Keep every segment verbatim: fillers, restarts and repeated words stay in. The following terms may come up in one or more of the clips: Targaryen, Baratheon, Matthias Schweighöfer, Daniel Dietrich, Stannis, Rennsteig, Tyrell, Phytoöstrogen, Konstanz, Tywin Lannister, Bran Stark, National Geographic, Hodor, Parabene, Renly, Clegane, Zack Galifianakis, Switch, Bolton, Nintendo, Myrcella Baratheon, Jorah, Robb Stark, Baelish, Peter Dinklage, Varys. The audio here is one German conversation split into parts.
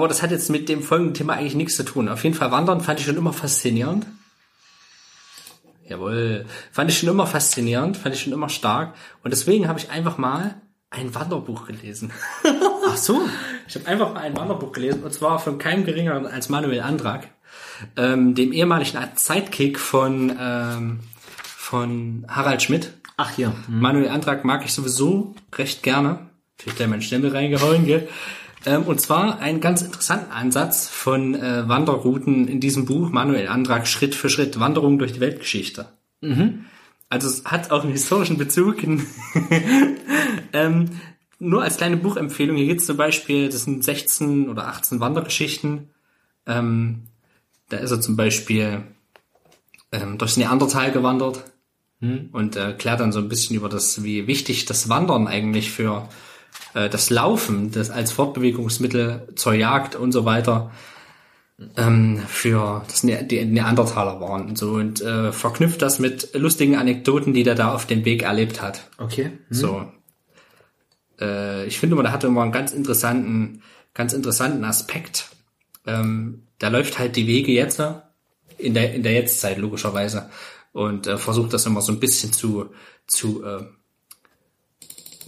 Aber das hat jetzt mit dem folgenden Thema eigentlich nichts zu tun. Auf jeden Fall Wandern fand ich schon immer faszinierend. Jawohl. Fand ich schon immer faszinierend, fand ich schon immer stark. Und deswegen habe ich einfach mal ein Wanderbuch gelesen. Ach so. Ich habe einfach mal ein Wanderbuch gelesen. Und zwar von keinem geringeren als Manuel Andrack. Ähm, dem ehemaligen Sidekick von, ähm, von Harald Schmidt. Ach ja. Mhm. Manuel Andrack mag ich sowieso recht gerne. Vielleicht gleich meinen Stempel reingehauen, gell? Ähm, und zwar einen ganz interessanten Ansatz von äh, Wanderrouten in diesem Buch, Manuel Andrack, Schritt für Schritt, Wanderung durch die Weltgeschichte. Mhm. Also es hat auch einen historischen Bezug. ähm, nur als kleine Buchempfehlung, hier gibt es zum Beispiel, das sind sechzehn oder achtzehn Wandergeschichten. Ähm, da ist er zum Beispiel ähm, durchs Neandertal gewandert mhm. und äh, klärt dann so ein bisschen über das, wie wichtig das Wandern eigentlich für das Laufen, das als Fortbewegungsmittel zur Jagd und so weiter ähm, für das ne- die Neandertaler waren und so und äh, verknüpft das mit lustigen Anekdoten, die der da auf dem Weg erlebt hat. Okay. Mhm. So, äh, ich finde, man hat immer einen ganz interessanten, ganz interessanten Aspekt. Ähm, da läuft halt die Wege jetzt in der in der Jetztzeit logischerweise und äh, versucht das immer so ein bisschen zu zu äh,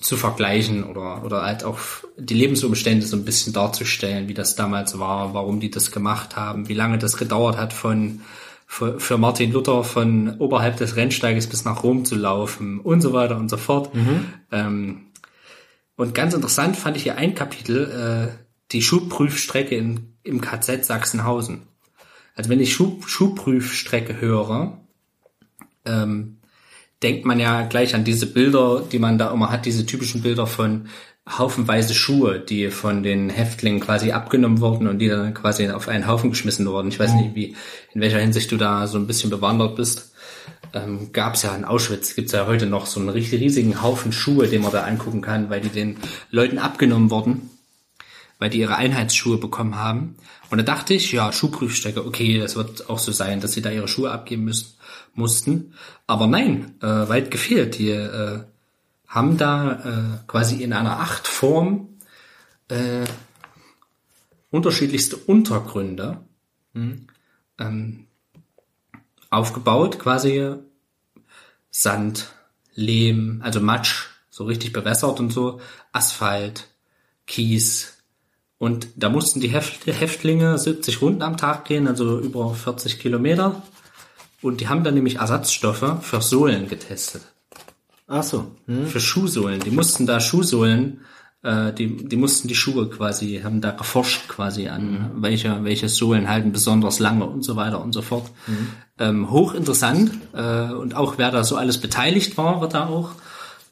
zu vergleichen oder oder halt auch die Lebensumstände so ein bisschen darzustellen, wie das damals war, warum die das gemacht haben, wie lange das gedauert hat, von für, für Martin Luther von oberhalb des Rennsteiges bis nach Rom zu laufen und so weiter und so fort. Mhm. Ähm, und ganz interessant fand ich hier ein Kapitel, äh, die Schubprüfstrecke in, im K Z Sachsenhausen. Also wenn ich Schub, Schubprüfstrecke höre, ähm, denkt man ja gleich an diese Bilder, die man da immer hat, diese typischen Bilder von haufenweise Schuhe, die von den Häftlingen quasi abgenommen wurden und die dann quasi auf einen Haufen geschmissen wurden. Ich weiß nicht, wie, in welcher Hinsicht du da so ein bisschen bewandert bist. Ähm, gab's ja in Auschwitz, gibt's ja heute noch so einen richtig riesigen Haufen Schuhe, den man da angucken kann, weil die den Leuten abgenommen wurden, weil die ihre Einheitsschuhe bekommen haben. Und da dachte ich, ja, Schuhprüfstrecke, okay, das wird auch so sein, dass sie da ihre Schuhe abgeben müssen. mussten. Aber nein, äh, weit gefehlt. Die äh, haben da äh, quasi in einer Achtform äh, unterschiedlichste Untergründe mhm. ähm, aufgebaut, quasi Sand, Lehm, also Matsch, so richtig bewässert und so, Asphalt, Kies. Und da mussten die Häftlinge siebzig Runden am Tag gehen, also über vierzig Kilometer. Und die haben dann nämlich Ersatzstoffe für Sohlen getestet. Ach so. Hm. Für Schuhsohlen. Die mussten da Schuhsohlen, äh, die, die mussten die Schuhe quasi, haben da geforscht quasi an, mhm. welche, welche Sohlen halten besonders lange und so weiter und so fort. Mhm. Ähm, hochinteressant. Äh, und auch wer da so alles beteiligt war, wird da auch,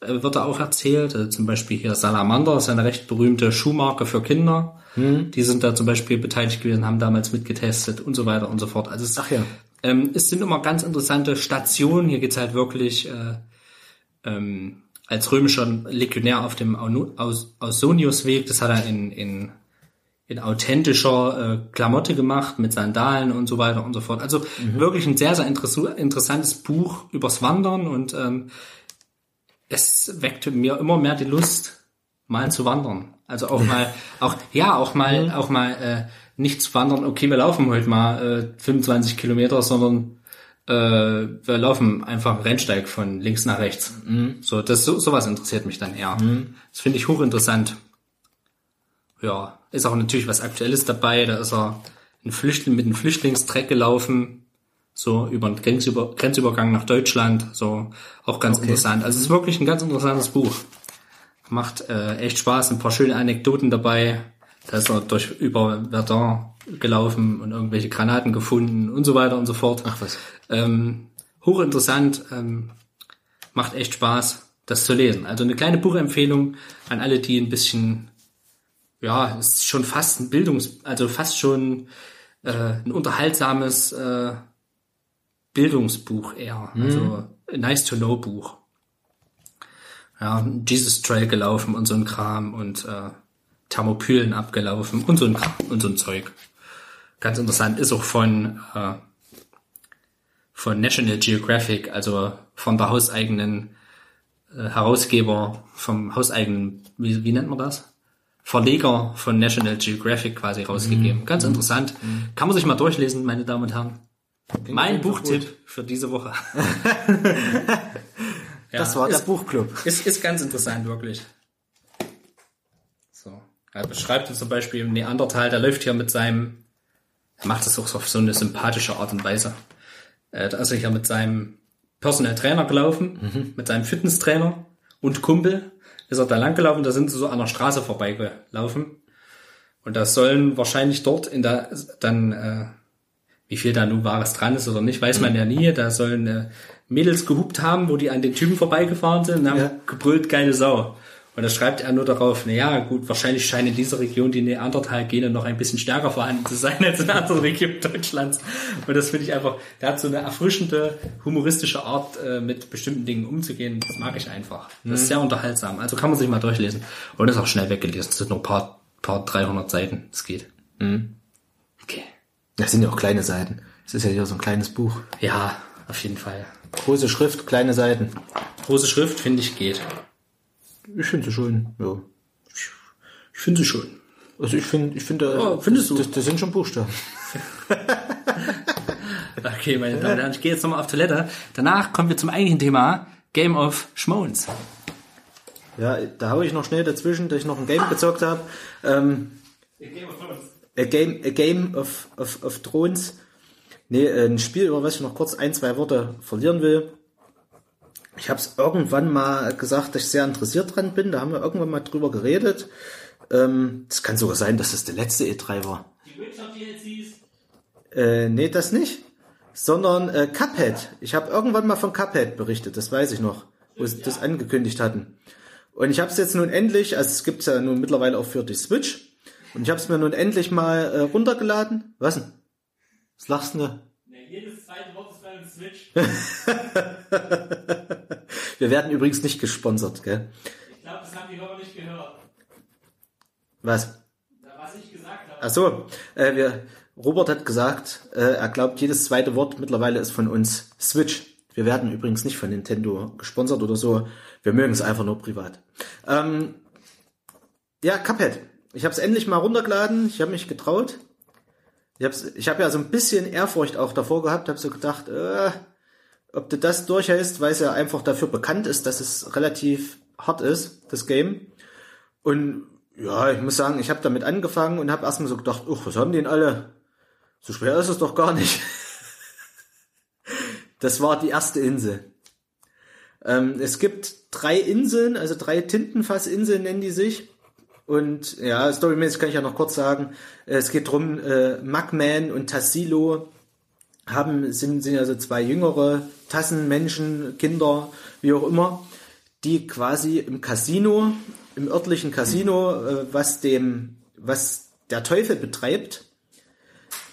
äh, wird da auch erzählt. Also zum Beispiel hier Salamander, ist eine recht berühmte Schuhmarke für Kinder. Mhm. Die sind da zum Beispiel beteiligt gewesen, haben damals mitgetestet und so weiter und so fort. Also es, Ach ja. Ähm, es sind immer ganz interessante Stationen. Hier geht's halt wirklich äh, ähm, als römischer Legionär auf dem Aus- Ausoniusweg. Das hat er in, in, in authentischer äh, Klamotte gemacht, mit Sandalen und so weiter und so fort. Also mhm. wirklich ein sehr, sehr interess- interessantes Buch übers Wandern. Und ähm, es weckte mir immer mehr die Lust, mal zu wandern. Also auch mal, auch ja, auch mal, mhm. auch mal... Äh, nicht zu wandern, okay, wir laufen heute mal äh, fünfundzwanzig Kilometer, sondern äh, wir laufen einfach einen Rennsteig von links nach rechts. Mhm. So, das so, sowas interessiert mich dann eher. Mhm. Das finde ich hochinteressant. Ja, ist auch natürlich was Aktuelles dabei. Da ist er ein Flüchtling mit einem Flüchtlingstreck gelaufen, so über einen Grenzüber- Grenzübergang nach Deutschland. So, auch ganz okay. interessant. Also es ist wirklich ein ganz interessantes Buch. Macht äh, echt Spaß, ein paar schöne Anekdoten dabei. Da ist er durch über Verdun gelaufen und irgendwelche Granaten gefunden und so weiter und so fort. Ach was. Ähm, hochinteressant, ähm, macht echt Spaß, das zu lesen. Also eine kleine Buchempfehlung an alle, die ein bisschen, ja, ist schon fast ein Bildungs-, also fast schon äh, ein unterhaltsames äh, Bildungsbuch eher. Mhm. Also Nice-to-Know-Buch. Ja, Jesus Trail gelaufen und so ein Kram und äh, Thermopylen abgelaufen und so ein und so ein Zeug. Ganz interessant ist auch von äh, von National Geographic, also von der hauseigenen äh, Herausgeber, vom hauseigenen, wie, wie nennt man das? Verleger von National Geographic quasi rausgegeben. Mhm. Ganz interessant. Mhm. Kann man sich mal durchlesen, meine Damen und Herren. Ging mein Buchtipp gut. für diese Woche. Das ja, war der ist, Buchclub. Ist, ist ganz interessant, wirklich. So. Er beschreibt uns zum Beispiel im Neandertal, der läuft hier mit seinem, er macht das auch auf so eine sympathische Art und Weise. Da ist er hier mit seinem Personal Trainer gelaufen, mhm. mit seinem Fitnesstrainer und Kumpel ist er da lang gelaufen, da sind sie so an der Straße vorbeigelaufen. Und da sollen wahrscheinlich dort in der, dann, äh, wie viel da nun Wahres dran ist oder nicht, weiß man ja nie, da sollen äh, Mädels gehupt haben, wo die an den Typen vorbeigefahren sind und haben ja. gebrüllt, geile Sau. Und da schreibt er nur darauf, na ja, gut, wahrscheinlich scheinen in dieser Region die Neandertal-Gene noch ein bisschen stärker vorhanden zu sein als in anderen Regionen Deutschlands. Und das finde ich einfach, der hat so eine erfrischende, humoristische Art, mit bestimmten Dingen umzugehen. Das mag ich einfach. Das mhm. ist sehr unterhaltsam. Also kann man sich mal durchlesen. Und das ist auch schnell weggelesen. Es sind nur ein paar, paar dreihundert Seiten. Es geht. Mhm. Okay. Das sind ja auch kleine Seiten. Es ist ja hier so ein kleines Buch. Ja, auf jeden Fall. Große Schrift, kleine Seiten. Große Schrift, finde ich, geht. Ich finde sie schön, ja. Ich finde sie schön. Also ich finde, ich finde, oh, findest das, du? Das, das sind schon Buchstaben. Okay, meine Damen und Herren, ich gehe jetzt nochmal auf Toilette. Danach kommen wir zum eigentlichen Thema, Game of Schmones. Ja, da habe ich noch schnell dazwischen, dass ich noch ein Game gezockt habe. Ähm, a Game of Thrones. A Game, a game of, of, of Thrones. Nee, ein Spiel, über was ich noch kurz ein, zwei Worte verlieren will. Ich habe es irgendwann mal gesagt, dass ich sehr interessiert dran bin. Da haben wir irgendwann mal drüber geredet. Es ähm, kann sogar sein, dass es der letzte E drei war. Die Witcher-D L Cs? Äh, nee, das nicht. Sondern äh, Cuphead. Ich habe irgendwann mal von Cuphead berichtet, das weiß ich noch. Wo sie ja. das angekündigt hatten. Und ich habe es jetzt nun endlich, also es gibt es ja nun mittlerweile auch für die Switch. Und ich habe es mir nun endlich mal äh, runtergeladen. Was denn? Was lachst du denn? Na, jedes zweite Wort ist bei einem Switch. Wir werden übrigens nicht gesponsert, gell? Ich glaube, das haben die Hörer nicht gehört. Was? Na, was ich gesagt habe. Ach so, äh, wir, Robert hat gesagt, äh, er glaubt, jedes zweite Wort mittlerweile ist von uns Switch. Wir werden übrigens nicht von Nintendo gesponsert oder so. Wir mögen es einfach nur privat. Ähm, ja, Cuphead. Ich habe es endlich mal runtergeladen. Ich habe mich getraut. Ich habe ich hab ja so ein bisschen Ehrfurcht auch davor gehabt. Habe so gedacht, äh... ob du das durchhältst, weil es ja einfach dafür bekannt ist, dass es relativ hart ist, das Game. Und ja, ich muss sagen, ich habe damit angefangen und habe erstmal so gedacht, uch, was haben die denn alle? So schwer ist es doch gar nicht. Das war die erste Insel. Ähm, es gibt drei Inseln, also drei Tintenfassinseln nennen die sich. Und ja, storymäßig kann ich ja noch kurz sagen, es geht drum, äh, Mugman und Tassilo haben, sind, sind also zwei jüngere Tassen, Menschen, Kinder, wie auch immer, die quasi im Casino, im örtlichen Casino, äh, was dem, was der Teufel betreibt,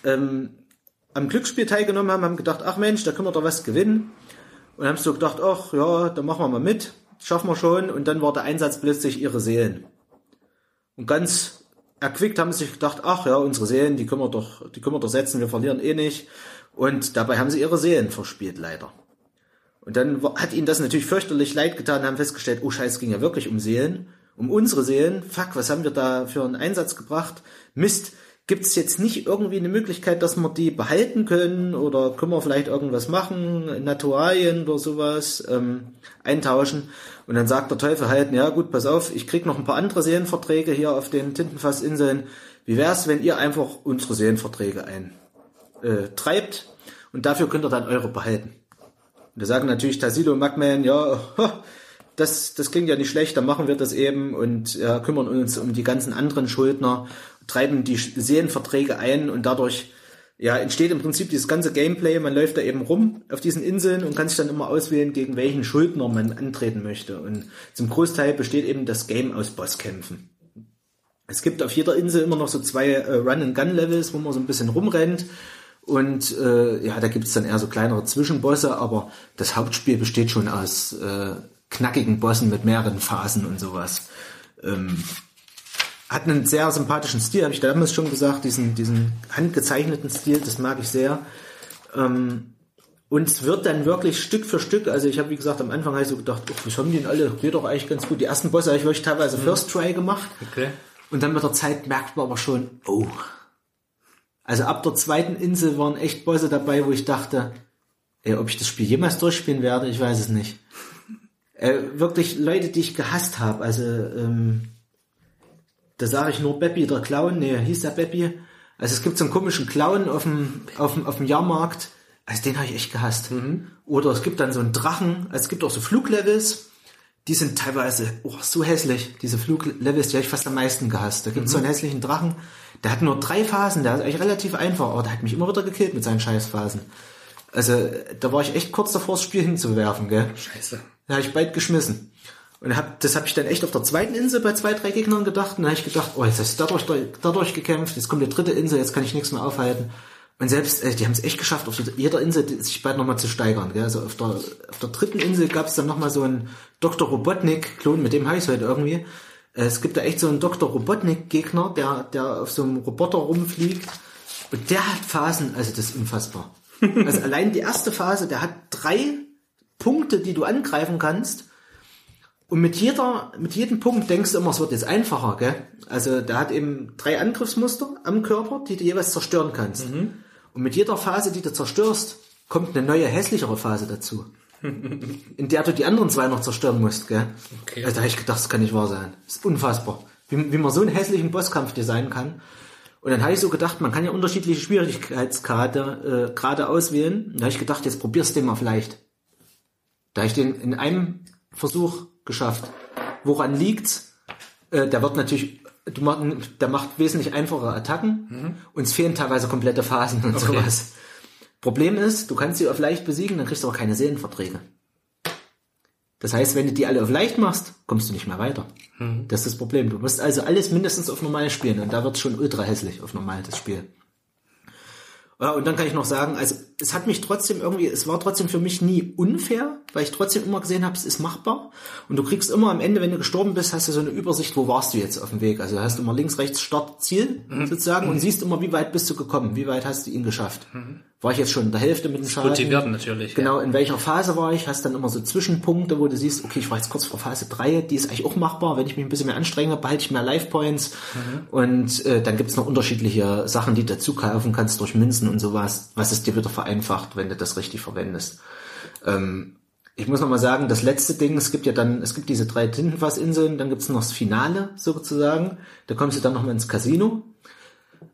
ähm, am Glücksspiel teilgenommen haben, haben gedacht, ach Mensch, da können wir doch was gewinnen. Und haben so gedacht, ach ja, da machen wir mal mit, schaffen wir schon. Und dann war der Einsatz plötzlich ihre Seelen. Und ganz erquickt haben sie sich gedacht, ach ja, unsere Seelen, die können wir doch, die können wir doch setzen, wir verlieren eh nicht. Und dabei haben sie ihre Seelen verspielt, leider. Und dann hat ihnen das natürlich fürchterlich leid getan, haben festgestellt, oh Scheiß, es ging ja wirklich um Seelen, um unsere Seelen. Fuck, was haben wir da für einen Einsatz gebracht? Mist, gibt's jetzt nicht irgendwie eine Möglichkeit, dass wir die behalten können? Oder können wir vielleicht irgendwas machen, Naturalien oder sowas ähm, eintauschen? Und dann sagt der Teufel halt, ja gut, pass auf, ich krieg noch ein paar andere Seelenverträge hier auf den Tintenfassinseln. Wie wär's, wenn ihr einfach unsere Seelenverträge ein Äh, treibt und dafür könnt ihr dann eure behalten. Und da sagen natürlich Tassilo und Mugman, ja, ho, das, das klingt ja nicht schlecht, dann machen wir das eben und ja, kümmern uns um die ganzen anderen Schuldner, treiben die Seelenverträge ein und dadurch ja, entsteht im Prinzip dieses ganze Gameplay, man läuft da eben rum auf diesen Inseln und kann sich dann immer auswählen, gegen welchen Schuldner man antreten möchte. Und zum Großteil besteht eben das Game aus Bosskämpfen. Es gibt auf jeder Insel immer noch so zwei äh, Run-and-Gun-Levels, wo man so ein bisschen rumrennt. Und äh, ja, da gibt's dann eher so kleinere Zwischenbosse, aber das Hauptspiel besteht schon aus äh, knackigen Bossen mit mehreren Phasen und sowas. Ähm, hat einen sehr sympathischen Stil, habe ich damals schon gesagt, diesen diesen handgezeichneten Stil, das mag ich sehr. Ähm, und es wird dann wirklich Stück für Stück, also ich habe wie gesagt, am Anfang habe ich so gedacht, oh, was haben die denn alle, geht doch eigentlich ganz gut. Die ersten Bosse habe ich wirklich teilweise First Try gemacht. Okay. Und dann mit der Zeit merkt man aber schon, oh. Also ab der zweiten Insel waren echt Bosse dabei, wo ich dachte, ey, ob ich das Spiel jemals durchspielen werde, ich weiß es nicht. Äh, wirklich Leute, die ich gehasst habe. Also, ähm, da sage ich nur Beppi, der Clown. Nee, hieß der Beppi. Also es gibt so einen komischen Clown auf dem, auf dem, auf dem Jahrmarkt. Also den habe ich echt gehasst. Mhm. Oder es gibt dann so einen Drachen. Also es gibt auch so Fluglevels. Die sind teilweise oh, so hässlich. Diese Fluglevels, die habe ich fast am meisten gehasst. Da gibt es mhm. so einen hässlichen Drachen. Der hat nur drei Phasen. Der ist eigentlich relativ einfach. Aber der hat mich immer wieder gekillt mit seinen Scheißphasen. Also da war ich echt kurz davor, das Spiel hinzuwerfen. Gell? Scheiße. Da habe ich bald geschmissen. Und hab, das habe ich dann echt auf der zweiten Insel bei zwei, drei Gegnern gedacht. Und da habe ich gedacht, oh, jetzt hast du dadurch, dadurch gekämpft, jetzt kommt die dritte Insel, jetzt kann ich nichts mehr aufhalten. Und selbst, äh, die haben es echt geschafft, auf jeder Insel sich bald nochmal zu steigern. Gell? Also auf der, auf der dritten Insel gab es dann nochmal so einen Doktor Robotnik-Klon, mit dem habe ich heute irgendwie. Äh, es gibt da echt so einen Doktor Robotnik-Gegner, der, der auf so einem Roboter rumfliegt. Und der hat Phasen, also das ist unfassbar. Also allein die erste Phase, der hat drei Punkte, die du angreifen kannst. Und mit jeder, mit jedem Punkt denkst du immer, es wird jetzt einfacher, gell? Also, der hat eben drei Angriffsmuster am Körper, die du jeweils zerstören kannst. Mhm. Und mit jeder Phase, die du zerstörst, kommt eine neue, hässlichere Phase dazu. In der du die anderen zwei noch zerstören musst, gell? Okay. Also, da habe ich gedacht, das kann nicht wahr sein. Das ist unfassbar. Wie, wie man so einen hässlichen Bosskampf designen kann. Und dann habe ich so gedacht, man kann ja unterschiedliche Schwierigkeitsgrade, äh, gerade auswählen. Da habe ich gedacht, jetzt probierst du den mal vielleicht. Da habe ich den in einem Versuch geschafft. Woran liegt's? Äh, der wird natürlich, der macht wesentlich einfache Attacken. Mhm. Uns fehlen teilweise komplette Phasen und okay. sowas. Problem ist, du kannst sie auf leicht besiegen, dann kriegst du aber keine Seelenverträge. Das heißt, wenn du die alle auf leicht machst, kommst du nicht mehr weiter. Mhm. Das ist das Problem. Du musst also alles mindestens auf normal spielen und da wird's schon ultra hässlich auf normal, das Spiel. Ja, und dann kann ich noch sagen, also es hat mich trotzdem irgendwie, es war trotzdem für mich nie unfair, weil ich trotzdem immer gesehen habe, es ist machbar. Und du kriegst immer am Ende, wenn du gestorben bist, hast du so eine Übersicht, wo warst du jetzt auf dem Weg. Also du hast immer links, rechts, Start, Ziel mhm. sozusagen und siehst immer, wie weit bist du gekommen, wie weit hast du ihn geschafft. Mhm. War ich jetzt schon in der Hälfte mit dem Schaden? Gut, die werden natürlich. Genau, ja. In welcher Phase war ich? Hast dann immer so Zwischenpunkte, wo du siehst, okay, ich war jetzt kurz vor Phase drei, die ist eigentlich auch machbar. Wenn ich mich ein bisschen mehr anstrenge, behalte ich mehr Life-Points. Mhm. Und äh, dann gibt's noch unterschiedliche Sachen, die du dazu kaufen kannst durch Münzen und sowas, was es dir wieder vereinfacht, wenn du das richtig verwendest. Ähm, ich muss nochmal sagen, das letzte Ding, es gibt ja dann, es gibt diese drei Tintenfassinseln, dann gibt's noch das Finale sozusagen. Da kommst du dann nochmal ins Casino.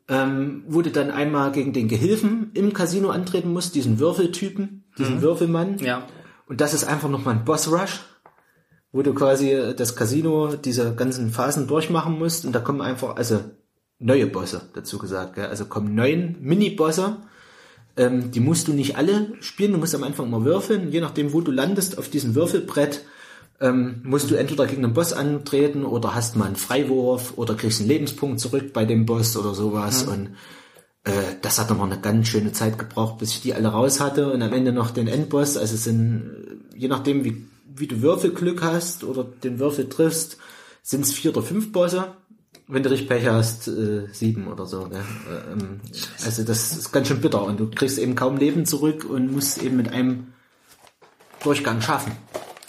Ähm, wo du dann einmal gegen den Gehilfen im Casino antreten musst, diesen Würfeltypen, diesen mhm. Würfelmann. Ja. Und das ist einfach nochmal ein Boss-Rush, wo du quasi das Casino, diese ganzen Phasen durchmachen musst. Und da kommen einfach, also neue Bosse dazu gesagt. Gell? Also kommen neun Mini-Bosse. Ähm, die musst du nicht alle spielen. Du musst am Anfang mal würfeln. Je nachdem, wo du landest auf diesem Würfelbrett, Ähm, musst du entweder gegen den Boss antreten oder hast mal einen Freiwurf oder kriegst einen Lebenspunkt zurück bei dem Boss oder sowas. Mhm. Und äh, das hat nochmal eine ganz schöne Zeit gebraucht, bis ich die alle raus hatte und am Ende noch den Endboss. Also es sind, je nachdem wie, wie du Würfelglück hast oder den Würfel triffst, sind es vier oder fünf Bosse. Wenn du richtig Pech hast, äh, sieben oder so. Ne? Ähm, also das ist ganz schön bitter und du kriegst eben kaum Leben zurück und musst eben mit einem Durchgang schaffen.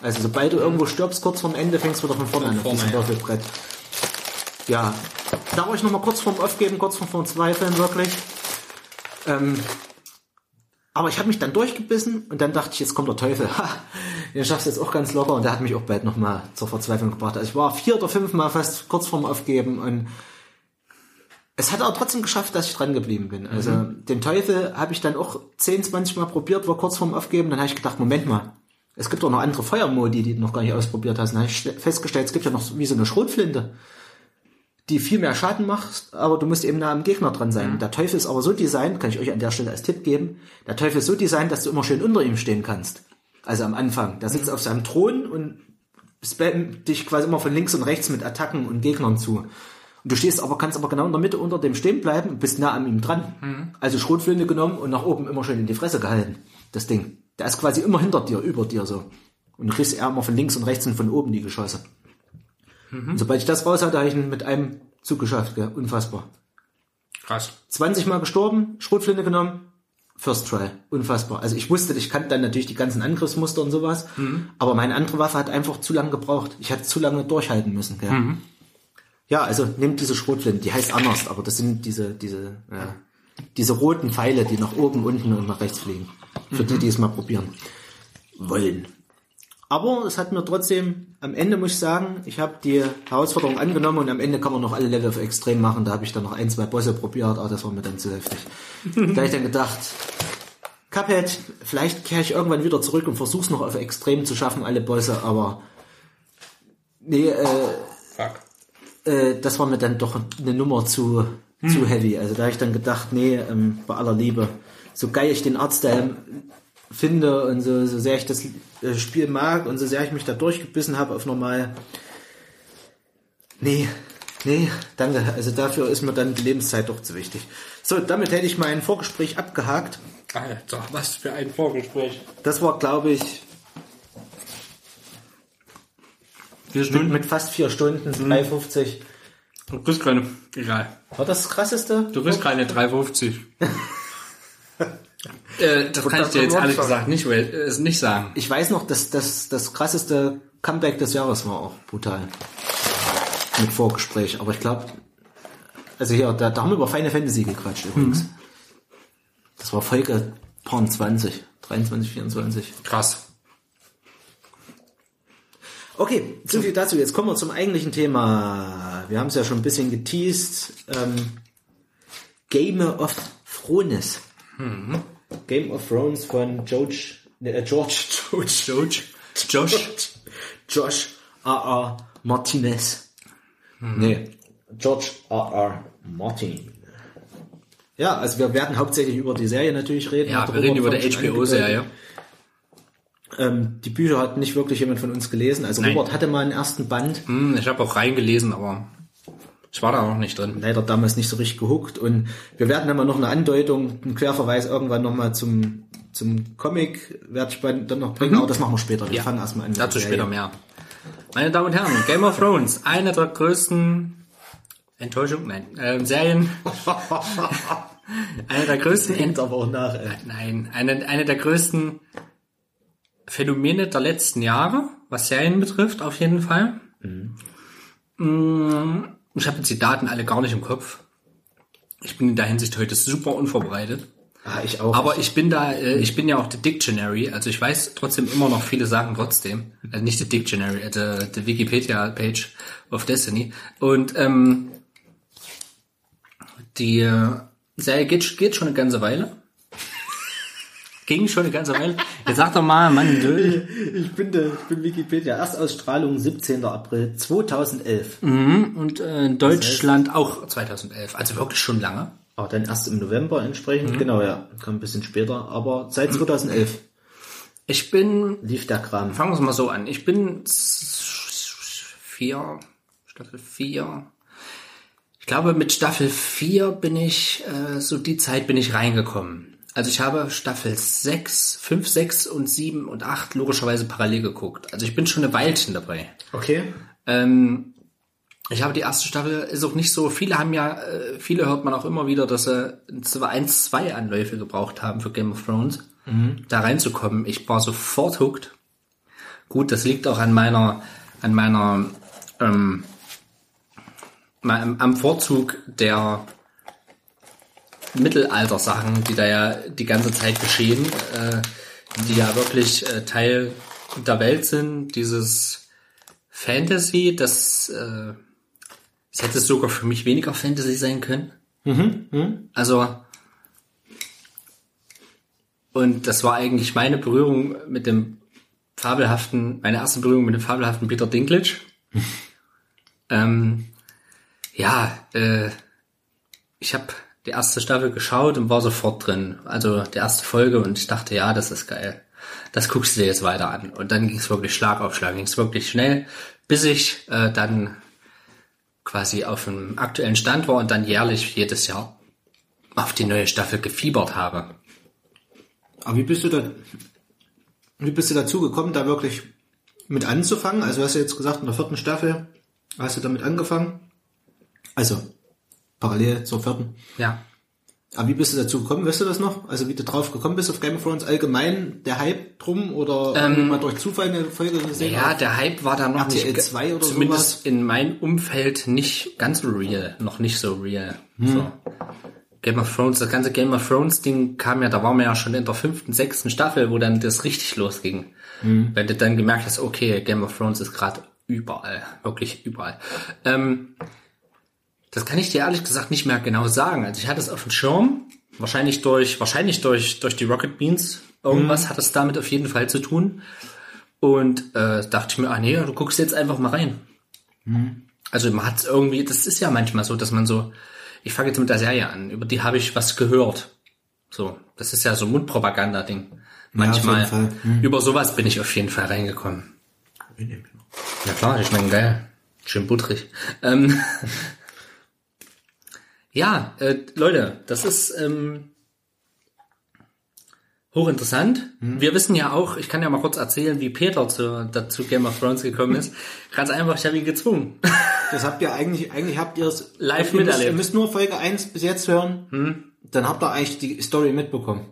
Also sobald du irgendwo stirbst, kurz vorm Ende, fängst du wieder von vorne an auf diesem Würfelbrett. Ja, darf ich nochmal kurz vorm Aufgeben, kurz vorm Verzweifeln, wirklich. Ähm, aber ich habe mich dann durchgebissen und dann dachte ich, jetzt kommt der Teufel. Den schaffst du jetzt auch ganz locker und der hat mich auch bald nochmal zur Verzweiflung gebracht. Also ich war vier oder fünf Mal fast kurz vorm Aufgeben und es hat aber trotzdem geschafft, dass ich dran geblieben bin. Also mhm. den Teufel habe ich dann auch zehn, zwanzig Mal probiert, war kurz vorm Aufgeben, dann habe ich gedacht, Moment mal. Es gibt auch noch andere Feuermodi, die du noch gar nicht ausprobiert hast. Dann habe ich festgestellt, es gibt ja noch wie so eine Schrotflinte, die viel mehr Schaden macht, aber du musst eben nah am Gegner dran sein. Mhm. Der Teufel ist aber so designt, kann ich euch an der Stelle als Tipp geben, der Teufel ist so designt, dass du immer schön unter ihm stehen kannst. Also am Anfang. Der sitzt mhm. auf seinem Thron und spammt dich quasi immer von links und rechts mit Attacken und Gegnern zu. Und du stehst aber, kannst aber genau in der Mitte unter dem stehen bleiben und bist nah an ihm dran. Mhm. Also Schrotflinte genommen und nach oben immer schön in die Fresse gehalten. Das Ding. Der ist quasi immer hinter dir, über dir so. Und du kriegst eher immer von links und rechts und von oben die Geschosse. Mhm. Und sobald ich das raus hatte, habe ich ihn mit einem Zug geschafft. Gell? Unfassbar. Krass. zwanzig Mal gestorben, Schrotflinte genommen, First Try. Unfassbar. Also ich wusste, ich kannte dann natürlich die ganzen Angriffsmuster und sowas, mhm. aber meine andere Waffe hat einfach zu lange gebraucht. Ich hatte zu lange durchhalten müssen. Gell? Mhm. Ja, also nehmt diese Schrotflinte, die heißt anders, aber das sind diese diese ja, diese roten Pfeile, die nach oben, unten und nach rechts fliegen. Für mhm. die, die es mal probieren wollen. Aber es hat mir trotzdem, am Ende muss ich sagen, ich habe die Herausforderung angenommen und am Ende kann man noch alle Level auf Extrem machen. Da habe ich dann noch ein, zwei Bosse probiert, aber das war mir dann zu heftig. Da habe ich dann gedacht, Cuphead, vielleicht kehre ich irgendwann wieder zurück und versuche es noch auf Extrem zu schaffen, alle Bosse, aber nee, äh, Fuck. Äh, das war mir dann doch eine Nummer zu, hm. zu heavy. Also da habe ich dann gedacht, nee, ähm, bei aller Liebe, so geil ich den Artstyle finde und so, so sehr ich das Spiel mag und so sehr ich mich da durchgebissen habe auf normal. Nee, nee, danke. Also dafür ist mir dann die Lebenszeit doch zu wichtig. So, damit hätte ich mein Vorgespräch abgehakt. Alter, was für ein Vorgespräch. Das war, glaube ich, vier Stunden. Mit, mit fast vier Stunden, mhm. drei fünfzig. Du kriegst keine, egal. War das das Krasseste? Du kriegst keine drei fünfzig. Äh, das und kann das ich dir jetzt ehrlich gesagt nicht, äh, nicht sagen. Ich weiß noch, dass das, das krasseste Comeback des Jahres war auch brutal. Mit Vorgespräch. Aber ich glaube, also hier, da, da haben wir über Final Fantasy gequatscht übrigens. Mhm. Das war Folge zwanzig, dreiundzwanzig, vierundzwanzig. Krass. Okay, so viel dazu. Jetzt kommen wir zum eigentlichen Thema. Wir haben es ja schon ein bisschen geteased. Ähm, Game of Thrones. Mhm. Game of Thrones von George, äh, George, George, George, Josh, Josh R R. Martinez. Hm. Nee, George R R. Martin. Ja, also wir werden hauptsächlich über die Serie natürlich reden. Ja, wir reden über die H B O-Serie. Ähm, die Bücher hat nicht wirklich jemand von uns gelesen. Also Nein. Robert hatte mal einen ersten Band. Hm, ich habe auch reingelesen, aber ich war da noch nicht drin. Leider damals nicht so richtig gehuckt. Und wir werden dann mal noch eine Andeutung, einen Querverweis irgendwann nochmal zum zum Comic, werde ich dann noch bringen. Mhm. Aber das machen wir später. Wir ja. fangen erstmal an. Dazu später mehr. Meine Damen und Herren, Game of Thrones, eine der größten Enttäuschungen, nein, ähm, Serien. eine der größten Ent- aber auch nach, ey. Nein, eine, eine der größten Phänomene der letzten Jahre, was Serien betrifft, auf jeden Fall. Mhm. Mmh. Ich habe jetzt die Daten alle gar nicht im Kopf. Ich bin in der Hinsicht heute super unvorbereitet. Ah, ich auch. Aber ich bin da, äh, ich bin ja auch the Dictionary, also ich weiß trotzdem immer noch viele Sachen trotzdem. Also nicht the Dictionary, the, the Wikipedia-Page of Destiny. Und ähm, die äh, Serie geht, geht schon eine ganze Weile. Ging schon eine ganze Weile. Jetzt sag doch mal, Mann, Dödel. Ich bin der, ich bin Wikipedia. Erstausstrahlung siebzehnter April zweitausendelf. Mhm, und äh, in Deutschland das heißt, auch zweitausendelf. Also wirklich schon lange. Ah, dann erst im November entsprechend. Mhm. Genau, ja. Kam ein bisschen später, aber seit zweitausendelf. Ich bin... Lief der Kram. Fangen wir es mal so an. Ich bin vier, Staffel vier. Ich glaube, mit Staffel vier bin ich, äh, so die Zeit bin ich reingekommen. Also ich habe Staffel sechs, fünf, sechs und sieben und acht logischerweise parallel geguckt. Also ich bin schon eine Weilchen dabei. Okay. Ähm, ich habe die erste Staffel, ist auch nicht so, viele haben ja, viele hört man auch immer wieder, dass sie ein, zwei Anläufe gebraucht haben für Game of Thrones, mhm. da reinzukommen. Ich war sofort hooked. Gut, das liegt auch an meiner, an meiner, ähm, am Vorzug der Mittelalter-Sachen, die da ja die ganze Zeit geschehen, äh, die ja wirklich äh, Teil der Welt sind. Dieses Fantasy, das, äh, das hätte sogar für mich weniger Fantasy sein können. Mhm. Mhm. Also, und das war eigentlich meine Berührung mit dem fabelhaften, meine erste Berührung mit dem fabelhaften Peter Dinklage. ähm, ja, äh, ich habe die erste Staffel geschaut und war sofort drin. Also die erste Folge und ich dachte, ja, das ist geil. Das guckst du dir jetzt weiter an. Und dann ging es wirklich Schlag auf Schlag, ging es wirklich schnell, bis ich äh, dann quasi auf dem aktuellen Stand war und dann jährlich jedes Jahr auf die neue Staffel gefiebert habe. Aber wie bist du da, wie bist du dazu gekommen, da wirklich mit anzufangen? Also hast du jetzt gesagt, in der vierten Staffel hast du damit angefangen. Also parallel zur vierten. Ja. Aber wie bist du dazu gekommen? Weißt du das noch? Also wie du drauf gekommen bist auf Game of Thrones? Allgemein der Hype drum oder ähm, mal durch Zufall eine Folge gesehen? Ja, naja, der Hype war da noch R T L nicht. zwei oder zumindest sowas. In meinem Umfeld nicht ganz real. Noch nicht so real. Hm. So. Game of Thrones, das ganze Game of Thrones Ding kam ja, da waren wir ja schon in der fünften, sechsten Staffel, wo dann das richtig losging. Hm. Wenn du dann gemerkt hast, okay, Game of Thrones ist gerade überall. Wirklich überall. Ähm... Das kann ich dir ehrlich gesagt nicht mehr genau sagen. Also ich hatte es auf dem Schirm, wahrscheinlich durch, wahrscheinlich durch, durch die Rocket Beans. Irgendwas mhm. hat es damit auf jeden Fall zu tun. Und äh, dachte ich mir, ah nee, du guckst jetzt einfach mal rein. Mhm. Also man hat es irgendwie, das ist ja manchmal so, dass man so, ich fange jetzt mit der Serie an, über die habe ich was gehört. So, das ist ja so ein Mundpropaganda-Ding. Manchmal. Ja, auf jeden Fall. Mhm. Über sowas bin ich auf jeden Fall reingekommen. Ja klar, ich meine, geil. Schön butterig. Ähm, Ja, äh, Leute, das ist ähm, hochinteressant. Mhm. Wir wissen ja auch, ich kann ja mal kurz erzählen, wie Peter zu, dazu Game of Thrones gekommen ist. Ganz einfach, ich habe ihn gezwungen. Das habt ihr eigentlich, eigentlich habt ihr es live ihr miterlebt. Müsst, ihr müsst nur Folge eins bis jetzt hören, mhm. dann habt ihr eigentlich die Story mitbekommen.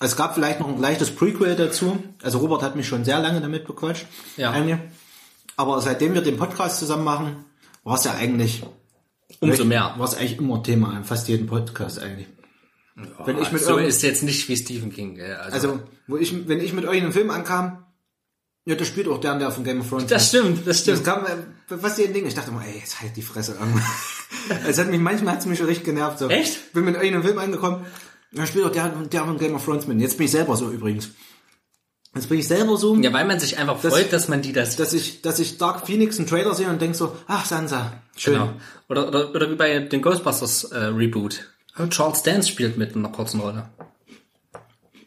Es gab vielleicht noch ein leichtes Prequel dazu. Also Robert hat mich schon sehr lange damit bequatscht. Ja. Eigentlich. Aber seitdem wir den Podcast zusammen machen, war es ja eigentlich... Umso mehr. War es eigentlich immer Thema in fast jedem Podcast eigentlich. Ja, wenn ich mit so ist jetzt nicht wie Stephen King. Also, also wo ich, wenn ich mit euch in einen Film ankam, ja, das spielt auch der und der von Game of Thrones. Das stimmt, das stimmt. Das kam, was ihr Ding? Ich dachte immer, ey, jetzt halt die Fresse. Es hat mich, manchmal hat es mich schon richtig genervt. So. Echt? Bin mit euch in einen Film angekommen, dann spielt auch der und der von Game of Thrones mit. Jetzt bin ich selber so übrigens. Jetzt bin ich selber so. Ja, weil man sich einfach freut, dass, dass man die das... Dass ich, dass ich Dark Phoenix einen Trailer sehe und denke so, ach, Sansa, schön. Genau. Oder, oder, oder wie bei den Ghostbusters äh, Reboot. Charles Dance spielt mit in einer kurzen Rolle.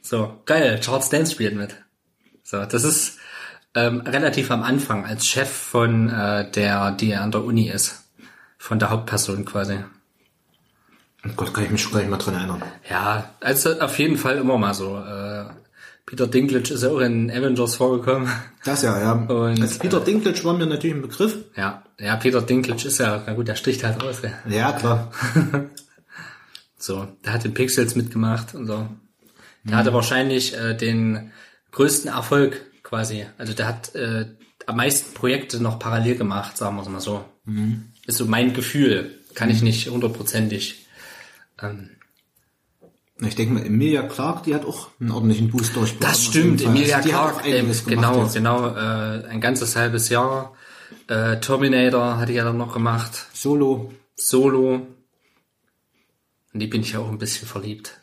So, geil, Charles Dance spielt mit. So, das ist ähm, relativ am Anfang als Chef von äh, der, die an der Uni ist. Von der Hauptperson quasi. Oh Gott, kann ich mich schon gar nicht mal dran erinnern. Ja, also auf jeden Fall immer mal so... Äh, Peter Dinklage ist ja auch in Avengers vorgekommen. Das ja, ja. Und, also Peter äh, Dinklage war mir natürlich ein Begriff. Ja, ja, Peter Dinklage ist ja, na gut, der sticht halt aus. Ja, ja klar. So, der hat den Pixels mitgemacht und so. Der mhm. hatte wahrscheinlich äh, den größten Erfolg quasi. Also der hat äh, am meisten Projekte noch parallel gemacht, sagen wir es mal so. Mhm. Ist so mein Gefühl. Kann mhm. ich nicht hundertprozentig... Ähm, Ich denke mal, Emilia Clarke, die hat auch einen ordentlichen Boost durchgebracht. Das stimmt, Emilia Clarke, ähm, genau, jetzt. genau, äh, ein ganzes halbes Jahr. Äh, Terminator hatte ich ja dann noch gemacht. Solo. Solo. Und die bin ich ja auch ein bisschen verliebt.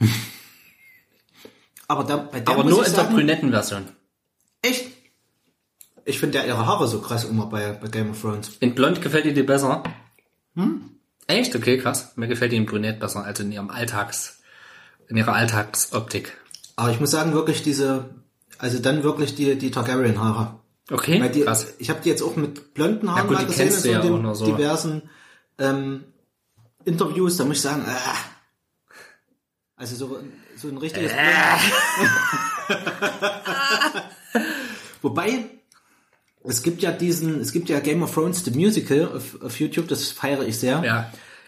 Aber da, bei der Aber muss nur ich in sagen, der brünetten Version. Echt? Ich finde ja ihre Haare so krass immer bei, bei Game of Thrones. In blond gefällt dir die besser? Hm? Echt? Okay, krass. Mir gefällt die in brünett besser, also in ihrem Alltags... in ihrer Alltagsoptik. Aber ich muss sagen, wirklich diese, also dann wirklich die die Targaryen-Haare. Okay, Weil die, krass. Ich habe die jetzt auch mit blonden Haaren ja, gut, gesehen in ja den so. diversen ähm, Interviews, da muss ich sagen, äh, also so, so ein richtiges... Äh. Wobei, es gibt ja diesen, es gibt ja Game of Thrones, The Musical auf, auf YouTube, das feiere ich sehr. Ja.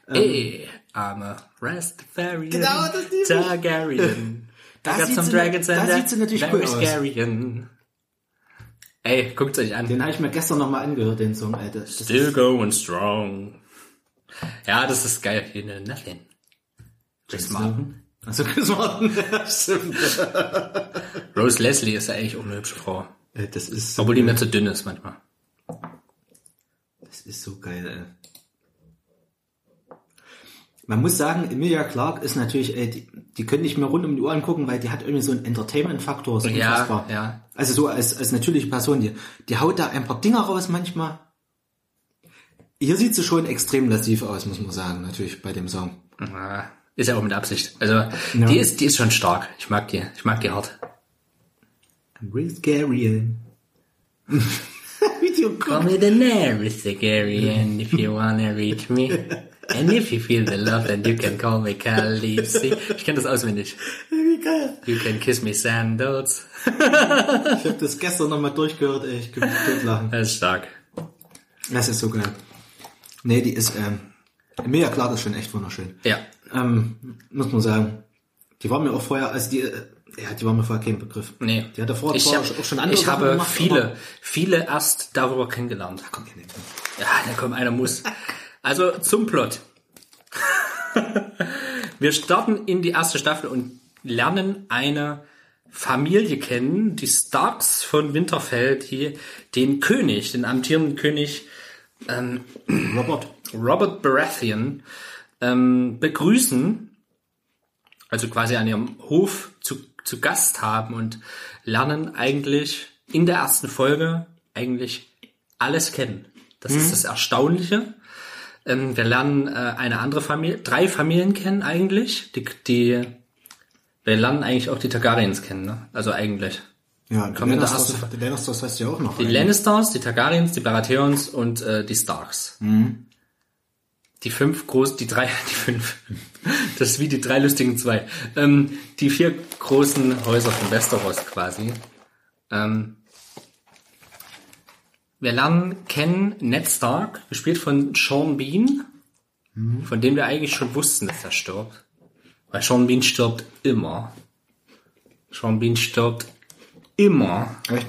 Ähm, Ey. Arme Rastafarian, genau, das Targaryen. Da sieht sie natürlich cool aus. Ey, guckt euch an. Den habe ich mir gestern nochmal angehört, den Song, Alter. Das Still going strong. Ja, das ist geil. You know nothing. Chris Martin. Also Chris Martin. Stimmt. Rose Leslie ist ja eigentlich auch eine hübsche Frau. Das ist so Obwohl geil. die mir zu dünn ist manchmal. Das ist so geil, ey. Man muss sagen, Emilia Clarke ist natürlich, ey, die, die können nicht mehr rund um die Uhr angucken, weil die hat irgendwie so einen Entertainment-Faktor. So ja, unfassbar. ja. Also so als, als natürliche Person, die, die haut da ein paar Dinger raus manchmal. Hier sieht sie schon extrem lassiv aus, muss man sagen, natürlich bei dem Song. Ja, ist ja auch mit Absicht. Also ja. die ist, die ist schon stark. Ich mag die, ich mag die hart. I'm real scary. Call me the nearest Targaryen if you wanna reach me. And if you feel the love, then you can call me Khaleesi. Ich kenne das auswendig. Wie geil. You can kiss me Sandals. Ich habe das gestern nochmal durchgehört, ey. Ich könnte mich tot lachen. Das ist stark. Das ist so geil. Nee, die ist, ähm, Mega klar, das ist schon echt wunderschön. Ja. Ähm, muss man sagen. Die waren mir auch vorher, also die, ja, die waren mir vorher kein Begriff. Nee. Die hat er vorher auch schon andere Ich Sachen habe gemacht, viele, viele erst darüber kennengelernt. Da kommt ja nicht. Ja, da kommt einer muss. Also zum Plot. Wir starten in die erste Staffel und lernen eine Familie kennen, die Starks von Winterfell, die den König, den amtierenden König ähm, Robert Robert Baratheon ähm, begrüßen, also quasi an ihrem Hof zu, zu Gast haben und lernen eigentlich in der ersten Folge eigentlich alles kennen. Das mhm. ist das Erstaunliche. Ähm, wir lernen äh, eine andere Familie, drei Familien kennen eigentlich, die, die wir lernen eigentlich auch die Targaryens kennen, ne? Also eigentlich. Ja, die Lannisters, die Lannisters heißt ja auch noch. Die eigentlich. Lannisters, die Targaryens, die Baratheons und äh, die Starks. Mhm. Die fünf großen, die drei, die fünf. Das ist wie die drei lustigen zwei. Ähm, die vier großen Häuser von Westeros quasi. Ähm, wir lernen kennen Ned Stark, gespielt von Sean Bean, mhm. von dem wir eigentlich schon wussten, dass er stirbt. Weil Sean Bean stirbt immer. Sean Bean stirbt immer. Echt?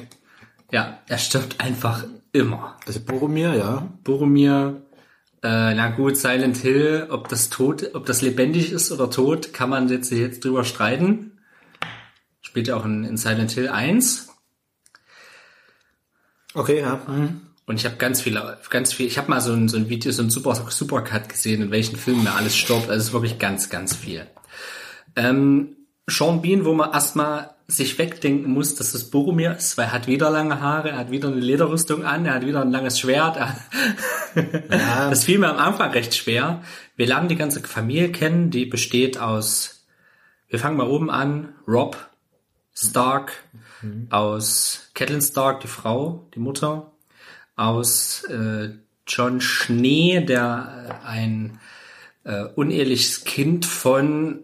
Ja, er stirbt einfach immer. Also Boromir, ja. Boromir, äh, na gut, Silent Hill, ob das tot, ob das lebendig ist oder tot, kann man jetzt, jetzt drüber streiten. Spielt ja auch in, in Silent Hill eins. Okay, ja. Mhm. Und ich habe ganz viele, ganz viel. Ich habe mal so ein, so ein Video, so ein Super, Supercut gesehen, in welchen Filmen er alles stirbt. Also es ist wirklich ganz, ganz viel. Ähm, Sean Bean, wo man erstmal sich wegdenken muss, dass es Boromir ist, weil er hat wieder lange Haare, er hat wieder eine Lederrüstung an, er hat wieder ein langes Schwert. Ja. Das fiel mir am Anfang recht schwer. Wir lernen die ganze Familie kennen, die besteht aus, wir fangen mal oben an, Robb Stark, mhm. aus Catelyn Stark, die Frau, die Mutter, aus äh, Jon Schnee, der äh, ein äh, uneheliches Kind von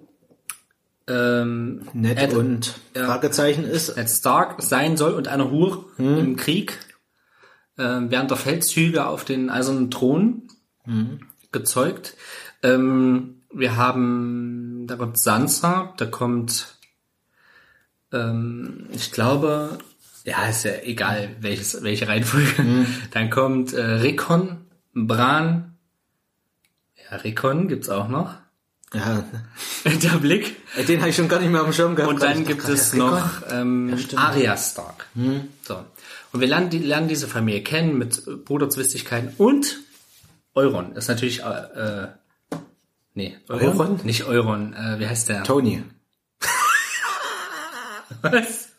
Ähm, Ned Ed, und äh, Fragezeichen ist. Ned Stark sein soll und einer Hure hm. im Krieg äh, während der Feldzüge auf den Eisernen Thron hm. gezeugt. Ähm, wir haben, da kommt Sansa, da kommt ähm, ich glaube, ja, ist ja egal, welches, welche Reihenfolge. Hm. Dann kommt äh, Rickon, Bran, ja, Rickon gibt's auch noch. Ja. Der Blick. Den habe ich schon gar nicht mehr auf dem Schirm gehabt. Und dann gibt es noch ähm, ja, Arya Stark. Hm. So. Und wir lernen, die, lernen diese Familie kennen mit Bruderzwistigkeiten. Und Euron ist natürlich... Äh, nee, Euron? Euron? Nicht Euron. Äh, wie heißt der? Tony. Was?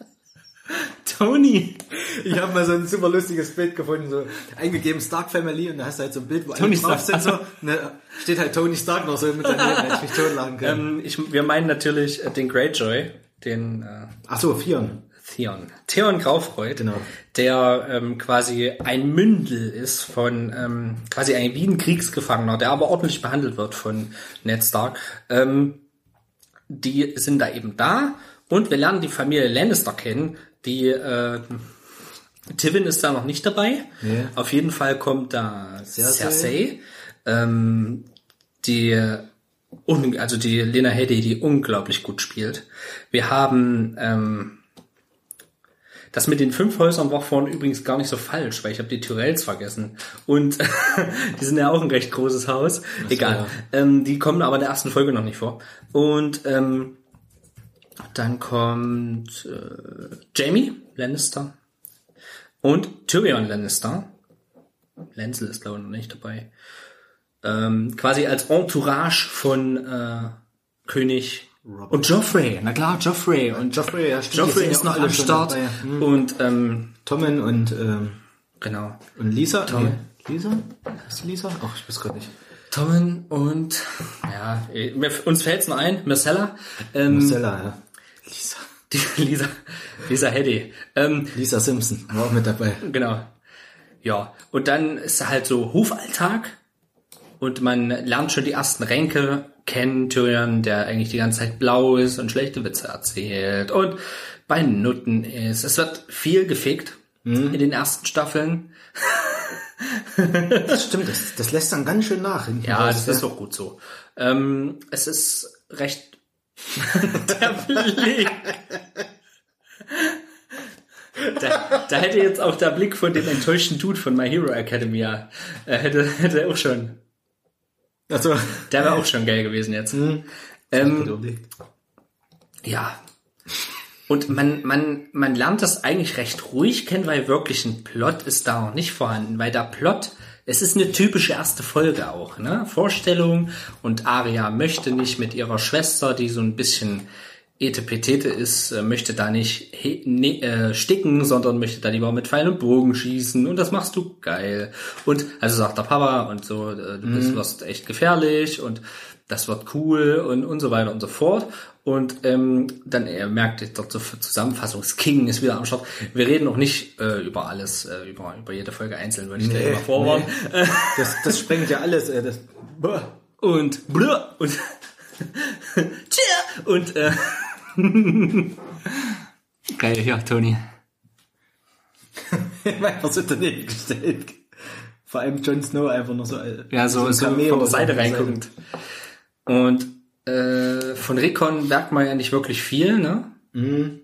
Tony. Ich habe mal so ein super lustiges Bild gefunden, so eingegeben Stark Family und da hast du halt so ein Bild, wo alle drauf sind, so, ne, steht halt Tony Stark noch so mit seinem Leben, hätte ich mich totlachen können. Ähm, ich, wir meinen natürlich äh, den Greyjoy, den... Äh, Ach so, Theon. Theon. Theon Graufreud, genau. Der ähm, quasi ein Mündel ist von, ähm, quasi ein wie ein Kriegsgefangener, der aber ordentlich behandelt wird von Ned Stark. Ähm, die sind da eben da und wir lernen die Familie Lannister kennen, die... Äh, Tywin ist da noch nicht dabei. Yeah. Auf jeden Fall kommt da Cersei, Cersei ähm, die, also die Lena Headey, die unglaublich gut spielt. Wir haben ähm, das mit den fünf Häusern war vorhin übrigens gar nicht so falsch, weil ich habe die Tyrells vergessen. Und die sind ja auch ein recht großes Haus. Das Egal. Ähm, die kommen aber in der ersten Folge noch nicht vor. Und ähm, dann kommt äh, Jamie Lannister. Und Tyrion Lannister. Lancel ist, glaube ich, noch nicht dabei. Ähm, quasi als Entourage von äh, König Robert. Und Joffrey. Na klar, Joffrey. Und Joffrey, ja, stimmt, Joffrey ist noch am Start. Hm. Und ähm, Tommen und ähm, genau. Und Lisa. Tom. Nee. Lisa? Ist Lisa? Ach, ich weiß gerade nicht. Tommen und ja, uns fällt es noch ein. Marcella. Ähm, Marcella, ja. Lisa. Die Lisa, Lisa Headey. Ähm, Lisa Simpson war auch mit dabei. Genau. Ja, und dann ist halt so Hofalltag und man lernt schon die ersten Ränke kennen. Tyrion, der eigentlich die ganze Zeit blau ist und schlechte Witze erzählt und bei Nutten ist. Es wird viel gefickt mhm. in den ersten Staffeln. Das stimmt, das, das lässt dann ganz schön nach. Ja, das ist doch gut so. Ähm, es ist recht... Der Blick. Da, da hätte jetzt auch der Blick von dem enttäuschten Dude von My Hero Academy, ja, hätte, hätte auch schon... Also, der wäre auch schon geil gewesen jetzt. Mhm. Ähm, ja. Und man, man, man lernt das eigentlich recht ruhig kennen, weil wirklich ein Plot ist da noch nicht vorhanden, weil der Plot, es ist eine typische erste Folge auch, ne? Vorstellung und Arya möchte nicht mit ihrer Schwester, die so ein bisschen etepetete ist, möchte da nicht he, ne, äh, sticken, sondern möchte da lieber mit Pfeil und Bogen schießen und das machst du geil. Und, also sagt der Papa und so, äh, du bist, wirst echt gefährlich und das wird cool und, und so weiter und so fort. Und ähm, dann er merkt jetzt dort zur Zusammenfassung, King ist wieder am Start. Wir reden noch nicht äh, über alles, äh, über über jede Folge einzeln, würde ich nee, dir immer vorwarnen. Nee. Das, das sprengt ja alles. Äh, das. Und und und äh, geil, ja, Toni. Was wird daneben gestellt? Vor allem Jon Snow einfach nur so alt. Ja, so, so, so von der Seite reinguckend. Und äh, von Rickon merkt man ja nicht wirklich viel, ne? Mhm.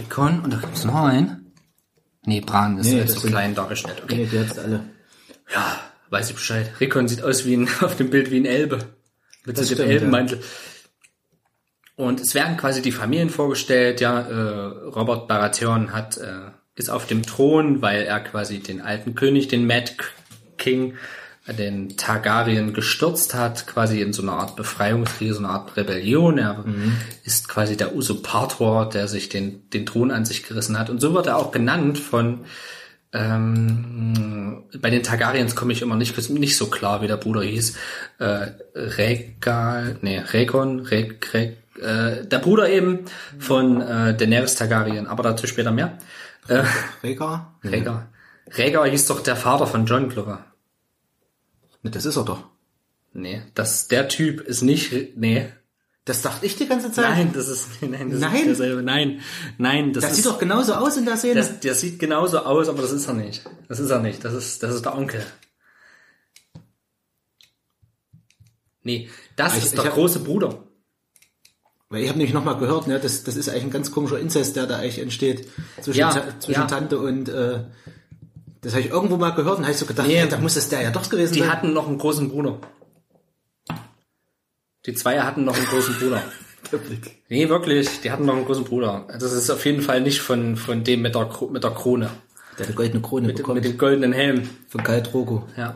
Rickon, und da gibt's noch einen. Nee, Bran ist nee, jetzt so klein dargestellt. Okay. Nee, die hat's alle. Ja, weiß ich Bescheid. Rickon sieht aus wie ein, auf dem Bild wie ein Elbe. Mit das so dem Elbenmantel. Ja. Und es werden quasi die Familien vorgestellt, ja, äh, Robert Baratheon hat, äh, ist auf dem Thron, weil er quasi den alten König, den Mad King, den Targaryen gestürzt hat, quasi in so einer Art Befreiungskrieg, so eine Art Rebellion. Er mhm. ist quasi der Usurpator, der sich den den Thron an sich gerissen hat. Und so wird er auch genannt von ähm, bei den Targaryens komme ich immer nicht nicht so klar, wie der Bruder hieß. Äh, Rhaegal, nee, Rhaegon, Rhaeg, äh, der Bruder eben von äh, Daenerys Targaryen, aber dazu später mehr. Äh, Rhaegar? Rhaegar. Rhaegar hieß doch der Vater von Jon, glaube ich. Ne, das ist er doch. Nee, das, der Typ ist nicht, nee. Das dachte ich die ganze Zeit. Nein, das ist, nein, das nein? ist derselbe. Nein, nein, das, das ist. Das sieht doch genauso aus in der Szene. Das, das sieht genauso aus, aber das ist er nicht. Das ist er nicht. Das ist, das ist der Onkel. Nee, das ich, ist der hab, große Bruder. Weil ich habe nämlich nochmal gehört, ne, das, das ist eigentlich ein ganz komischer Inzest, der da eigentlich entsteht. Zwischen, ja, ta- zwischen ja. Tante und, äh, das habe ich irgendwo mal gehört und habe ich so gedacht, nee, hey, da muss es der ja doch gewesen die sein. Die hatten noch einen großen Bruder. Die Zweier hatten noch einen großen Bruder. Der Blick. Nee, wirklich, die hatten noch einen großen Bruder. Das ist auf jeden Fall nicht von von dem mit der, mit der Krone. Der hat goldene Krone mit, bekommt. Mit dem goldenen Helm. Von Khal Drogo. Ja.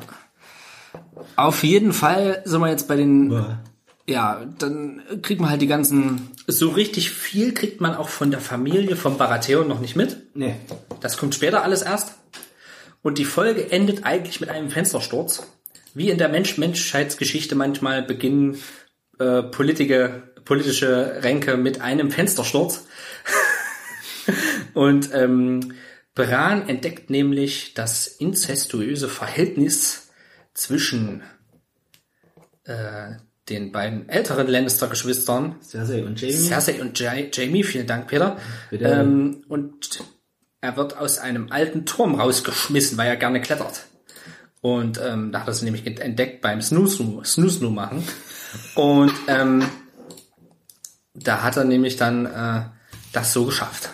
Auf jeden Fall sind wir jetzt bei den... Boah. Ja, dann kriegt man halt die ganzen... So richtig viel kriegt man auch von der Familie, vom Baratheon noch nicht mit. Nee. Das kommt später alles erst. Und die Folge endet eigentlich mit einem Fenstersturz. Wie in der Mensch-Menschheitsgeschichte manchmal beginnen äh, politische, politische Ränke mit einem Fenstersturz. Und ähm, Bran entdeckt nämlich das inzestuöse Verhältnis zwischen äh, den beiden älteren Lannister-Geschwistern. Cersei und Jamie. Cersei und ja- Jamie, vielen Dank, Peter. Bitte. Ähm, und... Er wird aus einem alten Turm rausgeschmissen, weil er gerne klettert. Und ähm, da hat er es nämlich entdeckt beim Snoo-Snoo machen. Und ähm, da hat er nämlich dann äh, das so geschafft.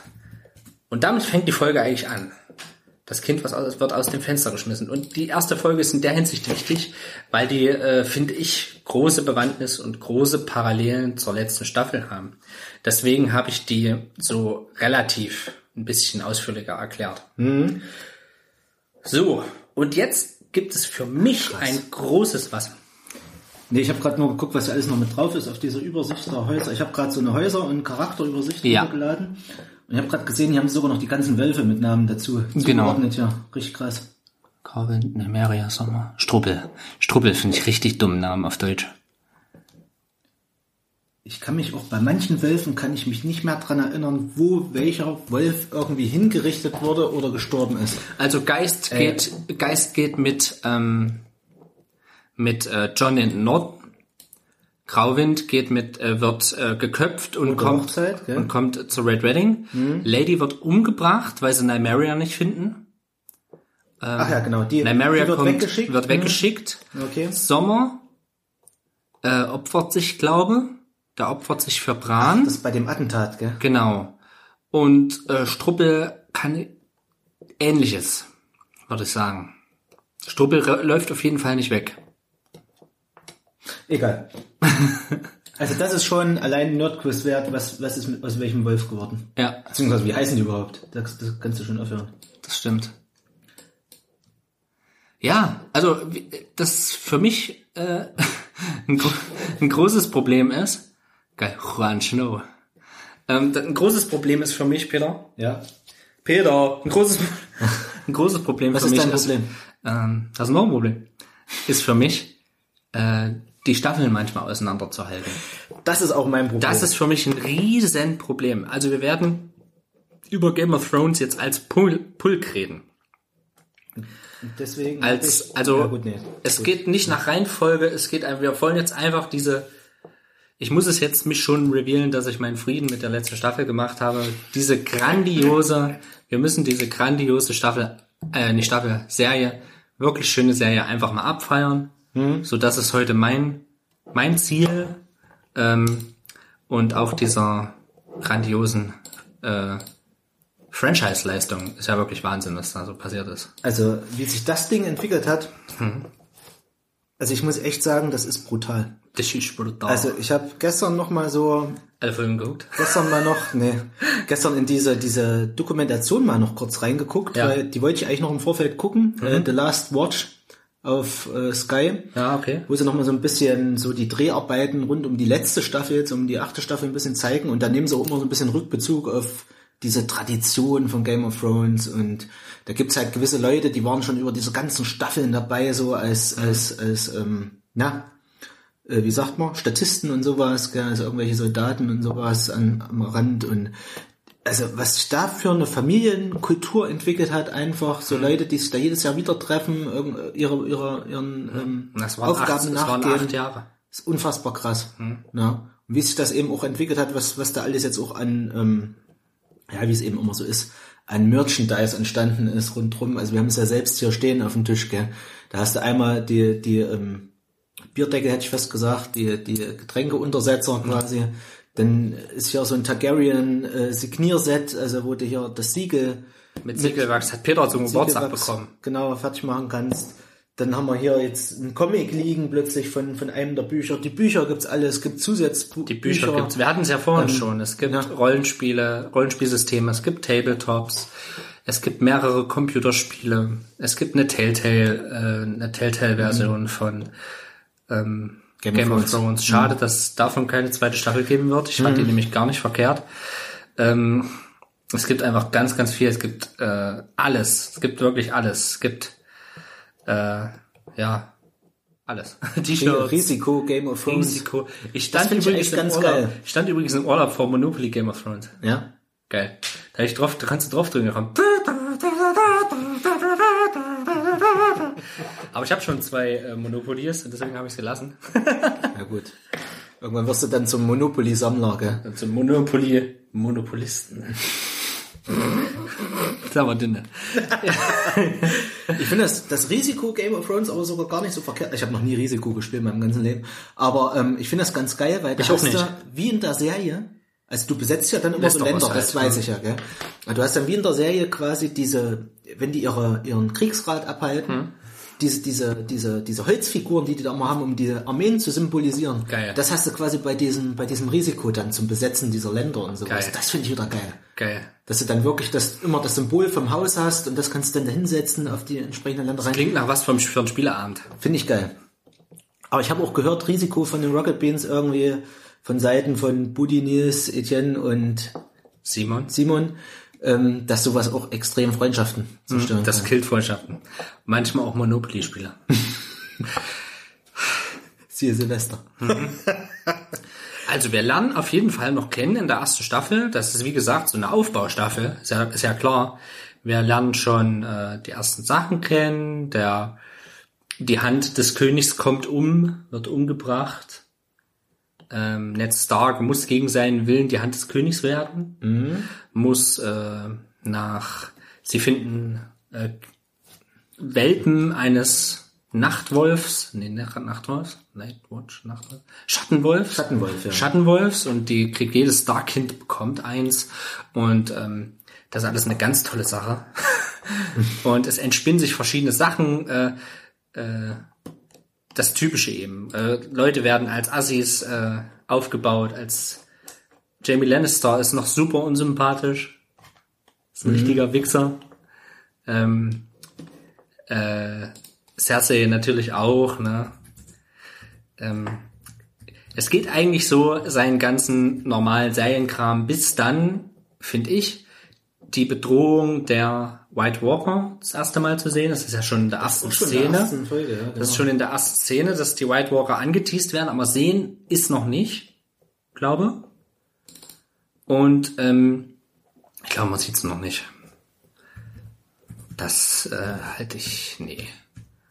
Und damit fängt die Folge eigentlich an. Das Kind was aus, wird aus dem Fenster geschmissen. Und die erste Folge ist in der Hinsicht wichtig, weil die, äh, finde ich, große Bewandtnis und große Parallelen zur letzten Staffel haben. Deswegen habe ich die so relativ... ein bisschen ausführlicher erklärt. Mhm. So, und jetzt gibt es für mich Krass. ein großes Was. Nee, ich habe gerade nur geguckt, was da alles noch mit drauf ist auf dieser Übersicht der Häuser. Ich habe gerade so eine Häuser- und Charakterübersicht ja. hochgeladen. Und ich habe gerade gesehen, die haben sogar noch die ganzen Wölfe mit Namen dazu zugeordnet. Genau. Ja, richtig krass. Carvin, Nemeria, Sommer, Struppel. Struppel finde ich richtig dummen Namen auf Deutsch. Ich kann mich auch bei manchen Wölfen kann ich mich nicht mehr dran erinnern, wo welcher Wolf irgendwie hingerichtet wurde oder gestorben ist. Also Geist äh, geht Geist geht mit ähm, mit äh, John in den Norden. Grauwind geht mit äh, wird äh, geköpft und kommt Hochzeit, und kommt zu Red Wedding. Mhm. Lady wird umgebracht, weil sie Nymeria nicht finden. Ähm, Ach ja, genau. Die, Nymeria die wird, kommt, weggeschickt. wird weggeschickt. Okay. Sommer äh, opfert sich, glaube da opfert sich für Bran. Ach, das ist bei dem Attentat, gell? Genau. Und äh, Struppel kann Ähnliches, würde ich sagen. Struppel läuft auf jeden Fall nicht weg. Egal. Also das ist schon allein Nerdquiz wert, was, was ist mit, aus welchem Wolf geworden. Ja. Beziehungsweise wie heißen die überhaupt? Das, das kannst du schon aufhören. Das stimmt. Ja, also das für mich äh, ein, gro ein großes Problem ist, geil, Jon Snow. Ähm, ein großes Problem ist für mich, Peter. Ja. Peter, ein großes, ein großes Problem Was für ist mich dein Problem? ist, ähm, das ist noch ein Problem, ist für mich, äh, die Staffeln manchmal auseinanderzuhalten. Das ist auch mein Problem. Das ist für mich ein riesen Problem. Also wir werden über Game of Thrones jetzt als Pul Pulk reden. Deswegen als, ich, also, ja gut, nee, es gut. geht nicht nach Reihenfolge, es geht einfach, wir wollen jetzt einfach diese, ich muss es jetzt mich schon revealen, dass ich meinen Frieden mit der letzten Staffel gemacht habe, diese grandiose, wir müssen diese grandiose Staffel, äh, nicht Staffel, Serie, wirklich schöne Serie einfach mal abfeiern, mhm. so das ist heute mein, mein Ziel, ähm, und auch dieser grandiosen, äh, Franchise-Leistung. Ist ja wirklich Wahnsinn, was da so passiert ist. Also, wie sich das Ding entwickelt hat, hm. also ich muss echt sagen, das ist brutal. Das ist brutal. Also, ich habe gestern noch mal so... Alle Folgen geguckt? Gestern mal noch, nee, gestern in diese diese Dokumentation mal noch kurz reingeguckt, ja. weil die wollte ich eigentlich noch im Vorfeld gucken, mhm. äh, The Last Watch auf äh, Sky, ja, okay. wo sie noch mal so ein bisschen so die Dreharbeiten rund um die letzte Staffel, jetzt um die achte Staffel ein bisschen zeigen und dann nehmen sie auch immer so ein bisschen Rückbezug auf diese Tradition von Game of Thrones und da gibt's halt gewisse Leute, die waren schon über diese ganzen Staffeln dabei, so als, als, als, ähm, na, äh, wie sagt man, Statisten und sowas, gell, also irgendwelche Soldaten und sowas an, am Rand und also was sich da für eine Familienkultur entwickelt hat, einfach so Leute, die sich da jedes Jahr wieder treffen, ihre, ihre, ihren ähm, das waren Aufgaben acht, nachgehen. Das waren acht Jahre. Das ist unfassbar krass. Mhm. Na? Und wie sich das eben auch entwickelt hat, was, was da alles jetzt auch an, ähm, ja, wie es eben immer so ist, ein Merchandise entstanden ist rundherum. Also wir haben es ja selbst hier stehen auf dem Tisch, gell. Da hast du einmal die, die ähm, Bierdeckel, hätte ich fast gesagt, die, die Getränkeuntersetzer quasi. Mhm. Dann ist hier so ein Targaryen äh, Signierset, also wo du hier das Siegel... Mit Siegelwachs hat Peter zum Geburtstag bekommen. Genau, fertig machen kannst. Dann haben wir hier jetzt einen Comic liegen plötzlich von von einem der Bücher. Die Bücher gibt's alle, es gibt Zusatzbücher. Die Bücher gibt's. Wir hatten es ja vorhin ähm, schon. Es gibt ja. Rollenspiele, Rollenspielsysteme, es gibt Tabletops, es gibt mehrere Computerspiele, es gibt eine Telltale, äh, eine Telltale-Version mhm. von ähm, Game, Game of Thrones. Schade, mhm. dass es davon keine zweite Staffel geben wird. Ich fand mhm. die nämlich gar nicht verkehrt. Ähm, es gibt einfach ganz, ganz viel. Es gibt äh, alles. Es gibt wirklich alles. Es gibt Äh, ja, alles. T-Shirts. Risiko, Game of Thrones. Risiko. Ich stand das übrigens ich ganz Urlaub, geil. Ich stand übrigens im Urlaub vor Monopoly Game of Thrones. Ja? Geil. Da ich drauf, da kannst du drauf drücken kommen. Aber ich habe schon zwei äh, Monopolies und deswegen habe ich es gelassen. Na gut. Irgendwann wirst du dann zum Monopoly-Sammler, gell? Dann zum Monopoly-Monopolisten. Klammer dünne. Ich finde das, das Risiko Game of Thrones aber sogar gar nicht so verkehrt. Ich habe noch nie Risiko gespielt in meinem ganzen Leben. Aber ähm, ich finde das ganz geil, weil da hast du, wie in der Serie, also du besetzt ja dann immer so Länder, das weiß ich ja, gell? Du hast dann wie in der Serie quasi diese, wenn die ihre ihren Kriegsrat abhalten, hm. diese diese diese diese Holzfiguren, die die da immer haben, um diese Armeen zu symbolisieren. Geil. Das hast du quasi bei diesem bei diesem Risiko dann zum Besetzen dieser Länder und sowas. Geil. Das finde ich wieder geil. Geil. Dass du dann wirklich das immer das Symbol vom Haus hast und das kannst du dann da hinsetzen auf die entsprechenden Länder rein. Das klingt nach was vom für einen Spieleabend. Finde ich geil. Aber ich habe auch gehört, Risiko von den Rocket Beans irgendwie von Seiten von Budi, Nils, Etienne und Simon. Simon. Dass sowas auch extrem Freundschaften zerstören kann. Das killt Freundschaften. Manchmal auch Monopoly-Spieler. Siehe Silvester. Also wir lernen auf jeden Fall noch kennen in der ersten Staffel. Das ist wie gesagt so eine Aufbaustaffel. Ist ja, ist ja klar. Wir lernen schon äh, die ersten Sachen kennen. Der, die Hand des Königs kommt um, wird umgebracht. Ähm, Ned Stark muss gegen seinen Willen die Hand des Königs werden. Mhm. Muss äh, nach... Sie finden äh, Welpen eines Nachtwolfs, nee, Nachtwolfs, Nightwatch, Nachtwolf, Schattenwolf, Schattenwolf, ja. Schattenwolfs, und die kriegt jedes Starkind bekommt eins, und ähm, das ist alles eine ganz tolle Sache. Und es entspinnen sich verschiedene Sachen, äh, äh, das Typische eben. Äh, Leute werden als Assis äh, aufgebaut, als Jamie Lannister ist noch super unsympathisch, ist ein mhm. richtiger Wichser. Ähm, äh, Cersei natürlich auch, ne? Ähm, es geht eigentlich so seinen ganzen normalen Serienkram, bis dann, finde ich, die Bedrohung der White Walker das erste Mal zu sehen. Das ist ja schon in der ersten Szene. Der ersten Folge, ja, genau. Das ist schon in der ersten Szene, dass die White Walker angeteast werden, aber sehen ist noch nicht, glaube. Und ähm, ich glaube, man sieht es noch nicht. Das äh, halte ich, nee.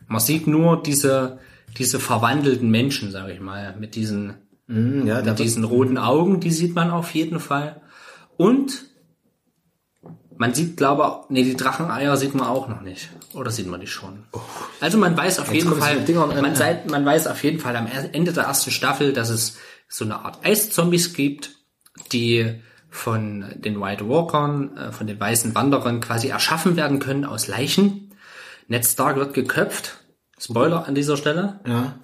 Man sieht nur diese diese verwandelten Menschen, sage ich mal, mit diesen mm, ja, mit diesen roten Augen, die sieht man auf jeden Fall. Und man sieht, glaube ich, nee, die Dracheneier sieht man auch noch nicht. Oder sieht man die schon? Oh. Also man weiß auf Jetzt jeden Fall, man, seit, man weiß auf jeden Fall am Ende der ersten Staffel, dass es so eine Art Eiszombies gibt, die von den White Walkern, von den weißen Wanderern quasi erschaffen werden können aus Leichen. Ned Stark wird geköpft. Spoiler an dieser Stelle. Ja.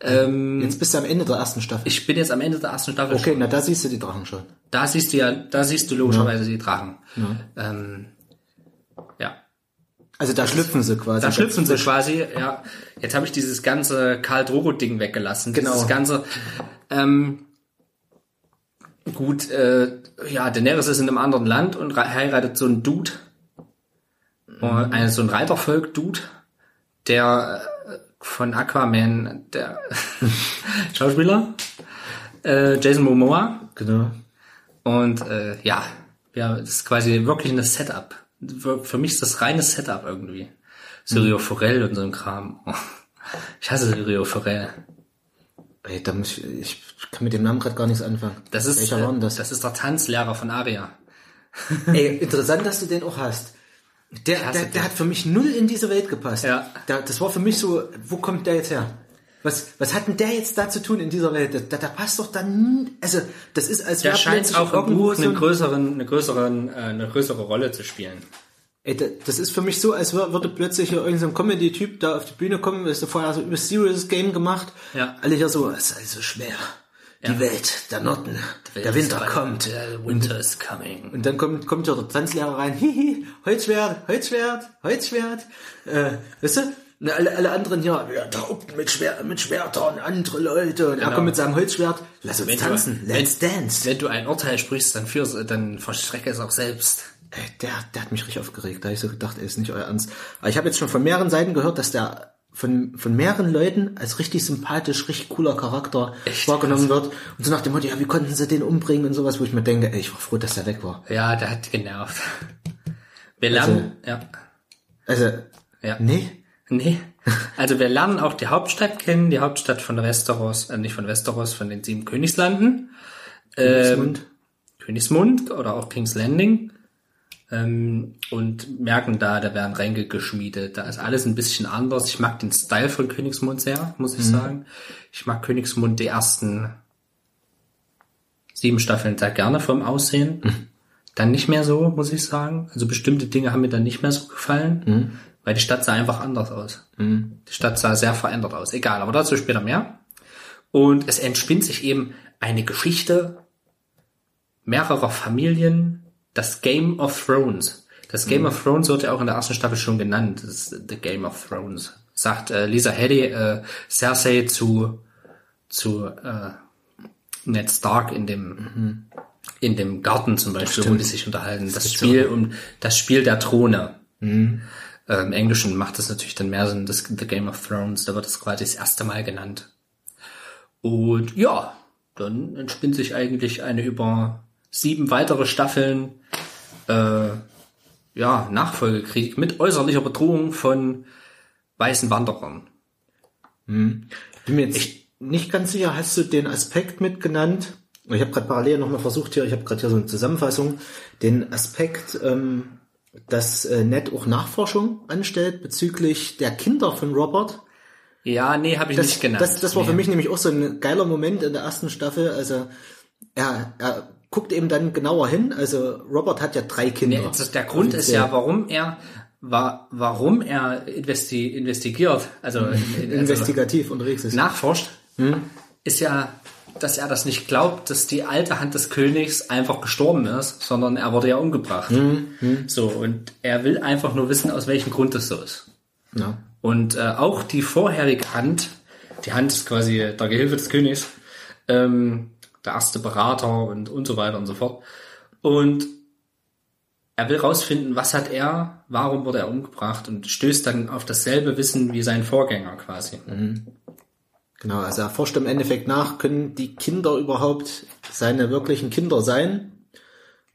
Ähm, jetzt bist du am Ende der ersten Staffel. Ich bin jetzt am Ende der ersten Staffel. Okay, schon. Na da siehst du die Drachen schon. Da siehst du ja, da siehst du logischerweise ja. die Drachen. Ja. Ähm, ja. Also da schlüpfen sie quasi. Da schlüpfen sie quasi, ja. Jetzt habe ich dieses ganze Khal Drogo-Ding weggelassen. Genau. Dieses ganze, ähm, gut, äh, ja, Daenerys ist in einem anderen Land und heiratet so einen Dude. Mhm. Äh, so ein Reitervolk-Dude, der äh, von Aquaman, der Schauspieler, äh, Jason Momoa. Genau. Und äh, ja, ja, das ist quasi wirklich ein Setup. Für, für mich ist das reines Setup irgendwie. Syrio mhm. Forel und so ein Kram. Ich hasse Syrio Forel. Ey, da muss ich, ich kann mit dem Namen gerade gar nichts anfangen. Das ist, Welcher war denn das? Das ist der Tanzlehrer von Arya. Ey, interessant, dass du den auch hast. Der, der, der, der hat für mich null in diese Welt gepasst. Ja. Der, das war für mich so, wo kommt der jetzt her? Was, was hat denn der jetzt da zu tun in dieser Welt? Da, da passt doch dann, also das ist als... Der scheint auch im Buch eine, größeren, eine, größeren, äh, eine größere Rolle zu spielen. Ey, da, das ist für mich so, als würde plötzlich hier irgendein so Comedy-Typ da auf die Bühne kommen, weil du vorher so über Serious Game gemacht. Ja. Alle hier so, es ist alles so schwer. Die ja. Welt, der Norden, der, der Winter kommt. Der Winter is coming. Und dann kommt, kommt ja der Tanzlehrer rein, hihi, Holzschwert, Holzschwert, Holzschwert. Äh, weißt du? Und alle, alle anderen hier, ja, da oben mit Schwer, mit Schwertern, andere Leute. Und genau. Er kommt mit seinem Holzschwert, lass uns wenn tanzen, du, let's wenn, dance. Wenn du ein Urteil sprichst, dann, dann verstrecke es auch selbst. Ey, der, der hat mich richtig aufgeregt, da habe ich so gedacht, ey, ist nicht euer Ernst. Aber ich habe jetzt schon von mehreren Seiten gehört, dass der... von von mehreren Leuten als richtig sympathisch, richtig cooler Charakter Echt? wahrgenommen wird. Und so nach dem Motto, ja, wie konnten sie den umbringen und sowas, wo ich mir denke, ey, ich war froh, dass der weg war. Ja, der hat genervt. Wir lernen, also, ja. Also, ja. nee? Nee. Also wir lernen auch die Hauptstadt kennen, die Hauptstadt von Westeros, äh, nicht von Westeros, von den sieben Königslanden. Königsmund. Ähm, Königsmund oder auch King's Landing. Und merken da, da werden Ränke geschmiedet. Da ist alles ein bisschen anders. Ich mag den Style von Königsmund sehr, muss ich mhm. sagen. Ich mag Königsmund die ersten sieben Staffeln sehr gerne vom Aussehen. Mhm. Dann nicht mehr so, muss ich sagen. Also bestimmte Dinge haben mir dann nicht mehr so gefallen, mhm. weil die Stadt sah einfach anders aus. Mhm. Die Stadt sah sehr verändert aus. Egal, aber dazu später mehr. Und es entspinnt sich eben eine Geschichte mehrerer Familien, das Game of Thrones. Das Game mhm. of Thrones wird ja auch in der ersten Staffel schon genannt. Das ist The Game of Thrones. Sagt äh, Lisa Headey äh, Cersei zu zu äh, Ned Stark in dem mhm. in dem Garten zum Beispiel, wo die sich unterhalten. Das, das Spiel so. um das Spiel der Throne. Mhm. Äh, im Englischen macht das natürlich dann mehr Sinn. Das The Game of Thrones. Da wird das quasi das erste Mal genannt. Und ja, dann entspinnt sich eigentlich eine über sieben weitere Staffeln äh, ja, Nachfolgekrieg mit äußerlicher Bedrohung von weißen Wanderern. Hm. Bin mir jetzt ich, nicht ganz sicher, hast du den Aspekt mitgenannt? Ich habe gerade parallel nochmal versucht hier, ich habe gerade hier so eine Zusammenfassung, den Aspekt ähm, dass äh, Ned auch Nachforschung anstellt bezüglich der Kinder von Robert. Ja, nee, habe ich das nicht genannt. Das, das war nee. für mich nämlich auch so ein geiler Moment in der ersten Staffel. Also er, er guckt eben dann genauer hin. Also Robert hat ja drei Kinder. Nee, das, der Grund ist ja, warum er... War, warum er investi- investigiert, also, also investigativ unterwegs ist, nachforscht, hm? ist ja, dass er das nicht glaubt, dass die alte Hand des Königs einfach gestorben ist, sondern er wurde ja umgebracht. Hm? Hm? So, und er will einfach nur wissen, aus welchem Grund das so ist. Ja. Und äh, auch die vorherige Hand, die Hand quasi der Gehilfe des Königs, ähm, der erste Berater und, und so weiter und so fort. Und er will rausfinden, was hat er, warum wurde er umgebracht und stößt dann auf dasselbe Wissen wie sein Vorgänger quasi. Mhm. Genau, also er forscht im Endeffekt nach, können die Kinder überhaupt seine wirklichen Kinder sein?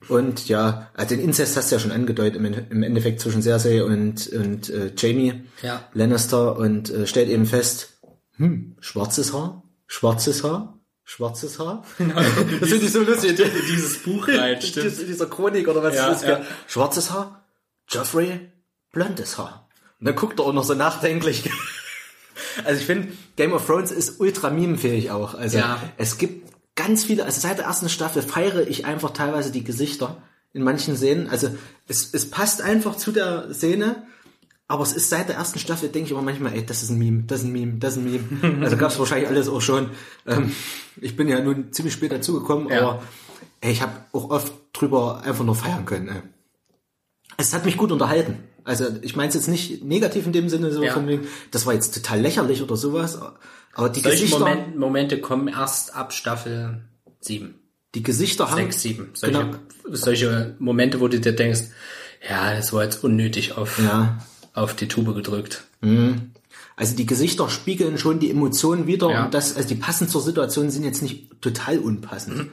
Und ja, also den Inzest hast du ja schon angedeutet im Endeffekt zwischen Cersei und, und äh, Jamie ja. Lannister und äh, stellt eben fest, hm, schwarzes Haar, schwarzes Haar. Schwarzes Haar? Genau. Das finde ich so lustig. Dieses Buch rein, stimmt. In dieser Chronik oder was ja, ist das? Ja. Schwarzes Haar, Joffrey, blondes Haar. Und dann guckt er auch noch so nachdenklich. Also ich finde, Game of Thrones ist ultra memenfähig auch. Also ja. Es gibt ganz viele, also seit der ersten Staffel feiere ich einfach teilweise die Gesichter in manchen Szenen. Also es, es passt einfach zu der Szene. Aber es ist seit der ersten Staffel, denke ich immer manchmal, ey, das ist ein Meme, das ist ein Meme, das ist ein Meme. Also gab's wahrscheinlich alles auch schon. Ähm, ich bin ja nun ziemlich spät dazugekommen, ja. aber ey, ich habe auch oft drüber einfach nur feiern können. Ey. Es hat mich gut unterhalten. Also ich meine es jetzt nicht negativ in dem Sinne, so ja. von wegen, das war jetzt total lächerlich oder sowas. Aber die solche Gesichter... Momente, Momente kommen erst ab Staffel sieben. Die Gesichter haben... sechs, sieben Solche, genau. solche Momente, wo du dir denkst, ja, das war jetzt unnötig auf... Ja. auf die Tube gedrückt. Also die Gesichter spiegeln schon die Emotionen wieder ja. und das, also die passen zur Situation, sind jetzt nicht total unpassend.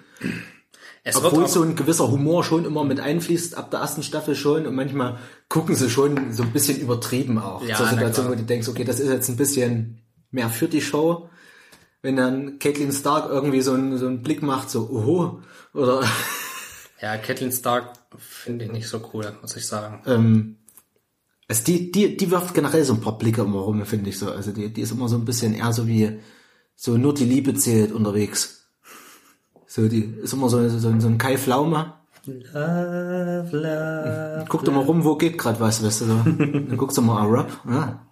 Es Obwohl so ein gewisser Humor schon immer mit einfließt, ab der ersten Staffel schon und manchmal gucken sie schon so ein bisschen übertrieben auch ja, zur Situation, wo du denkst, okay, das ist jetzt ein bisschen mehr für die Show. Wenn dann Catelyn Stark irgendwie so einen, so einen Blick macht, so oho, oder... Ja, Catelyn Stark finde ich nicht so cool, muss ich sagen. Ähm, Also die, die, die wirft generell so ein paar Blicke immer rum, finde ich so. Also die, die ist immer so ein bisschen eher so wie, so nur die Liebe zählt unterwegs. So, die ist immer so, so, so ein Kai Pflaume. Love, love, Guckt love. immer rum, wo geht gerade was, weißt du so. Dann guckst du mal, ah, Rob. Ah.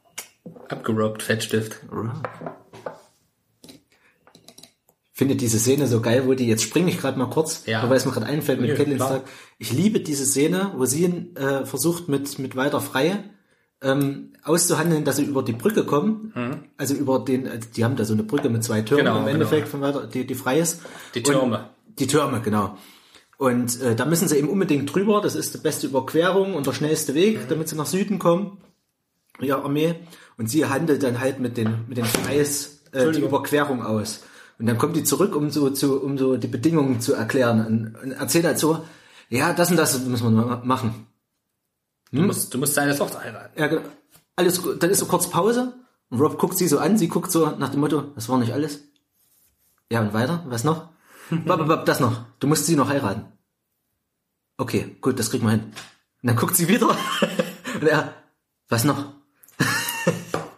Abgerobbt, Fettstift. Ich finde diese Szene so geil, wo die, jetzt springe ich gerade mal kurz, ja. weil es mir gerade einfällt mit ja, Catelyn Stark. Ich liebe diese Szene, wo sie äh, versucht mit mit Walder Frey ähm, auszuhandeln, dass sie über die Brücke kommen. Mhm. Also über den, also die haben da so eine Brücke mit zwei Türmen genau, im Endeffekt genau. von Walder, die die frei ist. Die Türme. Und, die Türme, genau. Und äh, da müssen sie eben unbedingt drüber. Das ist die beste Überquerung und der schnellste Weg, mhm. damit sie nach Süden kommen. Ja, Armee. Und sie handelt dann halt mit den mit den Freis äh, die Überquerung aus. Und dann kommt die zurück, um so, zu, um so die Bedingungen zu erklären. Und, und erzählt halt so, ja, das und das müssen wir machen. Hm? Du, musst, du musst seine Tochter heiraten. Ja, genau. Alles, dann ist so kurz Pause. Und Rob guckt sie so an. Sie guckt so nach dem Motto, das war nicht alles. Ja, und weiter? Was noch? Das noch. Du musst sie noch heiraten. Okay, gut, das kriegen wir hin. Und dann guckt sie wieder. Und er, was noch?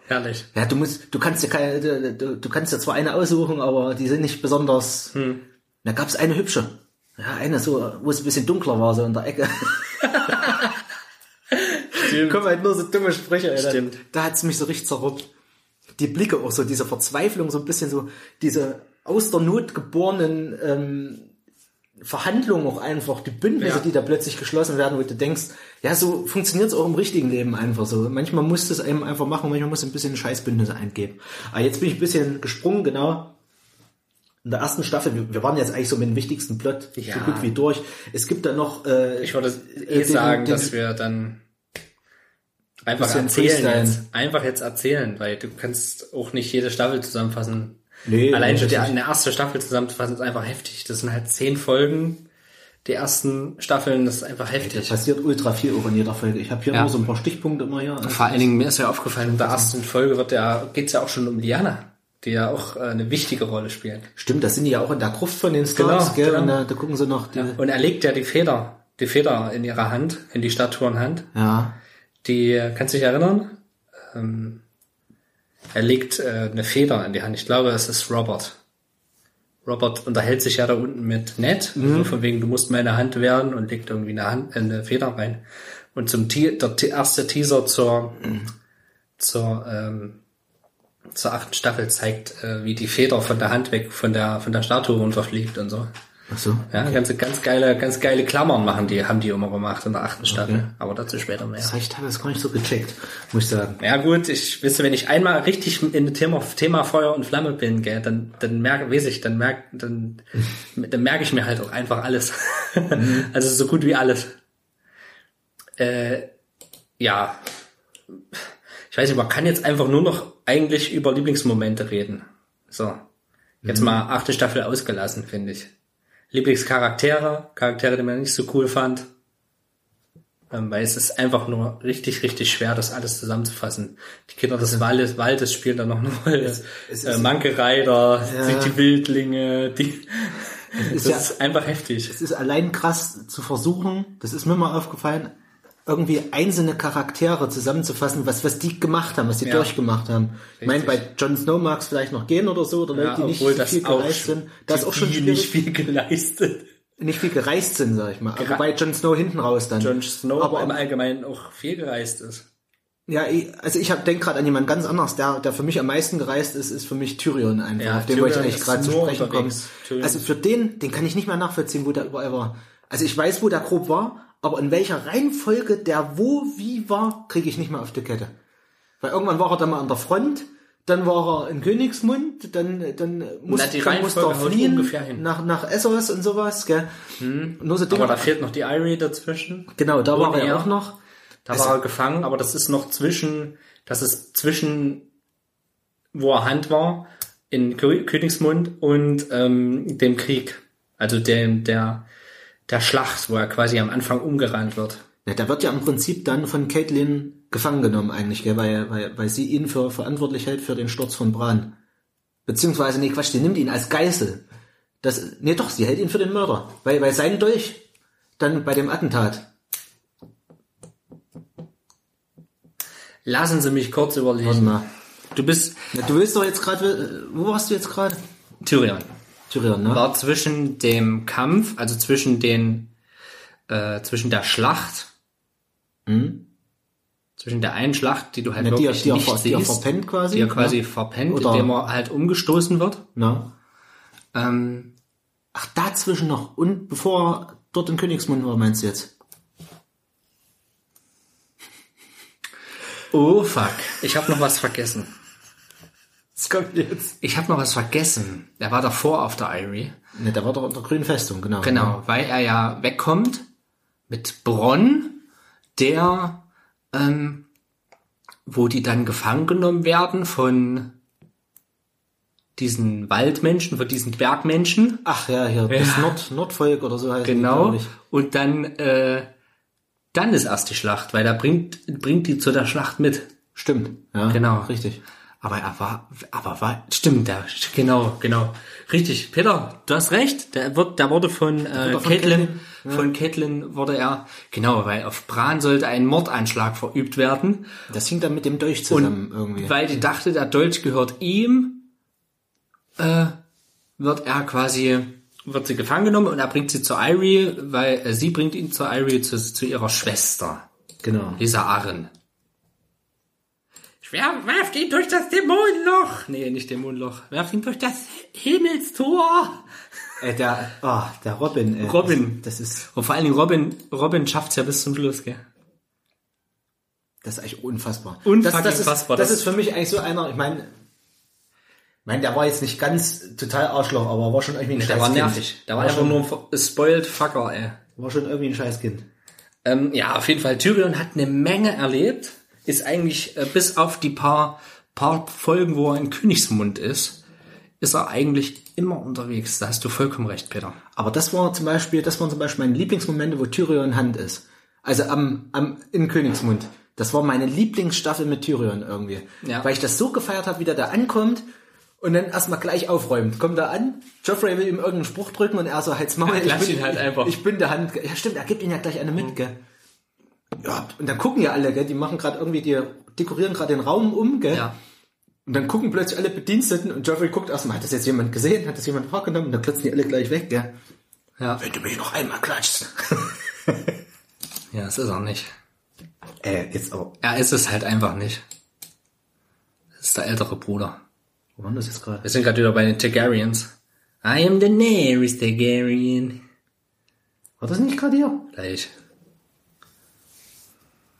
Herrlich. Ja, du musst, du kannst dir keine, du, du kannst dir zwar eine aussuchen, aber die sind nicht besonders. Hm. Da gab's eine hübsche. Ja, eine so, wo es ein bisschen dunkler war, so in der Ecke. Stimmt. Kommen halt nur so dumme Sprüche, Alter. Stimmt. Da hat's mich so richtig zerruppt. Die Blicke auch so, diese Verzweiflung, so ein bisschen so, diese aus der Not geborenen, ähm, Verhandlungen auch einfach, die Bündnisse, ja. die da plötzlich geschlossen werden, wo du denkst, ja, so funktioniert's auch im richtigen Leben einfach so. Manchmal musst du es einem einfach machen, manchmal musst du ein bisschen Scheißbündnisse eingeben. Aber jetzt bin ich ein bisschen gesprungen, genau. In der ersten Staffel, wir, wir waren jetzt eigentlich so mit dem wichtigsten Plot ja. so gut wie durch. Es gibt dann noch... Äh, ich würde eh den, sagen, den, dass wir dann einfach erzählen jetzt. Einfach jetzt erzählen, weil du kannst auch nicht jede Staffel zusammenfassen. Nee, allein schon die eine erste Staffel zusammenzufassen ist einfach heftig. Das sind halt zehn Folgen. Die ersten Staffeln, das ist einfach heftig. Da passiert ultra viel auch in jeder Folge. Ich habe hier ja. nur so ein paar Stichpunkte immer hier. Vor allen Dingen, mir ist ja aufgefallen, in der ersten Folge wird ja, geht's ja auch schon um Lyanna, die ja auch eine wichtige Rolle spielt. Stimmt, das sind die ja auch in der Gruft von den Starks, genau, gell? Genau. Und da, da gucken sie noch. Die ja. Und er legt ja die Feder die Feder in ihrer Hand, in die Statuenhand. Ja. Die, kannst du dich erinnern? Ähm, er legt äh, eine Feder in die Hand. Ich glaube, es ist Robert. Robert unterhält sich ja da unten mit Ned. Mhm. Also von wegen, du musst meine Hand werden, und legt irgendwie eine, Hand, äh, eine Feder rein. Und zum Te- der te- erste Teaser zur, mhm. zur, ähm, zur achten Staffel zeigt, äh, wie die Feder von der Hand weg, von der, von der Statue runterfliegt und so. Ach so. Ja, okay. ganz, ganz geile, ganz geile Klammern machen die, haben die immer gemacht in der achten Staffel. Okay. Aber dazu später mehr. Das habe ich teilweise gar nicht so gecheckt, muss ich sagen. Ja gut, ich wisse, wenn ich einmal richtig in dem Thema, Thema Feuer und Flamme bin, gell, dann, dann merke, weiß ich, dann merke, dann, dann merke ich mir halt auch einfach alles. Mhm. Also so gut wie alles. Äh, ja. Ich weiß nicht, man kann jetzt einfach nur noch eigentlich über Lieblingsmomente reden. So. Jetzt mhm. mal achte Staffel ausgelassen, finde ich. Lieblingscharaktere, Charaktere, die man nicht so cool fand, ähm, weil es ist einfach nur richtig, richtig schwer, das alles zusammenzufassen. Die Kinder des Waldes, Waldes spielen da noch eine Rolle. Es, es äh, Mankereider, ja. Die Wildlinge, die, es ist das ja, ist einfach heftig. Es ist allein krass zu versuchen, das ist mir mal aufgefallen, irgendwie einzelne Charaktere zusammenzufassen, was was die gemacht haben, was die ja. durchgemacht haben. Richtig. Ich meine, bei Jon Snow mag es vielleicht noch gehen oder so, oder ja, Leute, die nicht so viel gereist sind. Das auch schon nicht viel geleistet. Nicht viel gereist sind, sag ich mal. Aber Ger- bei Jon Snow hinten raus dann. Jon Snow aber im Allgemeinen auch viel gereist ist. Ja, also ich hab denk gerade an jemand ganz anderes, der, der für mich am meisten gereist ist, ist für mich Tyrion einfach, ja, auf den wollte ich eigentlich gerade zu sprechen kommen. Also für den, den kann ich nicht mehr nachvollziehen, wo der überall war. Also ich weiß, wo der grob war, aber in welcher Reihenfolge der wo, wie war, kriege ich nicht mehr auf die Kette. Weil irgendwann war er dann mal an der Front, dann war er in Königsmund, dann, dann muss, Na, dann muss er fliehen nach, nach Essos und sowas. Gell? Hm. Nur so Dinge. Aber da fehlt noch die Eyrie dazwischen. Genau, da war er ja auch noch. Da also, war er gefangen, aber das ist noch zwischen, das ist zwischen, wo er Hand war, in Kö- Königsmund und ähm, dem Krieg. Also dem, der... der Schlacht, wo er quasi am Anfang umgerannt wird. Ja, der wird ja im Prinzip dann von Catelyn gefangen genommen eigentlich, gell? Weil, weil, weil sie ihn für verantwortlich hält für den Sturz von Bran. Beziehungsweise, nee, Quatsch, sie nimmt ihn als Geißel. Das, nee, doch, sie hält ihn für den Mörder. Weil, weil sein Dolch dann bei dem Attentat. Lassen Sie mich kurz überlegen. Warte mal. Du bist... Na, du willst doch jetzt gerade... Wo warst du jetzt gerade? Tyrion. Tyrion, ne? War zwischen dem Kampf, also zwischen den, äh, zwischen der Schlacht, mhm. zwischen der einen Schlacht, die du halt Na, wirklich die er, die nicht er, siehst, die er verpennt quasi, die er quasi ne? verpennt, Oder? indem er halt umgestoßen wird. Ne? Ähm, Ach, dazwischen noch. Und bevor er dort in Königsmund war, meinst du jetzt? Oh, fuck. Ich hab noch was vergessen. Das kommt jetzt. Ich habe noch was vergessen. Der war davor auf der Eyrie. Ne, der war doch unter grünen Festung, genau. Genau, weil er ja wegkommt mit Bronn, der, ähm, wo die dann gefangen genommen werden von diesen Waldmenschen, von diesen Bergmenschen. Ach ja, hier, ja. das Nord, Nordvolk oder so heißt es. Genau, die, und dann, äh, dann ist erst die Schlacht, weil da bringt, bringt die zu der Schlacht mit. Stimmt, ja. Genau. Richtig. Aber er war, aber war, stimmt, der, genau, genau. Richtig, Peter, du hast recht, der wird, der wurde von, äh, von Catelyn, ja. von Catelyn wurde er, genau, weil auf Bran sollte ein Mordanschlag verübt werden. Das hing dann mit dem Dolch zusammen und irgendwie. Weil die dachte, der Dolch gehört ihm, äh, wird er quasi, wird sie gefangen genommen und er bringt sie zur Eyrie, weil, äh, sie bringt ihn zur Eyrie zu, zu ihrer Schwester. Genau. Dieser Arryn. Werft ihn durch das Dämonenloch! Nee, nicht Dämonenloch. Werft ihn durch das Himmelstor! Äh, der, oh, der Robin, ey. Robin. Das, das ist. Und vor allen Dingen Robin, Robin schafft's ja bis zum Schluss, gell? Das ist eigentlich unfassbar. Unfassbar. Das, das, ist, das ist für mich eigentlich so einer, ich meine, ich meine, der war jetzt nicht ganz total Arschloch, aber war schon irgendwie ein Scheißkind. Der war nervig. Der war, war einfach nur ein spoiled fucker, ey. War schon irgendwie ein Scheißkind. Ähm, ja, auf jeden Fall. Tyrion hat eine Menge erlebt. Ist eigentlich, äh, bis auf die paar, paar Folgen, wo er in Königsmund ist, ist er eigentlich immer unterwegs. Da hast du vollkommen recht, Peter. Aber das war zum Beispiel, das waren zum Beispiel meine Lieblingsmomente, wo Tyrion Hand ist. Also am, am, in Königsmund. Das war meine Lieblingsstaffel mit Tyrion irgendwie. Ja. Weil ich das so gefeiert habe, wie der da ankommt Und dann erstmal gleich aufräumt. Kommt er an, Joffrey will ihm irgendeinen Spruch drücken und er so, halt's Maul, ja, ich, bin, halt einfach. ich bin der Hand. Ja stimmt, er gibt ihn ja gleich eine mit, gell. Ja, und dann gucken ja alle, gell, die machen gerade irgendwie, die dekorieren gerade den Raum um, gell. Ja. Und dann gucken plötzlich alle Bediensteten und Joffrey guckt erstmal, hat das jetzt jemand gesehen, hat das jemand wahrgenommen? Und dann klotzen die alle gleich weg, gell. Ja. Wenn du mich noch einmal klatschst. Ja, das ist er nicht. Äh, jetzt auch. Er ist es halt einfach nicht. Das ist der ältere Bruder. Wo waren das jetzt gerade? Wir sind gerade wieder bei den Targaryens. I am the nearest Targaryen. War das nicht gerade hier? Gleich.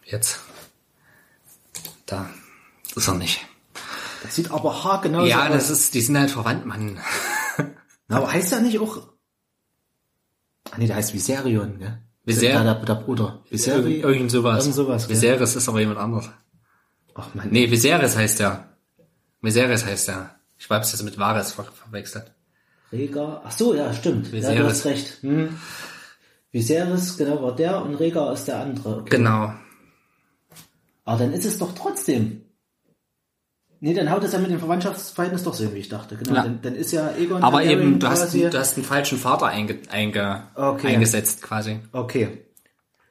Jetzt. Da. Das ist er nicht. Das sieht aber haargenau aus. Ja, das ist, die sind halt verwandt, Mann. Na, aber heißt er nicht auch... Ah, nee, der heißt Viserion, ne? Viser- der, der, der Bruder. Viserion. Irgend sowas. Irgend sowas. Viserys ist aber jemand anderes. Ach, Mann. Nee, Viserys heißt der. Viserys heißt der. Ich hab's jetzt mit Varys ver- verwechselt. Rhaegar. Ach so, ja, stimmt. Viserys. Ja, du hast recht. Hm. Viserys, genau, war der und Rhaegar ist der andere. Okay. Genau. Aber dann ist es doch trotzdem. Nee, dann haut es ja mit dem Verwandtschaftsverhältnis doch so, wie ich dachte. Genau, ja. dann, dann ist ja Aegon... Aber eben, du hast, du hast einen falschen Vater einge, einge, okay. eingesetzt quasi. Okay.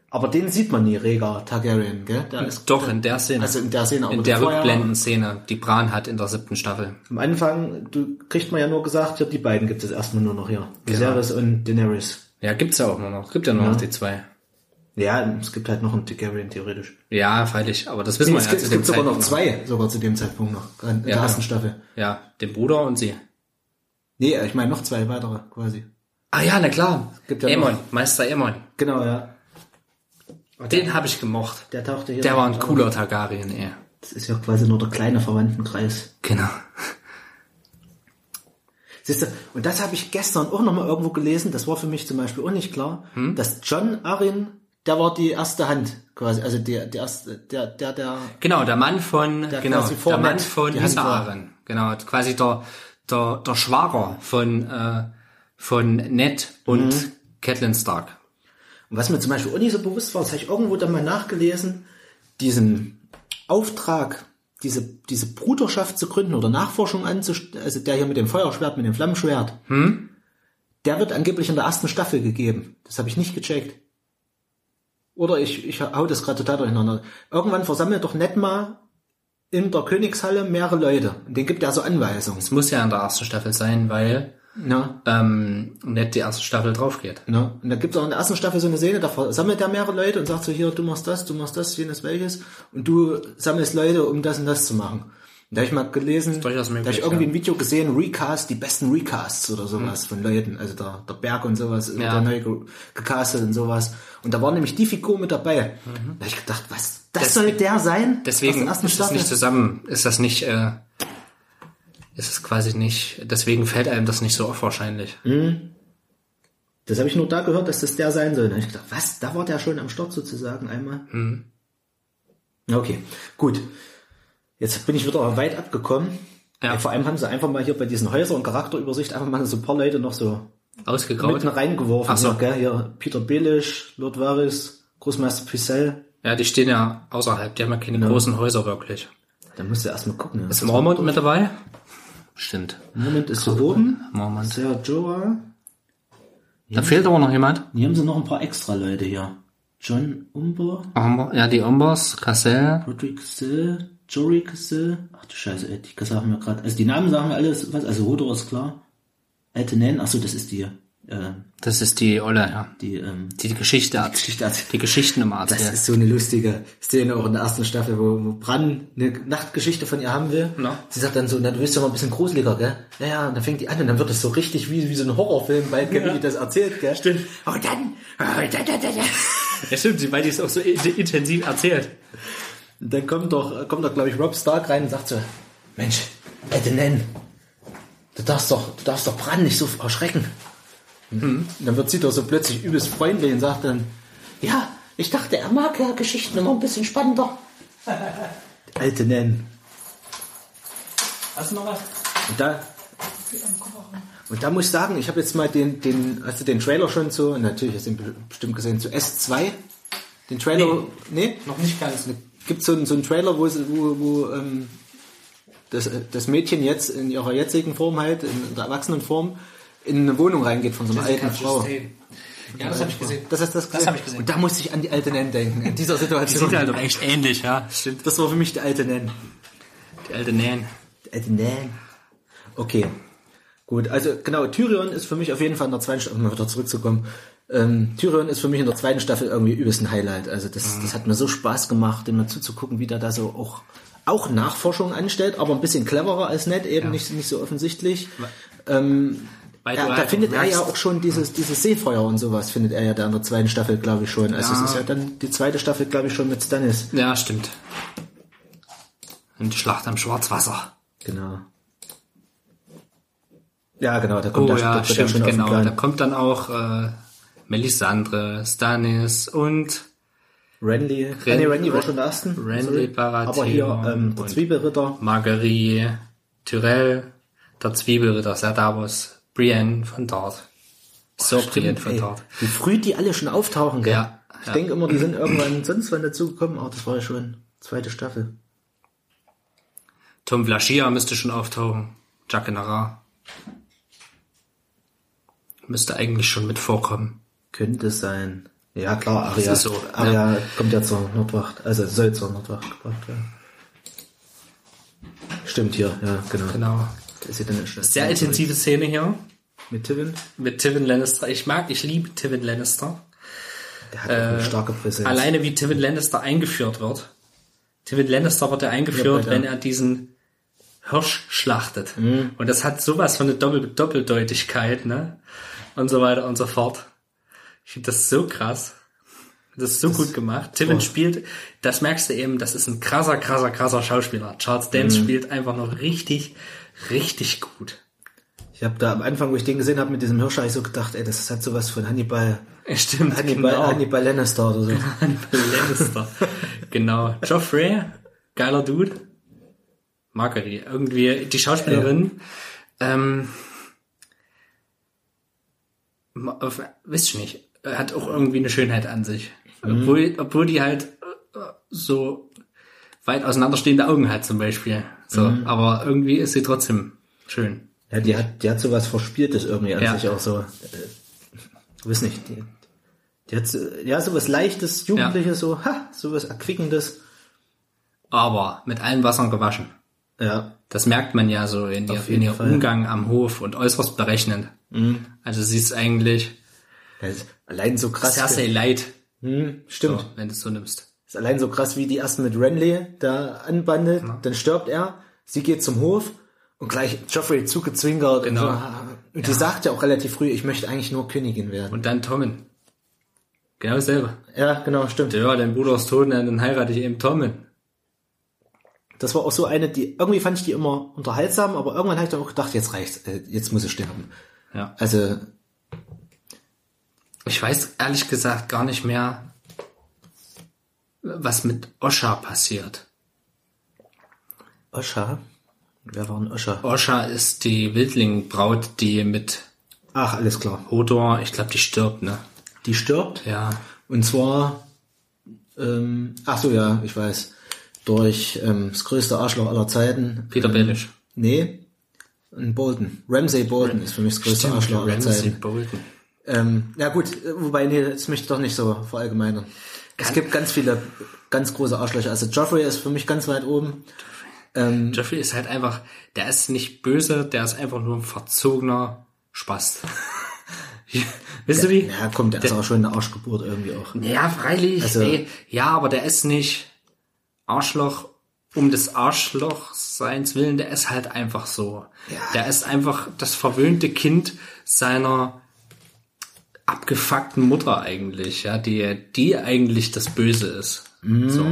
Aber den sieht man nie, Rhaegar Targaryen, gell? Der ist, doch, der, in der Szene. Also in der Szene. Aber in der Rückblenden-Szene, die Bran hat in der siebten Staffel. Am Anfang, du kriegt man ja nur gesagt, ja, die beiden gibt es erstmal nur noch hier. Viserys genau. und Daenerys. Ja, gibt's ja auch nur noch. Gibt ja nur ja. noch die zwei. Ja, es gibt halt noch einen Targaryen, theoretisch. Ja, freilich, aber das wissen nee, wir ja zu dem Zeitpunkt. Es gibt sogar noch zwei, sogar zu dem Zeitpunkt noch, in der ja, ersten Staffel. Ja, den Bruder und sie. Nee, ich meine noch zwei weitere, quasi. Ah ja, na klar. Gibt ja Aemon, noch. Meister Aemon. Genau, ja. Und den habe ich gemocht. Der tauchte hier. Der war ein cooler Targaryen, ey. Das ist ja quasi nur der kleine Verwandtenkreis. Genau. Siehst du, und das habe ich gestern auch nochmal irgendwo gelesen, das war für mich zum Beispiel auch nicht klar, hm? dass Jon Arryn... Der war die erste Hand, quasi, also der, der erste, der, der, der. Genau, der Mann von, der genau, der Mann von Arryn. Genau, quasi der, der, der Schwager von, äh, von Ned und mhm. Catelyn Stark. Und was mir zum Beispiel auch nicht so bewusst war, das habe ich irgendwo dann mal nachgelesen, diesen Auftrag, diese, diese Bruderschaft zu gründen oder Nachforschung anzustellen, also der hier mit dem Feuerschwert, mit dem Flammenschwert, hm? der wird angeblich in der ersten Staffel gegeben. Das habe ich nicht gecheckt. Oder ich, ich hau das gerade total durcheinander. Irgendwann versammelt doch Ned mal in der Königshalle mehrere Leute. Und denen gibt er so Anweisungen. Es muss ja in der ersten Staffel sein, weil ja. ähm, Ned die erste Staffel drauf geht. Ja. Und da gibt es auch in der ersten Staffel so eine Szene, da versammelt er mehrere Leute und sagt so, hier, du machst das, du machst das, jenes, welches. Und du sammelst Leute, um das und das zu machen. Und da habe ich mal gelesen, da habe ich irgendwie ja. ein Video gesehen, Recast, die besten Recasts oder sowas mhm. von Leuten, also der, der Berg und sowas, ja. der neu ge- gecastet und sowas. Und da war nämlich die Figur mit dabei. Mhm. Da habe ich gedacht, was, das, das soll der sein? Deswegen ist Staffel? Das nicht zusammen, ist das nicht, äh, ist es quasi nicht, deswegen fällt einem das nicht so oft wahrscheinlich. Mhm. Das habe ich nur da gehört, dass das der sein soll. Da habe ich gedacht, was, da war der schon am Start sozusagen einmal? Mhm. Okay, gut. Jetzt bin ich wieder weit abgekommen. Ja. Ja, vor allem haben sie einfach mal hier bei diesen Häuser- und Charakterübersicht einfach mal so ein paar Leute noch so ausgegraut, mitten reingeworfen. Ach so. Ja, gell? Hier Peter Baelish, Lord Varys, Großmeister Pycelle. Ja, die stehen ja außerhalb. Die haben ja keine ja. großen Häuser wirklich. Da musst du erstmal gucken. Ja. Ist Mormont mit dabei? Stimmt. Mormont ist hier oben. Mormont. Ser Jorah. Da fehlt aber noch jemand. Hier haben sie noch ein paar extra Leute hier. John Umber. Umber. Ja, die Umbers. Cassel. Roderick Cassel. Jory Cassel, ach du Scheiße, ey, die Cassel haben wir gerade, also die Namen sagen wir alles, was, also Hodor ist klar, alte Nan, ach so, das ist die, äh, das ist die Olle, ja, die, ähm, die, die Geschichte, die, Geschichte die Geschichten im Arzt. Das ja. ist so eine lustige Szene auch in der ersten Staffel, wo, wo Bran eine Nachtgeschichte von ihr haben will, no. sie sagt dann so, na, du bist ja mal ein bisschen gruseliger, gell, naja, und dann fängt die an und dann wird es so richtig wie, wie so ein Horrorfilm, weil ja. die das erzählt, gell, stimmt, und dann, und dann, dann, dann, dann. ja stimmt, weil die es auch so intensiv erzählt. Und dann kommt doch, kommt doch, glaube ich, Robb Stark rein und sagt so, Mensch, Adenan, du darfst doch, du darfst doch Bran nicht so erschrecken. Mhm. Und dann wird sie doch so plötzlich übelst freundlich und sagt dann, ja, ich dachte, er mag ja Geschichten immer ein bisschen spannender. Adenan. Hast du noch was? Und da, und da muss ich sagen, ich habe jetzt mal den, den, hast du den Trailer schon zu, natürlich hast du ihn bestimmt gesehen, zu S zwei, den Trailer, nee, nee? Noch nicht ganz, ne? Gibt so einen so einen Trailer, wo, wo, wo ähm, das, das Mädchen jetzt in ihrer jetzigen Form halt, in der erwachsenen Form, in eine Wohnung reingeht von so einer alten Frau. Ja, das habe ich gesehen. Das, das, das, das habe ich gesehen. Und da musste ich an die alte Nen denken, in dieser Situation. Die sind halt auch echt ähnlich, ja. Stimmt. Das war für mich die alte Nen. Die alte Nen. Die alte Nen. Okay. Gut, also genau, Tyrion ist für mich auf jeden Fall in der zweiten Staffel, um mal wieder zurückzukommen, ähm, Tyrion ist für mich in der zweiten Staffel irgendwie übelst ein Highlight. Also das, mhm. das hat mir so Spaß gemacht, dem mal zuzugucken, wie der da so auch, auch Nachforschungen anstellt, aber ein bisschen cleverer als Ned, eben ja. nicht, nicht so offensichtlich. Ähm, Weil ja, da halt findet er ja auch schon dieses, dieses Seefeuer und sowas, findet er ja da in der zweiten Staffel, glaube ich, schon. Also ja. es ist ja dann die zweite Staffel, glaube ich, schon mit Stannis. Ja, stimmt. Und die Schlacht am Schwarzwasser. Genau. Ja, genau, da kommt, oh, ja, stimmt, der schon genau. Da kommt dann auch äh, Melisandre, Stannis und Renly. Renly, Renly war schon der ersten. Renly Baratheon. Aber hier ähm, der Zwiebelritter. Margaery Tyrell, der Zwiebelritter, Sadavos, Brienne von Dart. So stimmt, Brienne von ey. Dart. Wie früh die alle schon auftauchen, gell? Ja, ich ja. denke immer, die sind irgendwann sonst wann dazugekommen, aber das war ja schon zweite Staffel. Tom Vlaschia müsste schon auftauchen. Jaqen H'ghar. Müsste eigentlich schon mit vorkommen. Könnte sein. Ja, klar, Arya. So, Arya ja. kommt ja zur Nordwacht. Also soll zur Nordwacht gebracht werden. Stimmt hier, ja, genau. genau. Das ist dann eine sehr intensive Szene hier. Mit Tywin? Mit Tywin Lannister. Ich mag, ich liebe Tywin Lannister. Der hat äh, eine starke Präsenz. Alleine wie Tywin Lannister eingeführt wird. Tywin Lannister wird ja eingeführt, ja, wenn er diesen Hirsch schlachtet. Mhm. Und das hat sowas von eine Doppel- Doppeldeutigkeit, ne? Und so weiter und so fort. Ich finde das so krass. Das ist so das, gut gemacht. Tywin oh. spielt, das merkst du eben, das ist ein krasser, krasser, krasser Schauspieler. Charles Dance mhm. spielt einfach noch richtig, richtig gut. Ich habe da am Anfang, wo ich den gesehen habe mit diesem Hirsch, habe ich so gedacht, ey, das hat sowas von Hannibal. Stimmt, Hannibal, genau. Hannibal Lannister oder so. Hannibal Lannister. Genau. Joffrey, geiler Dude. Margaery, irgendwie die Schauspielerin. Ja. Ähm, auf, wisst ihr nicht, hat auch irgendwie eine Schönheit an sich. Mhm. Obwohl, obwohl die halt so weit auseinanderstehende Augen hat zum Beispiel. So, mhm. aber irgendwie ist sie trotzdem schön. Ja, die hat, die hat so was Verspieltes irgendwie an ja. sich auch so. Ich weiß nicht, die, die hat so, ja, so was Leichtes, Jugendliches, ja. so, ha, so was Erquickendes. Aber mit allen Wassern gewaschen. Ja. Das merkt man ja so in, ihr, in ihrem Umgang am Hof und äußerst berechnend. Mhm. Also sie ist eigentlich also, allein so krass. Cersei Light. Mhm, stimmt. So, wenn du es so nimmst. Ist allein so krass, wie die ersten mit Renly da anbandelt, ja. dann stirbt er, sie geht zum Hof und gleich Joffrey zugezwinkert. Genau. Und, so. und ja. die sagt ja auch relativ früh, ich möchte eigentlich nur Königin werden. Und dann Tommen. Genau dasselbe. Ja, genau, stimmt. Ja, dein Bruder ist tot und dann heirate ich eben Tommen. Das war auch so eine, die, irgendwie fand ich die immer unterhaltsam, aber irgendwann habe ich dann auch gedacht, jetzt reicht's, jetzt muss ich sterben. Ja. Also. Ich weiß ehrlich gesagt gar nicht mehr, was mit Osha passiert. Osha? Wer war denn Osha? Osha ist die Wildlingbraut, die mit. Ach, alles klar. Hodor, ich glaube, die stirbt, ne? Die stirbt? Ja. Und zwar, ähm, ach so, ja, ich weiß. Durch ähm, das größte Arschloch aller Zeiten. Peter ähm, Baelish. Nee, ein Bolton. Ramsay Bolton Ram- ist für mich das größte Stimmt, Arschloch aller Ramsay Zeiten. Bolton. Ähm, ja gut, wobei, nee, das möchte ich doch nicht so verallgemeinern. Es gibt ganz viele ganz große Arschlöcher. Also Joffrey ist für mich ganz weit oben. Ähm, Joffrey ist halt einfach, der ist nicht böse, der ist einfach nur ein verzogener Spast. Wisst ihr wie? Ja, komm, der, der ist auch schon eine Arschgeburt irgendwie auch. Ja, freilich. Also, ey, ja, aber der ist nicht Arschloch um des Arschlochseins willen, der ist halt einfach so. Ja. Der ist einfach das verwöhnte Kind seiner abgefuckten Mutter eigentlich, ja, die, die eigentlich das Böse ist. Mm. So.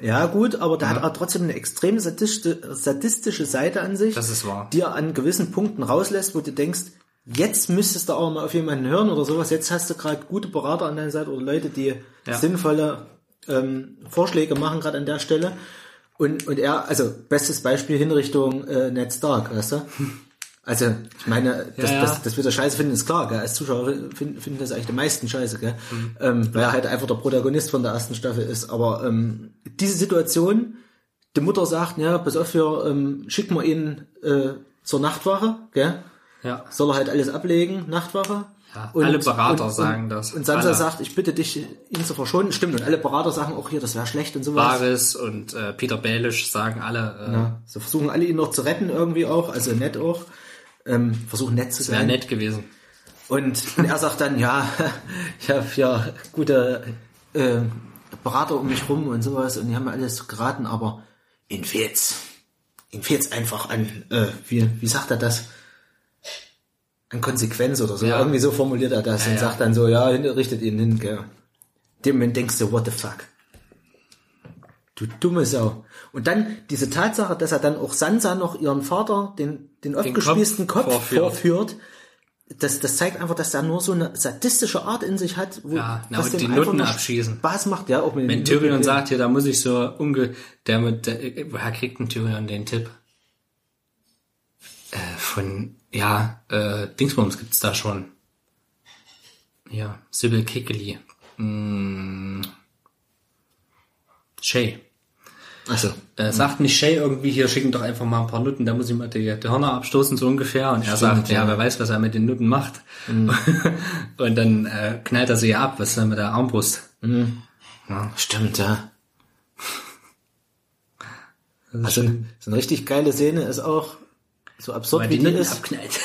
Ja, gut, aber der ja. hat er trotzdem eine extrem sadistische, sadistische Seite an sich, das ist wahr. Die er an gewissen Punkten rauslässt, wo du denkst, jetzt müsstest du auch mal auf jemanden hören oder sowas, jetzt hast du gerade gute Berater an deiner Seite oder Leute, die ja. sinnvolle Ähm, Vorschläge machen gerade an der Stelle und und er, also bestes Beispiel Hinrichtung äh, Ned Stark, weißt du? Also ich meine, das, ja, ja. das, das wird er scheiße finden, ist klar, gell? Als Zuschauer finden, finden das eigentlich die meisten scheiße, gell? Mhm. Ähm, weil er halt einfach der Protagonist von der ersten Staffel ist, aber ähm, diese Situation die Mutter sagt, ja, pass auf, hier, ähm, schick mal ihn äh, zur Nachtwache, gell? Ja. Soll er halt alles ablegen, Nachtwache. Ja, und, alle Berater und, und, sagen das. Und Sansa alle. sagt, ich bitte dich, ihn zu verschonen. Stimmt, und alle Berater sagen auch hier, das wäre schlecht und sowas. Varys und äh, Peter Baelish sagen alle. Äh, ja, so versuchen alle ihn noch zu retten irgendwie auch, also Ned auch. Ähm, versuchen nett zu sein. Das wäre nett gewesen. Und, und er sagt dann, ja, ich habe ja gute äh, Berater um mich rum und sowas und die haben mir alles geraten, aber ihm fehlt's. Ihm fehlt's einfach an, äh, wie, wie sagt er das? An Konsequenz oder so. Ja. Irgendwie so formuliert er das ja, und ja. sagt dann so, ja, richtet ihn hin, gell. Dem Moment denkst du, what the fuck? Du dumme Sau. Und dann diese Tatsache, dass er dann auch Sansa noch ihren Vater, den, den, den aufgespießten Kopf, Kopf vorführt, vorführt das, das zeigt einfach, dass er nur so eine sadistische Art in sich hat, wo ja, na, was und die Nutten abschießen. Spaß macht, ja, auch mit wenn Tyrion Nutten sagt, hier, da muss ich so umge, der mit, der, woher kriegt denn Tyrion den Tipp? Äh, von, ja, äh, Dingsbums gibt's da schon. Ja, Sybil Kickley. Mm. Shay. Also, äh, sagt nicht Shay irgendwie, hier schicken doch einfach mal ein paar Nutten, da muss ich mal die, die Hörner abstoßen, so ungefähr. Und er Stimmt, sagt, ja, ja, wer weiß, was er mit den Nutten macht. Mhm. Und dann äh, knallt er sie ja ab, was dann mit der Armbrust. Mhm. Ja. Stimmt, ja. Also, so eine richtig geile Szene ist auch so absurd, weil wie die Nutten ist. Abknallt.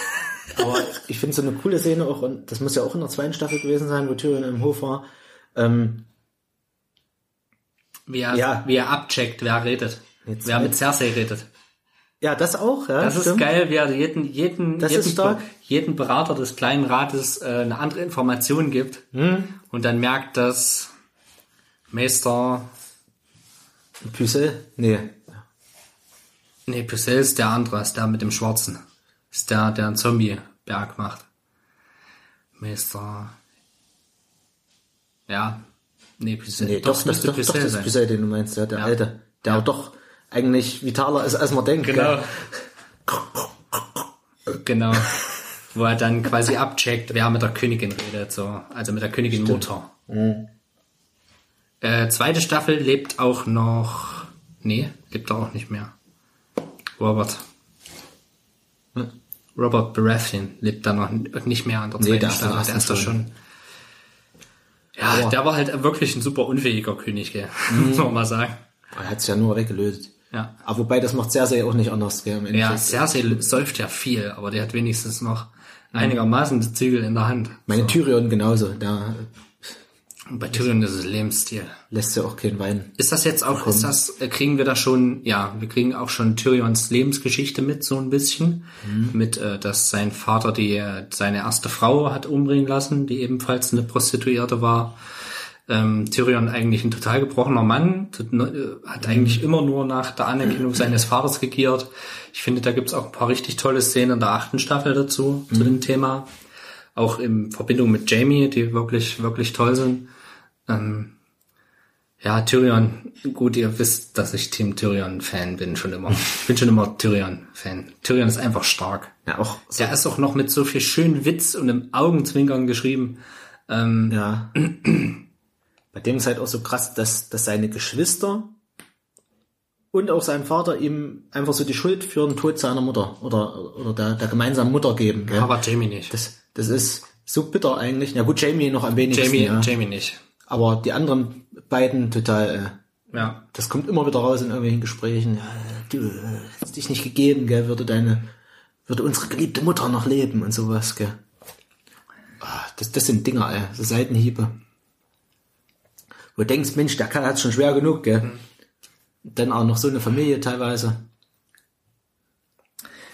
Aber ich finde so eine coole Szene auch, und das muss ja auch in der zweiten Staffel gewesen sein, wo Tyrion im Hof war, ähm, Wie er, ja. wie er abcheckt, wer redet. Jetzt wer mit Cersei redet. Ja, das auch. Ja, das stimmt. Ist geil, wie er jeden, jeden, jeden, jeden Berater des kleinen Rates äh, eine andere Information gibt. Hm. Und dann merkt das Meister Pycelle? Nee. Nee, Pycelle ist der andere, ist der mit dem Schwarzen. Ist der, der einen Zombie-Berg macht. Meister... Ja... Nee, Pycelle. Nee, doch, doch, müsste doch, Pycelle doch, das ist Pycelle, den du meinst, ja, der ja. Alte. Der ja. auch doch eigentlich vitaler ist, als man denkt. Genau. Genau. Wo er dann quasi abcheckt, wer mit der Königin redet, so. Also mit der Königin Stimmt. Mutter. Mhm. Äh, zweite Staffel lebt auch noch, nee, lebt auch nicht mehr. Robert. Hm? Robert Baratheon lebt da noch nicht mehr an der zweiten nee, Staffel. Der ist doch schon... Ja, aber der war halt wirklich ein super unfähiger König, gell? Mhm. Muss man mal sagen. Er hat's ja nur weggelöst. Ja. Aber wobei, das macht Cersei auch nicht anders, gell? Im ja, Cersei säuft ja viel, aber der hat wenigstens noch mhm. einigermaßen die Zügel in der Hand. Meine so. Tyrion genauso. Da Und bei Tyrion ist es Lebensstil. Lässt ja auch keinen Wein. Ist das jetzt auch, bekommen. ist das, kriegen wir da schon, ja, wir kriegen auch schon Tyrions Lebensgeschichte mit, so ein bisschen. Mhm. Mit, äh, dass sein Vater die, seine erste Frau hat umbringen lassen, die ebenfalls eine Prostituierte war. Ähm, Tyrion eigentlich ein total gebrochener Mann, hat eigentlich mhm. immer nur nach der Anerkennung mhm. seines Vaters regiert. Ich finde, da gibt's auch ein paar richtig tolle Szenen in der achten Staffel dazu, mhm. zu dem Thema. Auch in Verbindung mit Jamie, die wirklich, wirklich toll sind. Ähm, ja, Tyrion, gut, ihr wisst, dass ich Team Tyrion-Fan bin, schon immer. Ich bin schon immer Tyrion-Fan. Tyrion ist einfach stark. Ja, auch. So. Der ist auch noch mit so viel schönen Witz und im Augenzwinkern geschrieben. Ähm, ja. Bei dem ist halt auch so krass, dass, dass seine Geschwister und auch sein Vater ihm einfach so die Schuld für den Tod seiner Mutter oder, oder der, der gemeinsamen Mutter geben. Gell? Aber Jamie nicht. Das, Das ist so bitter eigentlich. Na gut, Jamie noch am wenigsten. Jamie, ja. Jamie nicht. Aber die anderen beiden total. Äh, ja. Das kommt immer wieder raus in irgendwelchen Gesprächen. Ja, du hast dich nicht gegeben, gell? Würde deine, würde unsere geliebte Mutter noch leben und sowas, gell? Ah, das, das sind Dinger, ey. So Seitenhiebe. Wo du denkst, Mensch, der Kerl hat's schon schwer genug, gell? Mhm. Dann auch noch so eine Familie teilweise.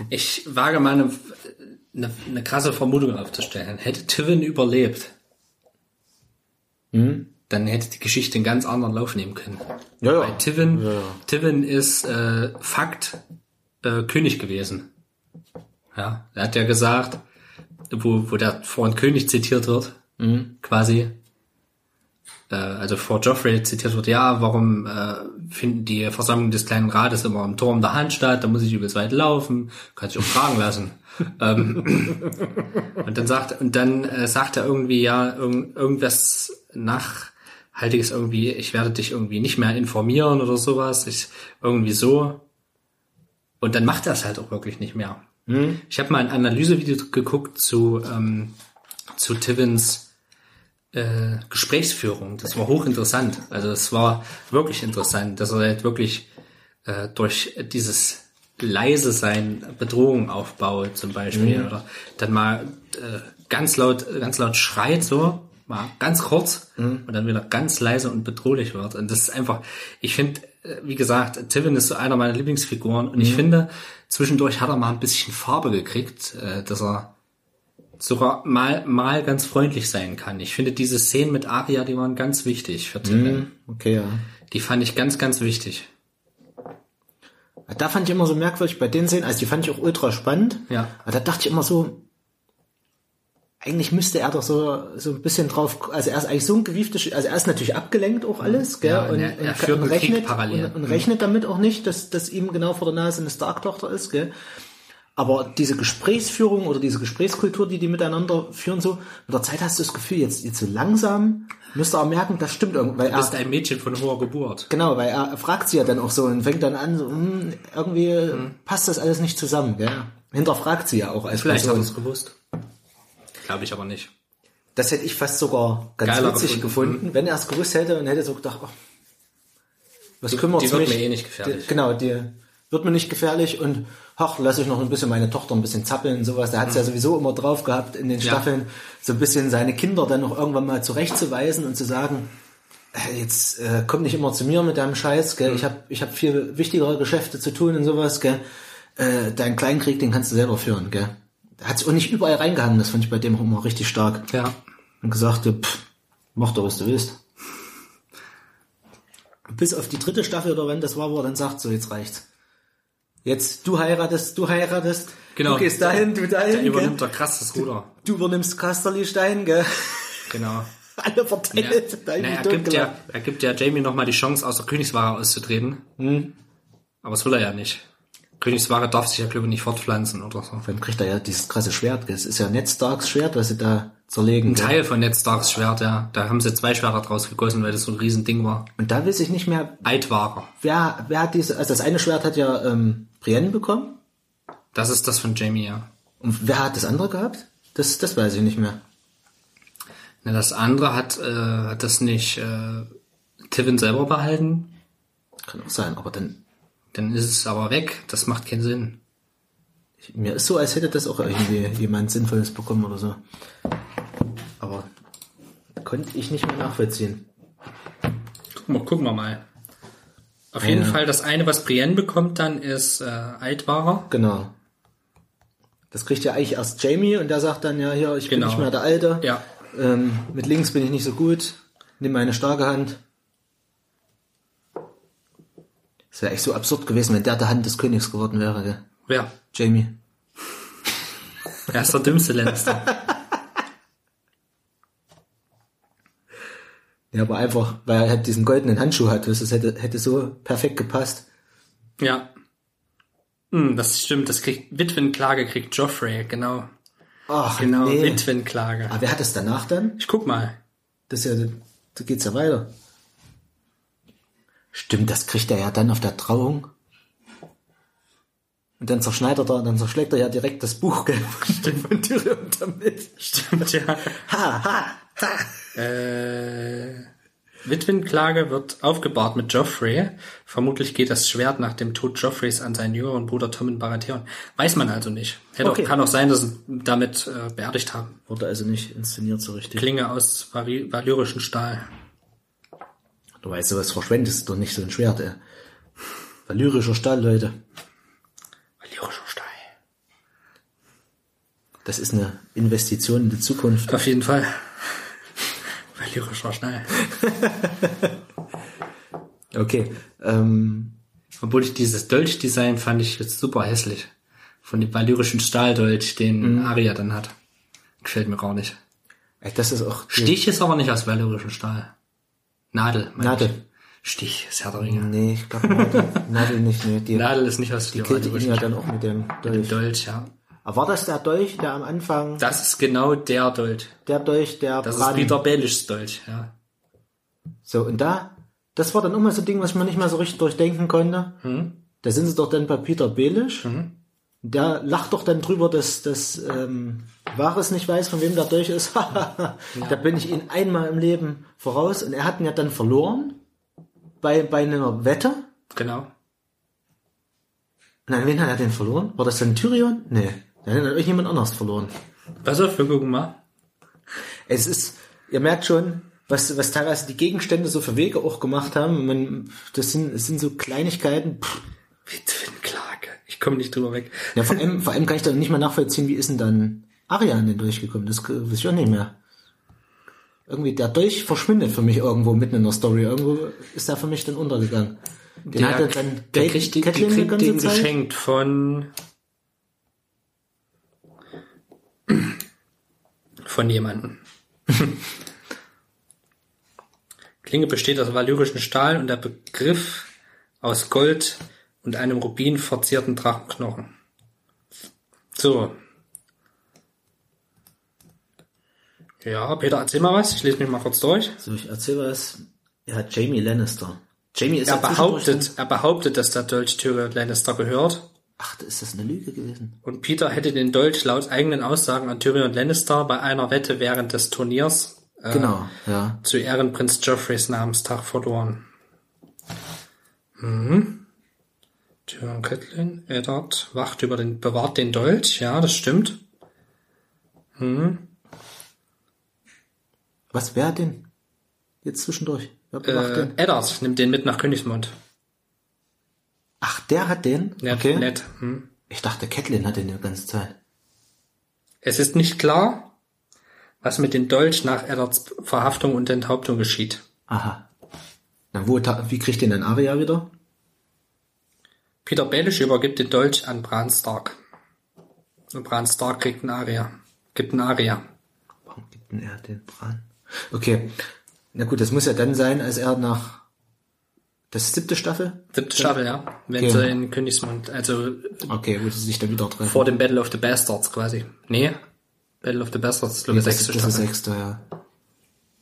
Ich wage meine Eine, eine krasse Vermutung aufzustellen. Hätte Tywin überlebt, mhm. dann hätte die Geschichte einen ganz anderen Lauf nehmen können. Ja, ja. Weil Tywin, ja, ja. Tywin ist äh, Fakt äh, König gewesen. Ja, er hat ja gesagt, wo, wo der vorhin König zitiert wird, mhm. quasi, äh, also vor Joffrey zitiert wird, ja, warum äh, finden die Versammlung des kleinen Rates immer im Turm der Hand statt, da muss ich übelst weit laufen, kann sich auch fragen lassen. und dann sagt, und dann äh, sagt er irgendwie ja, irgend, irgendwas nach, halte ich es irgendwie, ich werde dich irgendwie nicht mehr informieren oder sowas, ich, irgendwie so. Und dann macht er es halt auch wirklich nicht mehr. Hm? Ich habe mal ein Analysevideo geguckt zu ähm, zu Tywins äh, Gesprächsführung. Das war hochinteressant. Also es war wirklich interessant, dass er halt wirklich äh, durch dieses leise sein Bedrohungen aufbaut zum Beispiel, mhm. oder dann mal äh, ganz laut ganz laut schreit so, mal ganz kurz mhm. und dann wieder ganz leise und bedrohlich wird. Und das ist einfach, ich finde, wie gesagt, Tywin ist so einer meiner Lieblingsfiguren und mhm. ich finde, zwischendurch hat er mal ein bisschen Farbe gekriegt, äh, dass er sogar mal mal ganz freundlich sein kann. Ich finde, diese Szenen mit Arya, die waren ganz wichtig für Tywin. Mhm. Okay, ja. Die fand ich ganz, ganz wichtig. Da fand ich immer so merkwürdig bei den Szenen, also die fand ich auch ultra spannend. Ja. Aber da dachte ich immer so, eigentlich müsste er doch so so ein bisschen drauf, also er ist eigentlich so ein gewieftes, also er ist natürlich abgelenkt auch alles, gell? Ja, und, und er, er führt und rechnet, Krieg parallel. Und, und rechnet damit auch nicht, dass dass ihm genau vor der Nase eine Stark-Tochter ist, gell? Aber diese Gesprächsführung oder diese Gesprächskultur, die die miteinander führen, so mit der Zeit hast du das Gefühl, jetzt jetzt so langsam müsst ihr auch merken, das stimmt irgendwie. Weil du bist er, ein Mädchen von hoher Geburt. Genau, weil er fragt sie ja dann auch so und fängt dann an, so, mh, irgendwie mhm. passt das alles nicht zusammen. Gell? Hinterfragt sie ja auch als Vielleicht Person. Hat er es gewusst. Glaube ich aber nicht. Das hätte ich fast sogar ganz Geiler witzig gefunden, gefunden, wenn er es gewusst hätte und hätte so gedacht, oh, was kümmert mich? Die wird mir eh nicht gefährlich. Die, genau, die wird mir nicht gefährlich und ach, lass ich noch ein bisschen meine Tochter ein bisschen zappeln, sowas. Der hat es ja sowieso immer drauf gehabt in den Staffeln, ja. so ein bisschen seine Kinder dann noch irgendwann mal zurechtzuweisen und zu sagen, jetzt äh, komm nicht immer zu mir mit deinem Scheiß, gell? Mhm. Ich hab, ich hab viel wichtigere Geschäfte zu tun und sowas, gell? Äh, deinen Kleinkrieg, den kannst du selber führen, gell? Hat es auch nicht überall reingehangen, das fand ich bei dem auch immer richtig stark. Ja. Und gesagt, pff, mach doch, was du willst. Bis auf die dritte Staffel oder wann das war, wo er dann sagt, so, jetzt reicht's. Jetzt, du heiratest, du heiratest, genau. du gehst dahin, du dahin. Der übernimmt doch krass das Ruder. Du, du übernimmst Kasterly-Stein, gell? Genau. Alle verteilt. Ja. Naja, er, gibt ja, er gibt ja Jamie nochmal die Chance, aus der Königsware auszutreten. Hm. Aber das will er ja nicht. Königsware darf sich ja, glaube ich, nicht fortpflanzen oder so. Dann kriegt er ja dieses krasse Schwert, gell? Es ist ja Ned Starks Schwert, was sie da zerlegen. Ein gell? Teil von Ned Starks Schwert, ja. Da haben sie zwei Schwerter draus gegossen, weil das so ein Riesending war. Und da weiß ich nicht mehr... Eidware. Wer, wer hat diese... Also das eine Schwert hat ja ähm, Brienne bekommen. Das ist das von Jamie, ja. Und wer hat das andere gehabt? Das das weiß ich nicht mehr. Na, das andere hat äh, hat das nicht äh, Tywin selber behalten. Kann auch sein, aber dann... Dann ist es aber weg. Das macht keinen Sinn. Mir ist so, als hätte das auch irgendwie jemand Sinnvolles bekommen oder so. Aber konnte ich nicht mehr nachvollziehen. Gucken wir, gucken wir mal. Auf ja. jeden Fall, das eine, was Brienne bekommt dann, ist äh, Altware. Genau. Das kriegt ja eigentlich erst Jamie und der sagt dann, ja, hier, ich genau. bin nicht mehr der Alte. Ja. Ähm, mit links bin ich nicht so gut. Nimm meine starke Hand. Das wäre echt so absurd gewesen, wenn der der Hand des Königs geworden wäre, gell? Ja. Jamie. Er ist der dümmste Lannister. Ja, aber einfach, weil er halt diesen goldenen Handschuh hat, das hätte, hätte so perfekt gepasst. Ja. Hm, das stimmt, das kriegt, Witwenklage kriegt Joffrey, genau. Ach, genau, nee. Witwenklage. Aber wer hat das danach dann? Ich guck mal. Das ist ja, da geht's ja weiter. Stimmt, das kriegt er ja dann auf der Trauung. Und dann zerschneidert er, dann zerschlägt er ja direkt das Buch, gell? Stimmt. Von Tyrion damit. Stimmt, ja. Ha, ha, ha. Äh, Witwenklage wird aufgebahrt mit Joffrey. Vermutlich geht das Schwert nach dem Tod Joffreys an seinen jüngeren Bruder Tommen Baratheon. Weiß man also nicht. Hätte okay. auch, kann auch sein, dass sie damit äh, beerdigt haben. Wurde also nicht inszeniert so richtig. Klinge aus valyrischem Stahl. Du weißt, sowas verschwendest du doch nicht, so ein Schwert, ey. Valyrischer Stahl, Leute. Valyrischer Stahl. Das ist eine Investition in die Zukunft. Auf jeden Fall. Valyrischer Stahl. Okay. Ähm, Obwohl ich dieses Dolch-Design fand ich jetzt super hässlich. Von dem valyrischen Stahldolch, den Arya dann hat. Gefällt mir gar nicht. Ey, das ist auch... Stich ist aber nicht aus valyrischem Stahl. Nadel, meine Nadel. Ich. Stich, ist ja doch egal. Nee, ich glaube Nadel. Nadel nicht, nee. Die, Nadel ist nicht aus die killt ihn ja dann auch mit dem Dolch. Mit dem Dolch, ja. Aber war das der Dolch, der am Anfang... Das ist genau der Dolch. Der Dolch, der... Das Bran. Ist wieder Baelishs Dolch, ja. So, und da, das war dann immer so ein Ding, was ich mir nicht mal so richtig durchdenken konnte. Mhm. Da sind sie doch dann bei Peter Baelish. Mhm. Der lacht doch dann drüber, dass, dass ähm, Varys nicht weiß, von wem der Dolch ist. Da bin ich ihn einmal im Leben voraus. Und er hat ihn ja dann verloren bei, bei einer Wette. Genau. Nein, wen hat er denn verloren? War das dann Tyrion? Nee, dann hat euch jemand anders verloren. Was auf, wir gucken mal. Es ist, ihr merkt schon, was, was teilweise die Gegenstände so für Wege auch gemacht haben. Man, das sind, das sind so Kleinigkeiten. Pff. Ich komme nicht drüber weg. Ja, vor allem, vor allem kann ich da nicht mal nachvollziehen, wie ist denn dann Arya denn durchgekommen? Das weiß ich auch nicht mehr. Irgendwie, der Dolch verschwindet für mich irgendwo mitten in der Story. Irgendwo ist er für mich dann untergegangen. Den der, hat er dann der Kate, kriegt, Catelyn die kriegt die den Zeit geschenkt von von jemandem. Klinge besteht aus valyrischen Stahl und der Begriff aus Gold und einem rubinverzierten Drachenknochen. So. Ja, Peter, erzähl mal was. Ich lese mich mal kurz durch. So, ich erzähl was. Ja, Jamie Lannister. Jamie ist er behauptet, er behauptet, dass der Dolch Tyrion Lannister gehört. Ach, ist das eine Lüge gewesen? Und Peter hätte den Dolch laut eigenen Aussagen an Tyrion Lannister bei einer Wette während des Turniers äh, genau, ja. zu Ehren Prinz Joffreys Namenstag verloren. Mhm. Tyrion Catelyn, Eddard wacht über den, bewahrt den Dolch, ja, das stimmt. Hm. Was wäre denn jetzt zwischendurch? Wer bewacht äh, den? Eddard nimmt den mit nach Königsmund. Ach, der hat den? Ned, okay. Ned. Hm. Ich dachte, Catelyn hat den die ganze Zeit. Es ist nicht klar, was mit dem Dolch nach Eddards Verhaftung und Enthauptung geschieht. Aha. Na, wo, wie kriegt den dann Arya wieder? Peter Baelish übergibt den Dolch an Bran Stark. Und Bran Stark kriegt einen Arya. Gibt einen Arya. Warum gibt denn er den Bran? Okay. Na gut, das muss ja dann sein, als er nach... Das ist siebte Staffel? Siebte Staffel, ja. Wenn okay. sie in Königsmund... Also... Okay, wo sie sich dann wieder treffen. Vor dem Battle of the Bastards quasi. Nee. Battle of the Bastards ist, glaube ich, nee, sechste Staffel. Das ist sechste, ja.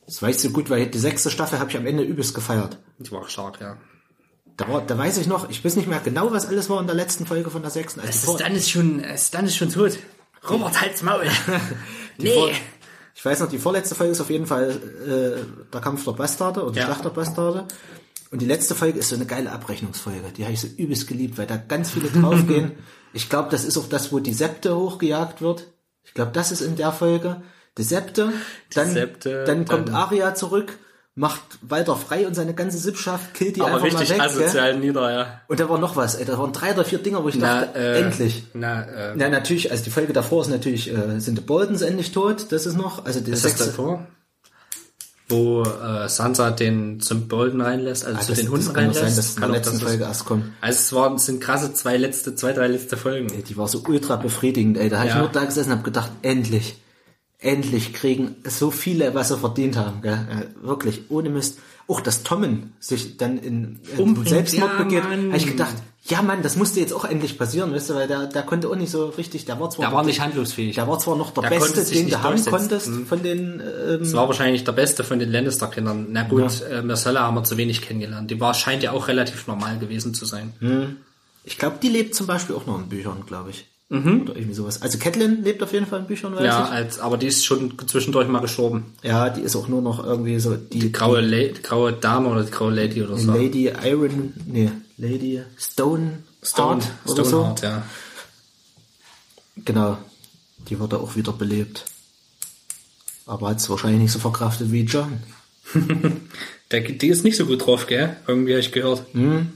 Das weiß ich so gut, weil die sechste Staffel habe ich am Ende übelst gefeiert. Die war stark, ja. Da, war, da weiß ich noch, ich weiß nicht mehr genau, was alles war in der letzten Folge von der sechsten. Also Stannis ist schon, Stannis schon tot. Robert, halt's Maul. Nee. Vor, ich weiß noch, die vorletzte Folge ist auf jeden Fall äh, der Kampf der Bastarde oder die ja. Schlacht der Bastarde. Und die letzte Folge ist so eine geile Abrechnungsfolge. Die habe ich so übelst geliebt, weil da ganz viele draufgehen. Ich glaube, das ist auch das, wo die Septe hochgejagt wird. Ich glaube, das ist in der Folge. Die Septe. Dann, die Septe, dann kommt dann Arya zurück. Macht Walter frei und seine ganze Sippschaft, killt die aber einfach mal weg. Aber richtig asozial nieder, ja. Und da war noch was, ey. Da waren drei oder vier Dinger, wo ich na, dachte, äh, endlich. Na, äh, na, natürlich, also die Folge davor ist natürlich, äh, sind die Boldens endlich tot, das ist noch, also die ist sechste. Das davor? Wo äh, Sansa den zum Bolden reinlässt, also ah, zu das, den Hunden reinlässt. Sein, das kann auch sein, dass in der letzten Folge erst kommt. Also es waren, sind krasse zwei letzte, zwei, drei letzte Folgen. Ey, die war so ultra befriedigend, ey. Da habe ja. ich nur da gesessen und habe gedacht, endlich. Endlich kriegen so viele, was sie verdient haben. Gell? Wirklich, ohne Mist. Auch dass Tommen sich dann in, in Unbringt, Selbstmord ja, begeht, habe ich gedacht, ja Mann, das musste jetzt auch endlich passieren, weißt du, weil der, der konnte auch nicht so richtig, der war zwar der noch, war nicht handlungsfähig. Der war zwar noch der, der Beste, den du haben konntest. Mhm. Von den, ähm, das war wahrscheinlich der Beste von den Lannister-Kindern. Na gut, ja. äh, Marcella haben wir zu wenig kennengelernt. Die war, scheint ja auch relativ normal gewesen zu sein. Mhm. Ich glaube, die lebt zum Beispiel auch noch in Büchern, glaube ich. Mhm. Oder irgendwie sowas. Also Catelyn lebt auf jeden Fall in Büchern, weiß ja, ich. Als, aber die ist schon zwischendurch mal gestorben. Ja, die ist auch nur noch irgendwie so die... Die graue, La- graue Dame oder die graue Lady oder so. Lady Iron... Nee, Lady Stone... Stone, Stone so. Heart, ja. Genau. Die wurde auch wieder belebt. Aber hat es wahrscheinlich nicht so verkraftet wie John. Der, die ist nicht so gut drauf, gell? Irgendwie habe ich gehört. Mhm.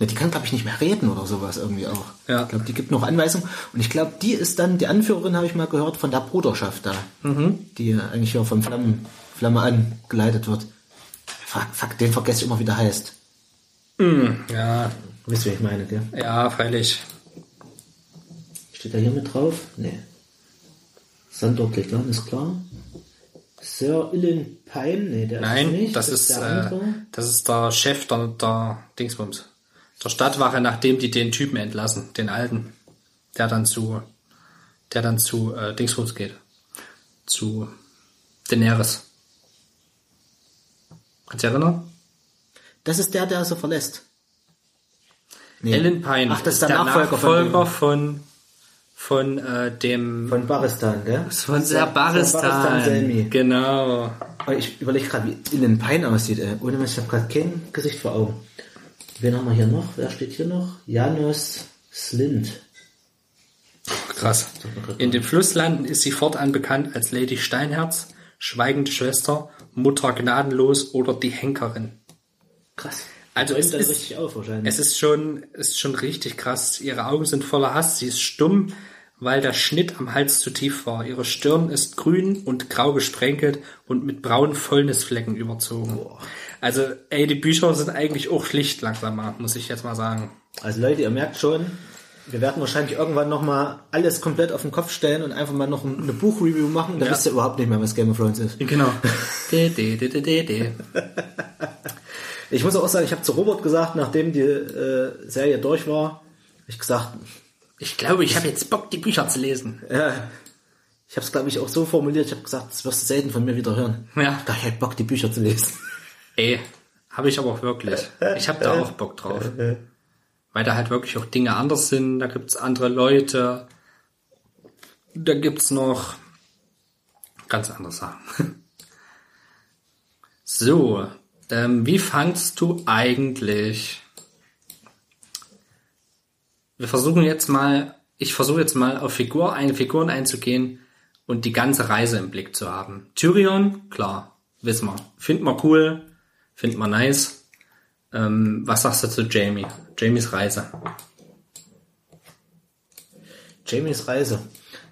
Ja, die kann, glaube ich, nicht mehr reden oder sowas irgendwie auch. Ja. Ich glaube, die gibt noch Anweisungen. Und ich glaube, die ist dann, die Anführerin, habe ich mal gehört, von der Bruderschaft da. Mhm. Die eigentlich ja von Flammen, Flamme an geleitet wird. Fuck, fuck, den vergesse ich immer, wie der heißt. Mhm. Ja. Wisst ihr, wie ich meine, gell? Ja, freilich. Steht da hier mit drauf? Nee. Sandor Clegane ist klar. Sir Ilyn Payne? Nee, der Nein, ist nicht. Das, das, ist, der äh, das ist der Chef der, der Dingsbums. Der Stadtwache, nachdem die den Typen entlassen, den Alten, der dann zu, der dann zu äh, Dingsbums geht, zu Daenerys. Kannst du dich erinnern? Das ist der, der sie verlässt. Nee. Ellen Pine. Ach, das ist der, der Nachfolger, Nachfolger von, von, von äh, dem... Von Barristan, gell? Von der Barristan. Barristan genau. Und ich überlege gerade, wie Ellen Pine aussieht. Ey. Ohne Mist, ich habe gerade kein Gesicht vor Augen. Wen haben wir hier noch? Wer steht hier noch? Janos Slint. Krass. In den Flusslanden ist sie fortan bekannt als Lady Steinherz, Schweigende Schwester, Mutter Gnadenlos oder die Henkerin. Krass. Also es ist, richtig auf, wahrscheinlich. es ist schon, ist schon richtig krass. Ihre Augen sind voller Hass. Sie ist stumm, weil der Schnitt am Hals zu tief war. Ihre Stirn ist grün und grau gesprenkelt und mit braunen Fäulnisflecken überzogen. Boah. Also, ey, die Bücher sind eigentlich auch schlicht langsamer, muss ich jetzt mal sagen. Also Leute, ihr merkt schon, wir werden wahrscheinlich irgendwann nochmal alles komplett auf den Kopf stellen und einfach mal noch eine Buchreview machen. Da ja. wisst ihr überhaupt nicht mehr, was Game of Thrones ist. Genau. de, de, de, de, de. Ich muss auch sagen, ich habe zu Robert gesagt, nachdem die äh, Serie durch war, hab ich gesagt, ich glaube, ich habe jetzt Bock, die Bücher zu lesen. Ja, ich habe es, glaube ich, auch so formuliert. Ich habe gesagt, das wirst du selten von mir wieder hören. Ja. Da habe ich Bock, die Bücher zu lesen. Ey, habe ich aber auch wirklich. Ich habe da auch Bock drauf. Weil da halt wirklich auch Dinge anders sind. Da gibt's andere Leute. Da gibt's noch ganz andere Sachen. So, ähm, wie fandst du eigentlich... Wir versuchen jetzt mal, ich versuche jetzt mal auf Figur, eine Figuren einzugehen und die ganze Reise im Blick zu haben. Tyrion, klar, wissen wir. Finden wir cool, finden wir nice. Ähm, was sagst du zu Jamie? Jamies Reise. Jamies Reise.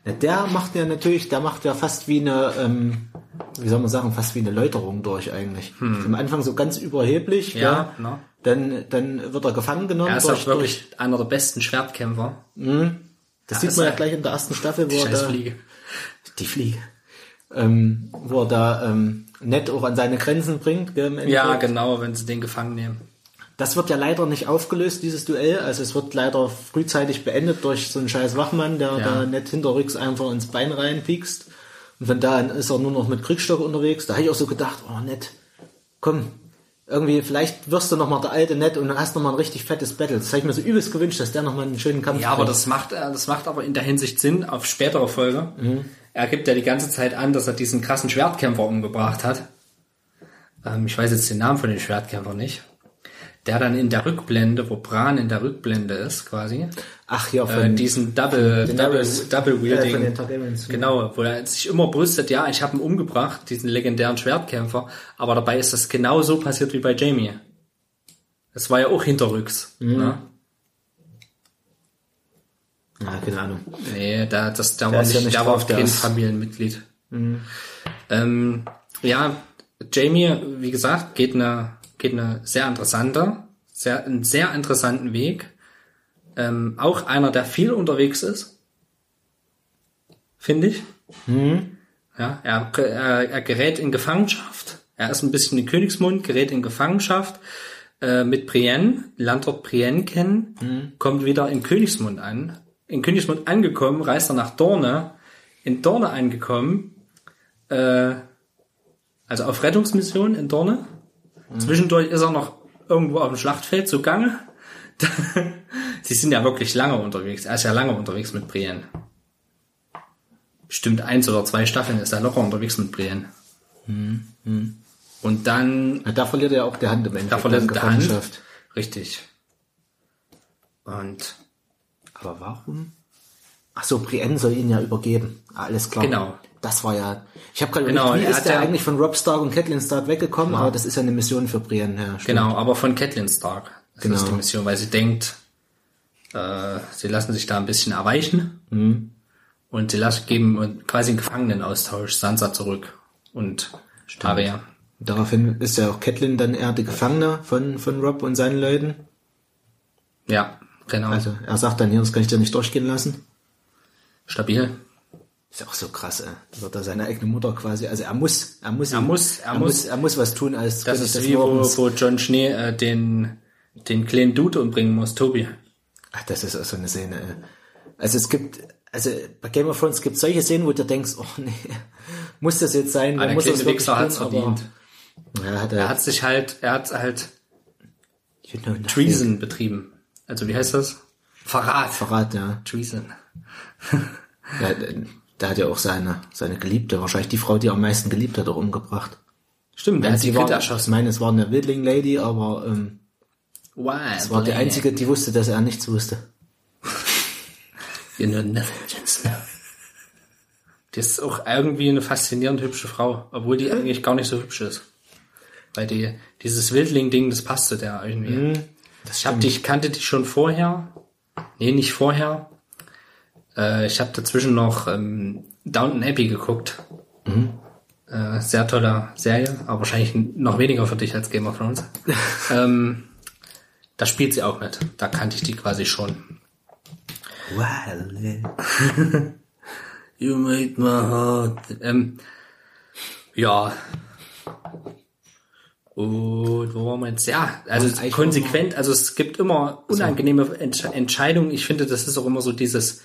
Ja, der macht ja natürlich, der macht ja fast wie eine, ähm, wie soll man sagen, fast wie eine Läuterung durch eigentlich. Hm. Am Anfang so ganz überheblich, ja, ja. Ne? Dann, dann wird er gefangen genommen. Er ist durch, auch wirklich durch... einer der besten Schwertkämpfer. Mhm. Das ja, sieht man ja gleich in der ersten Staffel, wo er da... Fliege. Die Fliege. Ähm, wo er da ähm, Ned auch an seine Grenzen bringt. Gell, ja, genau, wenn sie den gefangen nehmen. Das wird ja leider nicht aufgelöst, dieses Duell. Also es wird leider frühzeitig beendet durch so einen scheiß Wachmann, der ja. da Ned hinterrücks einfach ins Bein reinpiekst. Und von da an ist er nur noch mit Krückstock unterwegs. Da habe ich auch so gedacht, oh Ned, komm... Irgendwie, vielleicht wirst du nochmal der alte Ned und dann hast du nochmal ein richtig fettes Battle. Das habe ich mir so übelst gewünscht, dass der nochmal einen schönen Kampf hat. Ja, aber das macht, das macht aber in der Hinsicht Sinn auf spätere Folge. Mhm. Er gibt ja die ganze Zeit an, dass er diesen krassen Schwertkämpfer umgebracht hat. Ähm, ich weiß jetzt den Namen von dem Schwertkämpfer nicht. Der dann in der Rückblende, wo Bran in der Rückblende ist, quasi. Ach ja, von äh, diesen Double, Double, Double Wielding. Äh, genau, wo er sich immer brüstet, ja, ich habe ihn umgebracht, diesen legendären Schwertkämpfer. Aber dabei ist das genau so passiert wie bei Jamie. Das war ja auch hinterrücks. Mhm. Ne? Ja, keine Ahnung. Nee, da, das, da war nicht, ja nicht da war auf kein Familienmitglied. Mhm. Ähm, ja, Jamie, wie gesagt, geht eine geht eine sehr interessante, sehr, einen sehr interessanten Weg. Ähm, auch einer, der viel unterwegs ist, finde ich. Mhm. Ja, er, er, er gerät in Gefangenschaft. Er ist ein bisschen in Königsmund, gerät in Gefangenschaft äh, mit Brienne, lernt dort Brienne kennen, mhm. kommt wieder in Königsmund an. In Königsmund angekommen, reist er nach Dorne. In Dorne angekommen, äh, also auf Rettungsmission in Dorne. Zwischendurch ist er noch irgendwo auf dem Schlachtfeld zugange. Sie sind ja wirklich lange unterwegs. Er ist ja lange unterwegs mit Brienne. Bestimmt eins oder zwei Staffeln ist er locker unterwegs mit Brienne. Hm, hm. Und dann... Ja, da verliert er auch die Hand im Endeffekt. Da verliert er die Hand. Richtig. Und... Aber warum? Ach so, Brienne soll ihn ja übergeben. Alles klar. Genau. Das war ja... Ich habe gerade genau, überlegt, wie ist der ja eigentlich von Robb Stark und Catelyn Stark weggekommen, genau. aber das ist ja eine Mission für Brienne. Ja, genau, aber von Catelyn Stark ist genau. das die Mission, weil sie denkt, äh, sie lassen sich da ein bisschen erweichen mhm. und sie lassen, geben quasi einen Gefangenenaustausch Sansa zurück und Arya. Daraufhin ist ja auch Catelyn dann eher die Gefangene von, von Robb und seinen Leuten. Ja, genau. Also er sagt dann, hier, das kann ich dir nicht durchgehen lassen. Stabil. Ist ja auch so krass, ey. Das wird da seine eigene Mutter quasi, also er muss, er muss, er muss, er, er muss, muss, er muss was tun als das König ist des wie Nordens. Wo, wo John Schnee äh, den, den kleinen Dude umbringen muss, Tobi. Ach, das ist auch so eine Szene, ey. Also es gibt, also bei Game of Thrones gibt es solche Szenen, wo du denkst, oh nee, muss das jetzt sein? Ah, der muss kleine Wichser hat's verdient. Ja, hat er, er hat sich halt, er hat halt Treason betrieben. Also wie heißt das? Verrat. Verrat, ja. Treason. Ja, da hat ja auch seine, seine Geliebte, wahrscheinlich die Frau, die er am meisten geliebt hat, auch umgebracht. Stimmt, der hat die Kinder erschossen. Ich meine, es war eine Wildling Lady, aber ähm, wow, es war die einzige, die wusste, dass er nichts wusste. You know nothing, Jon Snow. Die ist auch irgendwie eine faszinierend hübsche Frau, obwohl die eigentlich gar nicht so hübsch ist. Weil die, dieses Wildling-Ding, das passte der irgendwie. Mm, ich hab dich, kannte dich schon vorher. Nee, nicht vorher. Äh, ich habe dazwischen noch ähm, Downton Abbey geguckt. Mhm. Äh, sehr tolle Serie, aber wahrscheinlich noch weniger für dich als Game of Thrones. ähm, da spielt sie auch mit. Da kannte ich die quasi schon. Wow. You made my heart. Ähm, ja. Und wo waren wir jetzt? Ja, also konsequent, also es gibt immer unangenehme Ent- Entscheidungen. Ich finde, das ist auch immer so dieses,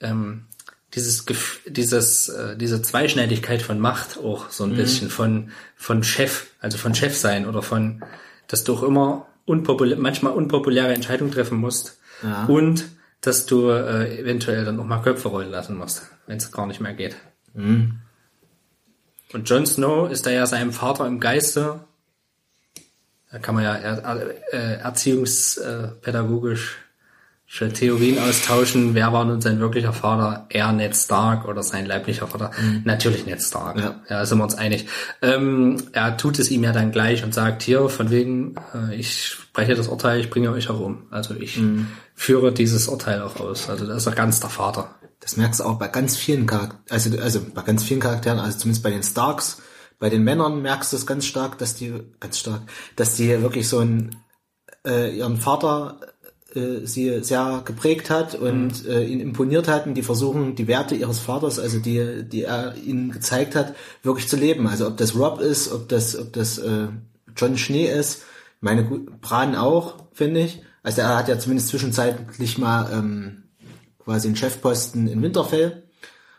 ähm, dieses, Gef- dieses, äh, diese Zweischneidigkeit von Macht auch so ein mhm. bisschen von, von Chef, also von Chef sein oder von, dass du auch immer unpopulär, manchmal unpopuläre Entscheidungen treffen musst. Ja. Und dass du äh, eventuell dann auch mal Köpfe rollen lassen musst, wenn es gar nicht mehr geht. Mhm. Und Jon Snow ist da ja seinem Vater im Geiste. Da kann man ja er, äh, erziehungspädagogische Theorien austauschen. Wer war nun sein wirklicher Vater? Er, Ned Stark, oder sein leiblicher Vater? Mhm. Natürlich Ned Stark. Ja, ja, sind wir uns einig. Ähm, er tut es ihm ja dann gleich und sagt, hier, von wegen, äh, ich spreche das Urteil, ich bringe euch herum. Also ich mhm. führe dieses Urteil auch aus. Also das ist doch ganz der Vater. Das merkst du auch bei ganz vielen Charakteren, also, also bei ganz vielen Charakteren, also zumindest bei den Starks. Bei den Männern merkst du es ganz stark, dass die ganz stark, dass die wirklich so einen äh, ihren Vater äh, sie sehr geprägt hat und mhm. äh, ihn imponiert hat und die versuchen, die Werte ihres Vaters, also die die er ihnen gezeigt hat, wirklich zu leben. Also ob das Robb ist, ob das ob das äh, John Schnee ist, meine Bran auch, finde ich. Also er hat ja zumindest zwischenzeitlich mal ähm, quasi einen Chefposten in Winterfell,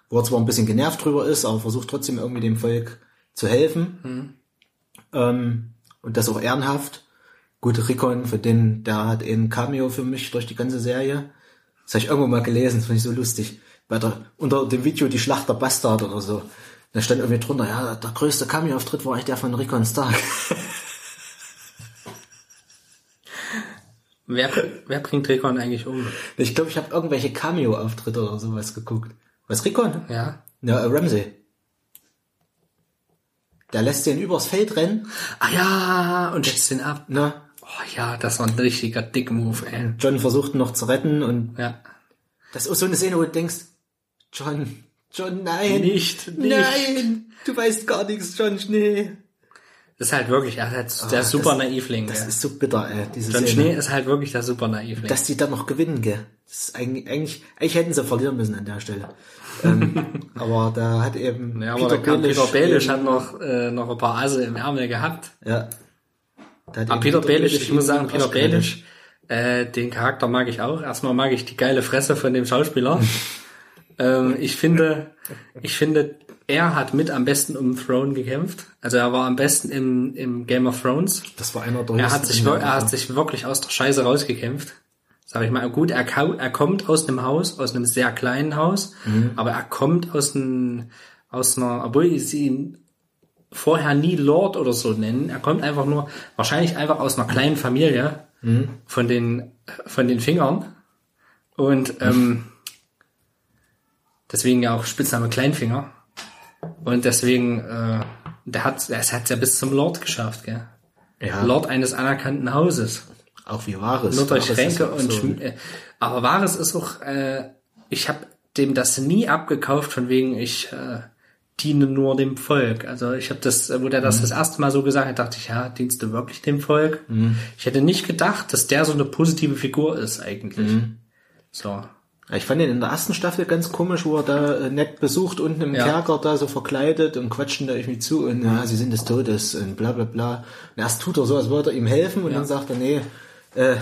wo er zwar ein bisschen genervt drüber ist, aber versucht trotzdem irgendwie dem Volk zu helfen, mhm. ähm, und das auch ehrenhaft. Gut, Rickon, für den, der hat eben Cameo für mich durch die ganze Serie. Das habe ich irgendwo mal gelesen, das fand ich so lustig. Bei der, unter dem Video Die Schlacht der Bastard oder so, da stand irgendwie drunter, ja, der größte Cameo-Auftritt war eigentlich der von Rickon Stark. Wer, wer bringt Rickon eigentlich um? Ich glaube, ich habe irgendwelche Cameo-Auftritte oder sowas geguckt. Was, Rickon? Ja. Ja, äh, Ramsay. Der lässt den übers Feld rennen. Ah ja, und schießt den ab. Ne? Oh ja, das war ein richtiger Dick-Move, ey. John versucht ihn noch zu retten und ja. Das ist so eine Szene, wo du denkst, John, John, nein. Nicht, nicht. Nein, du weißt gar nichts, John Schnee. Das ist halt wirklich, er ist halt oh, der das, super Naivling. Das ja. ist so bitter, ey. Diese John Szene. Schnee ist halt wirklich der super Naivling. Dass die dann noch gewinnen, gell. Das ist eigentlich, eigentlich, eigentlich hätten sie verlieren müssen an der Stelle. ähm, aber da hat eben ja, aber Peter, Peter Baelish hat noch äh, noch ein paar Ase im Ärmel gehabt. Ja. Aber Peter Baelish, ich muss sagen, Peter Baelish, äh, den Charakter mag ich auch. Erstmal mag ich die geile Fresse von dem Schauspieler. ähm, ich finde, ich finde, er hat mit am besten um den Throne gekämpft. Also er war am besten im im Game of Thrones. Das war einer der. Er hat sich wir- er hat sich wirklich aus der Scheiße rausgekämpft. Sag ich mal, gut, er, er kommt aus einem Haus, aus einem sehr kleinen Haus, mhm. aber er kommt aus einem, aus einer, obwohl sie ihn vorher nie Lord oder so nennen, er kommt einfach nur, wahrscheinlich einfach aus einer kleinen Familie, mhm. von den, von den Fingern, und, ähm, deswegen ja auch Spitzname Kleinfinger, und deswegen, äh, der hat, es hat's ja bis zum Lord geschafft, gell? Ja. Lord eines anerkannten Hauses. Auch wie Varys. Nur durch Ränke und so. Schm- äh, aber Varys ist auch, äh, ich habe dem das nie abgekauft, von wegen ich äh, diene nur dem Volk. Also ich habe das, wo der das mhm. das erste Mal so gesagt hat, dachte ich, ja, dienst du wirklich dem Volk? Mhm. Ich hätte nicht gedacht, dass der so eine positive Figur ist eigentlich. Mhm. So. Ich fand ihn in der ersten Staffel ganz komisch, wo er da nett besucht, unten im ja. Kerker da so verkleidet und quatschen da irgendwie zu und ja, sie sind des Todes und bla bla bla. Und erst tut er so, als wollte er ihm helfen und ja. dann sagt er, nee, äh,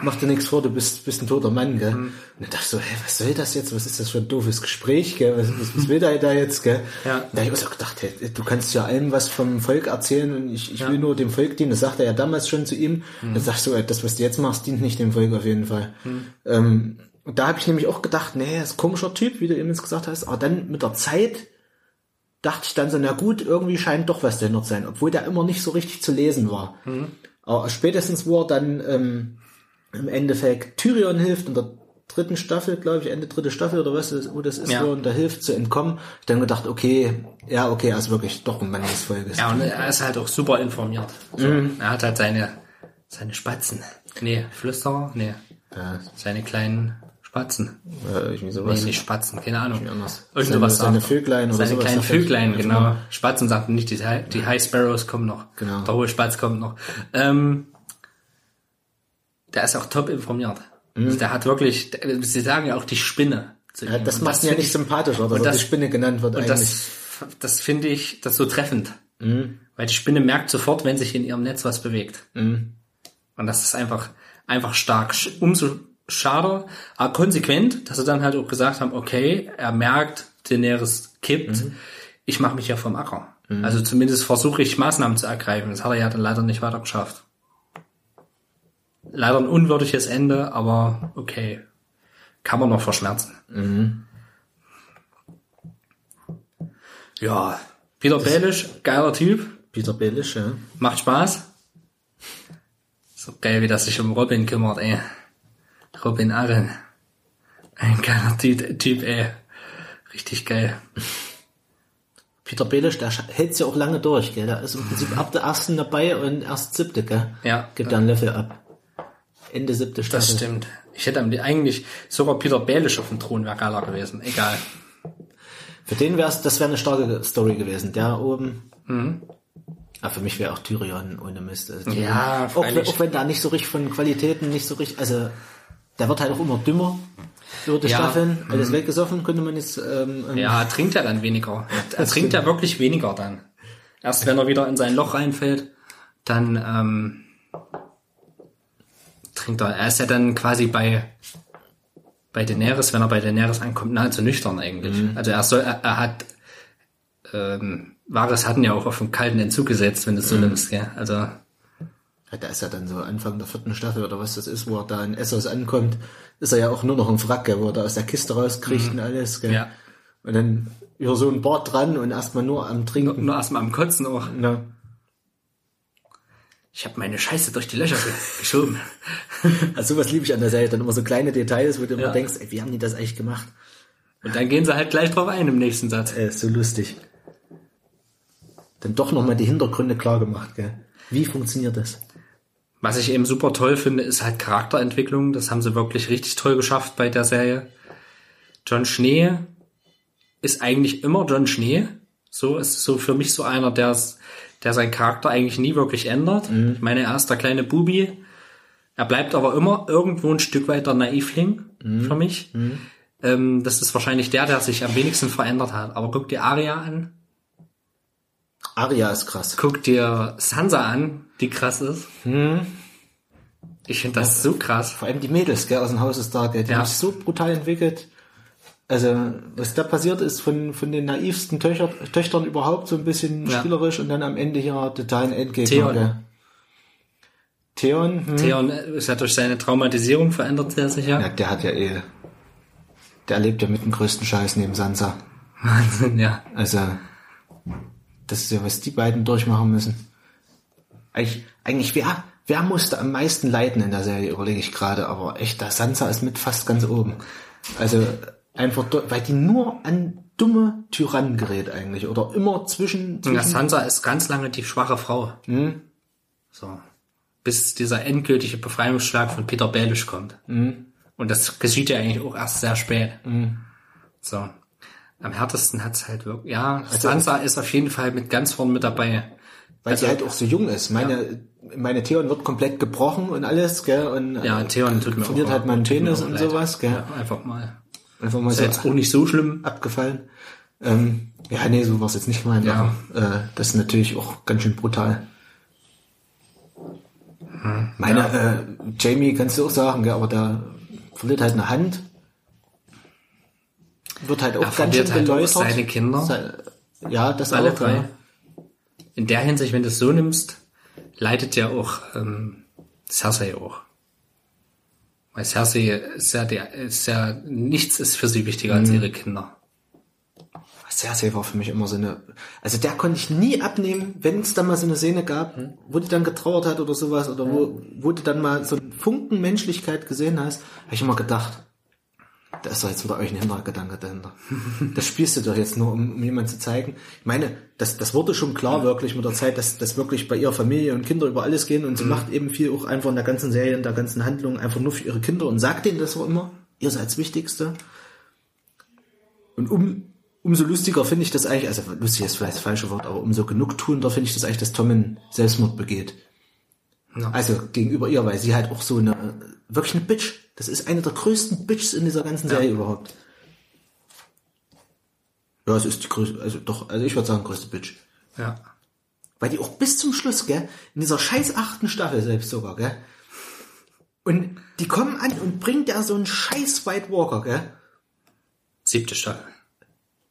mach dir nichts vor, du bist, bist ein toter Mann, gell. Mhm. Und ich dachte so, hey, was soll das jetzt? Was ist das für ein doofes Gespräch, gell? Was, was, was will der da jetzt, gell? Ja. Da habe ich mir so gedacht, hey, du kannst ja allem was vom Volk erzählen und ich, ich ja. will nur dem Volk dienen. Das sagt er ja damals schon zu ihm. Mhm. Dann sagst du, ey, das, was du jetzt machst, dient nicht dem Volk auf jeden Fall. Mhm. Ähm, und da habe ich nämlich auch gedacht, nee, das ist ein komischer Typ, wie du eben jetzt gesagt hast. Aber dann mit der Zeit dachte ich dann so, na gut, irgendwie scheint doch was dahinter zu sein. Obwohl der immer nicht so richtig zu lesen war. Mhm. Aber spätestens, wo er dann ähm, im Endeffekt Tyrion hilft in der dritten Staffel, glaube ich, Ende dritte Staffel oder was, wo das ist, ja. wo er da hilft zu entkommen. Ich dann gedacht, okay, ja, okay, er ist wirklich doch ein Mann des Volkes. Ja, und er ist halt auch super informiert. So, mhm. Er hat halt seine seine Spatzen. Nee, Flüsterer? Nee. Ja. Seine kleinen Spatzen. Ja, irgendwie sowas. Nee, nicht Spatzen, keine Ahnung. Irgendwas. Irgendwas seine, seine Vöglein oder seine sowas. Seine kleinen Vöglein, genau. Spatzen sagt nicht, die, die High Sparrows kommen noch. Genau. Der hohe Spatz kommt noch. Ähm, der ist auch top informiert. Mhm. Also der hat wirklich, sie sagen ja auch die Spinne zu ihm. Ja, das macht ihn ja nicht sympathisch, oder? Dass die Spinne genannt wird und eigentlich. Das, das finde ich, das so treffend. Mhm. Weil die Spinne merkt sofort, wenn sich in ihrem Netz was bewegt. Mhm. Und das ist einfach, einfach stark. Umso schade, aber konsequent, dass sie dann halt auch gesagt haben, okay, er merkt, Daenerys kippt, mhm. ich mache mich ja vom Acker. Mhm. Also zumindest versuche ich, Maßnahmen zu ergreifen. Das hat er ja dann leider nicht weiter geschafft. Leider ein unwürdiges Ende, aber okay. Kann man noch verschmerzen. Mhm. Ja, Peter Baelish, geiler Typ. Peter Baelish, ja. Macht Spaß. So geil, wie das sich um Robin kümmert, ey. Robin Arryn. Ein geiler Typ, ey. Richtig geil. Peter Baelish, der hält's ja auch lange durch, gell? Der ist im Prinzip ab der ersten dabei und erst siebte, gell? Ja. Gibt dann Level ab. Ende siebte Staffel. Das stimmt. Ich hätte eigentlich sogar Peter Baelish auf dem Thron wäre geiler gewesen. Egal. Für den wär's, das wäre eine starke Story gewesen. Der oben. Mhm. Aber für mich wäre auch Tyrion ohne Mist. Also Tyrion, ja, auch, auch wenn da nicht so richtig von Qualitäten, nicht so richtig, also der wird halt auch immer dümmer über die ja, Staffeln. Alles m- weggesoffen, könnte man jetzt... Ähm, ja, er trinkt ja dann weniger. Er trinkt ja wirklich weniger dann. Erst wenn er wieder in sein Loch reinfällt, dann ähm, trinkt er. Er ist ja dann quasi bei bei Daenerys, wenn er bei Daenerys ankommt, nahezu nüchtern eigentlich. Mhm. Also er soll, er, er hat... Ähm, Varys hatten ja auch auf einen kalten Entzug gesetzt, wenn du es so mm. nimmst, gell? Also. Ja, da ist ja dann so Anfang der vierten Staffel oder was das ist, wo er da in Essos ankommt, ist er ja auch nur noch ein Wrack, gell? Wo er da aus der Kiste rauskriegt mm. und alles, gell? Ja. Und dann über so ein Bart dran und erstmal nur am Trinken. Nur, nur erstmal am Kotzen auch. Ja. Ich habe meine Scheiße durch die Löcher geschoben. Also sowas liebe ich an der Serie, dann immer so kleine Details, wo du ja. immer denkst, ey, wie haben die das eigentlich gemacht? Und dann gehen sie halt gleich drauf ein im nächsten Satz. Ey, ist so lustig. Dann doch nochmal die Hintergründe klar gemacht, gell? Wie funktioniert das? Was ich eben super toll finde, ist halt Charakterentwicklung. Das haben sie wirklich richtig toll geschafft bei der Serie. Jon Schnee ist eigentlich immer Jon Schnee. So ist so für mich so einer, der, der seinen Charakter eigentlich nie wirklich ändert. Mhm. Ich meine, er ist der kleine Bubi. Er bleibt aber immer irgendwo ein Stück weiter Naivling mhm. für mich. Mhm. Ähm, das ist wahrscheinlich der, der sich am wenigsten verändert hat. Aber guck dir Arya an. Arya ist krass. Guck dir Sansa an, die krass ist. Hm. Ich finde das ja, so krass. Vor allem die Mädels, gell, aus dem Haus Stark, die ja. haben sich so brutal entwickelt. Also, was da passiert ist, von, von den naivsten Töchter, Töchtern überhaupt so ein bisschen ja. spielerisch und dann am Ende hier totalen Endgegner. Theon. Theon, hm. Theon ist ja durch seine Traumatisierung verändert er sich ja. Ja, der hat ja eh, der erlebt ja mit dem größten Scheiß neben Sansa. Wahnsinn, ja. Also, das ist ja, was die beiden durchmachen müssen. Eigentlich, eigentlich wer, wer musste am meisten leiden in der Serie, überlege ich gerade, aber echt, der Sansa ist mit fast ganz oben. Also einfach, weil die nur an dumme Tyrannen gerät eigentlich, oder immer zwischen... zwischen ja, Sansa ist ganz lange die schwache Frau. Mhm. So. Bis dieser endgültige Befreiungsschlag von Peter Baelish kommt. Mhm. Und das geschieht ja eigentlich auch erst sehr spät. Mhm. So. Am härtesten hat's halt wirklich, ja, also Sansa ist auf jeden Fall mit ganz vorn mit dabei. Weil also, sie halt auch so jung ist. Meine, ja. meine Theon wird komplett gebrochen und alles, gell, und ja, Theon tut mir verliert auch halt meinen Penis und leid. Sowas, gell. Ja, einfach mal. Einfach mal ist so jetzt auch nicht so schlimm abgefallen. Ähm, ja, nee, so war's jetzt nicht gemeint, ja. aber äh, das ist natürlich auch ganz schön brutal. Hm, meine, ja. äh, Jamie kannst du auch sagen, gell, aber da verliert halt eine Hand. Wird halt auch er ganz schön geläutert. Halt seine Kinder. Se- ja, das alle auch, drei. Ja. In der Hinsicht, wenn du es so nimmst, leidet ja auch ähm, Cersei auch. Weil Cersei ist ja, der, ist ja nichts ist für sie wichtiger mhm. als ihre Kinder. Cersei war für mich immer so eine, also der konnte ich nie abnehmen, wenn es dann mal so eine Szene gab, mhm. wo die dann getrauert hat oder sowas, oder mhm. wo, wo du dann mal so einen Funken Menschlichkeit gesehen hast, habe ich immer gedacht, da ist doch jetzt wieder euch ein Hintergedanke dahinter. Das spielst du doch jetzt nur, um, um jemanden zu zeigen. Ich meine, das, das wurde schon klar wirklich mit der Zeit, dass, dass wirklich bei ihrer Familie und Kinder über alles gehen und sie mhm. macht eben viel auch einfach in der ganzen Serie, in der ganzen Handlung einfach nur für ihre Kinder und sagt denen das auch immer, ihr seid das Wichtigste. Und um, umso lustiger finde ich das eigentlich, also lustig ist vielleicht das falsche Wort, aber umso genugtuender finde ich das eigentlich, dass Tommen Selbstmord begeht. Ja. Also gegenüber ihr, weil sie halt auch so eine, wirklich eine Bitch. Das ist eine der größten Bitches in dieser ganzen Serie ja. überhaupt. Ja, es ist die größte, also doch, also ich würde sagen, größte Bitch. Ja. Weil die auch bis zum Schluss, gell, in dieser scheiß achten Staffel selbst sogar, gell. Und die kommen an und bringt ja so einen scheiß White Walker, gell. Siebte Staffel.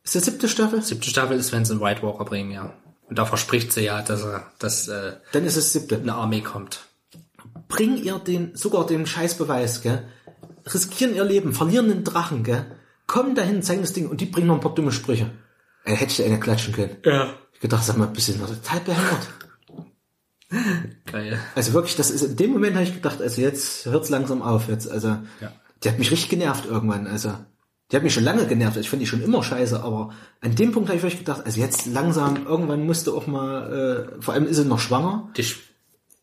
Ist das siebte Staffel? Siebte Staffel ist, wenn sie einen White Walker bringen, ja. Und da verspricht sie ja, dass er, dass, äh, dann ist es siebte. Eine Armee kommt. Bring ihr den, sogar den Scheißbeweis, gell? Riskieren ihr Leben, verlieren den Drachen, gell? Kommen dahin, zeigen das Ding und die bringen noch ein paar dumme Sprüche. Ey, hätte ich dir eine klatschen können. Ja. Ich gedacht, sag mal, ein bisschen total behindert. Geil. Also wirklich, das ist, in dem Moment habe ich gedacht, also jetzt hört's langsam auf, jetzt, also, ja. Die hat mich richtig genervt irgendwann, also. Die hat mich schon lange genervt, ich finde die schon immer scheiße, aber an dem Punkt habe ich wirklich gedacht, also jetzt langsam, irgendwann musste auch mal, äh, vor allem ist sie noch schwanger. Die sch-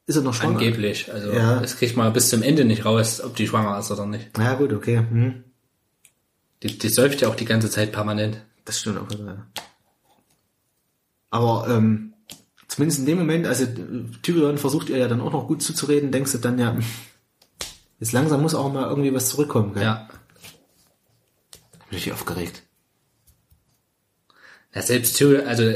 ist er noch schwanger? Angeblich, also ja. Das kriegt man bis zum Ende nicht raus, ob die schwanger ist oder nicht. Ja gut, okay. Hm. Die, die säuft ja auch die ganze Zeit permanent. Das stimmt auch. Ja. Aber ähm, zumindest in dem Moment, also Tyrion versucht ihr ja dann auch noch gut zuzureden, denkst du dann ja, jetzt langsam muss auch mal irgendwie was zurückkommen. Gell? Ja. Bin ich aufgeregt. Ja, selbst Tyrion, also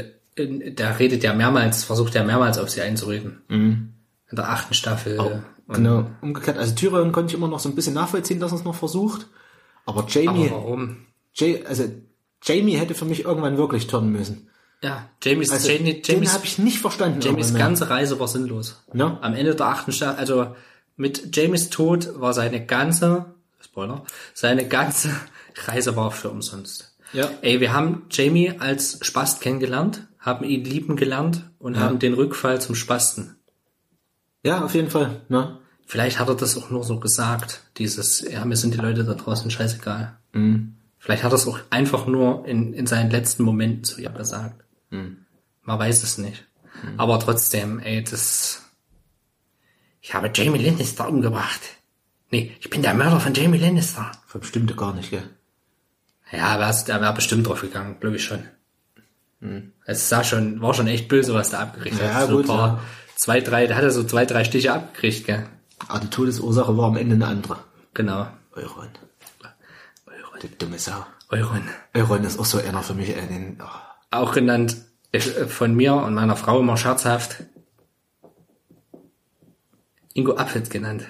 da redet ja mehrmals, versucht ja mehrmals auf sie einzureden. Mhm. In der achten Staffel. Oh, genau, umgekehrt. Also Tyrion konnte ich immer noch so ein bisschen nachvollziehen, dass er es noch versucht. Aber Jamie... Aber warum? Jay, also Jamie hätte für mich irgendwann wirklich turnen müssen. Ja, Jamies... Also, Jamie, Jamies habe ich nicht verstanden. Jamies ganze Reise war sinnlos. Ja? Am Ende der achten Staffel, also mit Jamies Tod war seine ganze... Spoiler. Seine ganze Reise war für umsonst. Ja. Ey, wir haben Jamie als Spast kennengelernt, haben ihn lieben gelernt und ja. haben den Rückfall zum Spasten. Ja, auf jeden Fall. Ne? Vielleicht hat er das auch nur so gesagt, dieses, ja, mir sind die Leute da draußen scheißegal. Mhm. Vielleicht hat er es auch einfach nur in, in seinen letzten Momenten zu ihr gesagt. Mhm. Man weiß es nicht. Mhm. Aber trotzdem, ey, das... Ich habe Jamie Lannister umgebracht. Nee, ich bin der Mörder von Jamie Lannister. Bestimmt gar nicht, gell? Ja, er wäre bestimmt drauf gegangen, glaube ich schon. Mhm. Es sah schon, war schon echt böse, was da abgerichtet ja, hat. So gut, paar, ja, gut, Zwei, drei, da hat er so zwei, drei Stiche abgekriegt, gell? Ah, die Todesursache war am Ende eine andere. Genau. Euron. Euron. Die dumme Sau. Euron. Euron ist auch so einer für mich. Äh, den, oh. Auch genannt von mir und meiner Frau immer scherzhaft Ingo Apfel genannt.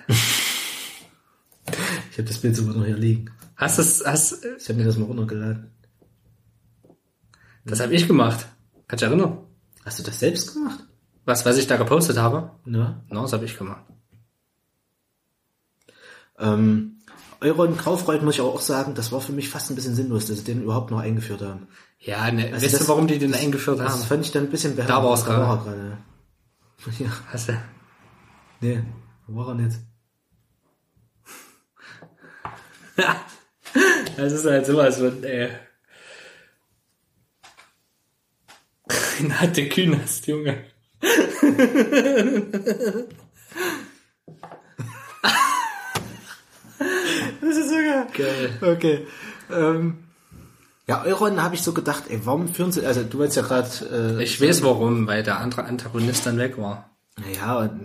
Ich habe das Bild sogar noch hier liegen. Hast du es? Hast, ich habe mir das mal runtergeladen. Das habe ich gemacht. Kannst du dich erinnern? Hast du das selbst gemacht? Was, was ich da gepostet habe? Ja. No, das habe ich gemacht. Ähm, Euron Kaufreut muss ich auch sagen, das war für mich fast ein bisschen sinnlos, dass sie den überhaupt noch eingeführt haben. Ja, ne, also weißt das, du, warum die den das, eingeführt haben? Das fand ich dann ein bisschen behämmert. Da war es gerade. War gerade. Ja. Hast du? Nee, wo war er denn jetzt? Das ist halt sowas von, ey. Renate Künast, Junge. Das ist sogar geil. Okay. Ähm, ja, Euron habe ich so gedacht, ey, warum führen sie, also du weißt ja gerade... Äh, ich weiß warum, weil der andere Antagonist dann weg war. Naja,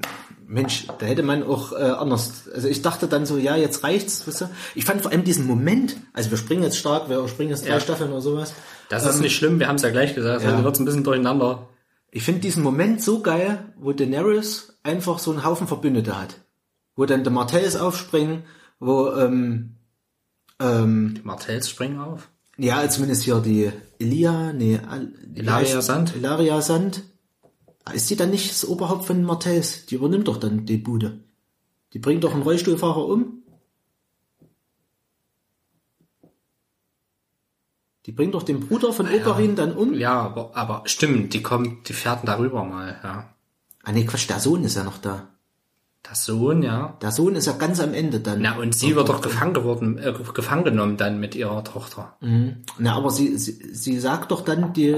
Mensch, da hätte man auch äh, anders... Also ich dachte dann so, ja, jetzt reicht's, weißt du? Ich fand vor allem diesen Moment, also wir springen jetzt stark, wir springen jetzt drei ja. Staffeln oder sowas. Das ähm, ist nicht schlimm, wir haben es ja gleich gesagt, ja. Also wird's ein bisschen durcheinander. Ich finde diesen Moment so geil, wo Daenerys einfach so einen Haufen Verbündete hat. Wo dann die Martells aufspringen, wo ähm, ähm, die Martells springen auf? Ja, zumindest hier die Elia, nee, Ilaria Sand. Ilaria Sand. Ist die dann nicht das Oberhaupt von den Martells? Die übernimmt doch dann die Bude. Die bringt doch einen Rollstuhlfahrer um. Die bringt doch den Bruder von Oberyn ja, dann um. Ja, aber, aber stimmt, die kommt, die fährt darüber mal, ja. Ah nee, Quatsch, der Sohn ist ja noch da. Der Sohn, ja. Der Sohn ist ja ganz am Ende dann. Na, und sie wird doch gefangen geworden, äh, gefangen genommen dann mit ihrer Tochter. Mhm. Na, aber sie, sie, sie sagt doch dann die,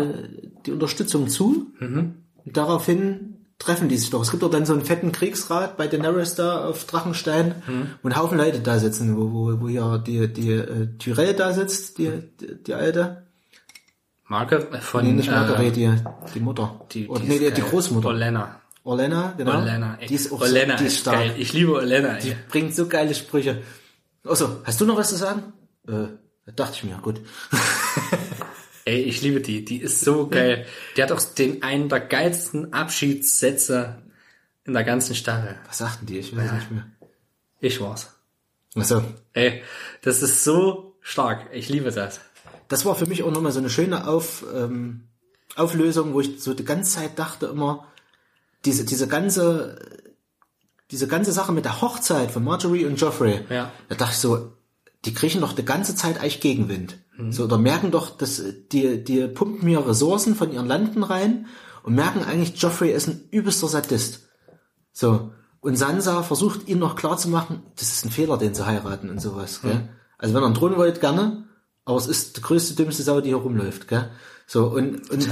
die Unterstützung zu. Mhm. Und daraufhin treffen die sich doch. Es gibt doch dann so einen fetten Kriegsrat bei Daenerys da auf Drachenstein, mhm, und einen Haufen Leute da sitzen, wo, wo, wo ja die, die äh, Tyrell da sitzt, die, die, die alte. Marke von... Nee, nicht Margaery, äh, die, die Mutter. Die, Oder, die, nee, die, die Großmutter. Olenna. Olenna, genau. Olenna, die ist auch Olenna so, die ist stark. Geil. Ich liebe Olenna. Die ey. bringt so geile Sprüche. Also, hast du noch was zu sagen? Äh, dachte ich mir, gut. Ey, ich liebe die. Die ist so geil. Die hat auch den einen der geilsten Abschiedssätze in der ganzen Staffel. Was sagten die? Ich weiß ja. nicht mehr. Ich war's. Ach so. Ey, das ist so stark. Ich liebe das. Das war für mich auch nochmal so eine schöne Auf, ähm, Auflösung, wo ich so die ganze Zeit dachte immer, Diese, diese ganze, diese ganze Sache mit der Hochzeit von Margaery und Joffrey, ja. Da dachte ich so, die kriechen doch die ganze Zeit eigentlich Gegenwind. Mhm. So, oder merken doch, dass die, die pumpen mir Ressourcen von ihren Landen rein und merken eigentlich, Joffrey ist ein übelster Sadist. So. Und Sansa versucht ihnen noch klarzumachen, das ist ein Fehler, den zu heiraten und sowas, gell? Mhm. Also wenn ihr einen Thron wollt, gerne, aber es ist die größte, dümmste Sau, die hier rumläuft, gell? So, und, und,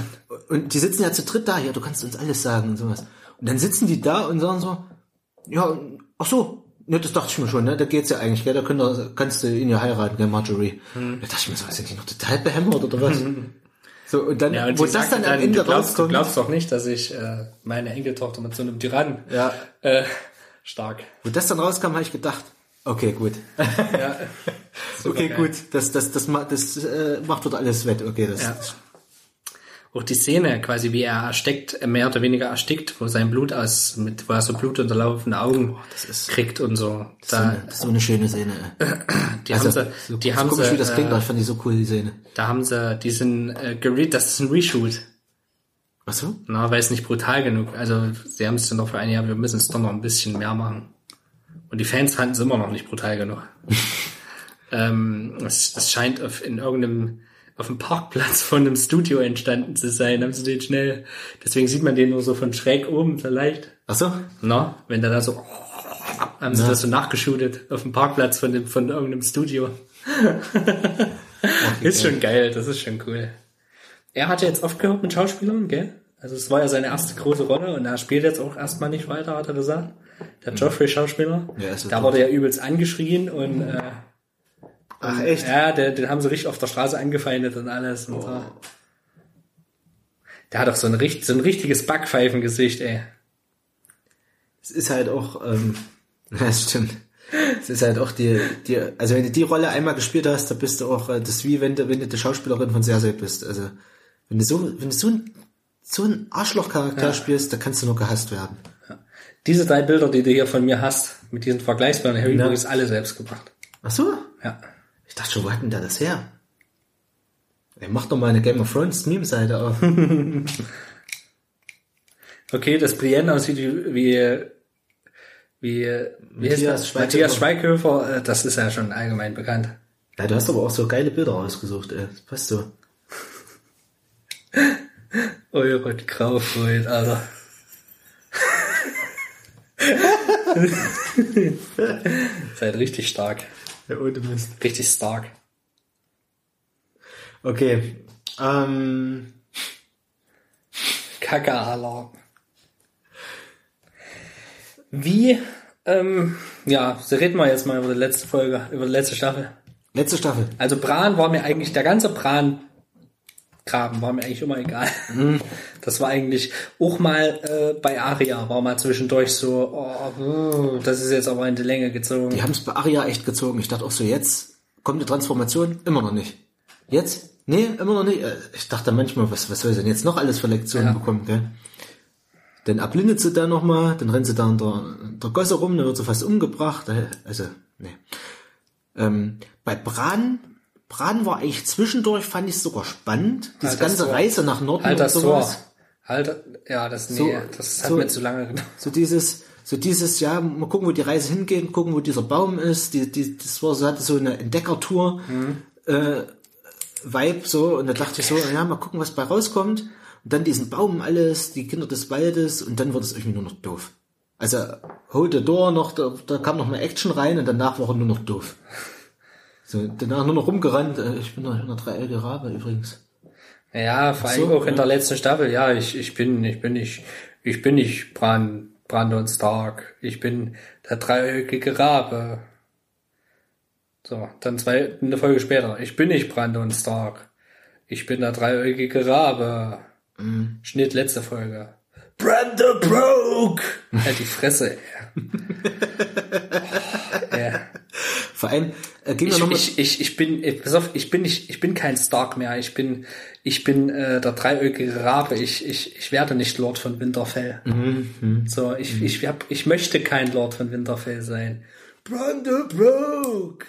und die sitzen ja zu dritt da, ja, du kannst uns alles sagen und sowas. Und dann sitzen die da und sagen so, ja, ach so, ne, das dachte ich mir schon, ne, da geht's ja eigentlich, gell, da könnt ihr, kannst du ihn ja heiraten, gell, Margaery. Hm. Da dachte ich mir so, sind die noch total behämmert oder was? So, und dann, ja, und wo das dann am Ende rauskommt. Du glaubst doch nicht, dass ich, äh, meine Enkeltochter mit so einem Tyrannen, ja, äh, stark. Wo das dann rauskam, habe ich gedacht, okay, gut. Ja, okay, geil. Gut, das, das, das, das, das äh, macht dort alles wett, okay, das, ja. das Auch die Szene, quasi wie er erstickt, mehr oder weniger erstickt, wo sein Blut aus, mit, wo er so blutunterlaufende Augen oh, das ist, kriegt und so. Das, da, ist, eine, das ist so eine schöne Szene. Die also, haben sie, so, die so haben komisch, sie, wie das klingt, äh, ich fand die so cool, die Szene. Da haben sie diesen, äh, Gerät, das ist ein Reshoot. Ach so? Na, weil es nicht brutal genug, also, sie haben es dann noch für ein Jahr, wir müssen es doch noch ein bisschen mehr machen. Und die Fans fanden es immer noch nicht brutal genug. ähm, es, es scheint auf, in irgendeinem, auf dem Parkplatz von einem Studio entstanden zu sein, haben sie den schnell, deswegen sieht man den nur so von schräg oben vielleicht. Ach so? Na, wenn der da so, haben sie ja. das so nachgeshootet auf dem Parkplatz von dem, von irgendeinem Studio. Okay, ist schon geil, das ist schon cool. Er hat ja jetzt aufgehört mit Schauspielern, gell? Also es war ja seine erste große Rolle und er spielt jetzt auch erstmal nicht weiter, hat er gesagt. Der Joffrey-Schauspieler. Ja, da wurde er übelst angeschrien und, äh, ach echt? Ja, den, den haben sie richtig auf der Straße angefeindet und alles. Und oh. so. Der hat auch so ein, richtig, so ein richtiges Backpfeifengesicht, ey. Es ist halt auch, ähm, das stimmt. Es ist halt auch die, die, also wenn du die Rolle einmal gespielt hast, da bist du auch, das ist wie wenn du, wenn du die Schauspielerin von Cersei bist. Also, wenn du so, wenn du so ein, so ein Arschlochcharakter ja. spielst, da kannst du nur gehasst werden. Ja. Diese drei Bilder, die du hier von mir hast, mit diesen Vergleichsbildern, habe ich übrigens alle selbst gemacht. Ach so? Ja. Ich dachte schon, wo hat denn der das her? Ey, mach doch mal eine Game of Thrones Meme-Seite auf. Okay, dass Brienne aussieht wie, wie, wie, wie Matthias Schweighöfer. Matthias Schweighöfer, das ist ja schon allgemein bekannt. Ja, du hast aber auch so geile Bilder ausgesucht, ey. Das passt so. Euron Graufreud, Alter. Seid richtig stark. Ja, ohne Mist. Richtig stark. Okay. Ähm. Kaka-Alarm. Wie, ähm, ja, so reden wir jetzt mal über die letzte Folge, über die letzte Staffel. Letzte Staffel. Also Bran war mir eigentlich, der ganze Bran-Graben war mir eigentlich immer egal. Mhm. Das war eigentlich auch mal äh, bei Arya, war mal zwischendurch so, oh, das ist jetzt aber in die Länge gezogen. Die haben es bei Arya echt gezogen. Ich dachte auch so, jetzt kommt die Transformation, immer noch nicht. Jetzt? Nee, immer noch nicht. Ich dachte manchmal, was, was soll ich denn jetzt noch alles für Lektionen ja. bekommen, gell? Dann erblindet sie da nochmal, dann rennt sie da unter der Gosse rum, dann wird sie fast umgebracht. Also, nee. Ähm, bei Bran, Bran war eigentlich zwischendurch, fand ich es sogar spannend. Diese halt ganze Tor. Reise nach Norden halt und sowas. Halt, ja, das, nee, so, das hat so, mir zu lange gedauert. So dieses, so dieses, ja, mal gucken, wo die Reise hingeht, gucken, wo dieser Baum ist. Die, die, das war so, hatte so eine Entdeckertour, mhm. äh, Vibe, so, und da dachte ich so, ja, mal gucken, was bei rauskommt. Und dann diesen Baum alles, die Kinder des Waldes, und dann wird es irgendwie nur noch doof. Also, hold the door noch, da, da kam noch mal Action rein, und danach war er nur noch doof. So, danach nur noch rumgerannt, ich bin noch in der drei L Rabe übrigens. Ja, vor allem so, auch in ja. der letzten Staffel, ja, ich, ich bin, ich bin nicht, ich bin nicht Bran, Brandon Stark, ich bin der dreiögige Rabe. So, dann zwei, eine Folge später. Ich bin nicht Brandon Stark. Ich bin der dreiögige Rabe. Mm. Schnitt letzte Folge. Brandon Broke! Halt die Fresse, ey. ja. Vor allem, äh, ging ich, noch ich, ich, ich bin, ich, pass auf, ich bin nicht, ich bin kein Stark mehr. Ich bin, ich bin, äh, der dreiögige Rabe. Ich, ich, ich werde nicht Lord von Winterfell. Mm-hmm. So, ich, mm. ich, ich, hab, ich möchte kein Lord von Winterfell sein. Brandon Broke!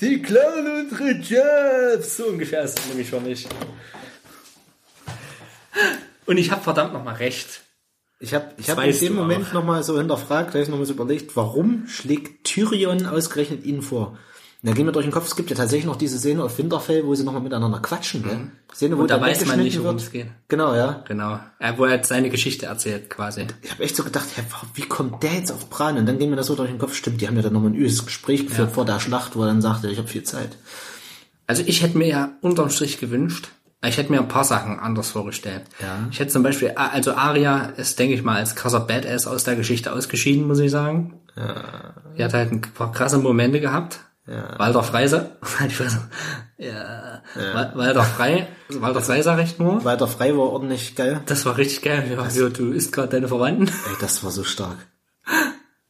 Sie klauen unsere Jobs! So ungefähr ist es nämlich schon nicht. Und ich habe verdammt nochmal recht. Ich habe ich hab in dem Moment nochmal so hinterfragt, da ich nochmal so überlegt, warum schlägt Tyrion ausgerechnet ihn vor? Und da geht mir durch den Kopf, es gibt ja tatsächlich noch diese Szene auf Winterfell, wo sie nochmal miteinander quatschen. Gell? Mhm. Szene, wo und da weiß man nicht, worum es geht. Genau, ja. Genau. Wo er seine Geschichte erzählt quasi. Ich habe echt so gedacht, ja, wie kommt der jetzt auf Bran? Und dann ging mir das so durch den Kopf, stimmt, die haben ja dann nochmal ein übelst Gespräch geführt ja. vor der Schlacht, wo er dann sagte, ich habe viel Zeit. Also ich hätte mir ja unterm Strich gewünscht, ich hätte mir ein paar Sachen anders vorgestellt. Ja. Ich hätte zum Beispiel, also Arya ist, denke ich mal, als krasser Badass aus der Geschichte ausgeschieden, muss ich sagen. Ja. Die hat halt ein paar krasse Momente gehabt. Ja. Walder Freise, ja. ja. Walder Frei, Walder Frei sag ich nur. Walder Frei war ordentlich geil. Das war richtig geil. Ja, also, du isst gerade deine Verwandten. Ey, das war so stark.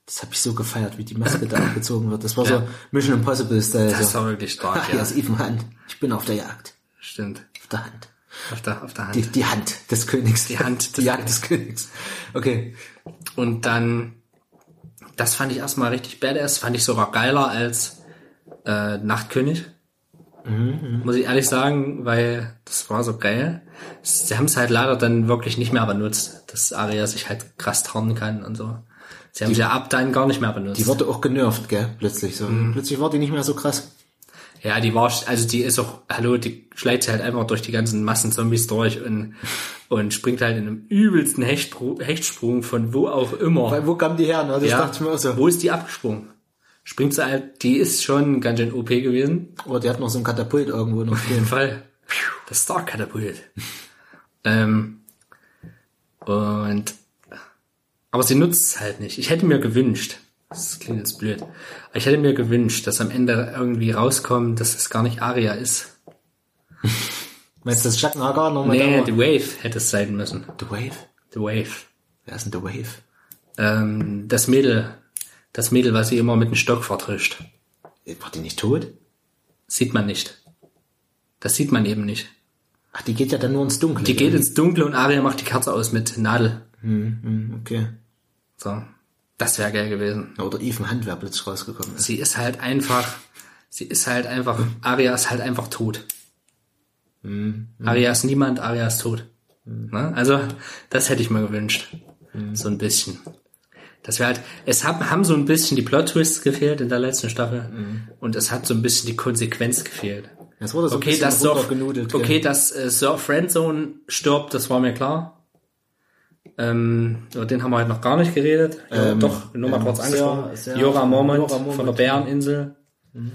Das habe ich so gefeiert, wie die Maske da abgezogen wird. Das war ja. so Mission Impossible Style. Das so. war wirklich stark. Hier ja. ist Even Hand. Ich bin auf der Jagd. Stimmt. Auf der Hand. Auf der, auf der Hand. Die, die Hand des Königs. Die Hand. Des die Jagd des Königs. Okay. Und dann, das fand ich erstmal richtig badass. Fand ich sogar geiler als Äh, Nachtkönig, mhm, muss ich ehrlich sagen, weil das war so geil. Sie haben es halt leider dann wirklich nicht mehr benutzt, dass Arya sich halt krass tarnen kann und so. Sie haben sie ja ab dann gar nicht mehr benutzt. Die wurde auch genervt, gell, plötzlich so. Mhm. Plötzlich war die nicht mehr so krass. Ja, die war, also die ist auch, hallo, die schleicht sich halt einfach durch die ganzen Massen Zombies durch und und springt halt in einem übelsten Hechtsprung, Hechtsprung von wo auch immer. Weil wo kam die her? Ne? Das ja, dachte ich mir auch so. Wo ist die abgesprungen? Springt sie halt, die ist schon ganz schön O P gewesen. Oh, die hat noch so ein Katapult irgendwo noch. Auf jeden Fall. Das Stark-Katapult. ähm, und, aber sie nutzt es halt nicht. Ich hätte mir gewünscht, das klingt jetzt blöd, aber ich hätte mir gewünscht, dass am Ende irgendwie rauskommt, dass es gar nicht Arya ist. Meinst du, das Jack Nagar nochmal? Nee, The Wave hätte es sein müssen. The Wave? The Wave. Wer ist denn The Wave? Ähm, das Mädel, Das Mädel, was sie immer mit dem Stock vertrischt. War die nicht tot? Sieht man nicht. Das sieht man eben nicht. Ach, die geht ja dann nur ins Dunkle. Die geht ins Dunkle und Arya macht die Kerze aus mit Nadel. Hm, okay. So. Das wäre geil gewesen. Oder Even Hand wäre plötzlich rausgekommen. Ist. Sie ist halt einfach, sie ist halt einfach, Arya ist halt einfach tot. Hm, hm. Arya ist niemand, Arya ist tot. Hm. Na, also, das hätte ich mir gewünscht. Hm. So ein bisschen. Das wäre halt, es haben, haben so ein bisschen die Plot-Twists gefehlt in der letzten Staffel mhm. und es hat so ein bisschen die Konsequenz gefehlt. Das wurde so okay, ein dass Surf, okay, ja. dass äh, Sir Friendzone stirbt, das war mir klar. Ähm, über den haben wir halt noch gar nicht geredet. Ähm, Doch, nur mal ähm, kurz angesprochen. Jorah Mormont von der Bäreninsel. Mhm.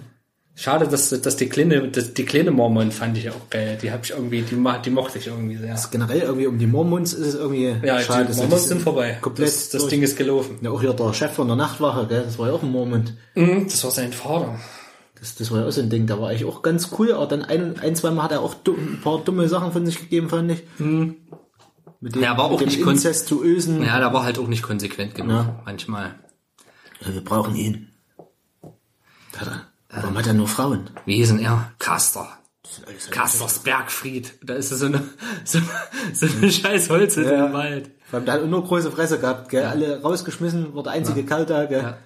Schade, dass, dass die kleine, dass die kleine Mormont fand ich auch geil. Die hab ich irgendwie, die, die mochte ich irgendwie sehr. Das generell irgendwie um die Mormons ist es irgendwie ja, schade. Die Mormons sind vorbei. Komplett das, das Ding ist gelaufen. Ja, auch hier der Chef von der Nachtwache, gell? Das war ja auch ein Mormont. Mhm, das war sein Vater. Das, das war ja auch so ein Ding. Der war eigentlich auch ganz cool. Aber dann ein, ein, zweimal hat er auch dumm, ein paar dumme Sachen von sich gegeben, fand ich. Mhm. Mit dem, ja, war auch mit dem inzestuösen. Ja, der war halt auch nicht konsequent genug. Ja. Manchmal. Ja, wir brauchen ihn. Tada. Warum hat er nur Frauen? Wie hieß denn er? Caster. Castors Bergfried. Da ist so eine, so eine, so eine scheiß Holzhütte ja. im Wald. Da hat nur große Fresse gehabt, gell? Ja. Alle rausgeschmissen, wurde einzige ja. Kalta, gell? Ja.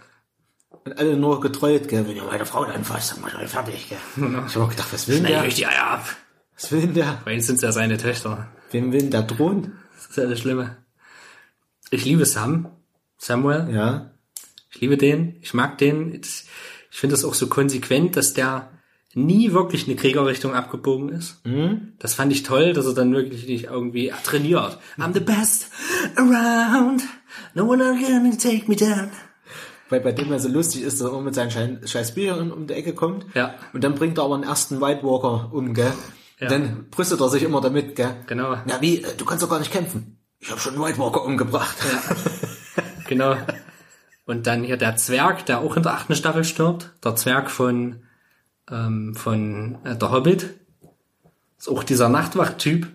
Und alle nur getreut, gell? Wenn ihr meine Frau anfasst, dann mach ich euch fertig, gell? Ja. Ich hab auch gedacht, was will denn der? Schneid euch die Eier ab. Was will denn der? Bei ihm sind's ja seine Töchter. Wen will denn der drohen? Das ist ja das Schlimme. Ich liebe Sam. Samuel. Ja. Ich liebe den. Ich mag den. Ich finde das auch so konsequent, dass der nie wirklich eine Kriegerrichtung abgebogen ist. Mhm. Das fand ich toll, dass er dann wirklich nicht irgendwie trainiert. Mhm. I'm the best around. No one gonna take me down. Weil bei dem er so lustig ist, dass er mit seinen scheiß Büchern um die Ecke kommt. Ja. Und dann bringt er aber einen ersten White Walker um, gell? Ja. Dann brüstet er sich immer damit, gell? Genau. Na wie, du kannst doch gar nicht kämpfen. Ich habe schon einen White Walker umgebracht. Ja. Genau. Und dann hier der Zwerg, der auch in der achten Staffel stirbt. Der Zwerg von ähm, von äh, der Hobbit. Ist auch dieser Nachtwache-Typ.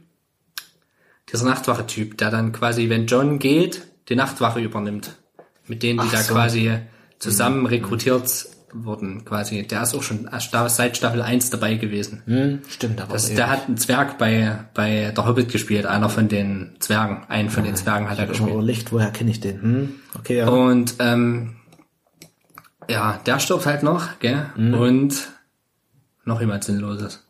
Dieser Nachtwache-Typ, der dann quasi, wenn John geht, die Nachtwache übernimmt. Mit denen, die Ach da so. quasi zusammen mhm. rekrutiert wurden, quasi. Der ist auch schon seit Staffel eins dabei gewesen. Mhm. Stimmt, aber das, der hat einen Zwerg bei bei der Hobbit gespielt, einer von den Zwergen. Einen von ja, den Zwergen hat er gespielt. Oh, Licht, woher kenne ich den? Hm? Okay, ja. Und ähm, ja, der stirbt halt noch, gell? Mhm. Und noch jemand Sinnloses.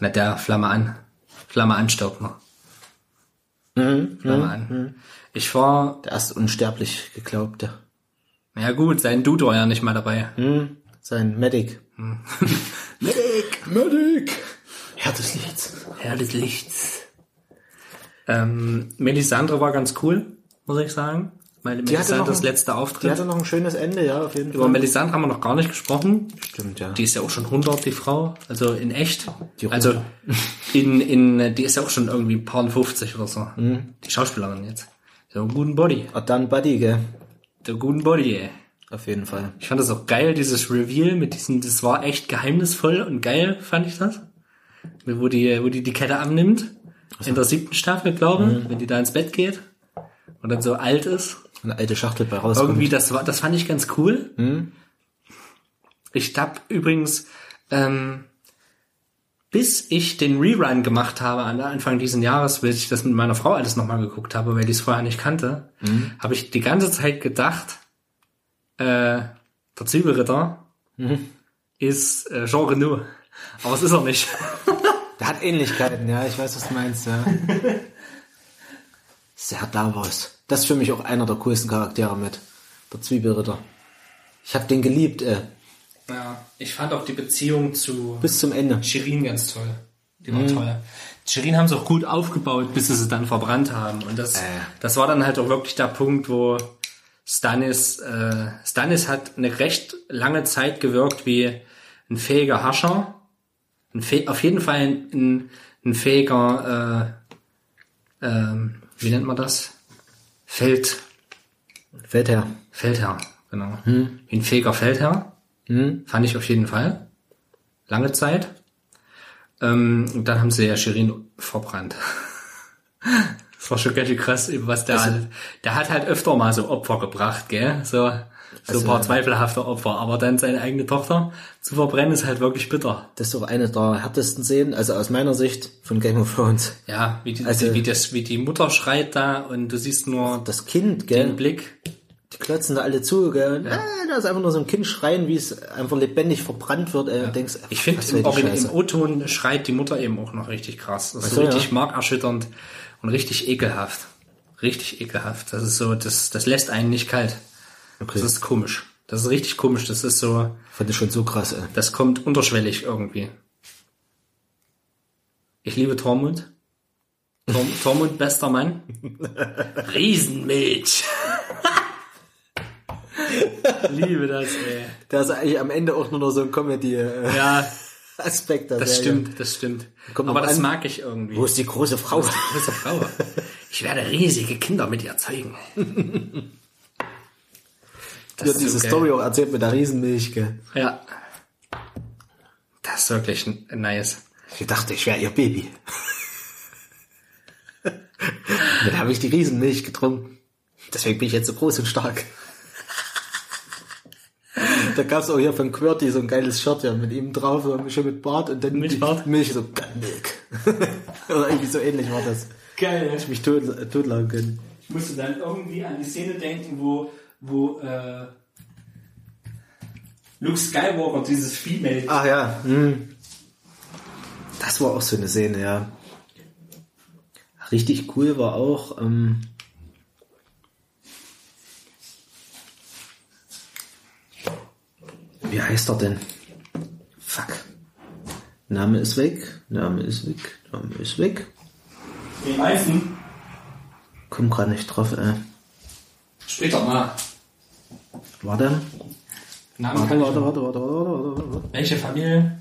Na, der Flamme an. Flamme an stirbt noch. Mhm, an. Mhm. Ich war der erste unsterblich geglaubte. Ja gut, sein Dude war ja nicht mal dabei. Mhm. Sein Medic. Mhm. Medic! Medic! Herr des Lichts. Herr des Lichts. Ähm, Melisandre war ganz cool, muss ich sagen. Meine Melisandres letzter Auftritt. Die hatte noch ein schönes Ende, ja, auf jeden Fall. Über Melisandre haben wir noch gar nicht gesprochen. Stimmt, ja. Die ist ja auch schon hundert, die Frau. Also in echt. Die also in, in, die ist ja auch schon irgendwie ein paar fünfzig oder so. Mhm. Die Schauspielerin jetzt. So einen guten Body. Ah, dann Buddy, gell? Der guten Body, ey. Auf jeden Fall. Ich fand das auch geil, dieses Reveal mit diesem, das war echt geheimnisvoll und geil, fand ich das. Wo die, wo die die Kette annimmt. Also. In der siebten Staffel, glaube ich, mhm. wenn die da ins Bett geht. Und dann so alt ist. Eine alte Schachtel bei rauskommt. Irgendwie, das war, das fand ich ganz cool. Mhm. Ich hab übrigens, ähm, bis ich den Rerun gemacht habe, an Anfang diesen Jahres, bis ich das mit meiner Frau alles nochmal geguckt habe, weil die es vorher nicht kannte, mhm. habe ich die ganze Zeit gedacht, äh, der Zwiebelritter mhm. ist äh, Jean Reno. Aber es ist er nicht. Der hat Ähnlichkeiten, ja, ich weiß, was du meinst, ja. Sehr Davos. Das ist für mich auch einer der coolsten Charaktere mit. Der Zwiebelritter. Ich habe den geliebt, ey. Ja, ich fand auch die Beziehung zu... Bis zum Ende. Shireen ganz toll. Die war mhm. toll. Shireen haben sie auch gut aufgebaut, bis sie sie dann verbrannt haben. Und das äh. das war dann halt auch wirklich der Punkt, wo Stannis... Äh, Stannis hat eine recht lange Zeit gewirkt wie ein fähiger Herrscher. Ein fäh- auf jeden Fall ein, ein, ein fähiger... Äh, ähm, wie nennt man das? Feld. Feldherr. Feldherr, genau. Hm. Wie ein fähiger Feldherr. Hm. Fand ich auf jeden Fall. Lange Zeit. Ähm, und dann haben sie ja Shireen verbrannt. Das war schon ganz schön krass, über was der also, hat. Der hat halt öfter mal so Opfer gebracht, gell? So, so also, ein paar zweifelhafte Opfer. Aber dann seine eigene Tochter zu verbrennen, ist halt wirklich bitter. Das ist doch eine der härtesten Szenen, also aus meiner Sicht, von Game of Thrones. Ja, wie die, also, wie das, wie die Mutter schreit da und du siehst nur das Kind, gell? Den Blick. Die klotzen da alle zu, gell? Ja. Ah, da ist einfach nur so ein Kind schreien, wie es einfach lebendig verbrannt wird. Äh, ja. denkst, ach, ich finde, im, im O-Ton schreit die Mutter eben auch noch richtig krass. Das ist so, so richtig ja. markerschütternd und richtig ekelhaft. Richtig ekelhaft. Das ist so, das, das lässt einen nicht kalt. Okay. Das ist komisch. Das ist richtig komisch. Das ist so... Fand ich schon so krass, ey. Das kommt unterschwellig irgendwie. Ich liebe Tormund. Torm, Tormund, bester Mann. Riesenmilch. Liebe das, ey. Der ist eigentlich am Ende auch nur noch so ein Comedy-Aspekt. Ja, das stimmt, das stimmt. Kommt aber das an, mag ich irgendwie. Wo ist die große Frau? Wo ist die große Frau? Ich werde riesige Kinder mit ihr zeugen. Das wird diese so Story auch erzählt mit der Riesenmilch, gell? Ja. Das ist wirklich nice. Ich dachte, ich wäre ihr Baby. Dann habe ich die Riesenmilch getrunken. Deswegen bin ich jetzt so groß und stark. Da gab es auch hier von Qwerty so ein geiles Shirt ja, mit ihm drauf, schon mit Bart und dann Milchbart. Milch, so Milk. Oder irgendwie so ähnlich war das. Geil, ne? Ich mich tot, totlachen können. Ich musste dann irgendwie an die Szene denken, wo, wo äh, Luke Skywalker dieses Female... Ach ja. Hm. Das war auch so eine Szene, ja. Richtig cool war auch... Ähm, wie heißt er denn? Fuck. Name ist weg. Name ist weg. Name ist weg. Den Weißen? Komm gerade nicht drauf, ey. Später mal. Warte. Name warte, warte, warte, warte, warte, warte, warte. Welche Familie?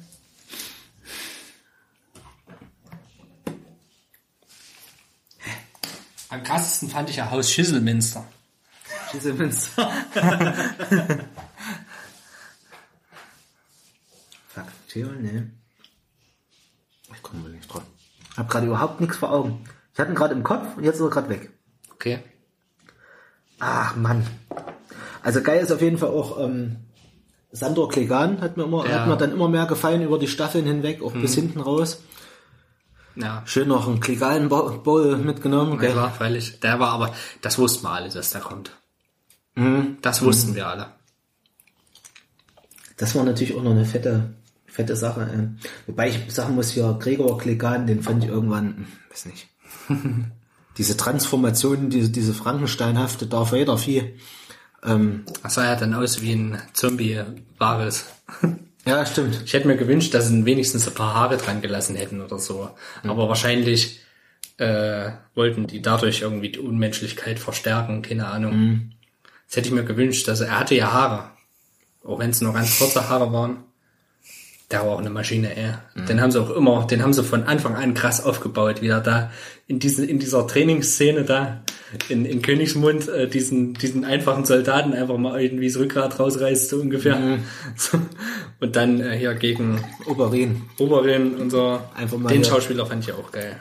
Hä? Am krassesten fand ich ja Haus Schüsselminster. Schüsselminster. Theon, ne? Ich komme wohl nicht drauf. Ich habe gerade überhaupt nichts vor Augen. Ich hatte ihn gerade im Kopf und jetzt ist er gerade weg. Okay. Ach, Mann. Also geil ist auf jeden Fall auch ähm, Sandor Clegane. Hat mir, immer, ja. hat mir dann immer mehr gefallen über die Staffeln hinweg, auch mhm. bis hinten raus. Ja. Schön noch einen Clegane-Bowl mitgenommen. Der war freilich. Der war aber, das wussten wir alle, dass der kommt. Mhm. Das wussten mhm. wir alle. Das war natürlich auch noch eine fette... Fette Sache, äh. wobei ich sagen muss, ja, Gregor Clegane, den fand ich irgendwann, weiß nicht, diese Transformation, diese, diese frankensteinhafte Darth Vader Vieh. Ähm, das sah ja dann aus wie ein Zombie Varys. Ja, stimmt. Ich hätte mir gewünscht, dass sie wenigstens ein paar Haare dran gelassen hätten oder so, mhm. aber wahrscheinlich äh, wollten die dadurch irgendwie die Unmenschlichkeit verstärken, keine Ahnung. Mhm. Das hätte ich mir gewünscht, dass er, er hatte ja Haare, auch wenn es nur ganz kurze Haare waren. Der war auch eine Maschine, ey. Mhm. Den haben sie auch immer, den haben sie von Anfang an krass aufgebaut, wie er da in diesen, in dieser Trainingsszene da, in, in Königsmund, äh, diesen, diesen einfachen Soldaten einfach mal irgendwie das Rückgrat rausreißt, so ungefähr. Mhm. So. Und dann äh, hier gegen Oberyn. Oberyn und so. Einfach mal den ja. Schauspieler fand ich auch geil.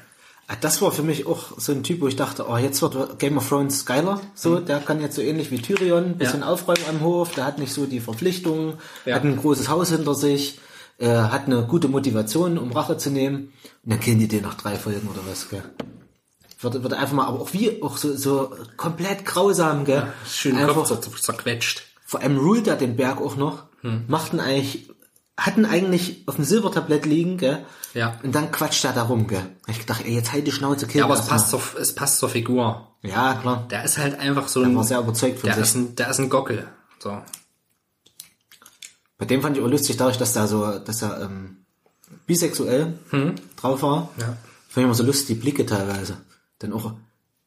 Das war für mich auch so ein Typ, wo ich dachte, oh, jetzt wird Game of Thrones geiler. So, der kann jetzt so ähnlich wie Tyrion ein bisschen ja. aufräumen am Hof, der hat nicht so die Verpflichtungen, ja. hat ein großes Haus hinter sich. Er hat eine gute Motivation, um Rache zu nehmen. Und dann killen die den nach drei Folgen oder was, gell? Wird, wird einfach mal, aber auch wie, auch so, so komplett grausam, gell? Ja, schön einfach Kopf zerquetscht. Vor allem ruht er den Berg auch noch. Hm. Machten eigentlich, hatten eigentlich auf dem Silbertablett liegen, gell? Ja. Und dann quatscht er da rum, gell? Und ich dachte, ey, jetzt halt die Schnauze, killen. Ja, aber es passt, zur, es passt zur Figur. Ja, klar. Der ist halt einfach so der ein... Der war sehr überzeugt von der sich. Ist ein, der ist ein Gockel, so. Bei dem fand ich auch lustig, dadurch, dass da so, dass er ähm, bisexuell hm. drauf war. Ja. Fand ich immer so lustig, die Blicke teilweise. Dann auch,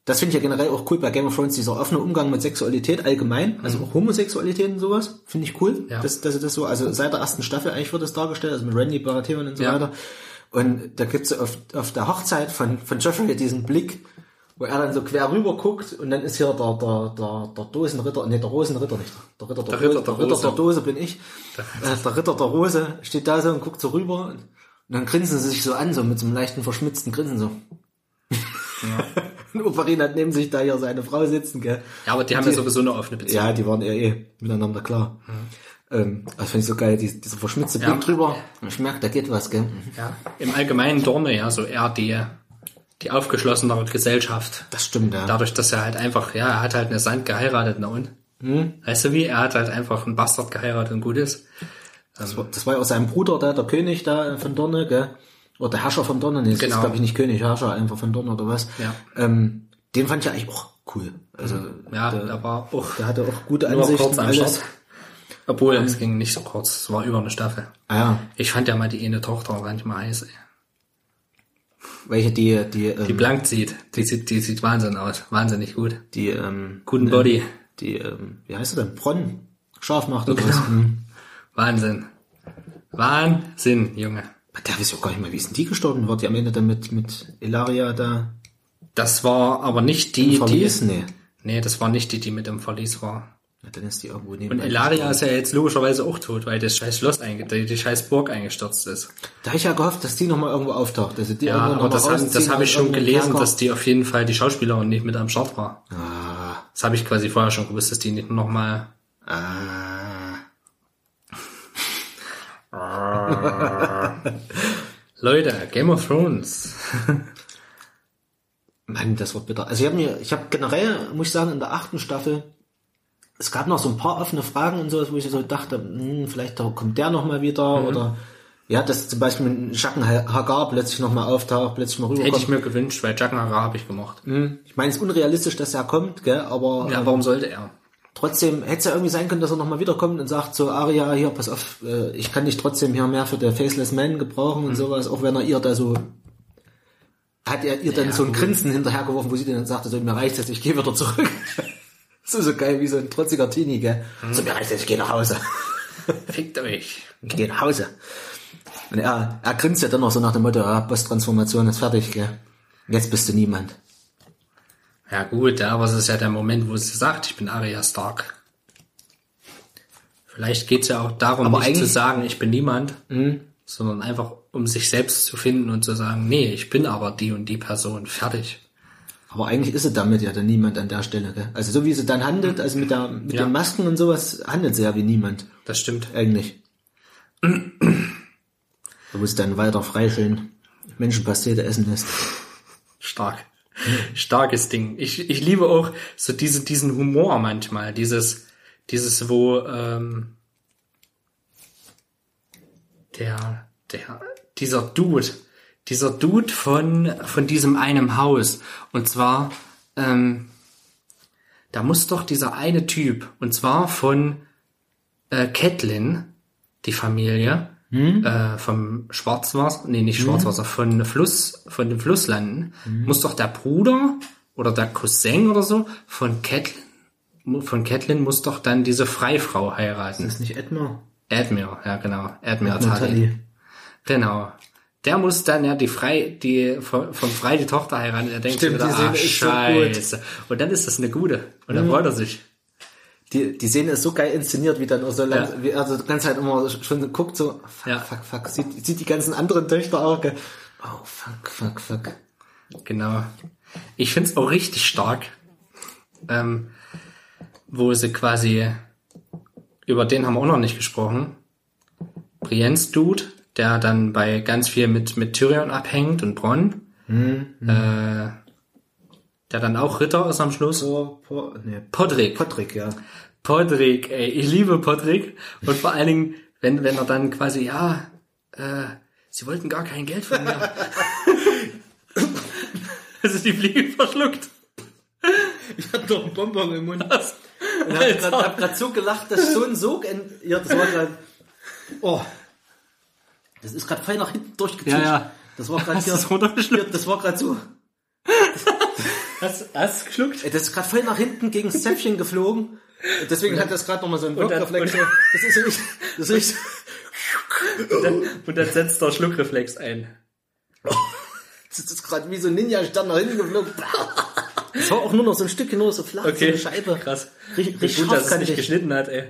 das finde ich ja generell auch cool bei Game of Thrones, dieser offene Umgang mit Sexualität allgemein, also mhm. auch Homosexualität und sowas, finde ich cool. Ja. Dass, dass das so, also seit der ersten Staffel eigentlich wird das dargestellt, also mit Randy Baratheon und so ja. weiter. Und da gibt's auf, auf der Hochzeit von, von Joffrey diesen Blick, wo er dann so quer rüber guckt und dann ist hier der, der, der, der Dosenritter, nee, der Rosenritter nicht, der Ritter der, der, Ritter, der, der, Ritter der Dose bin ich, der, der Ritter der Rose steht da so und guckt so rüber und dann grinsen sie sich so an, so mit so einem leichten verschmitzten Grinsen so. Ja. Und Oberyn hat neben sich da hier seine Frau sitzen, gell. Ja, aber die und haben die, ja sowieso eine offene Beziehung. Ja, die waren eher eh miteinander klar. Mhm. Ähm, also finde ich so geil, die, dieser verschmitzte ja. Blick drüber, ich merke, da geht was, gell. Ja, im allgemeinen Dorne, ja, so eher die die aufgeschlossenere Gesellschaft. Das stimmt, ja. Dadurch, dass er halt einfach, ja, er hat halt eine Sand geheiratet, na und? Hm. Weißt du wie? Er hat halt einfach einen Bastard geheiratet und gut ist. Das war, das war ja auch sein Bruder da, der König da von Dorne, gell? Oder der Herrscher von Dorne, nee, das genau. ist glaube ich nicht König, Herrscher einfach von Dorne oder was. Ja. Ähm, den fand ich eigentlich auch cool. Also, ja, der, der war auch, der hatte auch gute Ansichten. Obwohl, es ging nicht so kurz, es war über eine Staffel. Ah, ja. Ich fand ja mal die eine Tochter manchmal heiß, ey. Welche die die die ähm, blank sieht, die sieht die sieht Wahnsinn aus, wahnsinnig gut. Die ähm, guten Body, die ähm, wie heißt er denn? Bronn scharf macht oder genau. hm. Wahnsinn, Wahnsinn, Junge. Da weiß ich auch gar nicht mehr, wie ist denn die gestorben? War die am Ende dann mit mit Ilaria da? Das war aber nicht die, die ist nee. nee, das war nicht die, die mit dem Verlies war. Ja, dann ist die irgendwo neben. Und Elaria ist ja jetzt logischerweise auch tot, weil das scheiß Schloss, einge- die scheiß Burg eingestürzt ist. Da habe ich ja gehofft, dass die nochmal irgendwo auftaucht. Also die ja, aber das habe hab ich schon gelesen, dass die auf jeden Fall die Schauspielerin nicht mit am Start war. Ah. Das habe ich quasi vorher schon gewusst, dass die nicht nochmal... Ah. Leute, Game of Thrones. Mann, das wird bitter. Also ich habe mir, ich habe generell, muss ich sagen, in der achten Staffel, es gab noch so ein paar offene Fragen und sowas, wo ich so dachte, hm, vielleicht kommt der nochmal wieder, mhm. oder ja, dass zum Beispiel ein Jaqen H'ghar plötzlich nochmal auftaucht, plötzlich mal rüberkommt. Hätte ich mir gewünscht, weil Jaqen H'ghar habe ich gemocht. Mhm. Ich meine, es ist unrealistisch, dass er kommt, gell, aber... Ja, warum sollte er? Trotzdem hätte es ja irgendwie sein können, dass er nochmal wiederkommt und sagt so, Arya, hier, pass auf, ich kann dich trotzdem hier mehr für der Faceless Man gebrauchen und mhm. sowas, auch wenn er ihr da so... Hat er ihr dann ja, so ein gut. Grinsen hinterhergeworfen, wo sie dann sagte, so, mir reicht jetzt, ich gehe wieder zurück. Das ist so geil wie so ein trotziger Teenie, gell? Mhm. So, mir reicht jetzt, ich gehe nach Hause. Fickt euch. Ich gehe nach Hause. Und er, er grinst ja dann noch so nach dem Motto, ja, Boss-Transformation ist fertig, gell? Jetzt bist du niemand. Ja gut, ja, aber es ist ja der Moment, wo sie sagt, ich bin Arya Stark. Vielleicht geht's ja auch darum, aber nicht zu sagen, ich bin niemand, mhm. sondern einfach um sich selbst zu finden und zu sagen, nee, ich bin aber die und die Person, fertig. Aber eigentlich ist sie damit ja dann niemand an der Stelle, gell? Also so wie sie dann handelt, also mit der mit ja. den Masken und sowas, handelt sie ja wie niemand. Das stimmt. Eigentlich. Du musst dann weiter freischälen, Menschenpastete essen lässt. Stark. Mhm. Starkes Ding. Ich ich liebe auch so diesen diesen Humor manchmal, dieses, dieses wo ähm, der, der dieser Dude, dieser Dude von von diesem einem Haus. Und zwar, ähm, da muss doch dieser eine Typ, und zwar von äh, Catelyn, die Familie, hm? äh, vom Schwarzwasser, nee, nicht Schwarzwasser, hm? von Fluss, von den Flusslanden, hm? muss doch der Bruder oder der Cousin oder so von Catelyn, von Catelyn muss doch dann diese Freifrau heiraten. Ist das nicht Edmure? Edmure, ja genau, Edmure Tully. Genau. Der muss dann ja die frei, die, vom frei die Tochter heiraten. Er denkt stimmt, wieder, die ah, scheiße. So und dann ist das eine gute. Und dann mhm. freut er sich. Die, die Szene ist so geil inszeniert, wie dann auch so, ja. lang, wie also die ganze Zeit immer schon guckt so, fuck, ja. fuck, fuck, sieht, sieht die ganzen anderen Töchter auch, gell? Oh, fuck, fuck, fuck. Genau. Ich find's auch richtig stark, ähm, wo sie quasi, über den haben wir auch noch nicht gesprochen, Brienne's Dude, der dann bei ganz viel mit mit Tyrion abhängt und Bronn. Mhm. Äh, der dann auch Ritter ist am Schluss. Oh, po, nee. Podrick. Podrick, ja. Podrick, ey. Ich liebe Podrick. Und vor allen Dingen, wenn wenn er dann quasi, ja, äh, sie wollten gar kein Geld von mir. Das ist die Fliege verschluckt. Ich hab doch einen Bonbon im Mund. Was? Und hab grad so gelacht, dass so ein Sog ent... Ja, das war grad... Oh... Das ist gerade fein nach hinten durchgezogen. Ja, ja. Das war gerade hier. hier. Das war gerade so. Hast du es geschluckt? Das ist gerade fein nach hinten gegen das Zäpfchen geflogen. Deswegen dann, hat das gerade nochmal so einen Wirkreflex. Das ist richtig. Das ist richtig. Und, dann, und dann setzt der Schluckreflex ein. Das ist gerade wie so ein Ninja-Stern nach hinten geflogen. Das war auch nur noch so ein Stückchen, nur so flach, okay. So eine Scheibe. Krass. Richtig, richtig gut, dass es nicht ich. geschnitten hat, ey.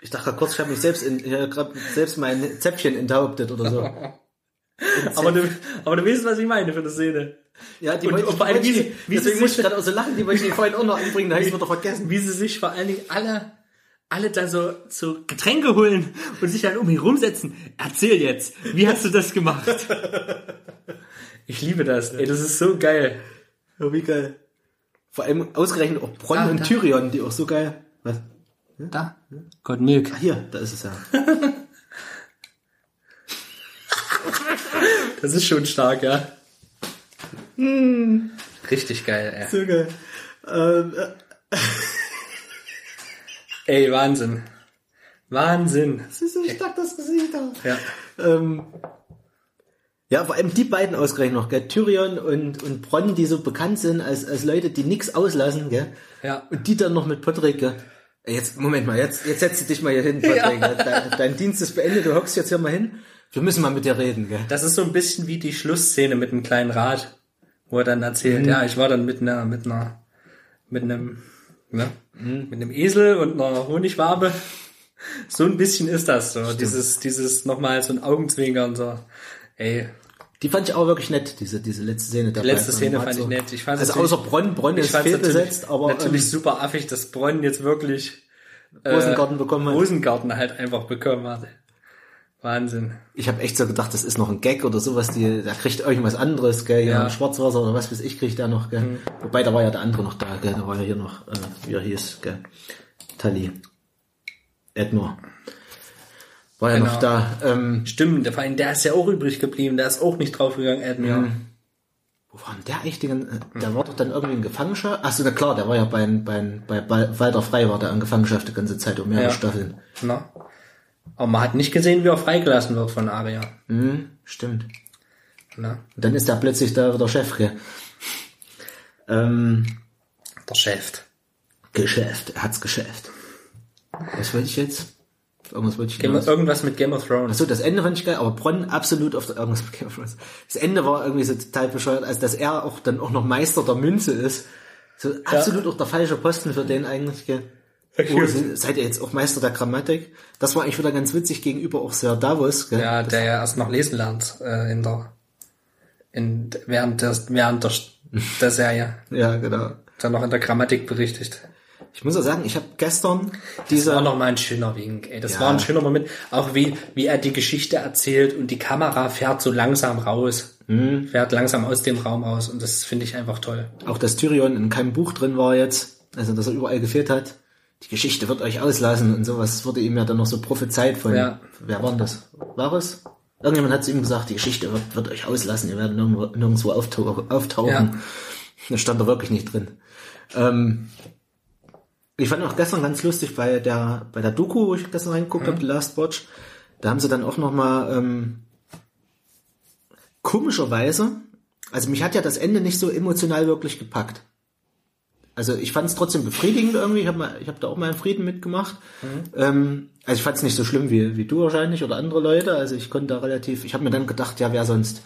Ich dachte kurz, ich habe mich selbst in, ich hab grad selbst mein Zäpfchen enthauptet oder so. aber, du, aber du weißt, was ich meine für eine Szene. Ja, die und, wollte und vor allem, wie sie, wie deswegen muss ich gerade auch so lachen, die wollte ich vorhin auch noch anbringen, da habe ich es wieder vergessen. Wie sie sich vor allen Dingen alle, alle da so, so Getränke holen und sich dann um ihn rumsetzen. Erzähl jetzt, wie hast du das gemacht? Ich liebe das, ey, das ist so geil. Oh, wie geil. Vor allem ausgerechnet auch Bronn ah, und da. Tyrion, die auch so geil. Was? Hm? Da? Hm? Gott Milk. Ah, hier, da ist es ja. Das ist schon stark, ja. Hm. Richtig geil, ey. So geil. Ähm, äh. Ey, Wahnsinn. Wahnsinn. Das ist so stark, das Gesicht da. Ja. Ähm, ja, vor allem die beiden ausgerechnet noch, gell? Tyrion und, und Bronn, die so bekannt sind als, als Leute, die nichts auslassen, gell? Ja. Und die dann noch mit Patrick, gell? Jetzt, Moment mal, jetzt, jetzt setzt du dich mal hier hin, Patrick. Ja. Dein, dein Dienst ist beendet, du hockst jetzt hier mal hin. Wir müssen mal mit dir reden, gell? Das ist so ein bisschen wie die Schlussszene mit dem kleinen Rad, wo er dann erzählt, mhm. ja, ich war dann mit einer, mit einer, mit einem, ne, mhm. mit einem Esel und einer Honigwabe. So ein bisschen ist das so, stimmt. dieses, dieses nochmal so ein Augenzwinkern so, ey. Die fand ich auch wirklich nett, diese, diese letzte Szene dabei. Die letzte Szene fand so, ich nett. Ich fand also außer Bronn, Bronn ist fehlbesetzt, aber... Natürlich ähm, super affig, dass Bronn jetzt wirklich... Äh, Rosengarten bekommen hat. Rosengarten halt einfach bekommen hat. Wahnsinn. Ich habe echt so gedacht, das ist noch ein Gag oder sowas, die, da kriegt irgendwas anderes, gell, ja, ja. Schwarzwasser oder was weiß ich, kriegt da noch, gell. Mhm. Wobei, da war ja der andere noch da, gell, da war ja hier noch, äh, wie er hieß, gell, Tully. Edmure. War ja genau. noch da. Ähm, Stimmt, vor allem der ist ja auch übrig geblieben, der ist auch nicht draufgegangen, Edmure. Mhm. Wo war denn der eigentlich? Der war doch dann irgendwie in Gefangenschaft. Ach so, na klar, der war ja bei, bei, bei Walter Frey war der in Gefangenschaft die ganze Zeit, um mehrere ja. Staffeln. Na. Aber man hat nicht gesehen, wie er freigelassen wird von Arya. Mhm, stimmt. Na? Und dann ist er plötzlich da wieder Chef, gell? Ähm, der Chef. Geschäft, er hat's geschäft. Was wollte ich jetzt? Irgendwas, wollte ich Game, irgendwas mit Game of Thrones. Achso, das Ende fand ich geil, aber Bronn absolut auf der, irgendwas mit Game of Thrones. Das Ende war irgendwie so total bescheuert, als dass er auch dann auch noch Meister der Münze ist. So ja. absolut auch der falsche Posten für den eigentlich, gell? Oh, seid ihr jetzt auch Meister der Grammatik? Das war eigentlich wieder ganz witzig gegenüber auch Ser Davos, gell? Ja, das der ja erst noch lesen lernt äh, in der in während der während der, der Serie. Ja, genau. Dann noch in der Grammatik berichtigt. Ich muss ja sagen, ich habe gestern diese... Das war nochmal ein schöner Wink, ey. Das ja. war ein schöner Moment. Auch wie wie er die Geschichte erzählt und die Kamera fährt so langsam raus. Mhm. Fährt langsam aus dem Raum raus. Und das finde ich einfach toll. Auch, dass Tyrion in keinem Buch drin war jetzt. Also, dass er überall gefehlt hat. Die Geschichte wird euch auslassen und sowas. Wurde ihm ja dann noch so prophezeit von... Ja. Wer war denn das? Varys? Irgendjemand hat zu ihm gesagt, die Geschichte wird, wird euch auslassen. Ihr werdet nirgendwo, nirgendwo auftau- auftauchen. Ja. Da stand er wirklich nicht drin. Ähm... Ich fand auch gestern ganz lustig bei der bei der Doku, wo ich gestern reingeguckt mhm. habe, die Last Watch, da haben sie dann auch nochmal ähm, komischerweise, also mich hat ja das Ende nicht so emotional wirklich gepackt. Also ich fand es trotzdem befriedigend irgendwie, ich habe ich hab da auch meinen Frieden mitgemacht. Mhm. Ähm, also ich fand es nicht so schlimm wie wie du wahrscheinlich oder andere Leute, also ich konnte da relativ, ich habe mir dann gedacht, ja wer sonst,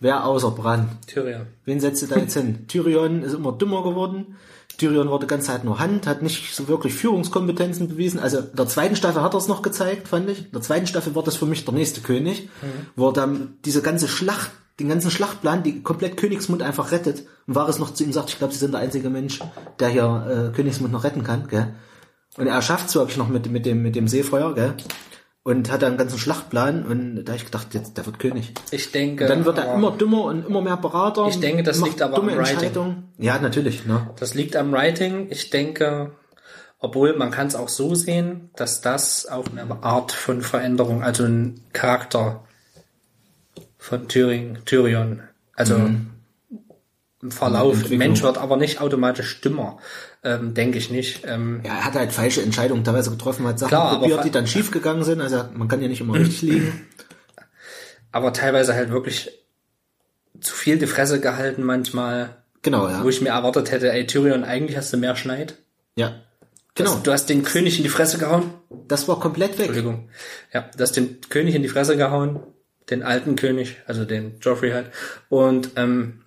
wer außer Bran? Tyrion. Wen setzt du da jetzt hin? Tyrion ist immer dümmer geworden. Tyrion war die ganze Zeit nur Hand, hat nicht so wirklich Führungskompetenzen bewiesen. Also in der zweiten Staffel hat er es noch gezeigt, fand ich. In der zweiten Staffel war das für mich der nächste König, mhm. wo er dann diese ganze Schlacht, den ganzen Schlachtplan, die komplett Königsmund einfach rettet. Und Varys noch zu ihm sagt, ich glaube, sie sind der einzige Mensch, der hier äh, Königsmund noch retten kann. Gell? Und er schafft so, habe ich noch mit, mit, dem, mit dem Seefeuer, gell? Und hat einen ganzen Schlachtplan und da habe ich gedacht, jetzt der wird König. Ich denke. Und dann wird er immer dümmer und immer mehr Berater. Ich denke, das liegt aber am Writing. Ja, natürlich. Ne? Das liegt am Writing. Ich denke, obwohl man kann es auch so sehen, dass das auch eine Art von Veränderung, also ein Charakter von Tyrion, Tyrion also mhm. im Verlauf. Mensch wird aber nicht automatisch dümmer. Ähm, denke ich nicht. Ähm, ja, er hat halt falsche Entscheidungen teilweise getroffen, hat Sachen klar, probiert, aber, die dann schief gegangen sind. Also man kann ja nicht immer richtig liegen. Aber teilweise halt wirklich zu viel die Fresse gehalten manchmal. Genau, ja. Wo ich mir erwartet hätte, ey Tyrion, eigentlich hast du mehr Schneid. Ja, genau. Das, du hast den König in die Fresse gehauen. Das war komplett weg. Entschuldigung. Ja, du hast den König in die Fresse gehauen, den alten König, also den Joffrey halt. Und ähm,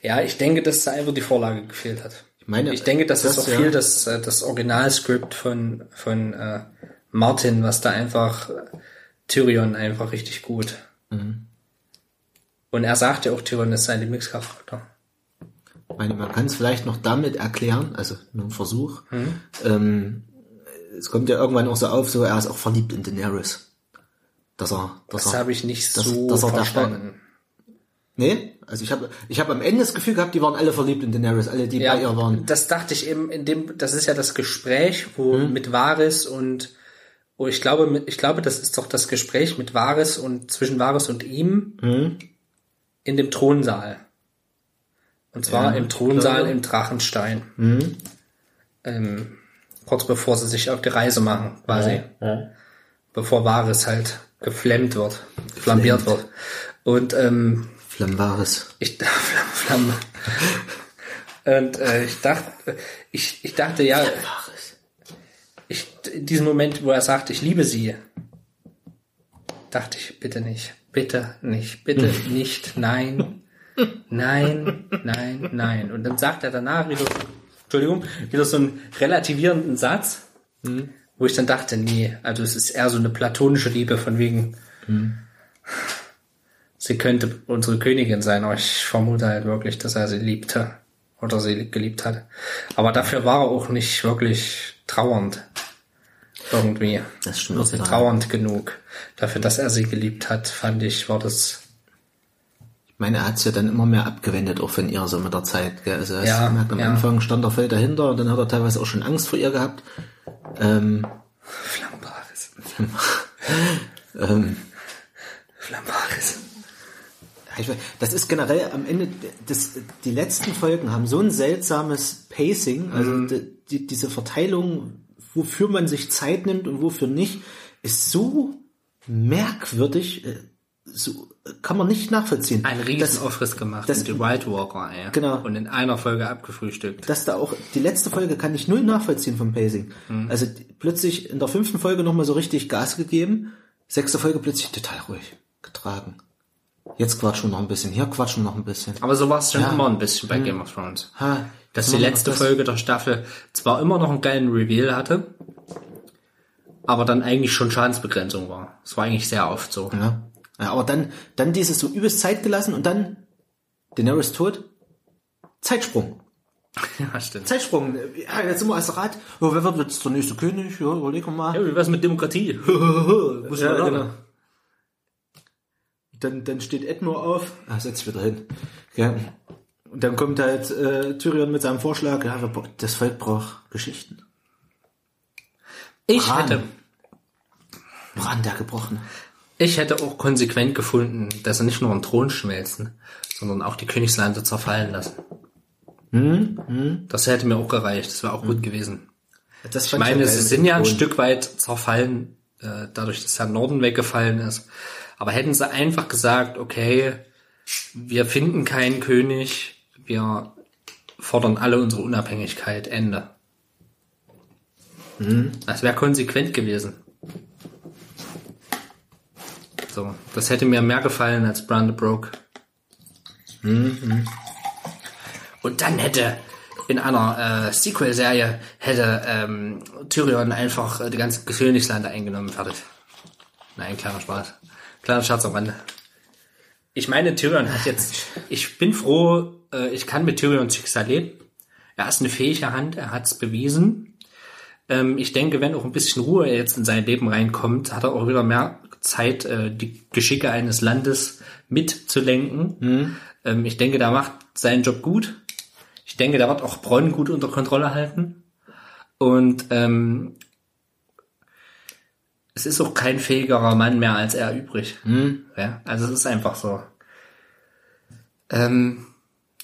ja, ich denke, dass da einfach die Vorlage gefehlt hat. Ich meine, ich denke, dass das ist auch ja. viel das, das Originalskript von, von äh, Martin, was da einfach äh, Tyrion einfach richtig gut. Mhm. Und er sagt ja auch, Tyrion ist sein Lieblingscharakter. Ich meine, man kann es vielleicht noch damit erklären, also nur ein Versuch. Mhm. Ähm, es kommt ja irgendwann auch so auf, so er ist auch verliebt in Daenerys. Dass er, dass das habe ich nicht dass, so dass verstanden. Nee, also ich habe ich hab am Ende das Gefühl gehabt, die waren alle verliebt in Daenerys, alle, die ja, bei ihr waren. Das dachte ich eben, in dem, das ist ja das Gespräch, wo hm. mit Varys und wo ich glaube, ich glaube, das ist doch das Gespräch mit Varys und zwischen Varys und ihm hm. in dem Thronsaal. Und zwar ja, im Thronsaal im Drachenstein. Hm. Ähm, kurz bevor sie sich auf die Reise machen, quasi. Ja, ja. Bevor Varys halt geflammt wird, flambiert wird. Und ähm, Flambaris. Ich dachte, Flamme. Und äh, ich dachte, ich, ich dachte ja, ich, in diesem Moment, wo er sagt, ich liebe sie, dachte ich, bitte nicht, bitte nicht, bitte nicht, nein, nein, nein, nein. Und dann sagt er danach wieder, Entschuldigung, wieder so einen relativierenden Satz, mhm. wo ich dann dachte, nee, also es ist eher so eine platonische Liebe von wegen, mhm. sie könnte unsere Königin sein, aber ich vermute halt wirklich, dass er sie liebte oder sie geliebt hat. Aber dafür war er auch nicht wirklich trauernd. Irgendwie. Das stimmt auch. Trauernd genug. Dafür, dass er sie geliebt hat, fand ich, war das... Ich meine, er hat es ja dann immer mehr abgewendet, auch von ihr so mit der Zeit. Gell? Also er ja, hat am ja. Anfang stand er voll dahinter und dann hat er teilweise auch schon Angst vor ihr gehabt. Ähm, Flambaris. ähm, Flambaris. Das ist generell am Ende, das, die letzten Folgen haben so ein seltsames Pacing, also mhm. die, die, diese Verteilung, wofür man sich Zeit nimmt und wofür nicht, ist so merkwürdig, so kann man nicht nachvollziehen. Ein Riesenaufriss gemacht das, mit den White Walker, ey. Genau. Und in einer Folge abgefrühstückt. Dass da auch, die letzte Folge kann ich null nachvollziehen vom Pacing. Mhm. Also die, plötzlich in der fünften Folge nochmal so richtig Gas gegeben, sechste Folge plötzlich total ruhig getragen. Jetzt quatschen wir noch ein bisschen, hier quatschen wir noch ein bisschen. Aber so war es schon ja. immer ein bisschen bei hm. Game of Thrones. Ha, Dass die letzte das. Folge der Staffel zwar immer noch einen geilen Reveal hatte, aber dann eigentlich schon Schadensbegrenzung war. Das war eigentlich sehr oft so. Ja, ja aber dann dann dieses so übelst Zeit gelassen und dann Daenerys tot, Zeitsprung. Ja, stimmt. Zeitsprung. Ja, jetzt sind wir als Rat. Oh, wer wird jetzt der nächste König? Ja, überlegen wir mal. Ja, wie wär's mit Demokratie? Muss ja, man genau. Dann, dann steht Edmure auf, ah, setz dich wieder hin. Ja. Und dann kommt halt äh, Tyrion mit seinem Vorschlag, ja, das Volk braucht Geschichten. Ich Bran. hätte... Bran, der Gebrochene. Ich hätte auch konsequent gefunden, dass er nicht nur einen Thron schmelzen, sondern auch die Königslande zerfallen lassen. Hm? Hm? Das hätte mir auch gereicht, das wäre auch hm. gut gewesen. Das ich meine, sie sind ja ein Stück weit zerfallen, äh, dadurch, dass der Norden weggefallen ist. Aber hätten sie einfach gesagt, okay, wir finden keinen König, wir fordern alle unsere Unabhängigkeit, Ende. Mhm. Das wäre konsequent gewesen. So, das hätte mir mehr gefallen als Bran the Broke. Mhm. Und dann hätte in einer äh, Sequel-Serie hätte ähm, Tyrion einfach äh, die ganze Königslande eingenommen, fertig. Nein, kleiner Spaß. Kleiner Scherz am Rande. Ich meine, Tyrion hat jetzt... Ich bin froh, äh, ich kann mit Tyrions Schicksal leben. Er ist eine fähige Hand, er hat's bewiesen. Ähm, ich denke, wenn auch ein bisschen Ruhe jetzt in sein Leben reinkommt, hat er auch wieder mehr Zeit, äh, die Geschicke eines Landes mitzulenken. Mhm. Ähm, ich denke, der macht seinen Job gut. Ich denke, der wird auch Bronn gut unter Kontrolle halten. Und... Ähm, es ist auch kein fähigerer Mann mehr als er übrig. Hm. Ja, also es ist einfach so. Ähm,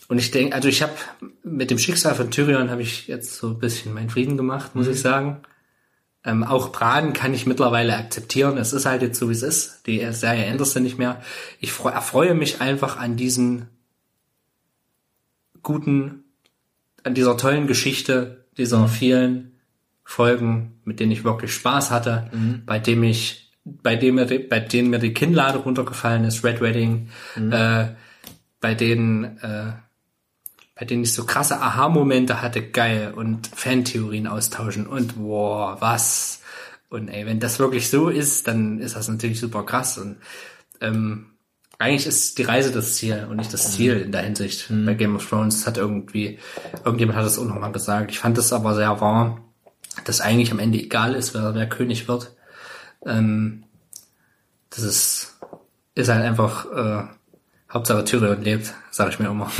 und ich denke, also ich habe mit dem Schicksal von Tyrion habe ich jetzt so ein bisschen meinen Frieden gemacht, muss hm. ich sagen. Ähm, auch Bran kann ich mittlerweile akzeptieren. Es ist halt jetzt so, wie es ist. Die Serie ändert sich nicht mehr. Ich freu, erfreue mich einfach an diesen guten, an dieser tollen Geschichte, dieser vielen Folgen, mit denen ich wirklich Spaß hatte, mhm. bei dem ich, bei dem mir, bei denen mir die Kinnlade runtergefallen ist, Red Wedding, mhm. äh, bei denen, äh, bei denen ich so krasse Aha-Momente hatte, geil, und Fantheorien austauschen und wow, was? Und ey, wenn das wirklich so ist, dann ist das natürlich super krass und ähm, eigentlich ist die Reise das Ziel und nicht das Ziel in der Hinsicht. Mhm. Bei Game of Thrones hat irgendwie, irgendjemand hat das auch nochmal gesagt. Ich fand das aber sehr wahr, dass eigentlich am Ende egal ist, wer, wer König wird. Ähm, das ist, ist halt einfach äh, Hauptsache Tyrion lebt, sage ich mir immer.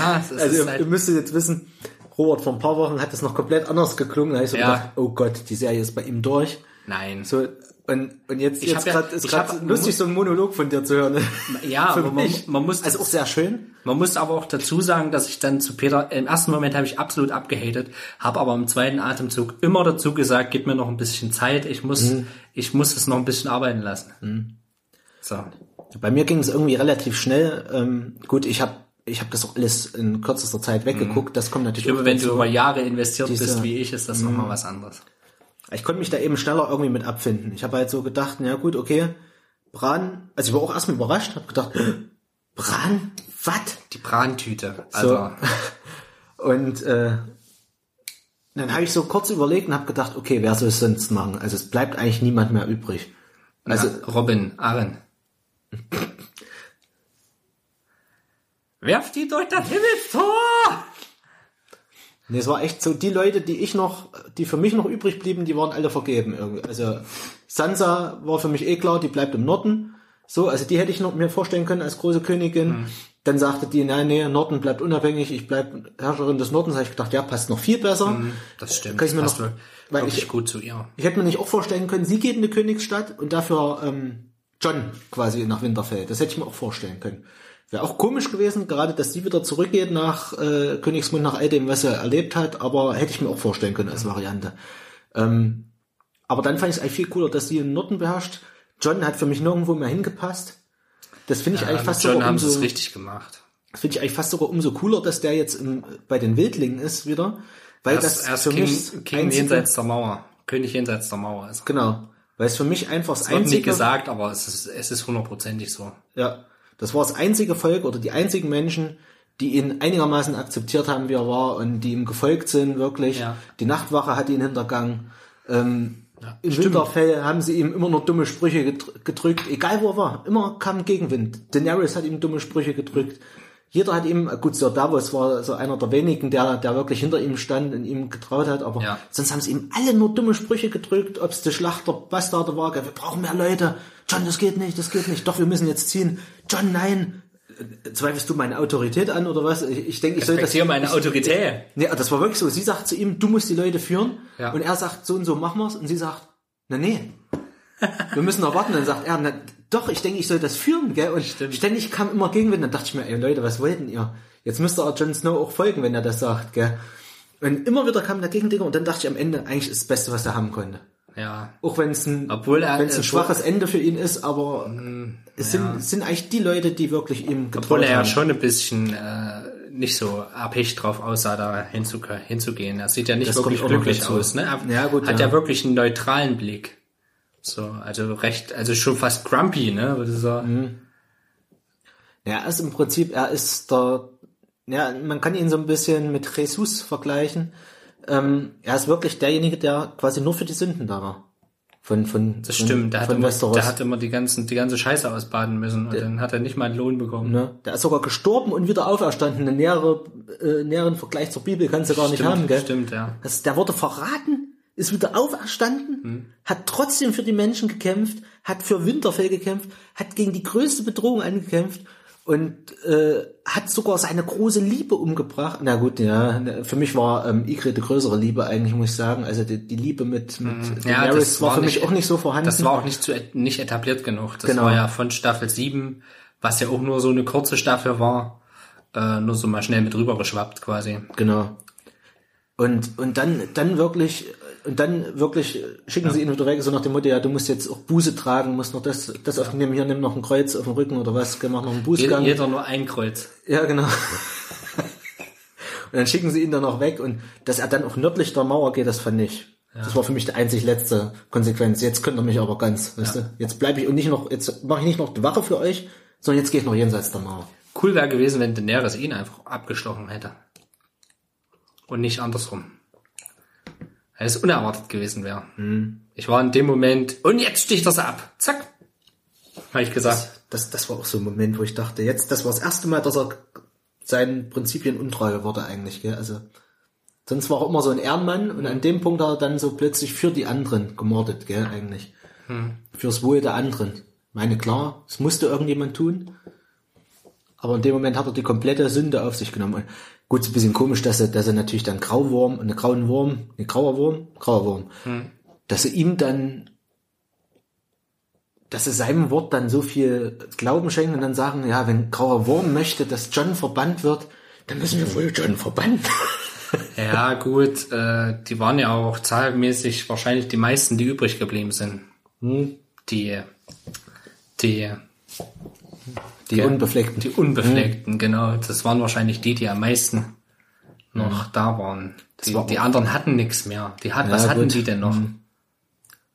ja, es ist also ihr, halt ihr müsstet jetzt wissen, Robert vor ein paar Wochen hat das noch komplett anders geklungen. Da habe ich so ja. gedacht, oh Gott, die Serie ist bei ihm durch. Nein. So, und, und jetzt, jetzt ja, grad, ist gerade lustig, so einen Monolog von dir zu hören. Ja, aber man, man muss... Also auch sehr schön. Man muss aber auch dazu sagen, dass ich dann zu Peter... Im ersten Moment habe ich absolut abgehatet, habe aber im zweiten Atemzug immer dazu gesagt, gib mir noch ein bisschen Zeit, ich muss mhm. ich muss es noch ein bisschen arbeiten lassen. Mhm. So. Bei mir ging es irgendwie relativ schnell. Ähm, gut, ich habe ich hab das auch alles in kürzester Zeit weggeguckt. Mhm. Das kommt natürlich... Ich glaube, wenn du über Jahre investiert diese, bist wie ich, ist das mhm. nochmal was anderes. Ich konnte mich da eben schneller irgendwie mit abfinden. Ich habe halt so gedacht, ja gut, okay, Bran, also ich war auch erstmal überrascht, habe gedacht, Bran, was? Die Brantüte. Also. So. Und äh, dann habe ich so kurz überlegt und habe gedacht, okay, wer soll es sonst machen? Also es bleibt eigentlich niemand mehr übrig. Also ja, Robin, Arryn. Werft die durch das Himmelstor! Nee, es war echt so, die Leute, die ich noch, die für mich noch übrig blieben, die waren alle vergeben irgendwie. Also Sansa war für mich eh klar, die bleibt im Norden. So, also die hätte ich noch mir vorstellen können als große Königin. Mhm. Dann sagte die, nein, nee, Norden bleibt unabhängig, ich bleib Herrscherin des Nordens. Da habe ich gedacht, ja, passt noch viel besser. Mhm, das stimmt. Kann ich mir passt noch, wohl, weil ich, gut zu ihr. Ich hätte mir nicht auch vorstellen können, sie geht in eine Königsstadt und dafür ähm, John quasi nach Winterfell. Das hätte ich mir auch vorstellen können. Wäre auch komisch gewesen, gerade, dass sie wieder zurückgeht nach äh, Königsmund, nach all dem, was er erlebt hat, aber hätte ich mir auch vorstellen können als Variante. Ähm, aber dann fand ich es eigentlich viel cooler, dass sie den Norden beherrscht. John hat für mich nirgendwo mehr hingepasst. Das finde ich ja, eigentlich fast sogar umso... John haben es richtig gemacht. Das finde ich eigentlich fast sogar umso cooler, dass der jetzt im, bei den Wildlingen ist wieder, weil erst, das erst für King, mich... King jenseits der Mauer. König jenseits der Mauer ist. Genau. Weil es für mich einfach das, das einzige... Es wird nicht gesagt, aber es ist, es ist hundertprozentig so. Ja. Das war das einzige Volk oder die einzigen Menschen, die ihn einigermaßen akzeptiert haben, wie er war und die ihm gefolgt sind, wirklich. Ja. Die Nachtwache hat ihn hintergangen. Ähm, ja, in Winterfell haben sie ihm immer nur dumme Sprüche gedrückt, egal wo er war. Immer kam Gegenwind. Daenerys hat ihm dumme Sprüche gedrückt. Jeder hat ihm, gut, Sir Davos war so einer der wenigen, der der wirklich hinter ihm stand und ihm getraut hat, aber ja. Sonst haben sie ihm alle nur dumme Sprüche gedrückt, ob es der Schlachter Bastarde war, wir brauchen mehr Leute, John, das geht nicht, das geht nicht, doch, wir müssen jetzt ziehen, John, nein, zweifelst du meine Autorität an oder was? Ich, ich denke, ich soll das... hier meine ich, Autorität. Nee, das war wirklich so, sie sagt zu ihm, du musst die Leute führen, ja. Und er sagt, so und so machen wir's, und sie sagt, na nee, wir müssen noch warten, dann sagt er, na, doch, ich denke, ich soll das führen, gell? Und stimmt. Ständig kam immer Gegenwind. Dann dachte ich mir, ey Leute, was wollt denn ihr? Jetzt müsste auch Jon Snow auch folgen, wenn er das sagt, gell? Und immer wieder kamen da Gegendinger und dann dachte ich am Ende, eigentlich ist das Beste, was er haben konnte. Ja. Auch wenn es ein, obwohl er, wenn's ein schwaches Ende für ihn ist, aber mh, es sind, ja. sind eigentlich die Leute, die wirklich ihm getraut Obwohl er ja schon ein bisschen äh, nicht so abhängig drauf aussah, da hinzugehen. Er sieht ja nicht das wirklich glücklich aus, ne? Er, ja, gut, hat ja. ja wirklich einen neutralen Blick. So, also recht, also schon fast grumpy, ne, würde ich sagen. Ja, er ist im Prinzip, er ist der, ja, man kann ihn so ein bisschen mit Jesus vergleichen. Ähm, er ist wirklich derjenige, der quasi nur für die Sünden da war. Von, von, das stimmt, der, von hat, immer, Westeros. Der hat immer die ganzen, die ganze Scheiße ausbaden müssen und der, dann hat er nicht mal einen Lohn bekommen. Ne? Der ist sogar gestorben und wieder auferstanden. Einen näheren, äh, näheren Vergleich zur Bibel kannst du gar stimmt, nicht haben, gell? Stimmt, ja. Das, der wurde verraten. Ist wieder auferstanden, hm. hat trotzdem für die Menschen gekämpft, hat für Winterfell gekämpft, hat gegen die größte Bedrohung angekämpft und äh, hat sogar seine große Liebe umgebracht. Na gut, ja, für mich war ähm, Ygritte die größere Liebe eigentlich, muss ich sagen. Also die, die Liebe mit, mit hm. Daenerys ja, das war, war für nicht, mich auch nicht so vorhanden. Das war auch nicht, zu, nicht etabliert genug. Das genau. war ja von Staffel sieben, was ja auch nur so eine kurze Staffel war, äh, nur so mal schnell mit rüber geschwappt quasi. Genau. Und und dann dann wirklich... Und dann wirklich schicken ja. sie ihn wieder weg, so nach dem Motto, ja, du musst jetzt auch Buße tragen, musst noch das, das ja. auf dem, hier, nimm noch ein Kreuz auf dem Rücken oder was, mach noch einen Bußgang. Jeder nur ein Kreuz. Ja, genau. Und dann schicken sie ihn dann noch weg und dass er dann auch nördlich der Mauer geht, das fand ich. Ja. Das war für mich die einzig letzte Konsequenz. Jetzt könnt ihr mich aber ganz, ja. weißt du? Jetzt bleibe ich und nicht noch, jetzt mache ich nicht noch die Wache für euch, sondern jetzt gehe ich noch jenseits der Mauer. Cool wäre gewesen, wenn Daenerys ihn einfach abgestochen hätte. Und nicht andersrum. Weil es unerwartet gewesen wäre. Hm. Ich war in dem Moment, und jetzt sticht das ab. Zack. Habe ich gesagt. Das, das, das war auch so ein Moment, wo ich dachte, jetzt, das war das erste Mal, dass er seinen Prinzipien untreu wurde eigentlich, gell? Also, sonst war er immer so ein Ehrenmann, und an dem Punkt hat er dann so plötzlich für die anderen gemordet, gell, eigentlich. Hm. Fürs Wohl der anderen. Ich meine, klar, es musste irgendjemand tun. Aber in dem Moment hat er die komplette Sünde auf sich genommen. Und gut, ist ein bisschen komisch, dass er, dass er natürlich dann Grauwurm und einen grauen Wurm, ein grauer Wurm, grauer Wurm, hm. dass er ihm dann, dass er seinem Wort dann so viel Glauben schenken und dann sagen, ja, wenn grauer Wurm möchte, dass John verbannt wird, dann müssen wir wohl John verbannen. Ja, gut, äh, die waren ja auch zahlenmäßig wahrscheinlich die meisten, die übrig geblieben sind. Hm. Die, die, Die Ge- Unbefleckten. Die Unbefleckten, mhm. genau. Das waren wahrscheinlich die, die am meisten noch mhm. da waren. Die, war die anderen hatten nichts mehr. Die hat, ja, was hatten gut. die denn noch?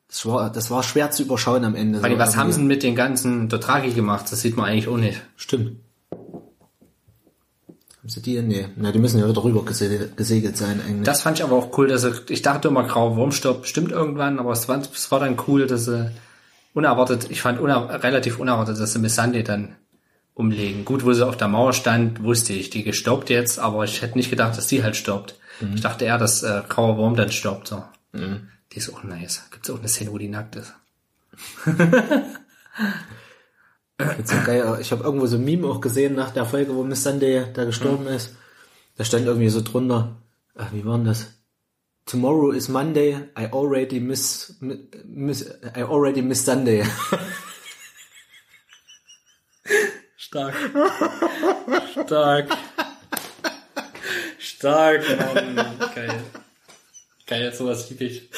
Das war, das war schwer zu überschauen am Ende. Weil so was haben sie mit den ganzen Dothraki gemacht? Das sieht man eigentlich auch nicht. Stimmt. Haben sie die? Nee. Na, die müssen ja wieder rüber gesegelt, gesegelt sein eigentlich. Das fand ich aber auch cool, dass er, ich dachte immer, grauer Wurm stirbt bestimmt irgendwann, aber es war, es war dann cool, dass er unerwartet, ich fand uner- relativ unerwartet, dass sie Missandei dann umlegen. Gut, wo sie auf der Mauer stand, wusste ich, die gestorbt jetzt, aber ich hätte nicht gedacht, dass sie halt stirbt. Mhm. Ich dachte eher, dass äh, Grauer Wurm dann stirbt. So. Mhm. Die ist auch nice. Gibt's auch eine Szene, wo die nackt ist. So geil. Ich habe irgendwo so ein Meme auch gesehen nach der Folge, wo Miss Sunday da gestorben mhm. ist. Da stand irgendwie so drunter, ach, wie war denn das? Tomorrow is Monday, I already miss, miss I already miss Sunday. Stark. Stark. Stark, Mann. Geil. Geil, sowas lieb ich.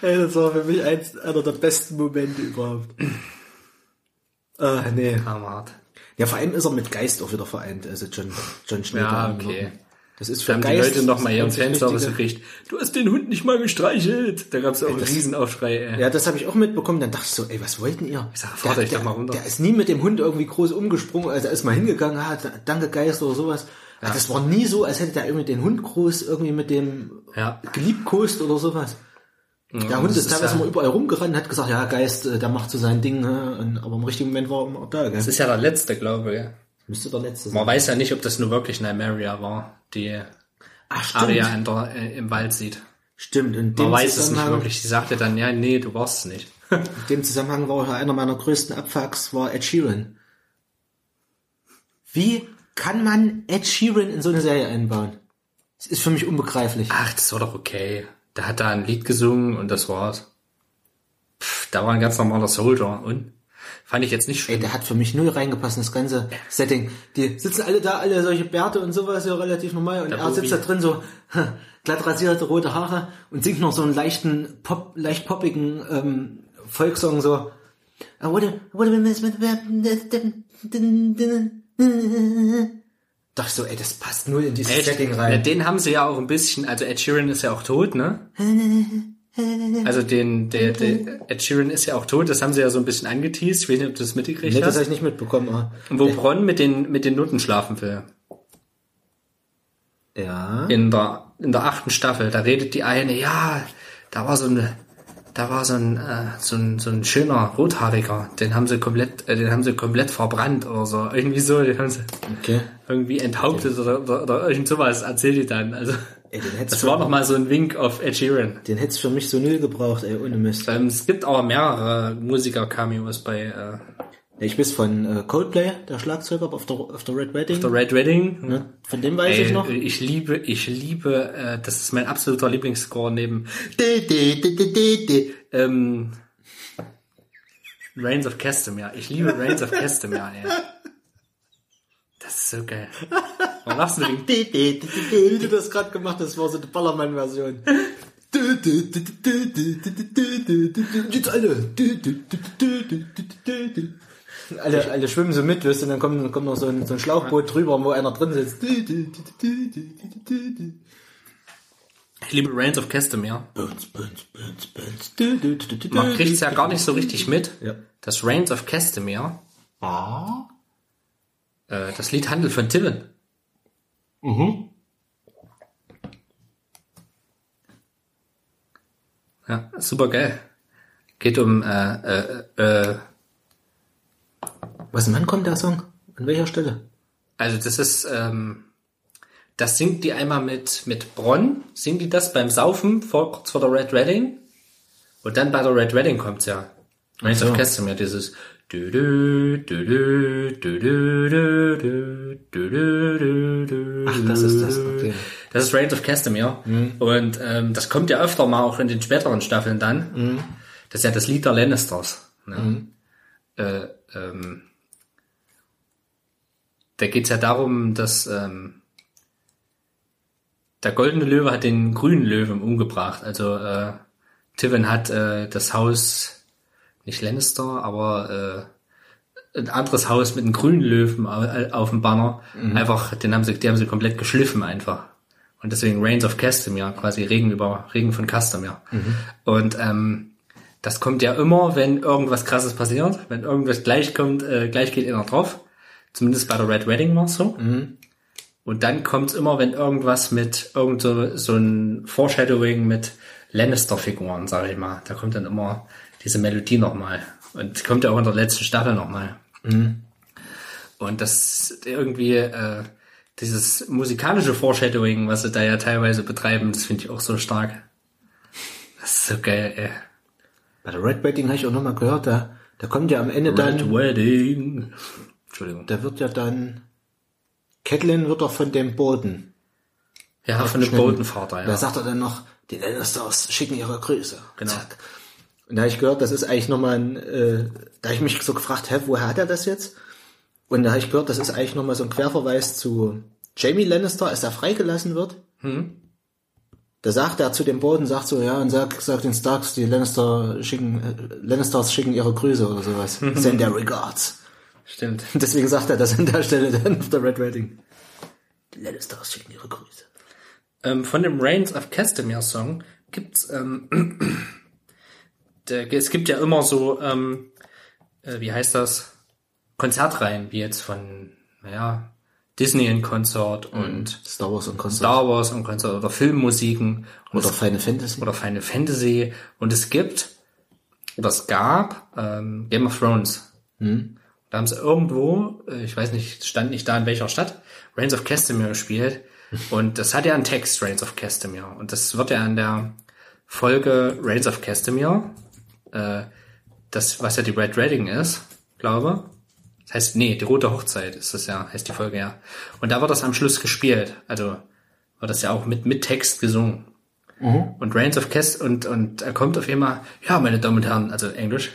Ey, das war für mich eins, einer der besten Momente überhaupt. Ah, oh, nee. Hammerhart. Ja, vor allem ist er mit Geist auch wieder vereint, also John, John Schneider. Ja, okay. Das ist für da haben Geist, die Leute nochmal ihren Fanservice gekriegt. Du hast den Hund nicht mal gestreichelt. Da gab es auch ey, einen das, Riesenaufschrei. Ey. Ja, das habe ich auch mitbekommen. Dann dachte ich so, ey, was wollten ihr? Ich sag, fahrt euch doch mal runter. Der ist nie mit dem Hund irgendwie groß umgesprungen. Also er ist mal hingegangen, ah, danke Geist oder sowas. Ja. Also das war nie so, als hätte der irgendwie den Hund groß irgendwie mit dem ja. geliebkost oder sowas. Ja, der Hund ist teilweise ja. mal überall rumgerannt, hat gesagt, ja, Geist, der macht so sein Ding. Und, aber im richtigen Moment war er immer da. Gell? Das ist ja der letzte, glaube ich. Müsste der letzte sein. Man weiß ja nicht, ob das nur wirklich Nymeria war, die Ach, Arya in der, äh, im Wald sieht. Stimmt. In dem Man weiß es nicht wirklich. Sie sagte dann, ja, nee, du warst es nicht. In dem Zusammenhang war auch einer meiner größten Abfucks, war Ed Sheeran. Wie kann man Ed Sheeran in so eine Serie einbauen? Das ist für mich unbegreiflich. Ach, das war doch okay. Der hat da ein Lied gesungen und das war's. Pff, da war ein ganz normaler Soldier und... Fand ich jetzt nicht schlimm. Ey, der hat für mich null reingepasst, das ganze Setting. Die sitzen alle da, alle solche Bärte und sowas, ja relativ normal. Und der er Bobby. Sitzt da drin so glatt rasierte rote Haare und singt noch so einen leichten, pop, leicht poppigen ähm, Volkssong so. Dachte ich so, ey, das passt null in dieses ey, Setting rein. Den haben sie ja auch ein bisschen, also Ed Sheeran ist ja auch tot, ne? Also den, der, der Ed Sheeran ist ja auch tot, das haben sie ja so ein bisschen angeteased. Ich weiß nicht, ob du das mitgekriegt nee, hast. Nee, das habe ich nicht mitbekommen. Aber wo äh. Bronn mit den, mit den Nutten schlafen will. Ja. In der, in der achten Staffel, da redet die eine, ja, da war so eine, da war so ein, äh, so ein, so ein schöner Rothaariger, den haben sie komplett, äh, den haben sie komplett verbrannt oder so. Irgendwie so, den haben sie okay. irgendwie enthauptet okay. oder, oder, oder irgend sowas, erzählt die dann, also. Ey, den das war noch mal so ein Wink auf Ed Sheeran. Den hätt's für mich so null gebraucht, ey, ohne Mist. Ähm, es gibt aber mehrere Musiker-Cameos bei... Äh ich weiß von äh, Coldplay, der Schlagzeuger auf der, auf der Red Wedding. Auf der Red Wedding. Ne? Von dem weiß ey, ich noch. Ich liebe, ich liebe, äh, das ist mein absoluter Lieblingsscore neben... ähm, Reigns of Castamere. Ich liebe Reigns of Castamere, ey. Das ist so geil. Warum lachst du denn? Wie du das gerade gemacht hast, war so eine Ballermann-Version. Jetzt alle. alle. Alle schwimmen so mit, weißt du, und dann kommt, kommt noch so ein, so ein Schlauchboot drüber, wo einer drin sitzt. Ich liebe Reigns of Castamere. Man kriegt es ja gar nicht so richtig mit, ja. dass Reigns of Castamere... Ah. Das Lied handelt von Tywin. Mhm. Ja, super geil. Geht um, äh, äh, äh. Was, wann kommt der Song? An welcher Stelle? Also, das ist, ähm, das singt die einmal mit, mit Bronn, singt die das beim Saufen, vor, kurz vor der Red Wedding. Und dann bei der Red Wedding kommt's ja. Reigns of Castamere, dieses. Ach, das ist das, okay. Das ist Reigns of Castamere. Mhm. Und ähm, das kommt ja öfter mal auch in den späteren Staffeln dann. Mhm. Das ist ja das Lied der Lannisters. Ne? Mhm. Äh, ähm, da geht's ja darum, dass ähm, der goldene Löwe hat den grünen Löwen umgebracht. Also äh, Tywin hat äh, das Haus... nicht Lannister, aber äh, ein anderes Haus mit einem grünen Löwen auf dem Banner. Mhm. Einfach, den haben sie, die haben sie komplett geschliffen einfach. Und deswegen Reigns of Castamere, quasi Regen über Regen von Castamere. Mhm. Und ähm, das kommt ja immer, wenn irgendwas Krasses passiert, wenn irgendwas gleich kommt, äh, gleich geht einer drauf. Zumindest bei der Red Wedding war es so. Mhm. Und dann kommt es immer, wenn irgendwas mit irgend so, so ein Foreshadowing mit Lannister-Figuren, sage ich mal. Da kommt dann immer diese Melodie nochmal. Und die kommt ja auch in der letzten Staffel nochmal. Mhm. Und das irgendwie, äh, dieses musikalische Foreshadowing, was sie da ja teilweise betreiben, das finde ich auch so stark. Das ist so geil, ey. Bei der Red Wedding habe ich auch nochmal gehört, da, da kommt ja am Ende Red dann... Red Wedding. Entschuldigung. Da wird ja dann... Catelyn wird doch von dem Boten. Ja, von dem Botenvater, ja. Da sagt er dann noch, die Lannisters schicken ihre Grüße. Genau. Zack. Und da habe ich gehört, das ist eigentlich nochmal ein... Äh, da habe ich mich so gefragt, hä, woher hat er das jetzt? Und da habe ich gehört, das ist eigentlich nochmal so ein Querverweis zu Jamie Lannister, als er freigelassen wird. Hm. Da sagt er zu dem Boden, sagt so, ja, und sagt sag den Starks, die Lannister schicken, äh, Lannisters schicken ihre Grüße oder sowas. Send their regards. Stimmt. Deswegen sagt er das an der Stelle dann auf der Red Wedding. Die Lannisters schicken ihre Grüße. Ähm, von dem Reigns of Castamere Song gibt's, ähm, der, es gibt ja immer so, ähm, äh, wie heißt das? Konzertreihen, wie jetzt von, naja, Disney und Konzert und Star Wars und Konzert. Star Wars und Konzert oder Filmmusiken. Oder Final Fantasy. Oder Final Fantasy. Und es gibt, oder es gab, ähm, Game of Thrones. Hm. Da haben sie irgendwo, ich weiß nicht, stand nicht da in welcher Stadt, Reigns of Castamere gespielt. Und das hat ja einen Text, Reigns of Castamere. Und das wird ja in der Folge Reigns of Castamere, äh, das, was ja die Red Wedding ist, glaube ich. Heißt, nee, die Rote Hochzeit ist das ja, heißt die Folge ja. Und da wird das am Schluss gespielt. Also wird das ja auch mit mit Text gesungen. Mhm. Und Reigns of Cast und und er kommt auf einmal, ja, meine Damen und Herren, also Englisch,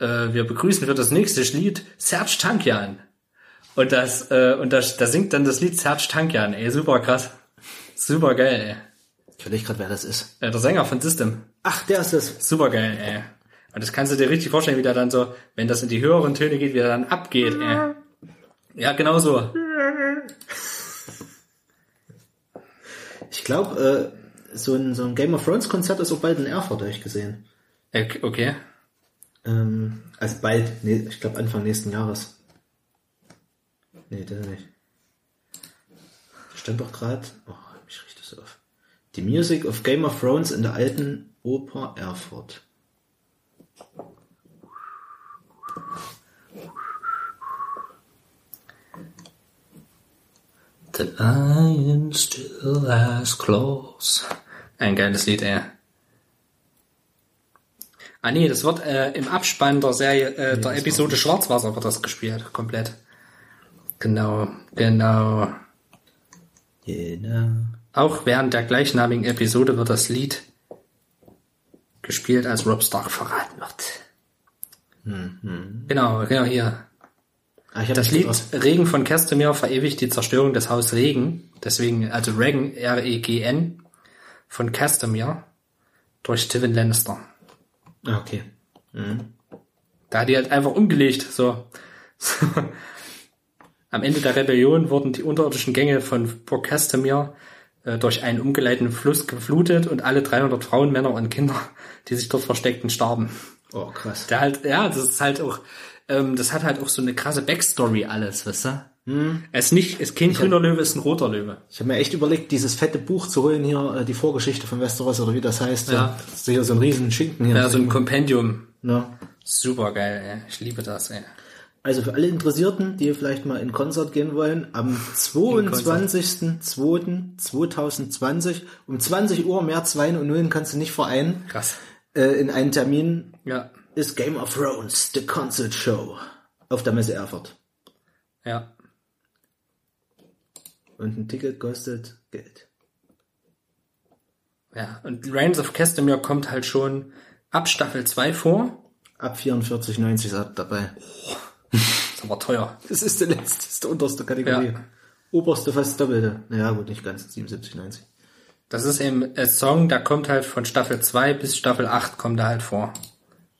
äh, wir begrüßen für das nächste Lied Serge Tankian. Und das äh, und das da singt dann das Lied Serge Tankian. Ey, super krass, super geil. Ey. Ich weiß nicht gerade, wer das ist. Äh, der Sänger von System. Ach, der ist das. Super geil, ey. Und das kannst du dir richtig vorstellen, wie der dann so, wenn das in die höheren Töne geht, wie der dann abgeht, ey. Ja, genau so. Ich glaube, äh, so ein, so ein Game of Thrones Konzert ist auch bald in Erfurt, habe ich gesehen. Okay. Ähm, also bald, nee, ich glaube Anfang nächsten Jahres. Nee, das nicht. Da stand doch gerade, oh, mich riecht das auf. Die Music of Game of Thrones in der alten Oper Erfurt. The lion still has claws. Ein geiles Lied, ey. Ah nee, das wird äh, im Abspann der Serie, äh, der Episode Schwarzwasser wird das gespielt, komplett. Genau, genau. Genau. Auch während der gleichnamigen Episode wird das Lied gespielt, als Robb Stark verraten wird. Mhm. Genau, genau hier. Ah, das Lied Regen von Castamere verewigt die Zerstörung des Haus Regen, deswegen, also Regen, R E G N, von Castamere durch Tywin Lannister. Okay. Mhm. Da hat die halt einfach umgelegt, so. Am Ende der Rebellion wurden die unterirdischen Gänge von Burg Castamere äh, durch einen umgeleiteten Fluss geflutet und alle dreihundert Frauen, Männer und Kinder, die sich dort versteckten, starben. Oh, krass. Der halt, ja, das ist halt auch, ähm, das hat halt auch so eine krasse Backstory alles, weißt du? Hm. Es ist nicht, es ist kein grüner Löwe, es ist ein roter Löwe. Ich habe mir echt überlegt, dieses fette Buch zu holen hier, äh, die Vorgeschichte von Westeros oder wie das heißt. Ja. Das ist hier so ein riesen Schinken hier. Ja, so ein Kompendium. Ja. Super geil, ey. Ich liebe das, ey. Also für alle Interessierten, die vielleicht mal in Konzert gehen wollen, am zweiundzwanzigsten zweiten zweitausendzwanzig um zwanzig Uhr März Wein und Nullen kannst du nicht vereinen. Krass. In einen Termin, ja, ist Game of Thrones, The Concert Show, auf der Messe Erfurt. Ja. Und ein Ticket kostet Geld. Ja, und Reigns of Castamere kommt halt schon ab Staffel zwei vor. Ab vierundvierzig neunzig ist er dabei. Oh, ist aber teuer. Das ist der letzte, ist die unterste Kategorie. Ja. Oberste fast doppelte. Naja, gut, nicht ganz, siebenundsiebzig neunzig. Das ist eben ein Song, da kommt halt von Staffel zwei bis Staffel acht kommt er halt vor.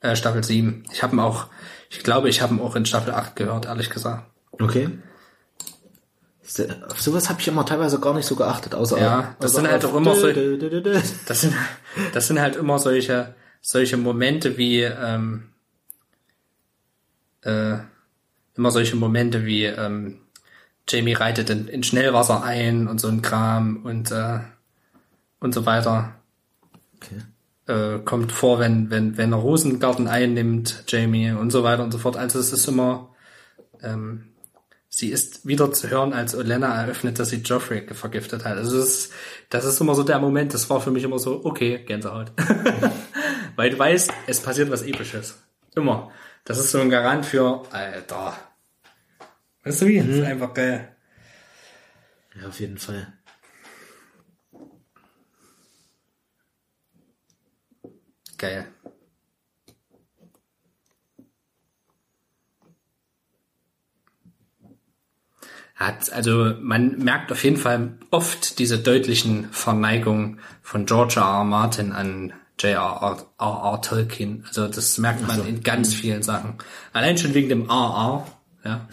Äh, Staffel sieben. Ich habe ihn auch, ich glaube, ich habe ihn auch in Staffel acht gehört, ehrlich gesagt. Okay. Auf sowas habe ich immer teilweise gar nicht so geachtet, außer... Ja, das außer sind halt auch immer so... Das sind, das sind halt immer solche solche Momente wie... Ähm, äh, immer solche Momente wie ähm, Jamie reitet in, in Schnellwasser ein und so ein Kram und... Äh, und so weiter. Okay. Äh, kommt vor, wenn, wenn, wenn er Rosengarten einnimmt, Jamie und so weiter und so fort. Also es ist immer, ähm, Sie ist wieder zu hören, als Olenna eröffnet, dass sie Joffrey vergiftet hat. Also das ist, das ist immer so der Moment, das war für mich immer so, okay, Gänsehaut. Weil du weißt, es passiert was Episches. Immer. Das ist so ein Garant für, Alter. Weißt du wie? Mhm. Das ist einfach geil. Ja, auf jeden Fall. Geil. Hat, also man merkt auf jeden Fall oft diese deutlichen Verneigungen von George R R. Martin an J R R Tolkien. Also das merkt man also in ganz vielen Sachen. Allein schon wegen dem R R. Ja.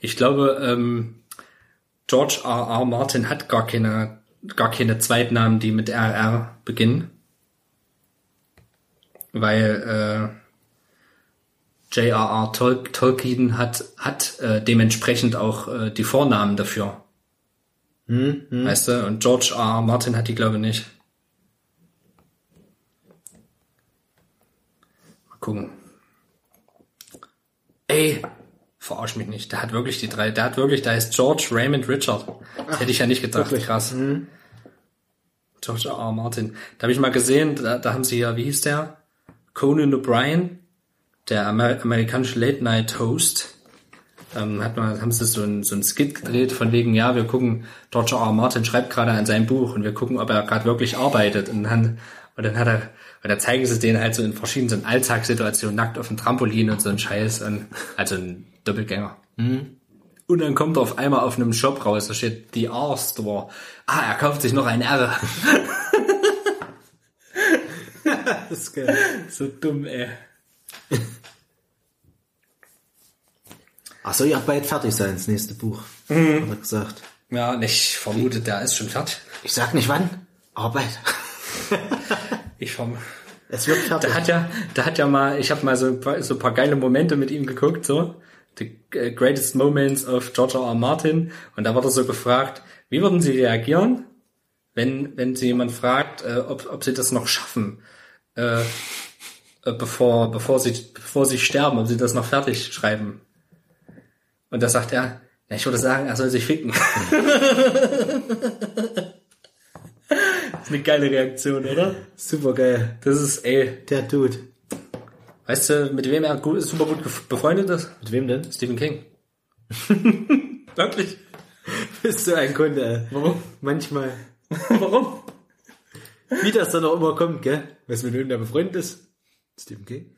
Ich glaube, ähm, George R R. Martin hat gar keine, gar keine Zweitnamen, die mit R R beginnen. Weil äh, J R R Tol- Tolkien hat, hat äh, dementsprechend auch äh, die Vornamen dafür. Hm, hm. Weißt du? Und George R R. Martin hat die, glaube ich, nicht. Mal gucken. Ey, verarsch mich nicht. Der hat wirklich die drei. Der hat wirklich, der heißt George Raymond Richard. Das hätte ich ja nicht gedacht. Wirklich? Krass. Hm. George R R. Martin. Da habe ich mal gesehen, da, da haben sie ja, wie hieß der? Conan O'Brien, der Amer- amerikanische Late-Night-Host, ähm, hat mal, haben sie so ein, so ein Skit gedreht von wegen, ja, wir gucken, George R R. Martin schreibt gerade an seinem Buch und wir gucken, ob er gerade wirklich arbeitet. Und dann, und dann hat er, und dann zeigen sie den halt so in verschiedenen Alltagssituationen, nackt auf dem Trampolin und so ein Scheiß, und, also ein Doppelgänger. Mhm. Und dann kommt er auf einmal auf einem Shop raus, da steht The R-Store. Ah, er kauft sich noch ein R. Das ist geil. So dumm, ey. Ach, soll ja bald fertig sein, das nächste Buch. Mhm. Hat er gesagt. Ja, ich vermute, der ist schon fertig. Ich sag nicht wann, aber bald. Ich vermute. Es wird fertig. Da hat ja, da hat ja mal, ich habe mal so ein, paar, so ein paar geile Momente mit ihm geguckt, so. The Greatest Moments of George R R. Martin. Und da wurde so gefragt, wie würden Sie reagieren, wenn, wenn Sie jemand fragt, äh, ob, ob Sie das noch schaffen, äh, äh, bevor, bevor Sie, bevor Sie sterben, ob Sie das noch fertig schreiben. Und da sagt er, ja, ich würde sagen, er soll sich ficken. Das ist eine geile Reaktion, oder? Super geil. Das ist, ey. Der Dude. Weißt du, mit wem er gut, super gut befreundet ist? Mit wem denn? Stephen King. Wirklich? Bist du ein Kunde? Warum? Manchmal. Warum? Wie das dann auch immer kommt, gell? Weißt du, mit wem der befreundet ist? Stephen King.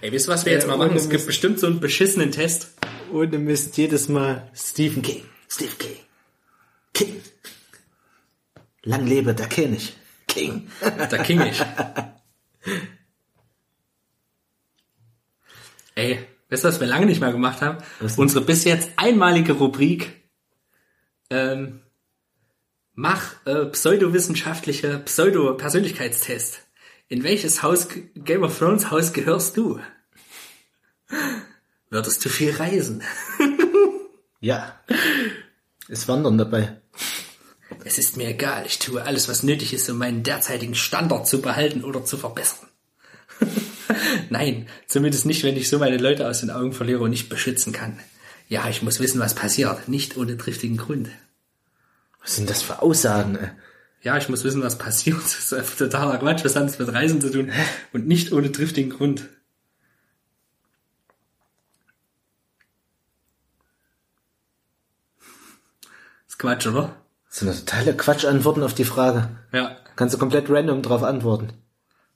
Ey, weißt du, was wir jetzt mal machen? Es gibt bestimmt so einen beschissenen Test. Ohne Mist, jedes Mal Stephen King. Stephen King. King. Lang lebe der König. King. Der King ist. Ey, weißt du, was wir lange nicht mehr gemacht haben? Unsere bis jetzt einmalige Rubrik ähm, Mach äh, pseudowissenschaftliche Pseudo-Persönlichkeitstest. In welches Haus Game of Thrones Haus gehörst du? Würdest du viel reisen? Ja. Ist Wandern dabei. Es ist mir egal, ich tue alles, was nötig ist, um meinen derzeitigen Standard zu behalten oder zu verbessern. Nein, zumindest nicht, wenn ich so meine Leute aus den Augen verliere und nicht beschützen kann. Ja, ich muss wissen, was passiert, nicht ohne triftigen Grund. Was sind das für Aussagen, ey? Ja, ich muss wissen, was passiert, das ist totaler Quatsch, was hat das mit Reisen zu tun und nicht ohne triftigen Grund. Das ist Quatsch, oder? Das sind eine totale Quatschantworten auf die Frage. Ja. Kannst du komplett random drauf antworten.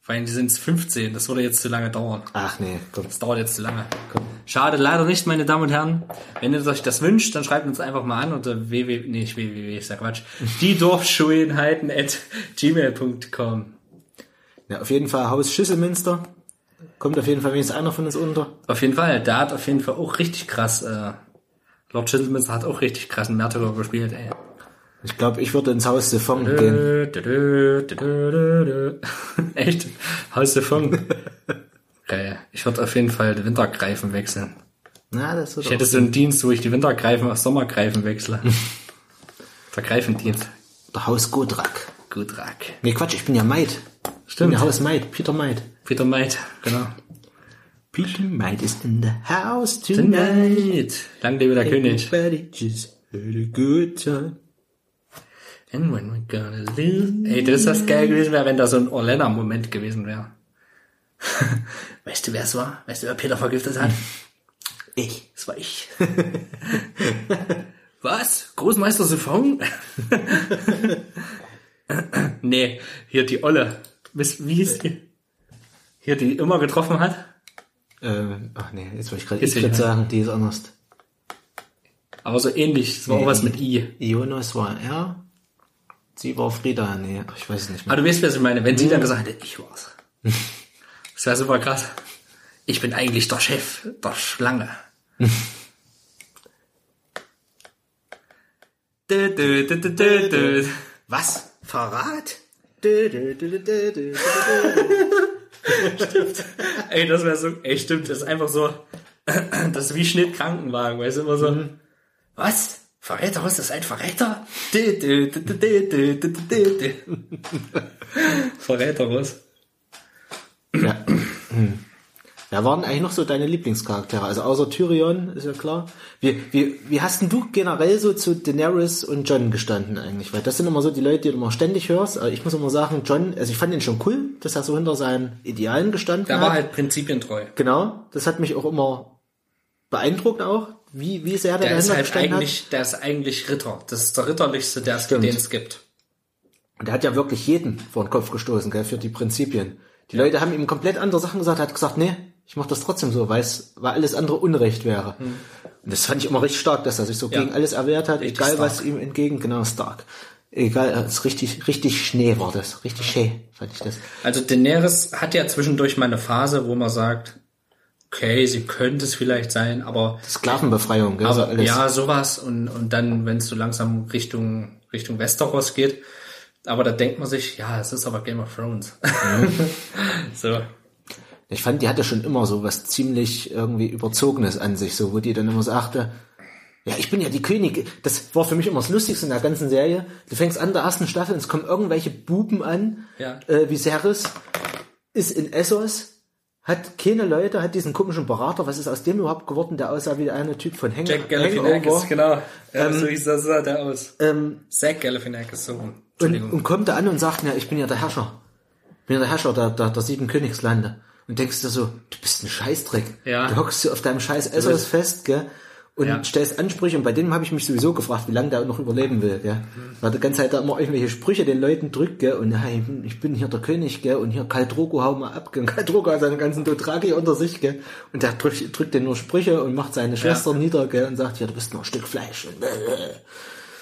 Vor allem, die sind es fünfzehn, das würde jetzt zu lange dauern. Ach nee, komm. Das dauert jetzt zu lange. Komm. Schade, leider nicht, meine Damen und Herren. Wenn ihr euch das wünscht, dann schreibt uns einfach mal an unter www, nee, www, ist ja Quatsch, die Dorfschönheiten at gmail punkt com. Ja, auf jeden Fall Haus Schüsselmünster. Kommt auf jeden Fall wenigstens einer von uns unter. Auf jeden Fall, da hat auf jeden Fall auch richtig krass, äh, Lord Schüsselmünster hat auch richtig krassen Märtyrer gespielt, ey. Ich glaube, ich würde ins Haus de Fong gehen. Echt? Haus de Fong. Geil. Ich würde auf jeden Fall die Wintergreifen wechseln. Na, das wird ich hätte so einen Dienst, wo ich die Wintergreifen auf Sommergreifen wechsle. Der Greifendienst. Der Haus Godrak. Godrak. Nee, Quatsch, ich bin ja Maid. Stimmt. Ich bin ja Haus Maid. Peter Maid. Peter Maid, genau. Peaky Might is in the house tonight. tonight. Lang lebe der König. Just had a good time. And when we're gonna leave. Ey, das ist das geil gewesen wäre, wenn da so ein Olenna-Moment gewesen wäre. Weißt du, wer es war? Weißt du, wer Peter vergiftet hat? Ich. Das war ich. Was? Großmeister Siphon? Nee, hier die Olle. Wie hieß die? Hier, die immer getroffen hat? Ähm, ach nee, jetzt wollte ich gerade ich ich sagen, die ist anders. Aber so ähnlich, es war nee, auch was mit I. Jonas war er, sie war Frieda, nee, ich weiß es nicht mehr. Aber du weißt, was ich meine, wenn hm. sie dann gesagt hätte, ich war's. Das wäre super krass. Ich bin eigentlich der Chef der Schlange. dö, dö, dö, dö, dö, dö. Was? Verrat? Dö, dö, dö, dö, dö, dö. Stimmt. Ey, das wäre so, ey, stimmt, das ist einfach so, das ist wie Schnitt Krankenwagen, weißt du, immer so, mhm. was? Verräter, was ist das ein Verräter? Verräter, was? Ja. Wer waren eigentlich noch so deine Lieblingscharaktere? Also außer Tyrion, ist ja klar. Wie, wie, wie hast denn du generell so zu Daenerys und Jon gestanden eigentlich? Weil das sind immer so die Leute, die du immer ständig hörst. Aber ich muss immer sagen, Jon, also ich fand ihn schon cool, dass er so hinter seinen Idealen gestanden hat. Der war halt prinzipientreu. Genau, das hat mich auch immer beeindruckt auch, wie, wie sehr der, der dahinter halt gestanden eigentlich, hat. Der ist eigentlich Ritter. Das ist der ritterlichste, der es, den es gibt. Und der hat ja wirklich jeden vor den Kopf gestoßen, gell, für die Prinzipien. Die ja. Leute haben ihm komplett andere Sachen gesagt, er hat gesagt, nee, ich mache das trotzdem so, weil es, weil alles andere Unrecht wäre. Hm. Und das fand ich immer richtig stark, dass er sich so ja. gegen alles erwehrt hat, richtig egal stark. Was ihm entgegen, genau, Stark. Egal, es richtig, richtig Schnee war das, richtig schön, fand ich das. Also Daenerys hat ja zwischendurch mal eine Phase, wo man sagt, okay, sie könnte es vielleicht sein, aber... Sklavenbefreiung, gell, aber, so alles. Ja, sowas und, und dann, wenn es so langsam Richtung, Richtung Westeros geht, aber da denkt man sich, ja, es ist aber Game of Thrones. Mhm. So. Ich fand, die hatte schon immer so was ziemlich irgendwie Überzogenes an sich, so, wo die dann immer sagte, ja, ich bin ja die Königin. Das war für mich immer das Lustigste in der ganzen Serie. Du fängst an der ersten Staffel und es kommen irgendwelche Buben an, ja. äh, Viserys ist in Essos, hat keine Leute, hat diesen komischen Berater, was ist aus dem überhaupt geworden, der aussah wie der eine Typ von Hangover. Jack Galifianakis, genau. Ähm, so hieß das, sah der aus. Ähm, Zack Galifianakis, so. Und, und kommt da an und sagt, ja, ich bin ja der Herrscher. Ich bin ja der Herrscher der, der, der sieben Königslande. Und denkst dir so, du bist ein Scheißdreck. Ja. Du hockst du auf deinem scheiß Essos fest, gell? Und ja. stellst Ansprüche. Und bei dem habe ich mich sowieso gefragt, wie lange der noch überleben will, gell? Mhm. Weil die ganze Zeit da immer irgendwelche Sprüche den Leuten drückt, gell? Und hey, ich bin hier der König, gell? Und hier Khal Drogo, hau mal ab, gell? Khal Drogo hat seine ganzen Dothraki unter sich, gell? Und der drückt, drückt den nur Sprüche und macht seine Schwester ja. nieder, gell? Und sagt, ja, du bist nur ein Stück Fleisch. Und, äh,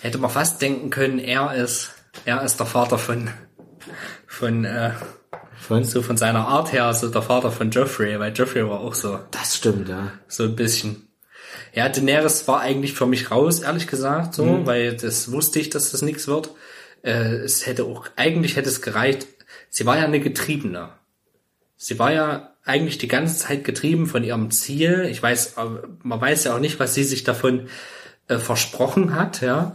hätte man fast denken können, er ist, er ist der Vater von, von, äh, von? so von seiner Art her, so der Vater von Joffrey, weil Joffrey war auch so. Das stimmt, ja. So ein bisschen. Ja, Daenerys war eigentlich für mich raus, ehrlich gesagt, so, mhm. weil das wusste ich, dass das nichts wird. Äh, es hätte auch, eigentlich hätte es gereicht. Sie war ja eine Getriebene. Sie war ja eigentlich die ganze Zeit getrieben von ihrem Ziel. Ich weiß, man weiß ja auch nicht, was sie sich davon äh, versprochen hat, ja.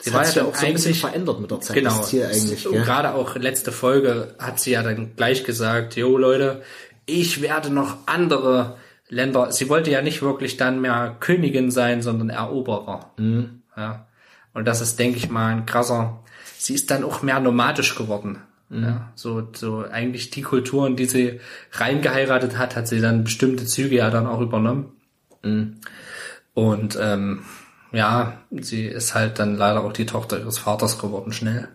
Sie war ja dann auch so ein bisschen verändert mit der Zeit. Genau. Das Ziel eigentlich, und ja. gerade auch letzte Folge hat sie ja dann gleich gesagt, jo Leute, ich werde noch andere Länder, sie wollte ja nicht wirklich dann mehr Königin sein, sondern Eroberer. Mhm. Ja. Und das ist, denke ich mal, ein krasser, sie ist dann auch mehr nomadisch geworden. Mhm. Ja. So, so eigentlich die Kulturen, die sie reingeheiratet hat, hat sie dann bestimmte Züge ja dann auch übernommen. Mhm. Und, ähm, ja, sie ist halt dann leider auch die Tochter ihres Vaters geworden, schnell.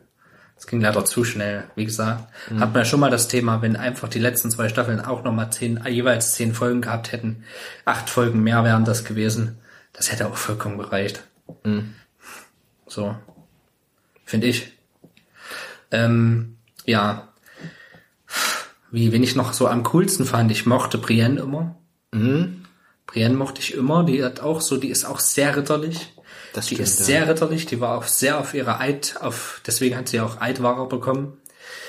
Es ging leider zu schnell, wie gesagt. Mhm. Hat man ja schon mal das Thema, wenn einfach die letzten zwei Staffeln auch nochmal zehn, jeweils zehn Folgen gehabt hätten, acht Folgen mehr wären das gewesen. Das hätte auch vollkommen gereicht. Mhm. So. Finde ich. Ähm, ja. Wie, wen ich noch so am coolsten fand, ich mochte Brienne immer. Mhm. Brienne mochte ich immer, die hat auch so, die ist auch sehr ritterlich. Das stimmt, die ist ja. sehr ritterlich, die war auch sehr auf ihre Eid, auf, deswegen hat sie ja auch Eidwahrer bekommen.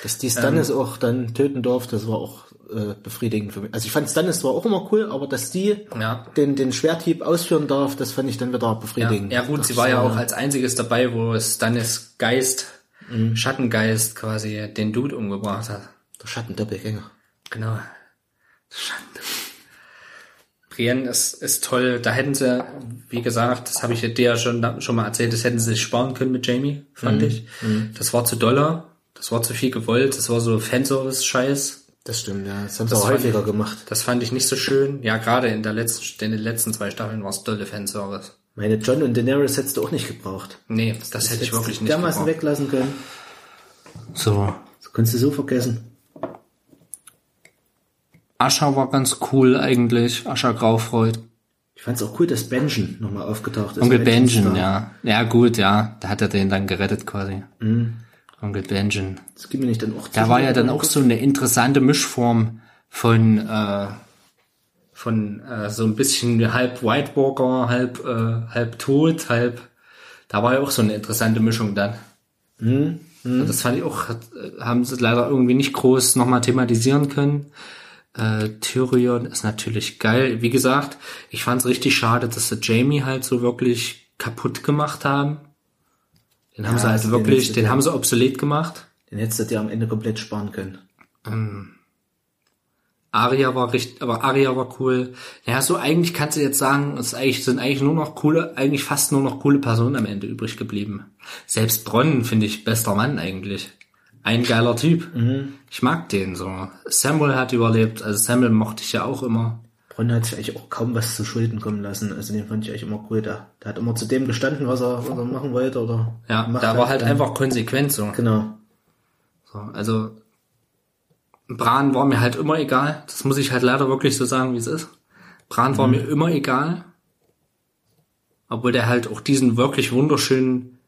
Dass die Stannis ähm, auch dann töten durfte, das war auch äh, befriedigend für mich. Also ich fand Stannis zwar auch immer cool, aber dass die ja. den, den Schwerthieb ausführen darf, das fand ich dann wieder befriedigend. Ja, ja gut, das sie war ja auch als einziges dabei, wo Stannis Geist, mhm. Schattengeist quasi den Dude umgebracht hat. Der Schattendoppelgänger. Genau. Schattendoppelgänger. Brienne ist, ist toll. Da hätten sie, wie gesagt, das habe ich dir ja schon, schon mal erzählt, das hätten sie sich sparen können mit Jamie, fand mhm. ich. Mhm. Das war zu doller, das war zu viel gewollt, das war so Fanservice-Scheiß. Das stimmt, ja. Das haben sie auch häufiger gemacht. Das fand ich nicht so schön. Ja, gerade in der letzten, in den letzten zwei Staffeln war es dolle Fanservice. Meine, Jon und Daenerys hättest du auch nicht gebraucht. Nee, das, das hätte ich wirklich nicht gebraucht. Damals weglassen können. So. Das kannst du so vergessen. Ascha war ganz cool eigentlich. Ascha Graufreud. Ich fand's auch cool, dass Benjen nochmal aufgetaucht ist. Onkel Benjen, ja. Ja, gut, ja. Da hat er den dann gerettet quasi. Mhm. Onkel Benjen. Das gibt mir nicht dann auch Da war ja dann auch so eine interessante Mischform von, äh, von äh, so ein bisschen halb White Walker, halb, äh, halb tot, halb. Da war ja auch so eine interessante Mischung dann. Mhm. Mhm. Das fand ich auch, haben sie leider irgendwie nicht groß nochmal thematisieren können. Äh, Tyrion ist natürlich geil. Wie gesagt, ich fand's richtig schade, dass sie Jamie halt so wirklich kaputt gemacht haben. Den haben ja, sie halt also wirklich, den, den haben sie obsolet gemacht. Den hättest du dir am Ende komplett sparen können. Ähm. Arya war richtig, aber Arya war cool. Ja, so eigentlich kannst du jetzt sagen, es sind eigentlich nur noch coole, eigentlich fast nur noch coole Personen am Ende übrig geblieben. Selbst Bronn finde ich bester Mann eigentlich. Ein geiler Typ. Mhm. Ich mag den so. Samuel hat überlebt, also Samuel mochte ich ja auch immer. Bronn hat sich eigentlich auch kaum was zu Schulden kommen lassen. Also den fand ich eigentlich immer cool da. Der hat immer zu dem gestanden, was er, was er machen wollte oder. Ja, da war halt dann einfach konsequent so. Genau. So, also Bran war mir halt immer egal. Das muss ich halt leider wirklich so sagen, wie es ist. Bran mhm. war mir immer egal. Obwohl der halt auch diesen wirklich wunderschönen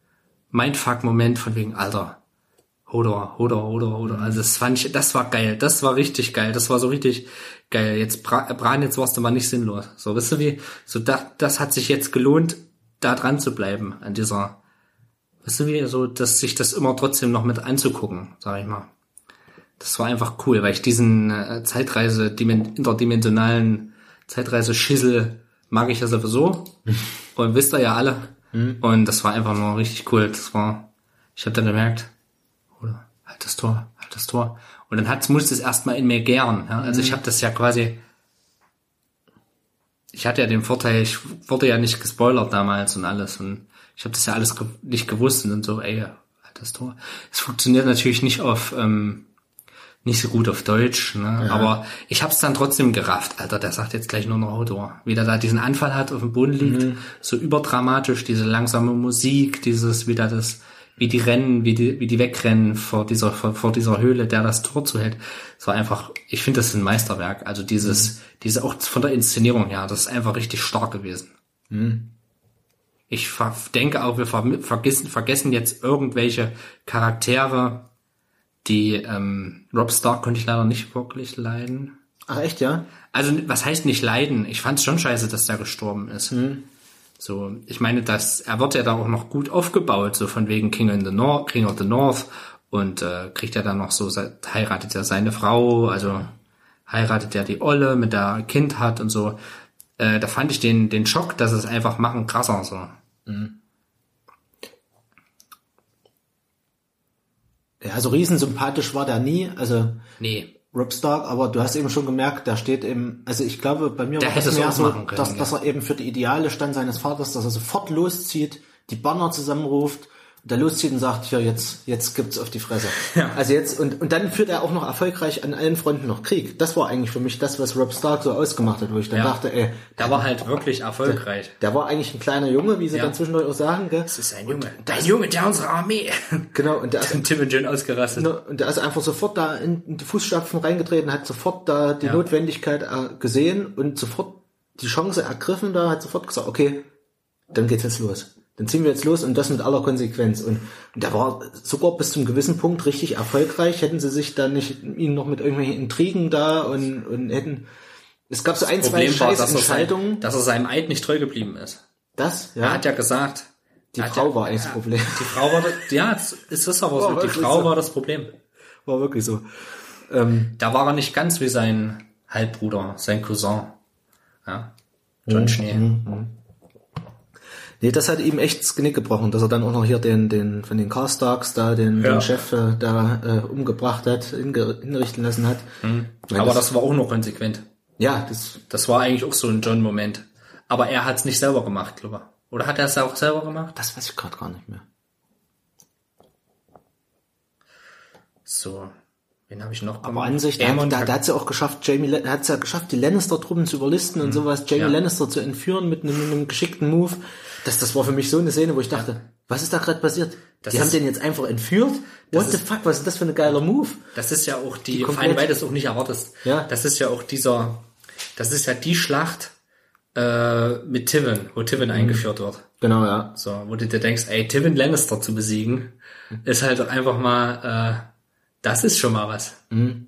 Mindfuck-Moment von wegen, Alter, Hodor, Hodor, Hodor, Hodor. Also das fand ich, das war geil. Das war richtig geil. Das war so richtig geil. Jetzt Bra- Bran, jetzt warst du mal nicht sinnlos. So, wisst ihr wie? So, das, das hat sich jetzt gelohnt, da dran zu bleiben an dieser, wisst ihr wie? So, dass sich das immer trotzdem noch mit anzugucken, sag ich mal. Das war einfach cool, weil ich diesen äh, Zeitreise, interdimensionalen Zeitreise-Schissel mag ich ja sowieso. Und wisst ihr ja alle. Mhm. Und das war einfach nur richtig cool. Das war, ich habe dann gemerkt, oder halt das Tor, halt das Tor. Und dann hat's, musste es erstmal in mir gären. Ja? Also mhm. ich habe das ja quasi, ich hatte ja den Vorteil, ich wurde ja nicht gespoilert damals und alles. Und ich habe das ja alles ge- nicht gewusst und dann so, ey, halt das Tor. Es funktioniert natürlich nicht auf, ähm, nicht so gut auf Deutsch, ne? Ja. Aber ich hab's dann trotzdem gerafft. Alter, der sagt jetzt gleich nur noch Hodor. Wie der da diesen Anfall hat, auf dem Boden liegt, mhm. so überdramatisch, diese langsame Musik, dieses, wie da das, wie die rennen, wie die, wie die wegrennen vor dieser, vor, vor dieser Höhle, der das Tor zuhält. Es war einfach, ich finde, das ist ein Meisterwerk. Also dieses, mhm. diese auch von der Inszenierung her, das ist einfach richtig stark gewesen. Mhm. Ich ver- denke auch, wir ver- vergessen, vergessen jetzt irgendwelche Charaktere. Die ähm, Robb Stark konnte ich leider nicht wirklich leiden. Ach echt, ja? Also was heißt nicht leiden? Ich fand's schon scheiße, dass der gestorben ist. Mhm. So, ich meine, dass er wird ja da auch noch gut aufgebaut, so von wegen King of the North, King of the North und äh, kriegt ja dann noch so, heiratet ja seine Frau, also heiratet ja die Olle, mit der ein Kind hat und so. Äh, da fand ich den den Schock, dass es einfach machen krasser so. Mhm. Ja, so riesensympathisch war der nie, also nee. Robb Stark, aber du hast eben schon gemerkt, der steht eben, also ich glaube, bei mir der war es mehr so, können, dass, ja. dass er eben für die Ideale stand seines Vaters, dass er sofort loszieht, die Banner zusammenruft, der loszieht und sagt, hier, jetzt jetzt gibt's auf die Fresse. Ja. Also jetzt, und und dann führt er auch noch erfolgreich an allen Fronten noch Krieg. Das war eigentlich für mich das, was Robb Stark so ausgemacht hat, wo ich dann ja. dachte, ey. Der war halt wirklich erfolgreich. Der, der war eigentlich ein kleiner Junge, wie sie ja. dann zwischendurch auch sagen, gell? Das ist ein Junge. Der Junge, der unsere Armee. Genau. Und der ist Tim Jön ausgerastet. Und der ist einfach sofort da in die Fußstapfen reingetreten, hat sofort da die ja. Notwendigkeit äh, gesehen und sofort die Chance ergriffen da, hat sofort gesagt, okay, dann geht's jetzt los. Dann ziehen wir jetzt los und das mit aller Konsequenz. Und, und der war sogar bis zum gewissen Punkt richtig erfolgreich. Hätten sie sich da nicht ihn noch mit irgendwelchen Intrigen da und, und hätten... Es gab so ein, Problem zwei scheiß war, dass Entscheidungen. Er sein, dass er seinem Eid nicht treu geblieben ist. Das? Ja. Er hat ja gesagt... Die Frau ja, war eigentlich ja, das Problem. Die Frau war... Das, ja, es ist aber so. Die Frau so. war das Problem. War wirklich so. Ähm, da war er nicht ganz wie sein Halbbruder, sein Cousin. Ja. Jon mhm. Schnee. Mhm. Nee, das hat ihm echt das Genick gebrochen, dass er dann auch noch hier den, den, von den Karstarks da, den, ja. den Chef äh, da, äh, umgebracht hat, hinge- hinrichten lassen hat. Mhm. Meine, aber das, das war auch noch konsequent. Ja, das... Das war eigentlich auch so ein John-Moment. Aber er hat's nicht selber gemacht, glaube ich. Oder hat er es auch selber gemacht? Das weiß ich gerade gar nicht mehr. So, wen habe ich noch? Aber an sich, da, da, da hat es ja auch geschafft, Jamie hat es ja geschafft, die Lannister-Truppen zu überlisten mhm. und sowas, Jamie ja. Lannister zu entführen mit einem, einem geschickten Move. Das, das war für mich so eine Szene, wo ich dachte, ja. was ist da gerade passiert? Das die ist, haben den jetzt einfach entführt? What the fuck, was ist das für ein geiler Move? Das ist ja auch die, die vor allem, weil du es auch nicht erwartest, ja. das ist ja auch dieser, das ist ja die Schlacht äh, mit Tywin, wo Tywin mhm. eingeführt wird. Genau, ja. So, wo du dir denkst, ey, Tywin Lannister zu besiegen, mhm. ist halt einfach mal... Äh, Das ist schon mal was. Mhm.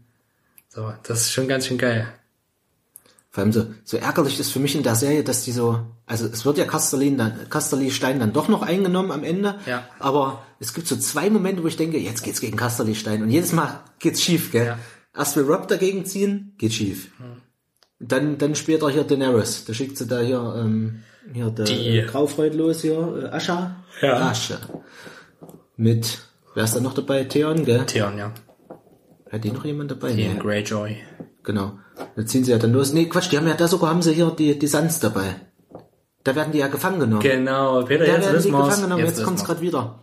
So, das ist schon ganz schön geil. Vor allem so, so ärgerlich ist für mich in der Serie, dass die so, also es wird ja Casterly Stein dann doch noch eingenommen am Ende, ja. aber es gibt so zwei Momente, wo ich denke, jetzt geht's gegen Casterly Stein und jedes Mal geht's schief, gell? Ja. Erst will Robb dagegen ziehen, geht schief. Mhm. Dann, dann später hier Daenerys, da schickt sie da hier, ähm, hier der die. Graufreud los hier, äh, Ascha. Ja. Ascha. Mit, wer ist da noch dabei? Theon, gell? Theon, ja. Hat die noch jemand dabei? Die nee. Greyjoy. Genau. Da ziehen sie ja dann los. Nee, Quatsch, die haben ja da sogar, haben sie hier die, die Sands dabei. Da werden die ja gefangen genommen. Genau, Peter, da jetzt werden die gefangen genommen, jetzt, jetzt kommt's gerade wieder.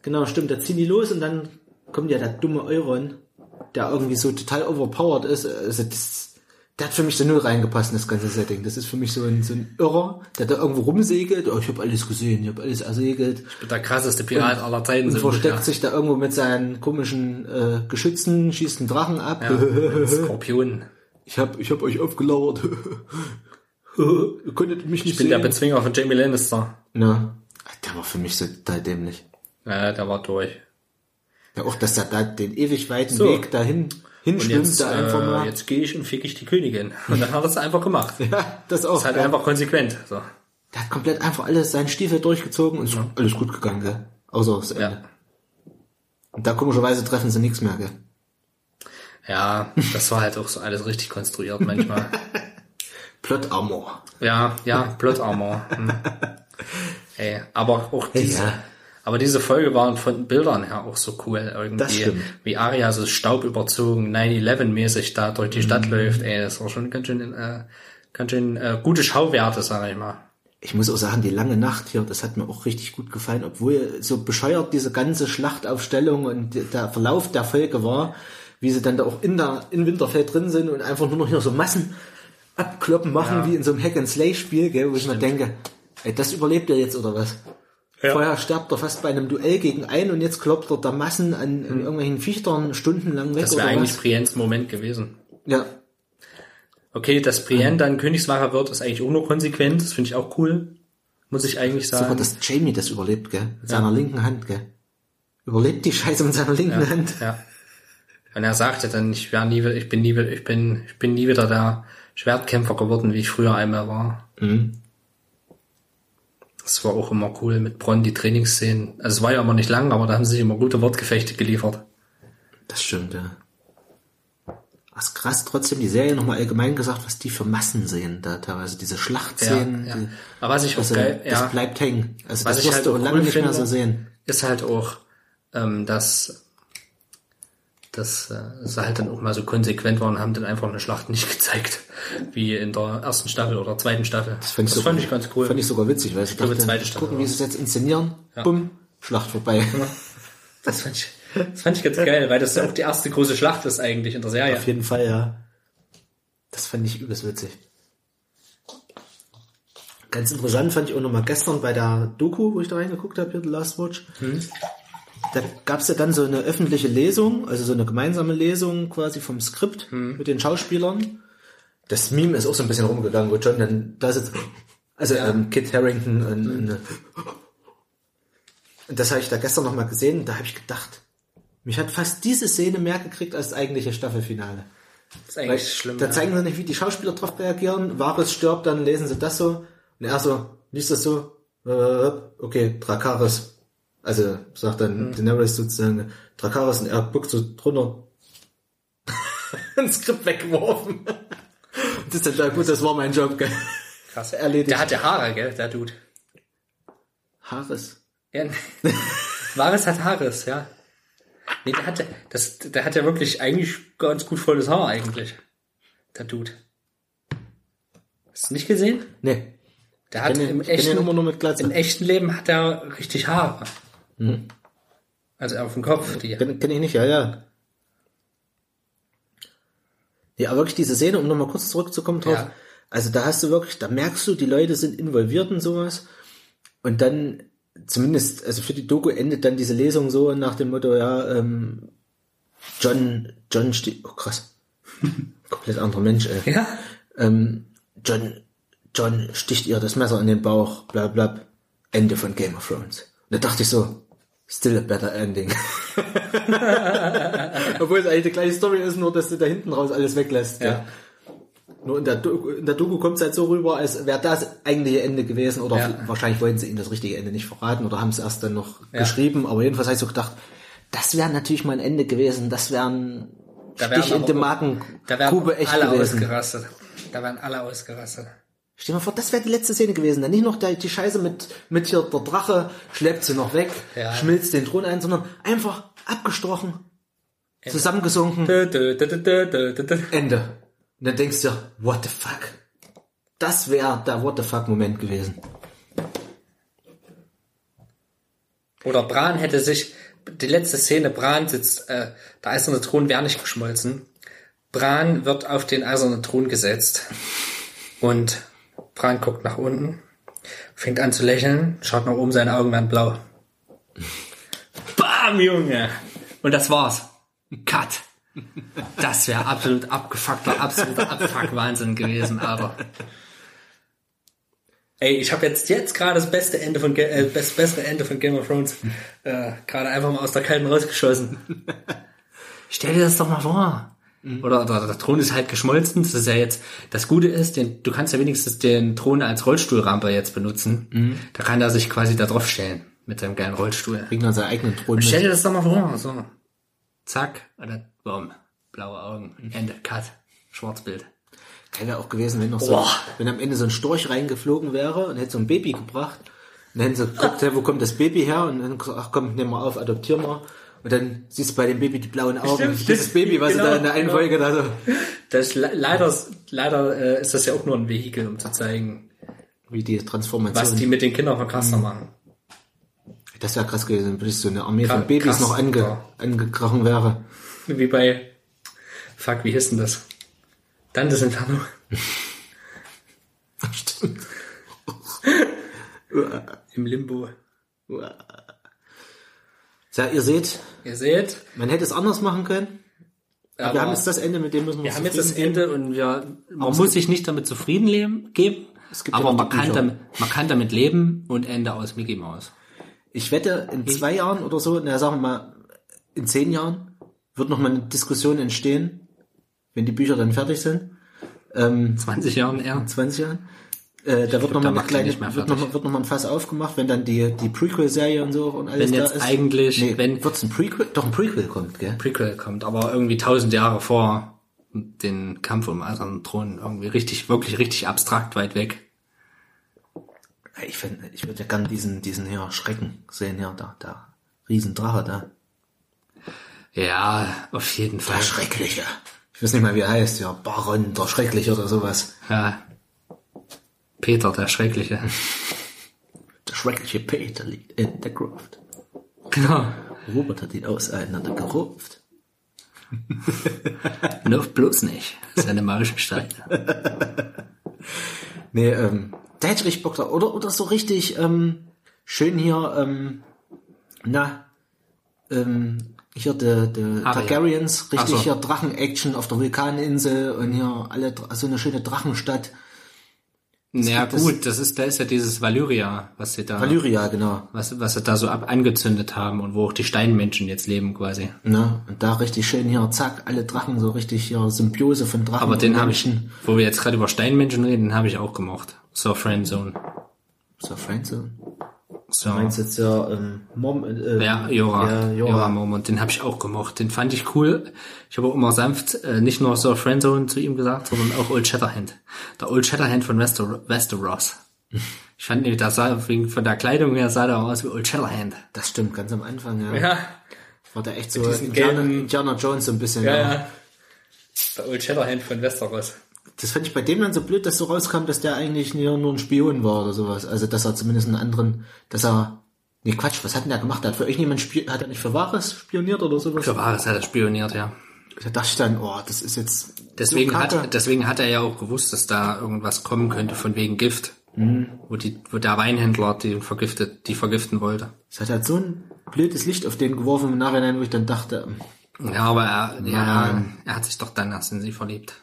Genau, stimmt, da ziehen die los und dann kommt ja der dumme Euron, der irgendwie so total overpowered ist. Also das, der hat für mich so null reingepasst in das ganze Setting. Das ist für mich so ein, so ein Irrer, der da irgendwo rumsegelt. Oh, ich hab alles gesehen, ich hab alles ersegelt. Ich bin der krasseste Pirat und, aller Zeiten. Und versteckt ja. sich da irgendwo mit seinen komischen äh, Geschützen, schießt einen Drachen ab. Ja, Skorpion. Ich hab, ich hab euch aufgelauert. Ihr könntet mich nicht sehen. Ich bin der Bezwinger von Jamie Lannister. Na, der war für mich so total dämlich. Ja, der war durch. Ja, auch, dass er da den ewig weiten so. Weg dahin... Und jetzt, da einfach mal. Äh, jetzt gehe ich und fick ich die Königin. Und dann hat er es einfach gemacht. Ja, das auch. Das ist halt ja. einfach konsequent. So. Der hat komplett einfach alles, seinen Stiefel durchgezogen und ist ja. alles gut gegangen, gell? Außer das Ende. Ja. Und da komischerweise treffen sie nichts mehr, gell? Ja, das war halt auch so alles richtig konstruiert manchmal. Plot Armor. Ja, ja, Plot Armor. Hm. Ey, aber auch diese... Hey, ja. Aber diese Folge waren von Bildern her auch so cool irgendwie, wie Arya so staubüberzogen, neun elf mäßig da durch die Stadt mhm. läuft. Ey, das war schon ganz schön, äh, ganz schön äh, gute Schauwerte, sage ich mal. Ich muss auch sagen, die lange Nacht hier, das hat mir auch richtig gut gefallen, obwohl so bescheuert diese ganze Schlachtaufstellung und der Verlauf der Folge war, wie sie dann da auch in der in Winterfell drin sind und einfach nur noch hier so Massen abkloppen machen, ja. wie in so einem Hack-and-Slay-Spiel, gell, wo Stimmt. ich mir denke, ey, das überlebt ihr jetzt oder was? Ja. Vorher sterbt er fast bei einem Duell gegen einen und jetzt kloppt er da Massen an, an irgendwelchen Viechtern stundenlang weg. Das wäre eigentlich was? Briennes Moment gewesen. Ja. Okay, dass Brienne mhm. dann Königsmacher wird, ist eigentlich auch nur konsequent. Das finde ich auch cool. Muss ich eigentlich sagen. Super, dass Jamie das überlebt, gell? Mit ja. seiner linken Hand, gell? Überlebt die Scheiße mit seiner linken ja. Hand. Ja. Und er sagte dann, ich wäre nie, ich bin nie, ich bin, ich bin nie wieder der Schwertkämpfer geworden, wie ich früher einmal war. Mhm. Das war auch immer cool mit Bronn, die Trainingsszenen. Also es war ja immer nicht lang, aber da haben sie sich immer gute Wortgefechte geliefert. Das stimmt, ja. Was krass, trotzdem die Serie nochmal allgemein gesagt, was die für Massen sehen da teilweise. Diese Schlachtszenen. Ja, ja. Die, aber was ich also, auch geil, ja. Das bleibt hängen. Also was das wirst halt du lange cool nicht mehr so sehen. Ist halt auch, ähm, dass, dass äh, sie halt dann auch mal so konsequent waren und haben dann einfach eine Schlacht nicht gezeigt, wie in der ersten Staffel oder zweiten Staffel. Das, das sogar, fand ich ganz cool. Fand ich sogar witzig, weil ich, ich dachte, glaube, zweite Staffel gucken, wie sie es jetzt inszenieren, ja. bumm, Schlacht vorbei. Ja. Das, fand ich, das fand ich ganz geil, weil das ja auch die erste große Schlacht ist eigentlich in der Serie. Auf jeden Fall, ja. Das fand ich übelst witzig. Ganz interessant fand ich auch nochmal gestern bei der Doku, wo ich da reingeguckt habe, hier, The Last Watch, hm. da gab es ja dann so eine öffentliche Lesung, also so eine gemeinsame Lesung quasi vom Skript hm. mit den Schauspielern. Das Meme ist auch so ein bisschen rumgegangen, wo John dann da sitzt, also ja. ähm, Kit Harington und, und, und das habe ich da gestern nochmal gesehen, da habe ich gedacht, mich hat fast diese Szene mehr gekriegt als das eigentliche Staffelfinale. Das ist eigentlich Weil, schlimm. Da ja. zeigen sie nicht, wie die Schauspieler drauf reagieren, Varys stirbt, dann lesen sie das so und er so, liest das so, äh, okay, Dracarys. Also sagt dann mhm. Daenerys sozusagen Dracarys und er buckt so drunter ein Skript weggeworfen. Das ist dann da gut, das war mein Job, gell? Krass. Erledigt. Der hatte Haare, gell, der Dude. Haares. Ja. Varys hat Haares, ja. Nee, der hatte, das, der hat ja wirklich eigentlich ganz gut volles Haar eigentlich. Der Dude. Hast du nicht gesehen? Nee. Der hat im echten, immer nur mit Glatze. Im echten Leben hat er richtig Haare. Hm. Also auf dem Kopf. Die kenn, kenn ich nicht, ja, ja. Ja, wirklich diese Szene, um nochmal kurz zurückzukommen drauf. Ja. Also da hast du wirklich, da merkst du, die Leute sind involviert in sowas. Und dann, zumindest, also für die Doku endet dann diese Lesung so nach dem Motto, ja, ähm, John, John steht, oh krass, komplett anderer Mensch, ey. Ja. Ähm, John, John sticht ihr das Messer in den Bauch, bla, bla, Ende von Game of Thrones. Und da dachte ich so, still a better ending. Obwohl es eigentlich eine kleine Story ist, nur dass du da hinten raus alles weglässt. Ja. Ja. Nur in der Doku, in der Doku kommt es halt so rüber, als wäre das eigentliche Ende gewesen. Oder ja. Wahrscheinlich wollten sie ihnen das richtige Ende nicht verraten oder haben es erst dann noch ja. geschrieben. Aber jedenfalls habe ich so gedacht, das wäre natürlich mal ein Ende gewesen. Das wäre ein da Stich in den Magen. Da wären alle gewesen. ausgerastet. Da wären alle ausgerastet. Stell dir mal vor, das wäre die letzte Szene gewesen. Dann nicht noch der, die Scheiße mit, mit hier der Drache, schleppt sie noch weg, ja. schmilzt den Thron ein, sondern einfach abgestochen, Ende. zusammengesunken. Du, du, du, du, du, du, du. Ende. Und dann denkst du, what the fuck? Das wäre der what the fuck Moment gewesen. Oder Bran hätte sich, die letzte Szene, Bran sitzt, äh, der eiserne Thron wäre nicht geschmolzen. Bran wird auf den eisernen Thron gesetzt und Bran guckt nach unten, fängt an zu lächeln, schaut nach oben, seine Augen werden blau. Bam, Junge! Und das war's. Cut! Das wäre absolut abgefuckter, absoluter Abfuck-Wahnsinn gewesen, aber. Ey, ich habe jetzt, jetzt gerade das beste Ende von, äh, das beste Ende von Game of Thrones äh, gerade einfach mal aus der Kalten rausgeschossen. Stell dir das doch mal vor. Mhm. Oder, oder der Thron ist halt geschmolzen. Das ist ja jetzt, das Gute ist, den, du kannst ja wenigstens den Thron als Rollstuhlrampe jetzt benutzen. Mhm. Da kann er sich quasi da drauf stellen mit seinem geilen Rollstuhl. Bringt dann seinen eigenen Thron. Und stell dir das doch mal vor. So. Zack. Oder Boom. Blaue Augen. Ende. Cut. Schwarzbild. Kann ja auch gewesen, wenn noch so, oh. wenn am Ende so ein Storch reingeflogen wäre und hätte so ein Baby gebracht. Und dann hätten sie geguckt, ah. wo kommt das Baby her? Und dann, ach komm, nimm mal auf, adoptier mal. Und dann siehst du bei dem Baby die blauen Augen. Stimmt, dieses Baby, was genau, sie da in der einen genau. Folge da so. Das, leider leider äh, ist das ja auch nur ein Vehikel, um zu zeigen, wie die Transformation. Was die mit den Kindern von Krasner machen. Das wäre krass gewesen, wenn plötzlich so eine Armee Kr- von Babys krass, noch ange- ja. angekrochen wäre. Wie bei, fuck, wie hieß denn das? Dantes Inferno. Stimmt. Im Limbo. Ja, ihr seht. Ihr seht. Man hätte es anders machen können. Aber wir haben jetzt das Ende, mit dem müssen wir, wir uns haben jetzt das geben. Ende und wir, man aber muss sich nicht damit zufrieden leben, geben. Es gibt aber ja man, kann damit, man kann damit leben und Ende aus Mickey Mouse. Ich wette, in zwei Jahren oder so, na, sagen wir mal, in zehn Jahren wird nochmal eine Diskussion entstehen, wenn die Bücher dann fertig sind. Ähm, zwanzig Jahren eher. zwanzig Jahren. Äh, da wird nochmal noch noch, wird noch mal ein Fass aufgemacht, wenn dann die, die Prequel-Serie und so und alles wenn da jetzt ist. Eigentlich, nee, wenn wird's ein Prequel, doch ein Prequel kommt, gell? Prequel kommt, aber irgendwie tausend Jahre vor den Kampf um den eisernen Thron, irgendwie richtig, wirklich richtig abstrakt weit weg. Ich finde, ich würde ja gerne diesen, diesen hier Schrecken sehen, ja, da, da. Riesendrache da. Ja, auf jeden Fall. Der Schreckliche. Ich weiß nicht mal, wie er heißt, ja. Baron der Schreckliche oder sowas. Ja. Peter der Schreckliche. Der schreckliche Peter liegt in der Gruft. Genau. Robert hat ihn auseinander gerupft. Noch bloß nicht. Seine magischen Steine. Nee, ähm, da hätte ich richtig Bock drauf. Oder, oder so richtig ähm, schön hier, ähm, na, ähm, hier der de Targaryens, richtig so. Hier Drachen-Action auf der Vulkaninsel und hier alle so eine schöne Drachenstadt. Das naja gut, das, das ist, da ist ja dieses Valyria, was sie da... Valyria, genau. Was, was sie da so ab angezündet haben und wo auch die Steinmenschen jetzt leben quasi. Na, und da richtig schön hier, zack, alle Drachen, so richtig hier Symbiose von Drachen. Aber den habe ich, wo wir jetzt gerade über Steinmenschen reden, den habe ich auch gemocht. So Friendzone. So Friendzone? So. Du meinst jetzt ja, ähm, Mom, äh, ja, Jorah. Jorah Mormont, den habe ich auch gemocht. Den fand ich cool. Ich habe auch immer sanft, äh, nicht nur Sir Friendzone zu ihm gesagt, sondern auch Old Shatterhand. Der Old Shatterhand von Wester- Westeros. Ich fand nämlich, das sah, wegen, von der Kleidung her sah der aus wie Old Shatterhand. Das stimmt, ganz am Anfang, ja. Ja. War der echt so, Indiana Jones so ein bisschen, ja, ja. Der Old Shatterhand von Westeros. das fand ich bei dem dann so blöd, dass so rauskam, dass der eigentlich nur ein Spion war oder sowas. Also, dass er zumindest einen anderen, dass er, nee, Quatsch, was hat denn der gemacht? Hat für irgendjemand spioniert, hat er nicht für Varys spioniert oder sowas? Für Varys hat er spioniert, ja. Da dachte ich dann, oh, das ist jetzt... Deswegen so hat, deswegen hat er ja auch gewusst, dass da irgendwas kommen könnte von wegen Gift. Mhm. Wo die, wo der Weinhändler die vergiftet, die vergiften wollte. Es hat halt so ein blödes Licht auf den geworfen im Nachhinein, wo ich dann dachte... Ja, aber er, ja, er hat sich doch dann erst in sie verliebt.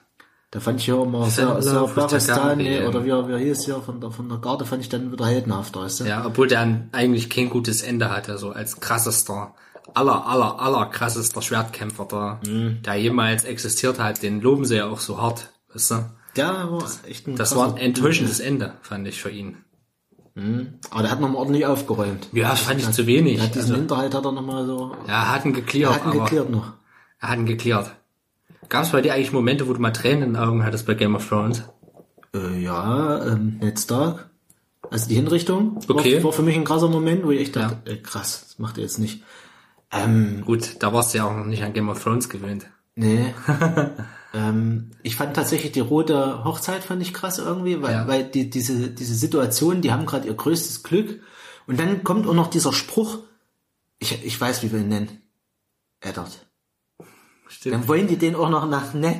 Da fand ich ja immer sehr, sehr Baristani, oder wie er, wie er hieß, ja, von der, von der Garde fand ich dann wieder heldenhaft, weißt du? Ja, obwohl der eigentlich kein gutes Ende hatte, so als krassester, aller, aller, aller krassester Schwertkämpfer da, mhm. der jemals existiert hat, den loben sie ja auch so hart, weißt du? Ja, war das, echt ein Das war ein enttäuschendes Blöde. Ende, fand ich für ihn. Mhm. Aber der hat nochmal ordentlich aufgeräumt. Ja, das fand ich hat, zu wenig. Ja, diesen also, Hinterhalt hat er nochmal so... Ja, hat ihn geklärt, hat ihn geklärt noch. Er hat ihn geklärt. Gab es bei dir eigentlich Momente, wo du mal Tränen in den Augen hattest bei Game of Thrones? Äh, ja, ähm, Ned Stark. Also die Hinrichtung okay. war, war für mich ein krasser Moment, wo ich echt dachte, ja. äh, krass, das macht er jetzt nicht. Ähm, Gut, da warst du ja auch noch nicht an Game of Thrones gewöhnt. Nee. ähm, ich fand tatsächlich die rote Hochzeit fand ich krass irgendwie, weil, ja. weil die, diese, diese Situation, die haben gerade ihr größtes Glück. Und dann kommt auch noch dieser Spruch, ich, ich weiß, wie wir ihn nennen, Eddard. Stimmt. Dann wollen die den auch noch nach Ned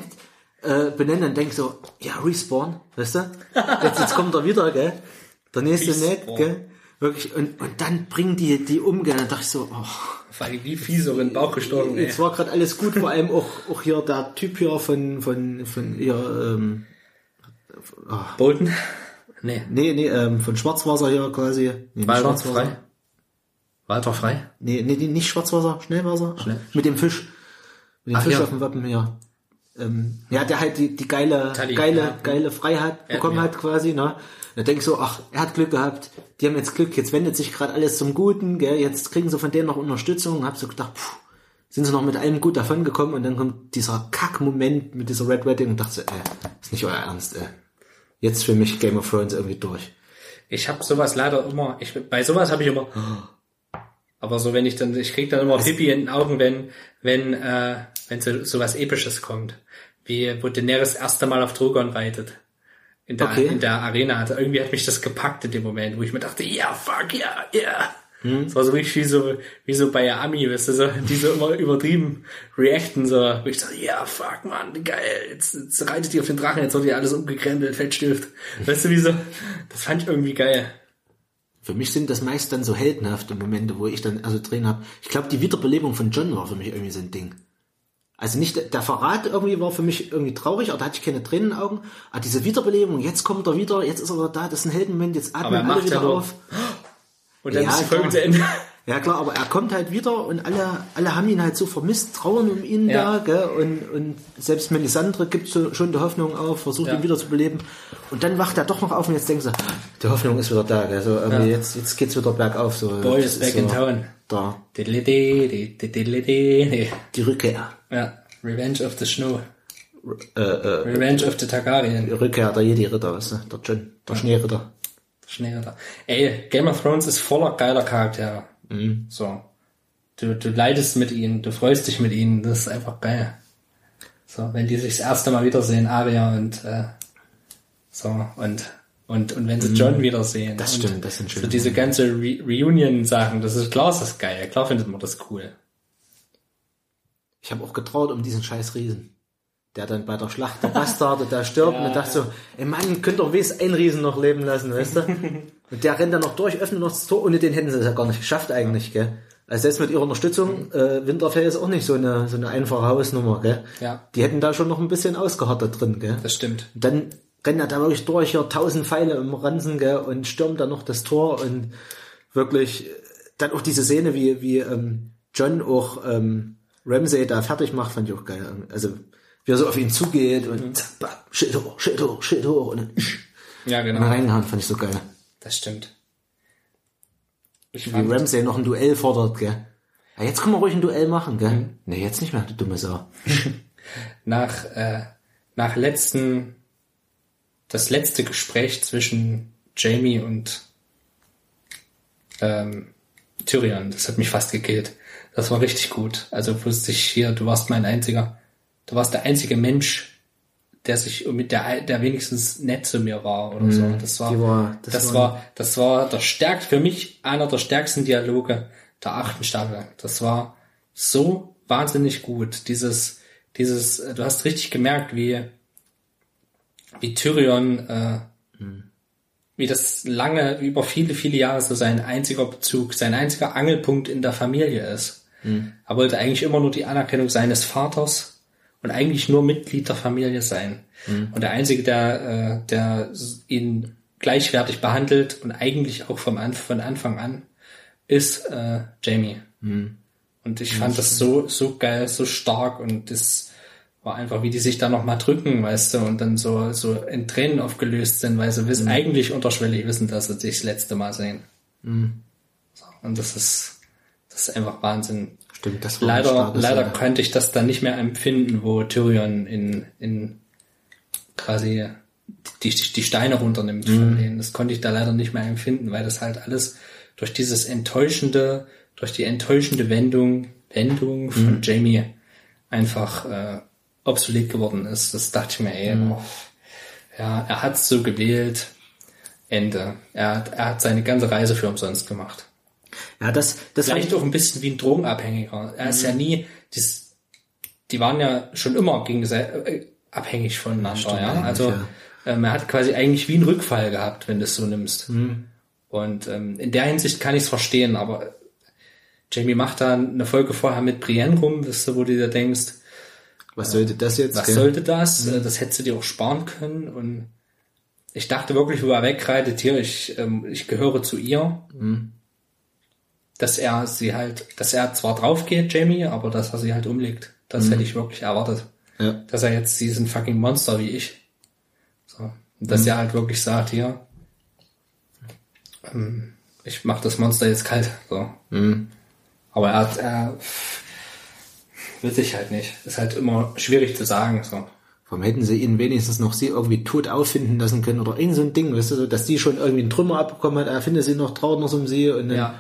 äh, benennen und denken so, ja, Respawn, weißt du? Jetzt, jetzt kommt er wieder, gell? Der nächste Ned, gell? Wirklich. Und, und dann bringen die die um, gell? Dann dachte ich so, oh. Wie fies auch in den Bauch gestorben, ey. Jetzt war gerade alles gut, vor allem auch, auch hier der Typ hier von, von, von ihr, ähm, oh. Bolton? Nee. Nee, nee, ähm, von Schwarzwasser hier quasi. Nee, Walter Frei? Walter Frei? Nee, nee, nicht Schwarzwasser, Schnellwasser. Schnell. Mit dem Fisch. Mit dem Ach, Fisch ja. auf dem Wappen, ja. Ähm, ja, der halt die, die geile, Tally, geile, ja. geile Freiheit bekommen ja. hat quasi, ne. Da denk ich so, ach, er hat Glück gehabt, die haben jetzt Glück, jetzt wendet sich gerade alles zum Guten, gell, jetzt kriegen sie von denen noch Unterstützung, hab so gedacht, pff, sind sie noch mit allem gut davon gekommen und dann kommt dieser Kack-Moment mit dieser Red Wedding und dachte so, ey, ist nicht euer Ernst, ey. Jetzt für mich Game of Thrones irgendwie durch. Ich hab sowas leider immer, ich, bei sowas hab ich immer, aber so wenn ich dann, ich krieg dann immer also, Pipi in den Augen, wenn, wenn, äh, wenn so, so was Episches kommt, wie wo Daenerys das erste Mal auf Drogon reitet. In der, okay. in der Arena hatte. Irgendwie hat mich das gepackt in dem Moment, wo ich mir dachte, ja, yeah, fuck, ja, yeah, ja. Yeah. Hm. Das war so richtig wie so, wie so bei Ami, weißt du, so, die so immer übertrieben reacten, so, wo ich dachte, ja, yeah, fuck, man, geil, jetzt, jetzt reitet die auf den Drachen, jetzt wird ja alles umgekrempelt, Fettstift. Weißt du, wie so, das fand ich irgendwie geil. Für mich sind das meist dann so heldenhafte Momente, wo ich dann also Tränen habe. Ich glaube, die Wiederbelebung von Jon war für mich irgendwie so ein Ding. Also nicht, der Verrat irgendwie war für mich irgendwie traurig, aber da hatte ich keine Tränen in den Augen. Aber diese Wiederbelebung, jetzt kommt er wieder, jetzt ist er da, das ist ein Heldenmoment, jetzt atmen alle macht wieder ja auf. Und dann ja, ist die Folge zu Ende. Ja klar, aber er kommt halt wieder und alle, alle haben ihn halt so vermisst, trauern um ihn ja. da, gell? Und, und selbst Melisandre gibt so, schon die Hoffnung auf, versucht ja. ihn wieder zu beleben. Und dann wacht er doch noch auf und jetzt denken sie, die Hoffnung ist wieder da, gell? So, ja. jetzt, jetzt geht's wieder bergauf. So. Boy is back so in town. Da. Die Rückkehr. Ja, Revenge of the Snow. Re- äh, äh, Revenge of the Targaryen. Rückkehr der Jedi-Ritter, weißt du, der Jon, der ja. Schneeritter. Der Schneeritter. Ey, Game of Thrones ist voller geiler Charaktere. Mhm. So. Du, du leidest mit ihnen, du freust dich mit ihnen, das ist einfach geil. So, wenn die sich das erste Mal wiedersehen, Arya und, äh, so, und, und, und wenn sie mhm. Jon wiedersehen. Das stimmt, das sind schön. So diese ganze Re- Reunion-Sachen, das ist, klar ist das geil, klar findet man das cool. Ich habe auch getraut um diesen scheiß Riesen. Der dann bei der Schlacht der Bastarde, der stirbt ja, und dann dachte ja. so, ey Mann, könnt doch wenigstens einen Riesen noch leben lassen, weißt du? Und der rennt dann noch durch, öffnet noch das Tor, ohne den hätten sie es ja gar nicht geschafft eigentlich, gell? Also selbst mit ihrer Unterstützung, äh, Winterfell ist auch nicht so eine, so eine einfache Hausnummer, gell? Ja. Die hätten da schon noch ein bisschen ausgeharrt da drin, gell? Das stimmt. Und dann rennt er da wirklich durch, hier tausend Pfeile im Ransen, gell? Und stürmt dann noch das Tor und wirklich, dann auch diese Szene, wie, wie, ähm, Jon auch, ähm, Ramsay da fertig macht, fand ich auch geil. Also, wie er so auf ihn zugeht und zack, bam, Schild hoch, Schild hoch, Schild hoch und dann, ja, genau. und dann reinhauen, fand ich so geil. Das stimmt. Ich wie Ramsay noch ein Duell fordert, gell. Ja, jetzt können wir ruhig ein Duell machen, gell. Mhm. Nee, jetzt nicht mehr, du dumme Sau. nach, äh, nach letzten, das letzte Gespräch zwischen Jamie und, ähm, Tyrion, das hat mich fast gekillt. Das war richtig gut. Also wusste ich hier, du warst mein einziger, du warst der einzige Mensch, der sich mit der, der wenigstens nett zu mir war oder mm, so. Das war, war das, das war, war, das war der stärkste, für mich einer der stärksten Dialoge der achten Staffel. Das war so wahnsinnig gut. Dieses, dieses, du hast richtig gemerkt, wie, wie Tyrion, äh, mm. wie das lange, über viele, viele Jahre so sein einziger Bezug, sein einziger Angelpunkt in der Familie ist. Mm. Er wollte eigentlich immer nur die Anerkennung seines Vaters und eigentlich nur Mitglied der Familie sein. Mhm. Und der Einzige, der, äh, der ihn gleichwertig behandelt und eigentlich auch vom Anf- von Anfang an, ist äh, Jamie. Mhm. Und ich fand mhm. das so so geil, so stark. Und das war einfach, wie die sich da nochmal drücken, weißt du, und dann so so in Tränen aufgelöst sind, weil sie wissen, mhm. eigentlich unterschwellig wissen, dass sie sich das letzte Mal sehen. Mhm. So, und das ist, das ist einfach Wahnsinn. Stimmt, das war leider starkes, leider ja. konnte ich das dann nicht mehr empfinden, wo Tyrion in in quasi die, die, die Steine runternimmt mhm. von denen. Das konnte ich da leider nicht mehr empfinden, weil das halt alles durch dieses enttäuschende, durch die enttäuschende Wendung Wendung von mhm. Jamie einfach äh, obsolet geworden ist. Das dachte ich mir, ey, mhm. oh, ja, er hat's so gewählt. Ende. Er hat er hat seine ganze Reise für umsonst gemacht. Ja, das, das vielleicht auch ein bisschen wie ein Drogenabhängiger. Er ist mhm. ja nie, die, die waren ja schon immer gegenseitig abhängig voneinander. Stimmt, ja? Also ja. Ähm, er hat quasi eigentlich wie einen Rückfall gehabt, wenn du es so nimmst. Mhm. Und ähm, in der Hinsicht kann ich es verstehen, aber Jamie macht da eine Folge vorher mit Brienne rum, wisst du, wo du dir denkst, was sollte das jetzt? Was gell? sollte das? Mhm. Das hättest du dir auch sparen können. Und ich dachte wirklich, wo er wegreitet, hier, ich, ähm, ich gehöre zu ihr. Mhm. Dass er sie halt, dass er zwar drauf geht, Jamie, aber dass er sie halt umlegt. Das mhm. hätte ich wirklich erwartet. Ja. Dass er jetzt diesen fucking Monster wie ich. So. Und dass mhm. er halt wirklich sagt, hier, ähm, ich mach das Monster jetzt kalt. So. Mhm. Aber er hat, er will sich halt nicht. Ist halt immer schwierig zu sagen. So. Warum hätten sie ihn wenigstens noch sie irgendwie tot auffinden lassen können oder irgend so ein Ding, weißt du, so, dass die schon irgendwie einen Trümmer abbekommen hat, er findet sie noch, traut noch um sie und dann ja.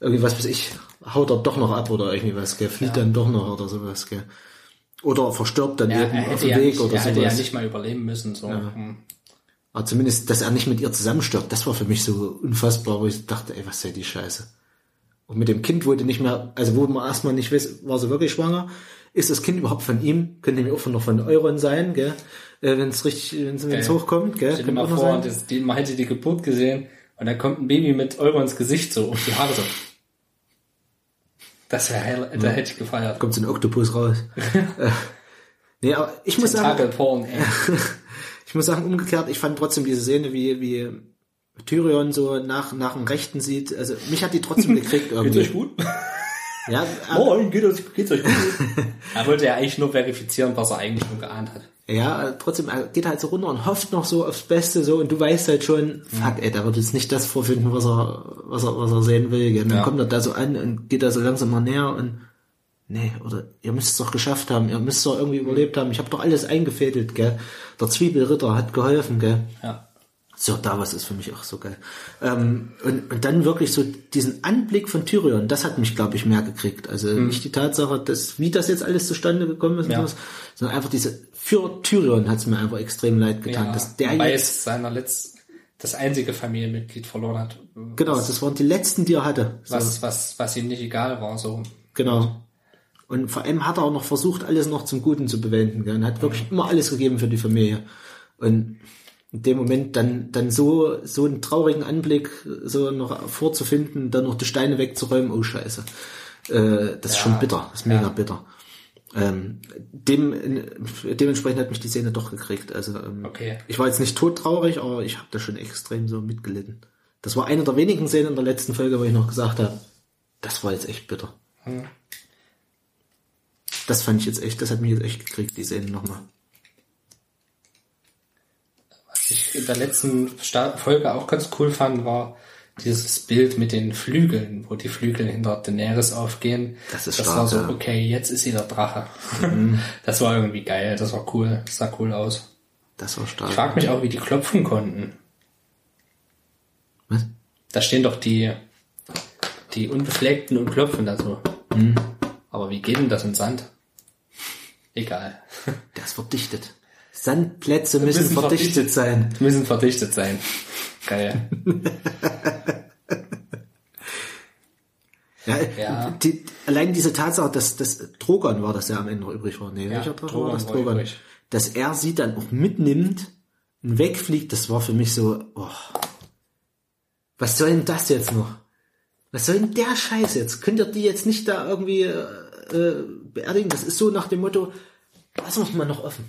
irgendwie was weiß ich, haut er doch noch ab oder irgendwie was, gell, flieht ja. dann doch noch oder sowas, gell. Oder verstirbt dann ja, eben auf dem ja Weg nicht, oder er sowas. Er hätte ja nicht mal überleben müssen, so. Ja. Hm. Aber zumindest, dass er nicht mit ihr zusammenstirbt, das war für mich so unfassbar, wo ich dachte, ey, was sei die Scheiße. Und mit dem Kind wurde nicht mehr, also wo man erstmal nicht weiß, war sie wirklich schwanger? Ist das Kind überhaupt von ihm? Könnte nämlich auch noch von Euron sein, gell, äh, wenn es richtig, wenn es hochkommt, gell. Stell dir mal vor, das, die, man hätte die Geburt gesehen und da kommt ein Baby mit Euron ins Gesicht so und die Haare so. Das wäre heil, da hätte ich gefeiert. Kommt so ein Oktopus raus. äh, nee, aber ich muss sagen, Porn, ich muss sagen, umgekehrt, ich fand trotzdem diese Szene, wie, wie Tyrion so nach, nach dem Rechten sieht, also mich hat die trotzdem gekriegt irgendwie. Geht's euch gut? Ja. Moin, geht euch, geht's euch gut? Er wollte ja eigentlich nur verifizieren, was er eigentlich nur geahnt hat. Ja, trotzdem, er geht halt so runter und hofft noch so aufs Beste so und du weißt halt schon, fuck ey, da wird jetzt nicht das vorfinden, was er, was er, was er sehen will. Gell? Dann ja. kommt er da so an und geht da so langsam mal näher und nee, oder ihr müsst es doch geschafft haben, ihr müsst es doch irgendwie mhm. überlebt haben, ich habe doch alles eingefädelt, gell. Der Zwiebelritter hat geholfen, gell. Ja. So, da was ist für mich auch so geil. Ähm, und, und dann wirklich so diesen Anblick von Tyrion, das hat mich, glaube ich, mehr gekriegt. Also mhm. nicht die Tatsache, dass wie das jetzt alles zustande gekommen ist, ja. und was, sondern einfach diese, für Tyrion hat es mir einfach extrem leid getan. Ja, dass der weil jetzt es seiner letzten, das einzige Familienmitglied verloren hat. Genau, was, das waren die letzten, die er hatte. So. Was, was, was ihm nicht egal war, so. Genau. Und vor allem hat er auch noch versucht, alles noch zum Guten zu bewenden. Gell? Und hat wirklich mhm. immer alles gegeben für die Familie. Und in dem Moment dann dann so so einen traurigen Anblick so noch vorzufinden, dann noch die Steine wegzuräumen, oh Scheiße, äh, das ist ja, schon bitter, das ist mega ja. bitter. Ähm, dem dementsprechend hat mich die Szene doch gekriegt. Also ähm, okay. ich war jetzt nicht todtraurig, aber ich habe da schon extrem so mitgelitten. Das war eine der wenigen Szenen in der letzten Folge, wo ich noch gesagt habe, das war jetzt echt bitter. Hm. Das fand ich jetzt echt, das hat mich jetzt echt gekriegt, die Szene nochmal. Ich in der letzten Folge auch ganz cool fand, war dieses Bild mit den Flügeln, wo die Flügel hinter Daenerys aufgehen. Das ist das stark, war so, ja. okay, jetzt ist sie der Drache. Mhm. Das war irgendwie geil, das war cool, das sah cool aus. Das war stark. Ich frag mich auch, wie die klopfen konnten. Was? Da stehen doch die die Unbefleckten und klopfen da so. Mhm. Aber wie geht denn das in Sand? Egal. Der ist verdichtet. Sandplätze müssen, müssen verdichtet, verdichtet sein. Müssen verdichtet sein. Geil. Ja, ja. Die, allein diese Tatsache, dass, dass Drogon war das ja am Ende übrig war. Nee, ja, welcher Drogon war das? Drogon. Übrig. Dass er sie dann auch mitnimmt und wegfliegt, das war für mich so, oh, was soll denn das jetzt noch? Was soll denn der Scheiß jetzt? Könnt ihr die jetzt nicht da irgendwie äh, beerdigen? Das ist so nach dem Motto, lass uns mal noch offen.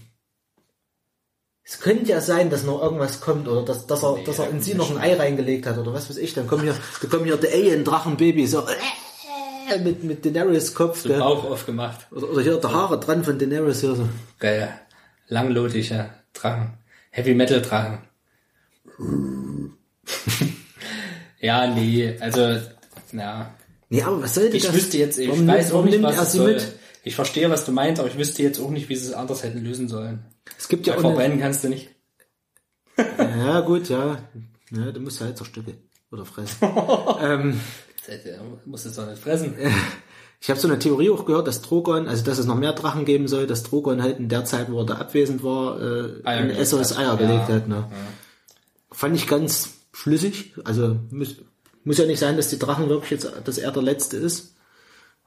Es könnte ja sein, dass noch irgendwas kommt oder dass, dass er, nee, dass er in sie noch ein Ei reingelegt hat oder was weiß ich. Dann kommen hier, dann kommen hier die Alien-Drachen-Baby so äh, mit mit Daenerys Kopf, so Bauch aufgemacht oder, oder hier die Haare dran von Daenerys hier so. Geil, langlotischer Drachen, Heavy Metal Drachen. Ja, nee, also ja. Nee, aber was sollte ich das? Ich wüsste jetzt, ich warum weiß warum auch nicht, nimmt was er sie soll. Mit? Ich verstehe, was du meinst, aber ich wüsste jetzt auch nicht, wie sie es anders hätten lösen sollen. Es gibt ja auch verbrennen kannst du nicht. Ja, gut, ja. Ja, du musst halt zerstückeln. Oder fressen. ähm, du musst es doch nicht fressen. Ich habe so eine Theorie auch gehört, dass Drogon, also dass es noch mehr Drachen geben soll, dass Drogon halt in der Zeit, wo er da abwesend war, äh, ein S O S Eier gelegt hat. Ne? Ja. Fand ich ganz schlüssig. Also muss, muss ja nicht sein, dass die Drachen wirklich jetzt, dass er der Letzte ist.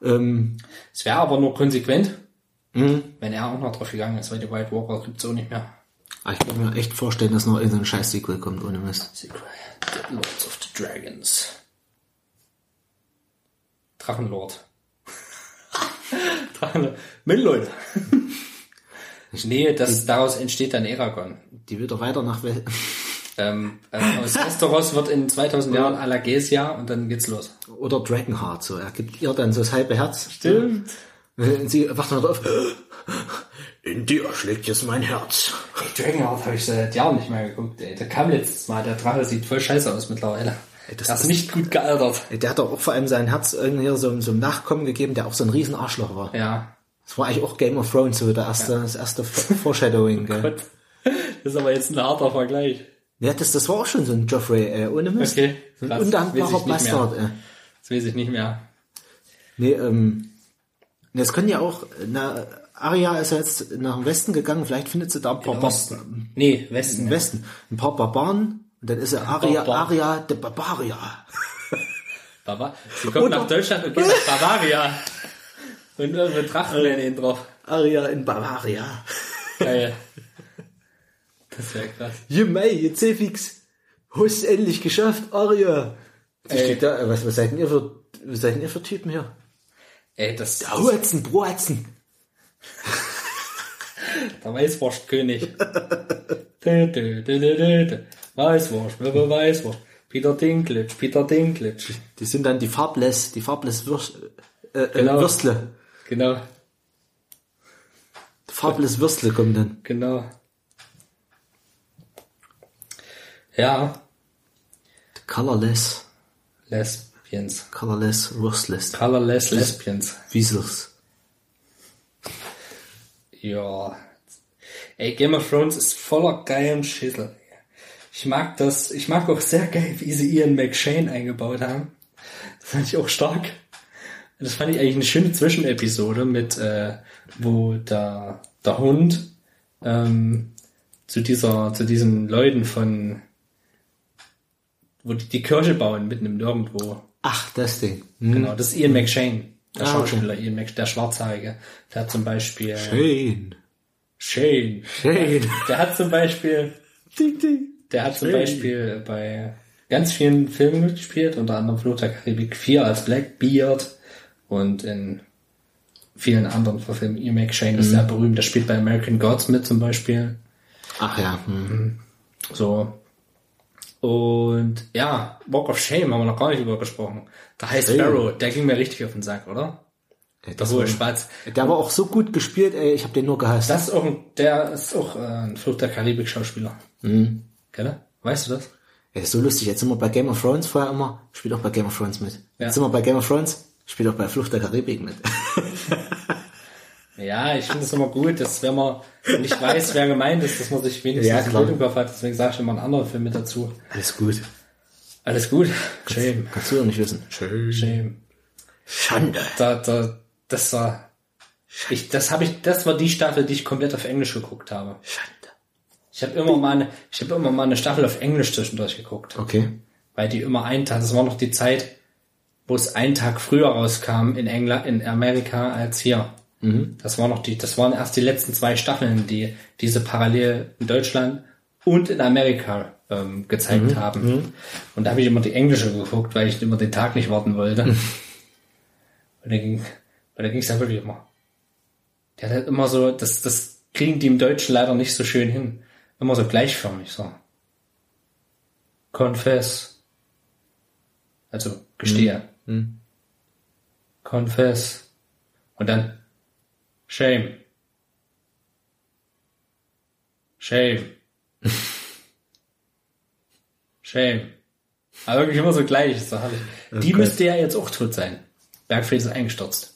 Ähm, es wäre aber nur konsequent, mhm. wenn er auch noch drauf gegangen ist, weil die White Walker gibt's auch nicht mehr. Aber ich kann mir echt vorstellen, dass noch irgendein scheiß Sequel kommt, ohne Mist. Sequel. The Lords of the Dragons. Drachenlord. Drachenlord. Mindleute. Nee, das, daraus entsteht dann Eragon. Die wird doch weiter nach Welt. Ähm, also aus Westeros wird in zweitausend Jahren Alagesia und dann geht's los. Oder Dragonheart, so. Er gibt ihr dann so das halbe Herz. Stimmt. Und sie wacht dann auf. In dir schlägt jetzt mein Herz. Hey, Dragonheart habe ich seit Jahren nicht mehr geguckt, ey. Der kam letztes Mal. Der Drache sieht voll scheiße aus mittlerweile. Ey, das, der ist das, nicht gut gealtert. Ey, der hat doch auch vor allem sein Herz irgendwie so, so einem Nachkommen gegeben, der auch so ein riesen Arschloch war. Ja. Das war eigentlich auch Game of Thrones, so der erste, ja. Das erste Foreshadowing, gell. Gott. Das ist aber jetzt ein harter Vergleich. Ja, das, das war auch schon so ein Joffrey, äh, ohne Mist. Okay, so ein undankbarer Bastard, äh. Das weiß ich nicht mehr. Nee, ähm, das können ja auch, na, Arya ist ja jetzt nach dem Westen gegangen, vielleicht findet sie da ein paar Barbaren. Osten. Nee, Westen. Ja. Westen. Ein paar Barbaren, und dann ist er Arya, Barbar. Arya de Barbaria. Barbar. Sie kommt nach Deutschland und geht nach Bavaria. Und wir Drachen werden ihn drauf. Arya in Bavaria. Geil. Das wäre krass. Jemei, jetzt fix. Hast endlich geschafft, Arya. Da, was, was seid denn ihr für, was seid denn ihr für Typen hier? Ey, das. Der Hoatzen, Broatzen. Der Weißwurstkönig. Weißwurst, Weißwurst. Peter Dinklage, Peter Dinklage. Die sind dann die Farbless, die Farbless Würst, äh, genau. Würstle. Genau. Die Farbless Würstle kommen dann. Genau. Ja. The colorless Lesbians. Colorless Wurstless. Colorless Lesbians. Wiesels. Ja. Ey, Game of Thrones ist voller geilen Schissel. Ich mag das, ich mag auch sehr geil, wie sie Ian McShane eingebaut haben. Das fand ich auch stark. Das fand ich eigentlich eine schöne Zwischenepisode mit, äh, wo der, der Hund, ähm, zu dieser, zu diesen Leuten von, wo die, die Kirche bauen, mitten im Nirgendwo. Ach, das Ding. Hm. Genau, das ist Ian McShane. Der ah, Schauspieler, okay. Ian McShane, der Schwarzhaarige. Der hat zum Beispiel... Shane. Shane. Shane. Der hat zum Beispiel... Ding, ding. Der hat Shane. Zum Beispiel bei ganz vielen Filmen mitgespielt, unter anderem Fluch der Karibik vier als Blackbeard und in vielen anderen Filmen. Ian McShane mhm. ist sehr berühmt. Der spielt bei American Gods mit zum Beispiel. Ach ja. Mhm. So... Und ja, Walk of Shame haben wir noch gar nicht über gesprochen. Der High Sparrow, der ging mir richtig auf den Sack, oder? Ey, das war Spatz. Der war auch so gut gespielt, ey, ich habe den nur gehasst. Das ist auch ein, der ist auch äh, ein Fluch der Karibik-Schauspieler. Mhm. Gell? Weißt du das? Ey, ist so lustig, jetzt sind wir bei Game of Thrones vorher immer, spielt auch bei Game of Thrones mit. Ja. Jetzt sind wir bei Game of Thrones, spielt auch bei Fluch der Karibik mit. Ja, ich finde es immer gut, dass wenn man nicht weiß, wer gemeint ist, dass man sich wenigstens ja, Bild im Kopf hat. Deswegen sage ich immer einen anderen Film mit dazu. Alles gut. Alles gut? Shame. Kannst, kannst du doch nicht wissen. Shame. Shame. Schande. Da, da, das war... Ich, das, hab ich, das war die Staffel, die ich komplett auf Englisch geguckt habe. Schande. Ich habe immer mal eine, ich habe immer mal eine Staffel auf Englisch zwischendurch geguckt. Okay. Weil die immer einen Tag, das war noch die Zeit, wo es einen Tag früher rauskam in England, in Amerika als hier. Mhm. Das war noch die, das waren erst die letzten zwei Staffeln, die diese parallel in Deutschland und in Amerika ähm, gezeigt mhm. haben. Mhm. Und da habe ich immer die englische geguckt, weil ich immer den Tag nicht warten wollte. Mhm. Und da ging, weil da ging es ja wirklich immer. Der hat halt immer so, das, das kriegen die im Deutschen leider nicht so schön hin. Immer so gleichförmig, so. Confess. Also, gestehe. Mhm. Confess. Und dann Shame. Shame. Shame. Aber wirklich immer so gleich, so herrlich. Okay. Die müsste ja jetzt auch tot sein. Bergfried ist eingestürzt.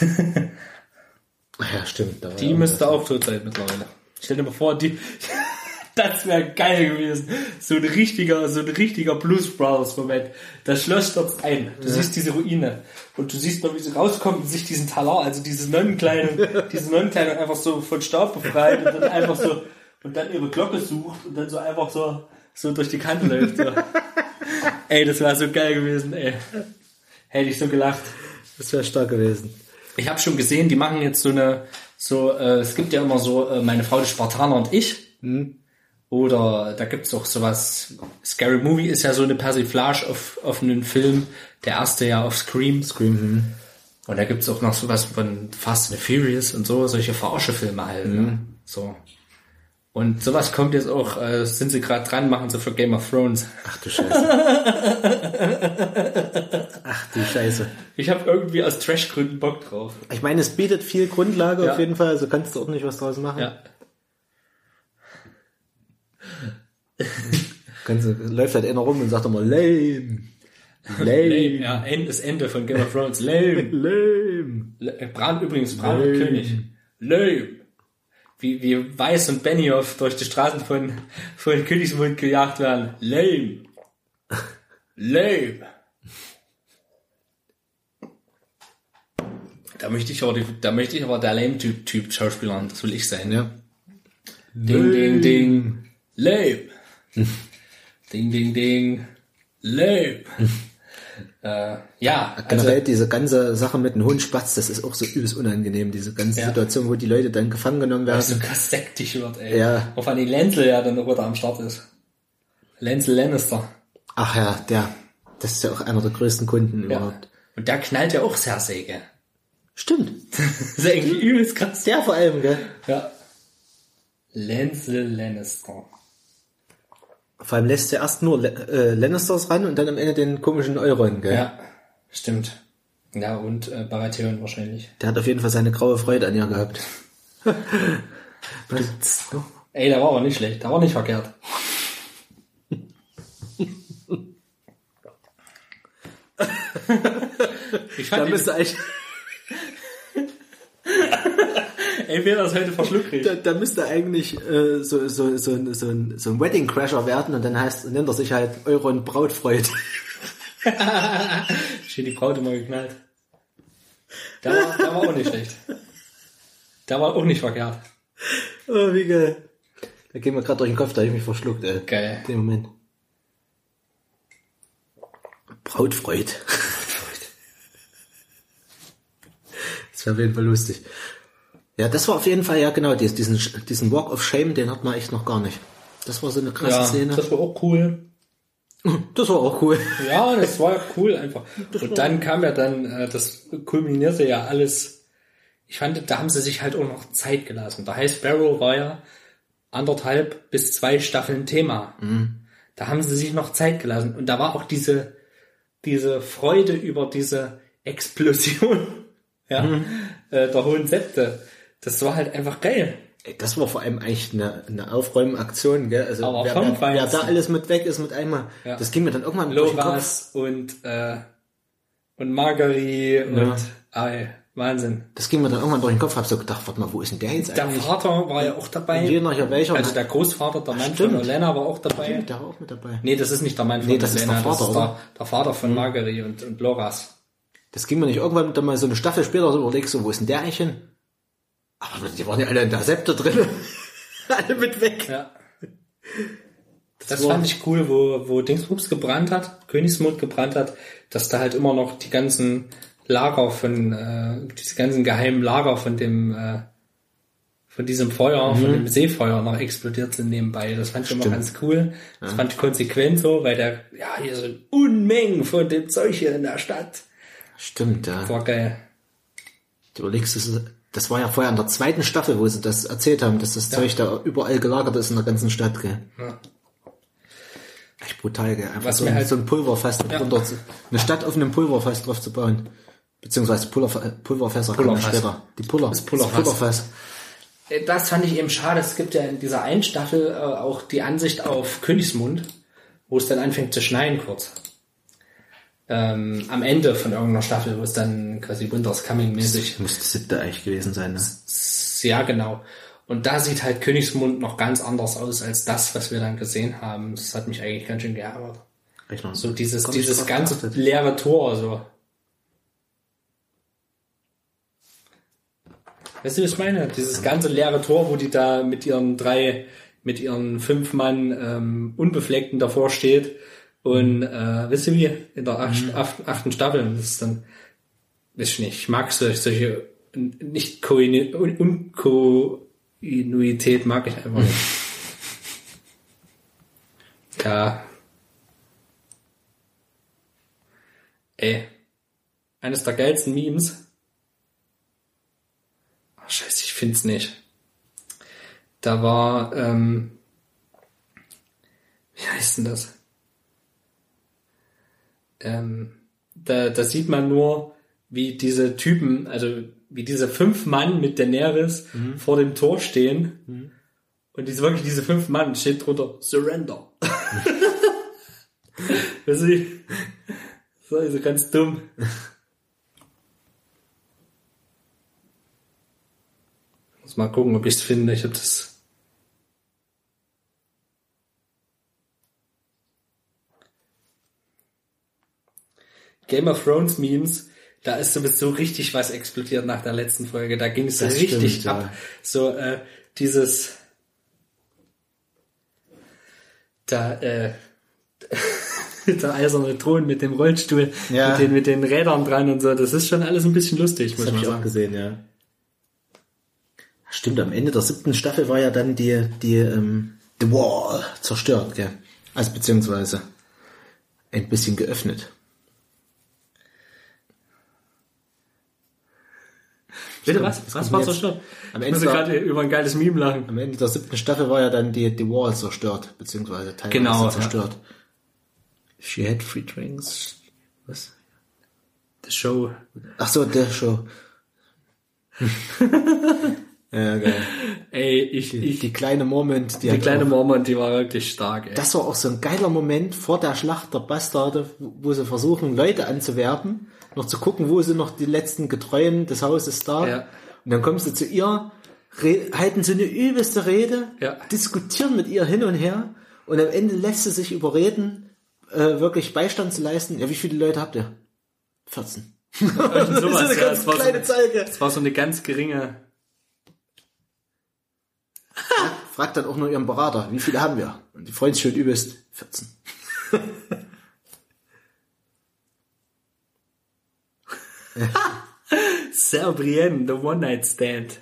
Ja, stimmt. Die ja müsste auch tot sein mittlerweile. Stell dir mal vor, die, das wäre geil gewesen. So ein richtiger, so ein richtiger Blues Brothers Moment. Das Schloss stürzt ein. Du ja. siehst diese Ruine. Und du siehst mal, wie sie rauskommt und sich diesen Talar, also diese Nonnenkleidung, diese Nonnenkleidung einfach so von Staub befreit und dann einfach so, und dann ihre Glocke sucht und dann so einfach so, so durch die Kante läuft. So. Ey, das wäre so geil gewesen, ey. Hätte ich so gelacht. Das wäre stark gewesen. Ich habe schon gesehen, die machen jetzt so eine, so, äh, es gibt ja immer so, äh, meine Frau, die Spartaner und ich. Mhm. Oder da gibt's auch sowas, Scary Movie ist ja so eine Persiflage auf, auf einen Film, der erste ja auf Scream. Scream. Mhm. Und da gibt's auch noch sowas von Fast and Furious und so, solche Verarsche-Filme halt. Mhm. Ne? So. Und sowas kommt jetzt auch, äh, sind sie gerade dran, machen sie für Game of Thrones. Ach du Scheiße. Ach du Scheiße. Ich habe irgendwie aus Trash-Gründen Bock drauf. Ich meine, es bietet viel Grundlage ja. auf jeden Fall, also kannst du ordentlich was draus machen. Ja. Kannst, läuft halt einer rum und sagt immer, lame. Lame. Lame. Ja, das Ende von Game of Thrones. Lame. Lame. Lame. Bran übrigens, Bran und König. Lame. Wie, wie Weiss und Benioff durch die Straßen von, von Königsmund gejagt werden. Lame. Lame. Da möchte ich aber, da möchte ich aber der Lame-Typ, Typ Schauspieler, das will ich sein, ja. Ding, ding, ding. Lame. Ding, ding, ding. Lame. Äh, ja, generell also, diese ganze Sache mit einem hohen Spatz, das ist auch so übelst unangenehm, diese ganze ja. Situation, wo die Leute dann gefangen genommen werden. Also kastektisch wird, ey. Ja. Auf einen Lenzel ja dann noch wieder am Start ist. Lenzel Lannister. Ach ja, der, das ist ja auch einer der größten Kunden ja. überhaupt. Und der knallt ja auch sehr Säge. Stimmt. Das ist eigentlich übelst krass. Der vor allem, gell? Ja. Lenzel Lannister. Vor allem lässt er erst nur äh, Lannisters ran und dann am Ende den komischen Euron, gell? Ja, stimmt. Ja, und äh, Baratheon wahrscheinlich. Der hat auf jeden Fall seine graue Freude an ihr gehabt. Ey, der war aber nicht schlecht. Der war nicht verkehrt. Ich fand da müsste eigentlich... Ey, wer das heute verschluckt kriegt. Da, da müsste eigentlich äh, so, so, so, so, so ein, so ein Wedding-Crasher werden und dann heißt, nennt er sich halt Euron Brautfreud. Schön die Braut immer geknallt. Da war, da war auch nicht schlecht. Da war auch nicht verkehrt. Oh, wie geil. Da geht mir gerade durch den Kopf, da habe ich mich verschluckt, ey. Geil. In dem Moment. Brautfreud. Das wäre auf jeden Fall lustig. Ja, das war auf jeden Fall, ja genau, diesen, diesen Walk of Shame, den hat man echt noch gar nicht. Das war so eine krasse ja, Szene. Das war auch cool. Das war auch cool. Ja, das war cool einfach. Das und dann cool. kam ja dann, das kulminierte ja alles. Ich fand, da haben sie sich halt auch noch Zeit gelassen. Der High Sparrow war ja anderthalb bis zwei Staffeln Thema. Mhm. Da haben sie sich noch Zeit gelassen. Und da war auch diese, diese Freude über diese Explosion ja, mhm. der Hohen Septe. Das war halt einfach geil. Das war vor allem eigentlich eine, eine Aufräumenaktion, gell? Also aber wer, wer, wer da alles mit weg ist mit einmal, ja. das ging mir dann irgendwann durch den Kopf. und äh, und Margaery ja. und ay, Wahnsinn. Das ging mir dann irgendwann durch den Kopf. Hab so gedacht, warte mal, wo ist denn der jetzt der eigentlich? Der Vater war ja auch dabei. Je nachher welcher. Also der Großvater, der Mann Stimmt. von Olenna war auch dabei. Stimmt, der war auch mit dabei. Nee, das ist nicht der Mann von nee, das Olenna, ist der Vater, das ist der, der Vater von mhm. Margaery und und Loras. Das ging mir nicht irgendwann dann mal so eine Staffel später so überlegst, so, wo ist denn der eigentlich hin? Aber die waren ja alle in der Septe drin. alle mit weg. Ja. Das, das fand ich cool, wo, wo Dingsbums gebrannt hat, Königsmund gebrannt hat, dass da halt immer noch die ganzen Lager von, äh, diese ganzen geheimen Lager von dem, äh, von diesem Feuer, mhm. von dem Seefeuer noch explodiert sind nebenbei. Das fand ich Stimmt. immer ganz cool. Das ja. fand ich konsequent so, weil der, ja, hier sind Unmengen von dem Zeug hier in der Stadt. Stimmt, ja. Das war geil. Du überlegst, das, das war ja vorher in der zweiten Staffel, wo sie das erzählt haben, dass das ja. Zeug da überall gelagert ist in der ganzen Stadt, gell. Ja. Echt brutal, gell. Einfach so, halt, so ein Pulverfass ja. drunter, eine Stadt auf einem Pulverfass drauf zu bauen. Beziehungsweise Pulverf- Pulverfässer kommen später. Die Puller. Das Pulverfass. Das Pulverfass. Das fand ich eben schade. Es gibt ja in dieser einen Staffel äh, auch die Ansicht auf Königsmund, wo es dann anfängt zu schneien kurz. Ähm, am Ende von irgendeiner Staffel, wo es dann quasi Winter's Coming-mäßig... Muss die siebte eigentlich gewesen sein, ne? Ja, genau. Und da sieht halt Königsmund noch ganz anders aus als das, was wir dann gesehen haben. Das hat mich eigentlich ganz schön geärgert. Rechnung. So dieses, dieses ganze geachtet. Leere Tor, so. Weißt du, was ich meine? Dieses ganze leere Tor, wo die da mit ihren drei, mit ihren fünf Mann ähm, Unbefleckten davor steht und äh, wisst ihr wie? In der acht, mhm. acht, achten Staffel. Das ist dann, weiß ich nicht, ich mag solche, solche nicht Unkoinuität mag ich einfach nicht. Ja. Ey. Eines der geilsten Memes. Scheiße, ich find's nicht. Da war, ähm, wie heißt denn das? Ähm, da, da sieht man nur, wie diese Typen, also wie diese fünf Mann mit Daenerys mhm. vor dem Tor stehen. Mhm. Und diese wirklich diese fünf Mann steht drunter, Surrender. Weißt du? So, also ganz dumm. Mal gucken, ob ich es finde. Ich habe das. Game of Thrones Memes, da ist sowieso richtig was explodiert nach der letzten Folge. Da ging es so richtig stimmt, ab. Ja. So, äh, dieses. Da, äh. der eiserne Thron mit dem Rollstuhl, ja. mit, den, mit den Rädern dran und so. Das ist schon alles ein bisschen lustig, das muss man ich sagen. Auch gesehen, ja. Stimmt, am Ende der siebten Staffel war ja dann die, die, ähm, The Wall zerstört, gell? Also, beziehungsweise ein bisschen geöffnet. Bitte, was? Was, was war zerstört? Am Ende ich muss gerade über ein geiles Meme lachen. Am Ende der siebten Staffel war ja dann die, The Wall zerstört, beziehungsweise teilweise genau, zerstört. Ja. She had free drinks. Was? The Show. Ach so, The Show. Ja, geil. Ey, ich, ich, die kleine Mormont, die, die kleine auch, Mormont, die war wirklich stark, ey. Das war auch so ein geiler Moment vor der Schlacht der Bastarde, wo sie versuchen, Leute anzuwerben, noch zu gucken, wo sind noch die letzten Getreuen des Hauses Stark. Ja. Und dann kommen sie zu ihr, re- halten sie eine übelste Rede, ja. diskutieren mit ihr hin und her, und am Ende lässt sie sich überreden, äh, wirklich Beistand zu leisten. Ja, wie viele Leute habt ihr? vierzehn. So das ist eine ja, ganz kleine so, Zeige. Das war so eine ganz geringe... Fragt dann auch nur ihren Berater, wie viele haben wir? Und die Freundschaft übelst vierzehn. Sir Brienne, The One Night Stand.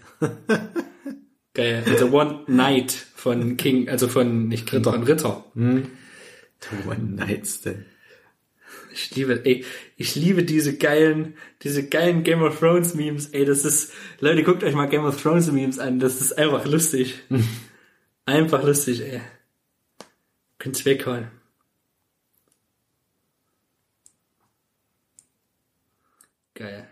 Geil. The One Night von King, also von, nicht King, Ritter. Von Ritter. Hm. The One Night Stand. Ich liebe, ey, ich liebe diese geilen, diese geilen Game of Thrones Memes, ey, das ist, Leute, guckt euch mal Game of Thrones Memes an, das ist einfach lustig. Einfach lustig, ey. Könnt's weghauen. Geil.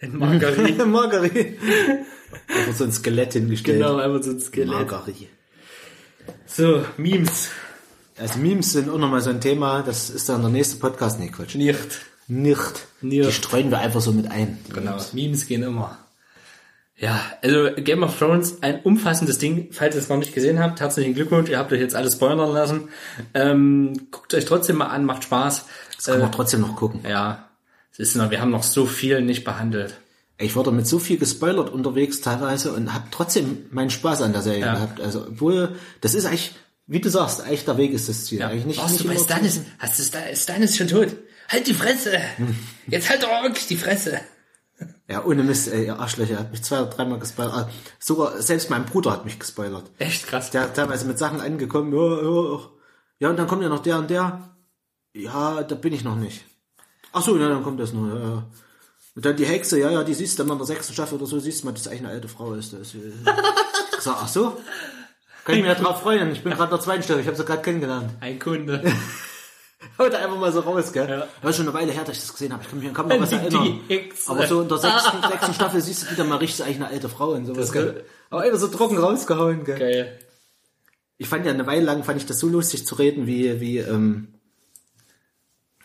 In Margaery. In Margaery. Einfach so ein Skelett hingestellt. Genau, einfach so ein Skelett. Margaery. So, Memes. Also Memes sind auch nochmal so ein Thema, das ist dann der nächste Podcast. Nee, Quatsch. Nicht. Nicht. Nicht. Die streuen wir einfach so mit ein. Genau, Memes, Memes gehen immer. Ja, also Game of Thrones, ein umfassendes Ding. Falls ihr es noch nicht gesehen habt, herzlichen Glückwunsch, ihr habt euch jetzt alles spoilern lassen. Ähm, guckt euch trotzdem mal an, macht Spaß. Das kann man äh, trotzdem noch gucken. Ja, Siehst du noch, wir haben noch so viel nicht behandelt. Ich wurde mit so viel gespoilert unterwegs teilweise und habe trotzdem meinen Spaß an der Serie ja. gehabt. Also, obwohl, das ist eigentlich, wie du sagst, eigentlich der Weg ist das Ziel. Ja. Eigentlich nicht, warst nicht du bei Stannis? Hast du Stannis schon tot? Halt die Fresse! Jetzt halt doch wirklich die Fresse! Ja, ohne Mist, ey, ihr Arschlöcher, hat mich zwei oder dreimal gespoilert. Sogar, selbst mein Bruder hat mich gespoilert. Echt krass. Der hat teilweise mit Sachen angekommen, ja, ja, ja, und dann kommt ja noch der und der. Ja, da bin ich noch nicht. Ach so, ja, dann kommt das noch, ja, ja. Und dann die Hexe, ja, ja, die siehst du dann mal in der sechsten Staffel oder so, siehst du mal, dass das eigentlich eine alte Frau ist. Das, ich sag, ach so, kann ich mich ja drauf freuen. Ich bin gerade in der zweiten Staffel, ich habe sie gerade kennengelernt. Ein Kunde. Heute einfach mal so raus, gell? Ja. War schon eine Weile her, dass ich das gesehen habe. Ich kann mich kaum noch was erinnern. Aber so in der sechsten, sechsten Staffel siehst du wieder mal richtig eigentlich eine alte Frau und sowas, gell? Aber einfach so trocken rausgehauen, gell? Geil. Ich fand ja eine Weile lang, fand ich das so lustig zu reden, wie, wie, ähm,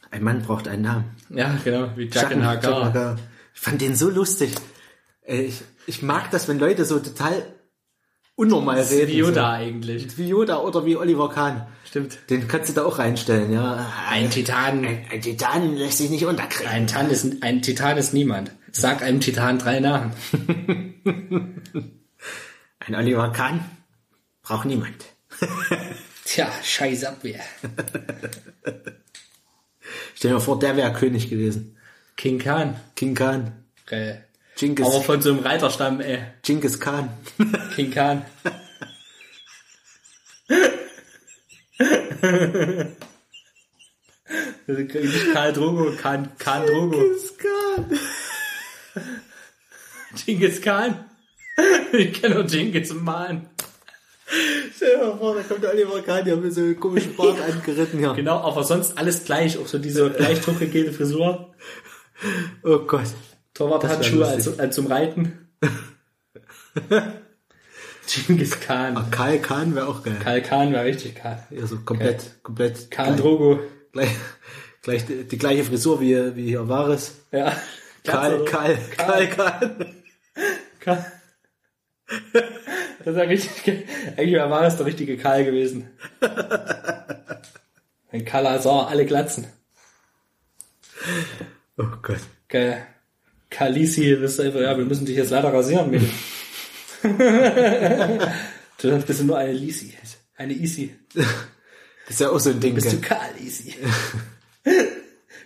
ein Mann braucht einen Namen. Ja, genau, wie Jack and Hagar. Ich fand den so lustig. Ich, ich mag das, wenn Leute so total unnormal das reden. Wie Yoda so. Eigentlich. Wie Yoda oder wie Oliver Kahn. Stimmt. Den kannst du da auch reinstellen, ja. Ein Titan. Ein, ein Titan lässt sich nicht unterkriegen. Ein Titan ist, ein Titan ist niemand. Sag einem Titan drei Namen. Ein Oliver Kahn braucht niemand. Tja, scheiß Abwehr. Stell dir mal vor, der wäre König gewesen. King Khan. King Khan. Geil. Genghis. Aber von so einem Reiterstamm, ey. Genghis Khan. King Khan. Nicht Karl Drogo, Khan, Khan Drogo. Genghis Khan. Genghis Khan. Ich kenne nur Genghis Khan. Stell dir mal vor, da kommt der Oliver Kahn, die haben mir so einen komischen Bart angeritten, ja. Genau, aber sonst alles gleich, auch so diese gleich hochgegelte Frisur. Oh Gott. Torwarthandschuhe als, als zum Reiten. Genghis Khan. Ah, Karl Kahn wäre auch geil. Karl Kahn wäre richtig geil. Also komplett, geil. komplett. Kahn Drogo. Gleich, gleich die, die gleiche Frisur wie, wie hier Varys. Ja. Karl, Karl, Karl, Kahn. Karl. Das war richtig, eigentlich war das der richtige Karl gewesen. Ein Kalasar, alle glatzen. Oh Gott. Geil. Kalisi, bist du einfach, ja, wir müssen dich jetzt leider rasieren, Mädel. Du bist nur eine Lisi. Eine Isi. Das ist ja auch so ein Ding, gell? Bist du Karl Isi.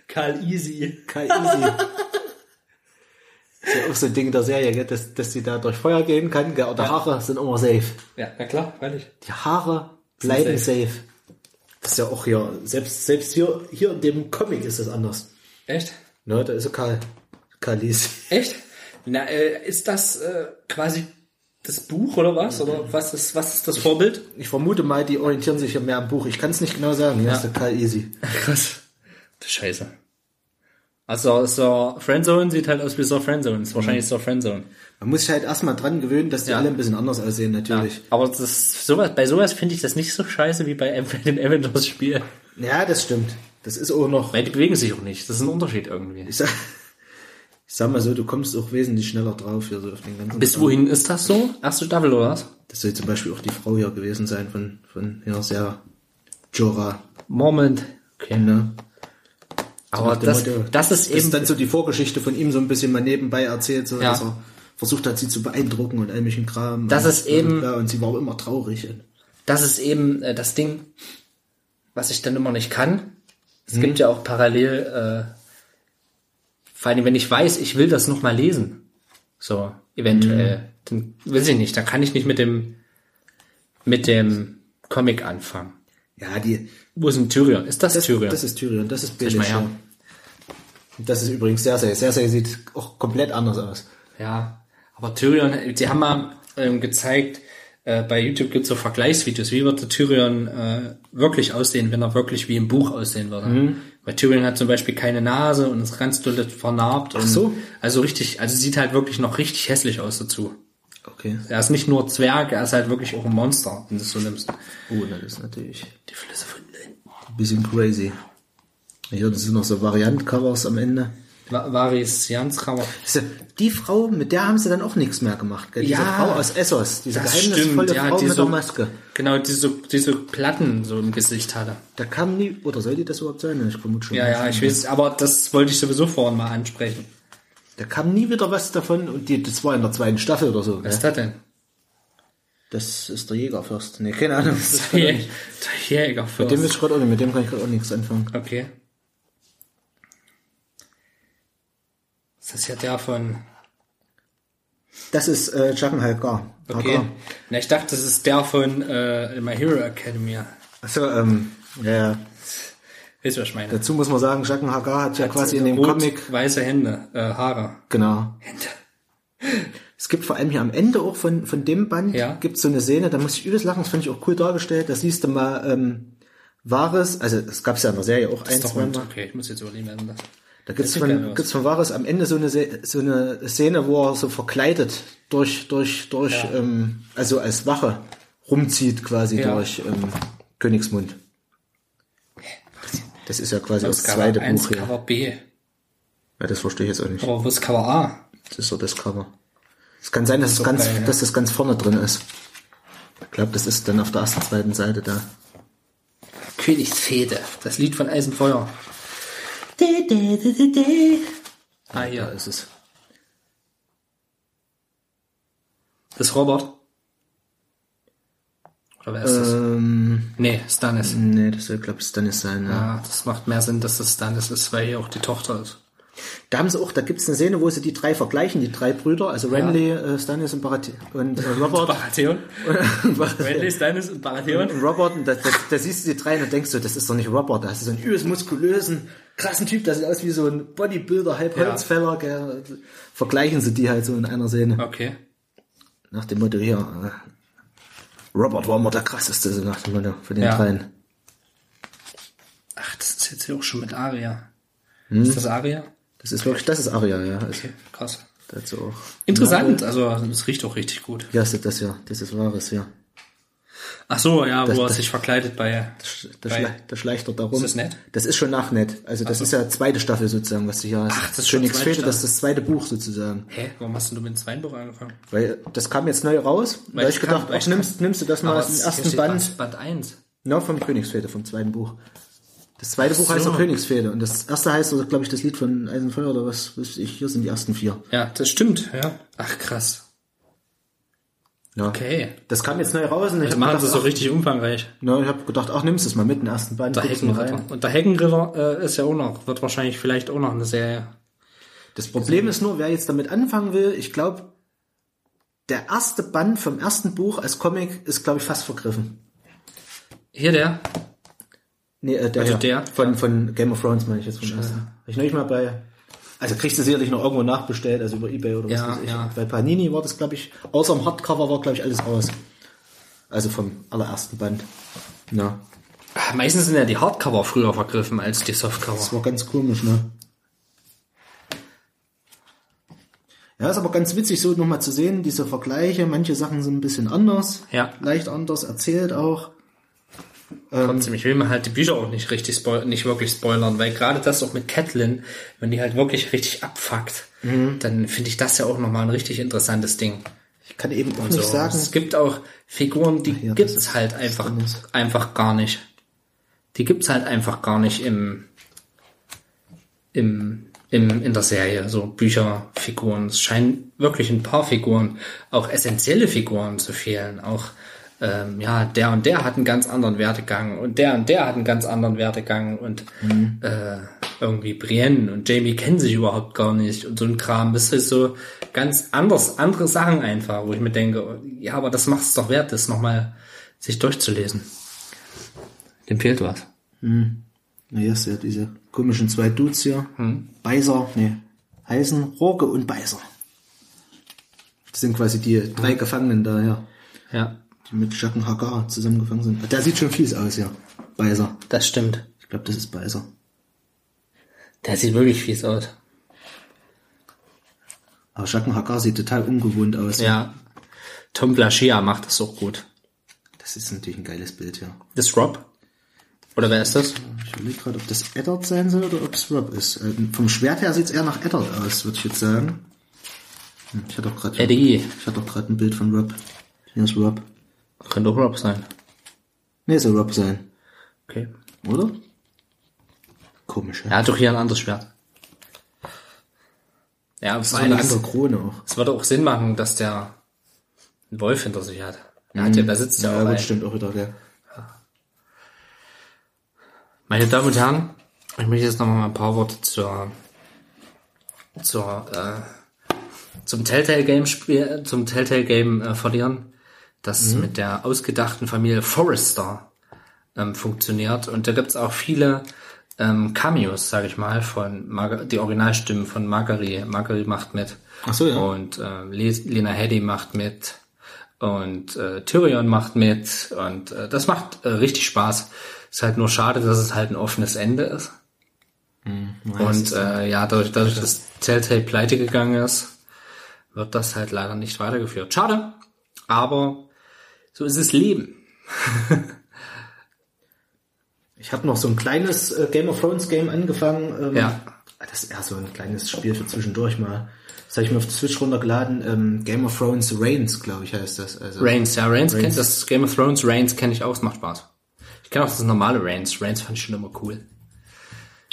Karl Isi. Karl Isi. Das ist ja auch so ein Ding der Serie, gell? dass dass sie da durch Feuer gehen kann, gell? Oder ja. Haare sind immer safe. Ja, na klar, freilich. Die Haare bleiben safe. safe. Das ist ja auch hier, selbst selbst hier hier in dem Comic ist das anders. Echt? Ne, da ist so Karl, Karlis. Echt? Na, äh, ist das äh, quasi das Buch oder was? Oder was ist was ist das Vorbild? Ich, ich vermute mal, die orientieren sich ja mehr am Buch. Ich kann es nicht genau sagen. Ja, das ist der Karl Easy. Krass. Das ist scheiße. Also, so Friendzone sieht halt aus wie so Friendzone. Ist wahrscheinlich mhm. so Friendzone. Man muss sich halt erstmal dran gewöhnen, dass die ja. alle ein bisschen anders aussehen, natürlich. Ja. Aber das, sowas, bei sowas finde ich das nicht so scheiße wie bei dem Avengers-Spiel. Ja, das stimmt. Das ist auch noch... Weil die bewegen sich auch nicht. Das ist ein Unterschied irgendwie. Ich sag, ich sag mal so, du kommst auch wesentlich schneller drauf hier so auf den ganzen... Bis Tag. Wohin ist das so? Erste Staffel oder was? Das soll zum Beispiel auch die Frau hier gewesen sein von, von, ja, sehr Jorah. Mormont. Okay. Ne? Aber das, das ist eben... Das ist dann so die Vorgeschichte von ihm so ein bisschen mal nebenbei erzählt, so, ja. dass er versucht hat, sie zu beeindrucken und all möglichen Kram. Das und, ist eben... Und, und sie war auch immer traurig. Das ist eben äh, das Ding, was ich dann immer nicht kann. Es hm. gibt ja auch parallel... Äh, vor allem, wenn ich weiß, ich will das nochmal lesen. So, eventuell. Hm. Dann weiß ich nicht, dann kann ich nicht mit dem mit dem Comic anfangen. Ja, die... Wo ist ein Tyrion? Ist das, das Tyrion? Das ist Tyrion, das ist Baelish. Ja. Das ist übrigens Cersei. Cersei sieht auch komplett anders aus. Ja, aber Tyrion, sie haben mal ähm, gezeigt, äh, bei YouTube gibt es so Vergleichsvideos, wie würde Tyrion äh, wirklich aussehen, wenn er wirklich wie im Buch aussehen würde. Mhm. Weil Tyrion hat zum Beispiel keine Nase und ist ganz doll vernarbt. Ach so. Und, also richtig, also sieht halt wirklich noch richtig hässlich aus dazu. Okay. Er ist nicht nur Zwerg, er ist halt wirklich auch ein Monster, wenn du es so nimmst. Oh, das ist natürlich... Die Flüsse von bisschen crazy. Hier sind noch so Variant-Covers am Ende. Varys, Jans Kammer. Die Frau, mit der haben sie dann auch nichts mehr gemacht. Gell? Diese ja, Frau aus Essos, diese geheimnisvolle ja, Frau die mit so, der Maske. Genau, die so, die so Platten so im Gesicht hatte. Da kam nie, oder soll die das überhaupt sein? Ich vermute schon. Ja, ja, ich weiß, aber das wollte ich sowieso vorhin mal ansprechen. Da kam nie wieder was davon und die, das war in der zweiten Staffel oder so. Was ist das denn? Das ist der Jägerfürst. Ne, keine Ahnung. Das ist der, Jä- der Jägerfürst. Mit dem ist gerade auch nicht, mit dem kann ich gerade auch nichts anfangen. Okay. Das ist ja der von... Das ist äh, Jaqen-H'ghar. Okay. Na, ich dachte, das ist der von äh, My Hero Academia. Achso, ähm, ja, ja. Weißt du, was ich meine? Dazu muss man sagen, Jaqen-H'ghar hat ja hat quasi in dem rot, Comic... weiße Hände, äh, Haare. Genau. Hände. Es gibt vor allem hier am Ende auch von, von dem Band, ja. Gibt es so eine Szene, da muss ich übelst lachen, das fand ich auch cool dargestellt, da siehst du mal ähm, Varys, also das gab es ja in der Serie auch eins, zwei Mal. Okay, ich muss jetzt überlegen, werden das... Da gibt es von, gibt's von Varys am Ende so eine, so eine Szene, wo er so verkleidet durch, durch, durch, ja. ähm, also als Wache rumzieht quasi ja. durch ähm, Königsmund. Das ist ja quasi das, das zweite Buch hier. Cover B. Ja, das verstehe ich jetzt auch nicht. Aber wo ist Cover A? Das ist so das Cover. Es kann sein, dass, das, das, ganz, geil, ja. dass das ganz vorne drin ist. Ich glaube, das ist dann auf der ersten, zweiten Seite da. Königsfehde, das Lied von Eisenfeuer. De, de, de, de, de. Ah, hier ja, ist es. Das ist Robert? Oder wer ist das? Ähm, nee, Stannis. Nee, das soll, glaube ich, Stannis sein. Ja. ja, das macht mehr Sinn, dass das Stannis ist, weil hier auch die Tochter ist. Da haben sie auch, da gibt es eine Szene, wo sie die drei vergleichen, die drei Brüder, also Renly, ja. äh, Stannis und, Barate- und äh, Robert. Baratheon. Renly, Stannis und Baratheon. Und Robert, und da, da, da siehst du die drei und denkst so, das ist doch nicht Robert, da hast du so einen übelst muskulösen, krassen Typ, das sieht aus wie so ein Bodybuilder, halb Holzfäller, ja. Vergleichen sie die halt so in einer Szene. Okay. Nach dem Motto hier, äh, Robert war immer der krasseste, so nach dem Motto von den ja. dreien. Ach, das ist jetzt hier auch schon mit Aria. Hm? Ist das Aria? Das ist wirklich, das ist Aria, ja. Also okay, krass. Dazu auch. Interessant, Marvel. Also das riecht auch richtig gut. Ja, das ist das ja, das ist Varys, ja. Ach so, ja, das, wo das, er sich verkleidet bei... Das, das bei, schleicht, das schleicht dort da rum. Ist das Ned? Das ist schon nach Ned. Also das so. ist ja zweite Staffel sozusagen, was du hier hast. Ach, das ist schon nichts fehlt, das ist das zweite Buch sozusagen. Hä, warum hast denn du mit dem zweiten Buch angefangen? Weil das kam jetzt neu raus. Weil da ich kann, gedacht, weil ich nimmst, nimmst du das mal aus dem ersten Band. Band eins. Na, vom Königsväter, vom zweiten Buch. Das zweite Buch so. heißt auch Königsfehde und das erste heißt, glaube ich, das Lied von Eisenfeuer oder was weiß ich. Hier sind die ersten vier. Ja, das stimmt. Ja. Ach, krass. Ja. Okay. Das kam jetzt neu raus. Und ich also machen sie so richtig umfangreich. Na, ich habe gedacht, ach, nimmst du es mal mit, den ersten Band. Der Heckenritter. Und der Heckenritter äh, ist ja auch noch, wird wahrscheinlich vielleicht auch noch eine Serie. Das Problem ist nur, wer jetzt damit anfangen will, ich glaube, der erste Band vom ersten Buch als Comic ist, glaube ich, fast vergriffen. Hier der... Nee, äh, der, also der von, ja. von Game of Thrones meine ich jetzt. Von ich neulich mal bei, also kriegst du sicherlich noch irgendwo nachbestellt, also über eBay oder was ja, weiß ich. Ja. Bei Panini war das, glaube ich, außer am Hardcover war, glaube ich, alles raus. Also vom allerersten Band. Ja. Ach, meistens sind ja die Hardcover früher vergriffen als die Softcover. Das war ganz komisch, ne? Ja, ist aber ganz witzig, so nochmal zu sehen, diese Vergleiche. Manche Sachen sind ein bisschen anders, ja. leicht anders erzählt auch. Trotzdem, ich will mir halt die Bücher auch nicht richtig spoil- nicht wirklich spoilern, weil gerade das auch mit Catelyn, wenn die halt wirklich richtig abfuckt, mhm. dann finde ich das ja auch nochmal ein richtig interessantes Ding. Ich kann eben auch und nicht so. sagen. Es gibt auch Figuren, die ja, gibt es halt einfach, einfach gar nicht. Die gibt es halt einfach gar nicht im, im, im, in der Serie. So Bücher, Figuren. Es scheinen wirklich ein paar Figuren, auch essentielle Figuren zu fehlen. Auch Ähm, ja, der und der hat einen ganz anderen Wertegang und der und der hat einen ganz anderen Wertegang und mhm. äh, irgendwie Brienne und Jamie kennen sich überhaupt gar nicht und so ein Kram. Das ist so ganz anders, andere Sachen einfach, wo ich mir denke, ja, aber das macht es doch wert, das nochmal sich durchzulesen. Dem fehlt was. Mhm. Naja, es sind ja diese komischen zwei Dudes hier. Mhm. Beiser, nee, heißen Rohre und Beiser. Das sind quasi die drei mhm. Gefangenen da, ja. Ja. Die mit Jaqen-H'ghar zusammengefangen sind. Der sieht schon fies aus, ja. Beiser. Das stimmt. Ich glaube, das ist Beiser. Der sieht wirklich fies aus. Aber Jaqen-H'ghar sieht total ungewohnt aus. Ja. ja. Tom Blachia macht das auch gut. Das ist natürlich ein geiles Bild, ja. Das ist Robb? Oder wer ist das? Ich Ich überlege gerade, ob das Eddard sein soll oder ob es Robb ist. Äh, vom Schwert her sieht es eher nach Eddard aus, würde ich jetzt sagen. Hm, ich hatte doch gerade ein, ein Bild von Robb. Hier ist Robb. Könnte auch Robb sein. Nee, soll Robb sein. Okay. Oder? Komisch, ja. Er hat doch hier ein anderes Schwert. Ja, das ist so eine andere Krone auch. Es würde auch Sinn machen, dass der einen Wolf hinter sich hat. Er hat ja, da sitzt ja, ja auch. Ja, stimmt auch wieder, ja. Meine Damen und Herren, ich möchte jetzt noch mal ein paar Worte zur, zur, äh, zum Telltale-Game-Spiel, zum Telltale-Game äh, verlieren, das mhm. mit der ausgedachten Familie Forrester ähm, funktioniert. Und da gibt's auch viele ähm, Cameos, sage ich mal, von Mar- die Originalstimmen von Margaery. Margaery macht mit. Ach so, ja. Und äh, Le- Lena Headey macht mit. Und äh, Tyrion macht mit. Und äh, das macht äh, richtig Spaß. Ist halt nur schade, dass es halt ein offenes Ende ist. Hm, und äh, ja, dadurch, dadurch, dass Telltale pleite gegangen ist, wird das halt leider nicht weitergeführt. Schade, aber so ist es Leben. Ich habe noch so ein kleines äh, Game of Thrones Game angefangen. Ähm, ja. Das ist eher so ein kleines Spiel für zwischendurch mal. Das habe ich mir auf Switch runtergeladen. Ähm, Game of Thrones Reigns, glaube ich, heißt das. Also, Reigns, ja, Reigns, Reigns. Kennt das Game of Thrones Reigns kenne ich auch, es macht Spaß. Ich kenne auch das normale Reigns. Reigns fand ich schon immer cool.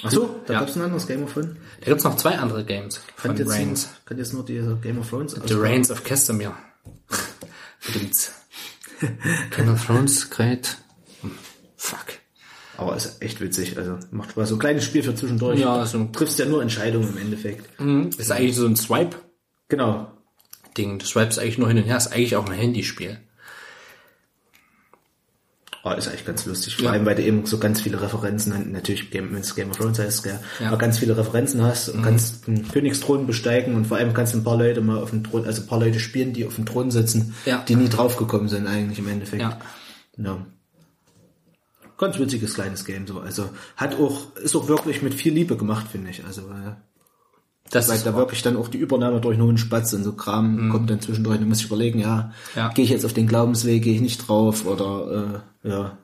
Ach so, da ja. gab's ein anderes Game of Thrones. Da gibt's noch zwei andere Games von Reigns. Reigns. Ich kann jetzt nur diese Game of Thrones. The Reigns of Castamere. Stimmt's. Game of Thrones, great. Fuck. Aber ist echt witzig. Also macht Spaß. So ein kleines Spiel für zwischendurch. Ja, also du triffst ja nur Entscheidungen im Endeffekt. Mhm. Ist eigentlich so ein Swipe. Genau. Ding. Du swipest eigentlich nur hin und her. Ist eigentlich auch ein Handyspiel. Oh, ist eigentlich ganz lustig. Vor ja. allem, weil du eben so ganz viele Referenzen, natürlich, wenn es Game of Thrones heißt, gell, ja. aber ganz viele Referenzen hast und mhm. kannst den Königsthron besteigen und vor allem kannst du ein paar Leute mal auf dem Thron, also ein paar Leute spielen, die auf dem Thron sitzen, ja. die nie draufgekommen sind eigentlich im Endeffekt. Ja. Genau. Ganz witziges kleines Game so. Also hat auch, ist auch wirklich mit viel Liebe gemacht, finde ich. Also, äh, das weil ist da wahr. Wirklich dann auch die Übernahme durch einen hohen Spatz und so Kram mhm. kommt dann zwischendurch. Da muss ich überlegen, ja, ja. gehe ich jetzt auf den Glaubensweg, gehe ich nicht drauf oder äh, ja,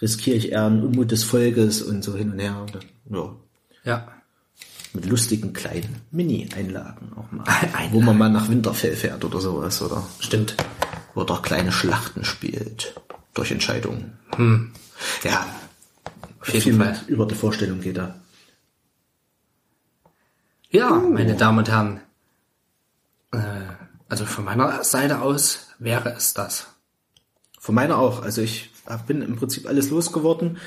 riskiere ich eher einen Unmut des Volkes und so hin und her. Und dann, ja. ja. Mit lustigen kleinen Mini-Einlagen auch mal. Einlagen. Wo man mal nach Winterfell fährt oder sowas, oder? Stimmt. Oder kleine Schlachten spielt. Durch Entscheidungen. Hm. Ja. Auf jeden Viel Fall. Über die Vorstellung geht da. Ja, uh. meine Damen und Herren, äh, also von meiner Seite aus wäre es das. Von meiner auch. Also ich bin im Prinzip alles losgeworden.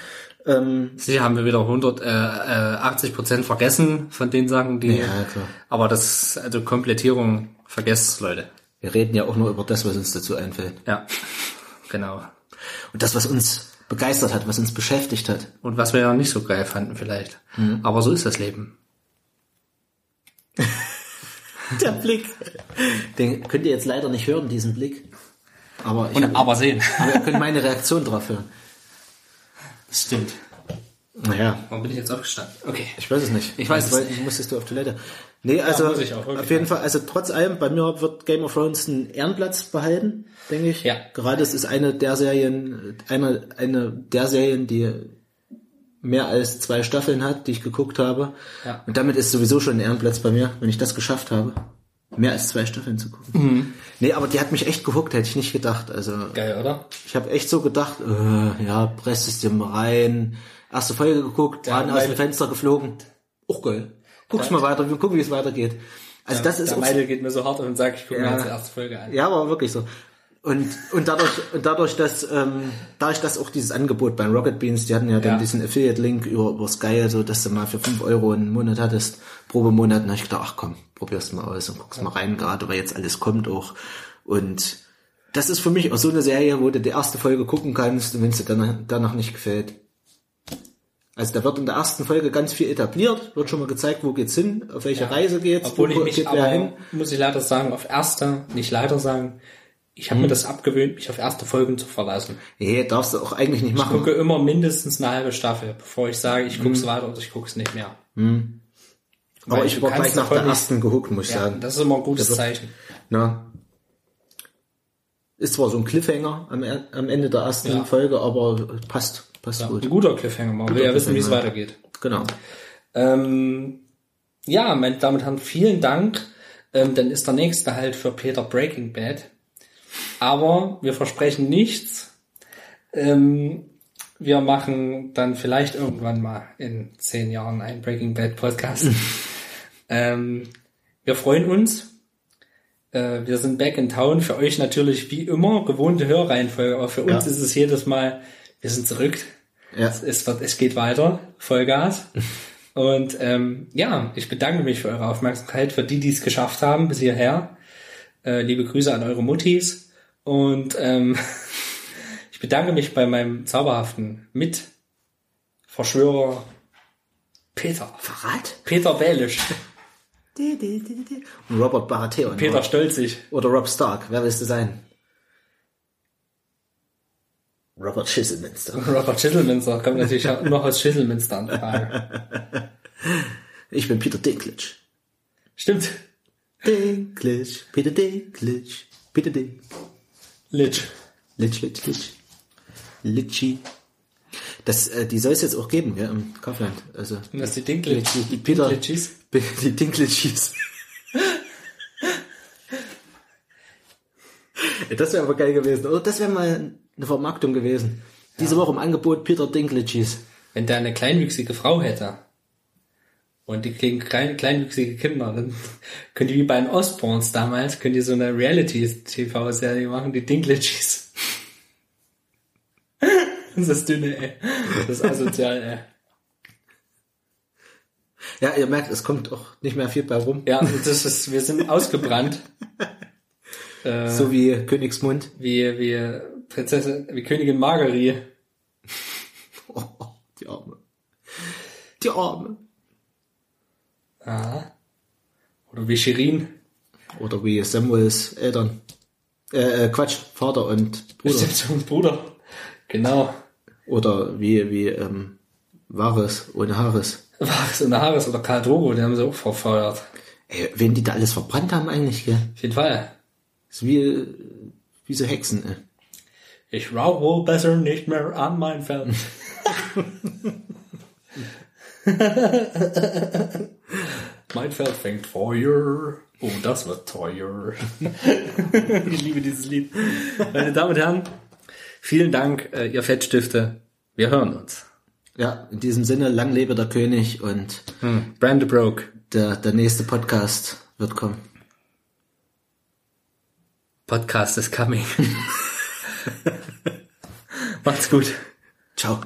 Ähm, Sicher haben wir wieder hundertachtzig Prozent vergessen von den Sachen, die... Ja, klar. Aber das, also Komplettierung, vergesst es, Leute. Wir reden ja auch nur über das, was uns dazu einfällt. Ja, genau. Und das, was uns begeistert hat, was uns beschäftigt hat. Und was wir ja nicht so geil fanden vielleicht. Mhm. Aber so ist das Leben. Der Blick. Den könnt ihr jetzt leider nicht hören, diesen Blick. Aber ich Und, hab, aber sehen. Aber ihr könnt meine Reaktion drauf hören. Das stimmt. Naja. Warum bin ich jetzt aufgestanden? Okay. Ich weiß es nicht. Ich weiß es nicht. Musstest du auf Toilette. Nee, also ja, muss ich auch, okay. Auf jeden Fall, also trotz allem, bei mir wird Game of Thrones einen Ehrenplatz behalten, denke ich. Ja. Gerade es ist eine der Serien, eine, eine der Serien, die mehr als zwei Staffeln hat, die ich geguckt habe. Ja. Und damit ist sowieso schon ein Ehrenplatz bei mir, wenn ich das geschafft habe, mehr als zwei Staffeln zu gucken. Mhm. Nee, aber die hat mich echt gehuckt, hätte ich nicht gedacht. Also geil, oder? Ich habe echt so gedacht, äh, ja, presst es dir mal rein. Erste Folge geguckt, ja, waren aus dem Fenster geflogen. Auch geil. Guck's mal weiter, wir gucken, wie es weitergeht. Also ja, das ist... Der Meidel geht mir so hart auf den Sack, ich gucke ja, mir jetzt die erste Folge an. Ja, aber wirklich so. Und, und dadurch, dadurch, dass, ähm, dadurch, dass auch dieses Angebot bei Rocket Beans, die hatten ja dann ja. diesen Affiliate-Link über, über Sky, so, dass du mal für fünf Euro einen Monat hattest, Probemonat, und hab ich gedacht, ach komm, probier's mal aus und guck's ja. mal rein, gerade weil jetzt alles kommt auch. Und das ist für mich auch so eine Serie, wo du die erste Folge gucken kannst, und wenn es dir danach, danach nicht gefällt. Also da wird in der ersten Folge ganz viel etabliert, wird schon mal gezeigt, wo geht's hin, auf welche ja. Reise geht's, obwohl wo ich mich geht aber, hin. Muss ich leider sagen, auf erste, nicht leider sagen, ich habe hm. mir das abgewöhnt, mich auf erste Folgen zu verlassen. Nee, darfst du auch eigentlich nicht machen. Ich gucke immer mindestens eine halbe Staffel, bevor ich sage, ich hm. guck's weiter oder ich guck's nicht mehr. Hm. Aber ich war gleich nach der ersten gehuckt, muss ich ja, sagen. Das ist immer ein gutes Zeichen. Na. Ist zwar so ein Cliffhanger am, am Ende der ersten ja. Folge, aber passt. Passt ja, gut. Ein guter Cliffhanger. Man will ja wissen, wie es weitergeht. Genau. Ähm, ja, mein Damen und Herren, vielen Dank. Ähm, dann ist der nächste halt für Peter Breaking Bad. Aber wir versprechen nichts. Ähm, wir machen dann vielleicht irgendwann mal in zehn Jahren einen Breaking Bad Podcast. ähm, wir freuen uns. Äh, wir sind back in town. Für euch natürlich wie immer gewohnte Hörreihenfolge. Aber für uns ja. ist es jedes Mal, wir sind zurück. Ja. Es, es, wird, es geht weiter. Vollgas. Und ähm, ja, ich bedanke mich für eure Aufmerksamkeit, für die, die es geschafft haben bis hierher. Äh, liebe Grüße an eure Muttis. Und ähm, ich bedanke mich bei meinem zauberhaften Mitverschwörer Peter. Verrat? Peter Baelish. Und Robert Baratheon. Peter oder? Stolzig. Oder Robb Stark. Wer willst du sein? Robert Schüsselminster. Robert Schüsselminster kommt natürlich noch aus Schüsselminster an Frage. Ich bin Peter Dinklage. Stimmt. Dinklage, Peter Dinklage, Peter Dinklage. Litsch. Litsch, Litsch, Litsch. Litschi. Das, äh, die soll es jetzt auch geben, gell, im Kaufland. Also. Und das ist die Dinklage. Die Peter. Die Dinklages. Das wäre aber geil gewesen. Oder das wäre mal eine Vermarktung gewesen. Ja. Diese Woche im Angebot Peter Dinklages. Wenn der eine kleinwüchsige Frau hätte und die kriegen klein, kleinwüchsige Kinder, dann können die wie bei den Osborns damals, können die so eine Reality-T V-Serie machen, die Dinklages. Das ist dünne, ey. Das ist asozial, ey. Ja, ihr merkt, es kommt auch nicht mehr viel bei rum. Ja, das ist, wir sind ausgebrannt. äh, so wie Königsmund. Wie, wie Prinzessin, wie Königin Margaery. Oh, die Arme. Die Arme. Ah. Oder wie Shirin. Oder wie Samuels Eltern. Äh, äh Quatsch, Vater und Bruder. Stimmt, und Bruder. Genau. Oder wie, wie, ähm, Varys ohne Haares. Varys ohne Haares oder Khal Drogo, die haben sie auch verfeuert. Ey, wen die da alles verbrannt haben eigentlich, gell? Auf jeden Fall. Ist wie, wie so Hexen, ey. Ich raube besser nicht mehr an mein Feld. Mein Feld fängt Feuer. Oh, das wird teuer. Ich liebe dieses Lied. Meine Damen und Herren, vielen Dank, äh, ihr Fettstifte. Wir hören uns. Ja, in diesem Sinne, lang lebe der König und hm. Brand the Broke. Der, der nächste Podcast wird kommen. Podcast is coming. Macht's gut. Ciao.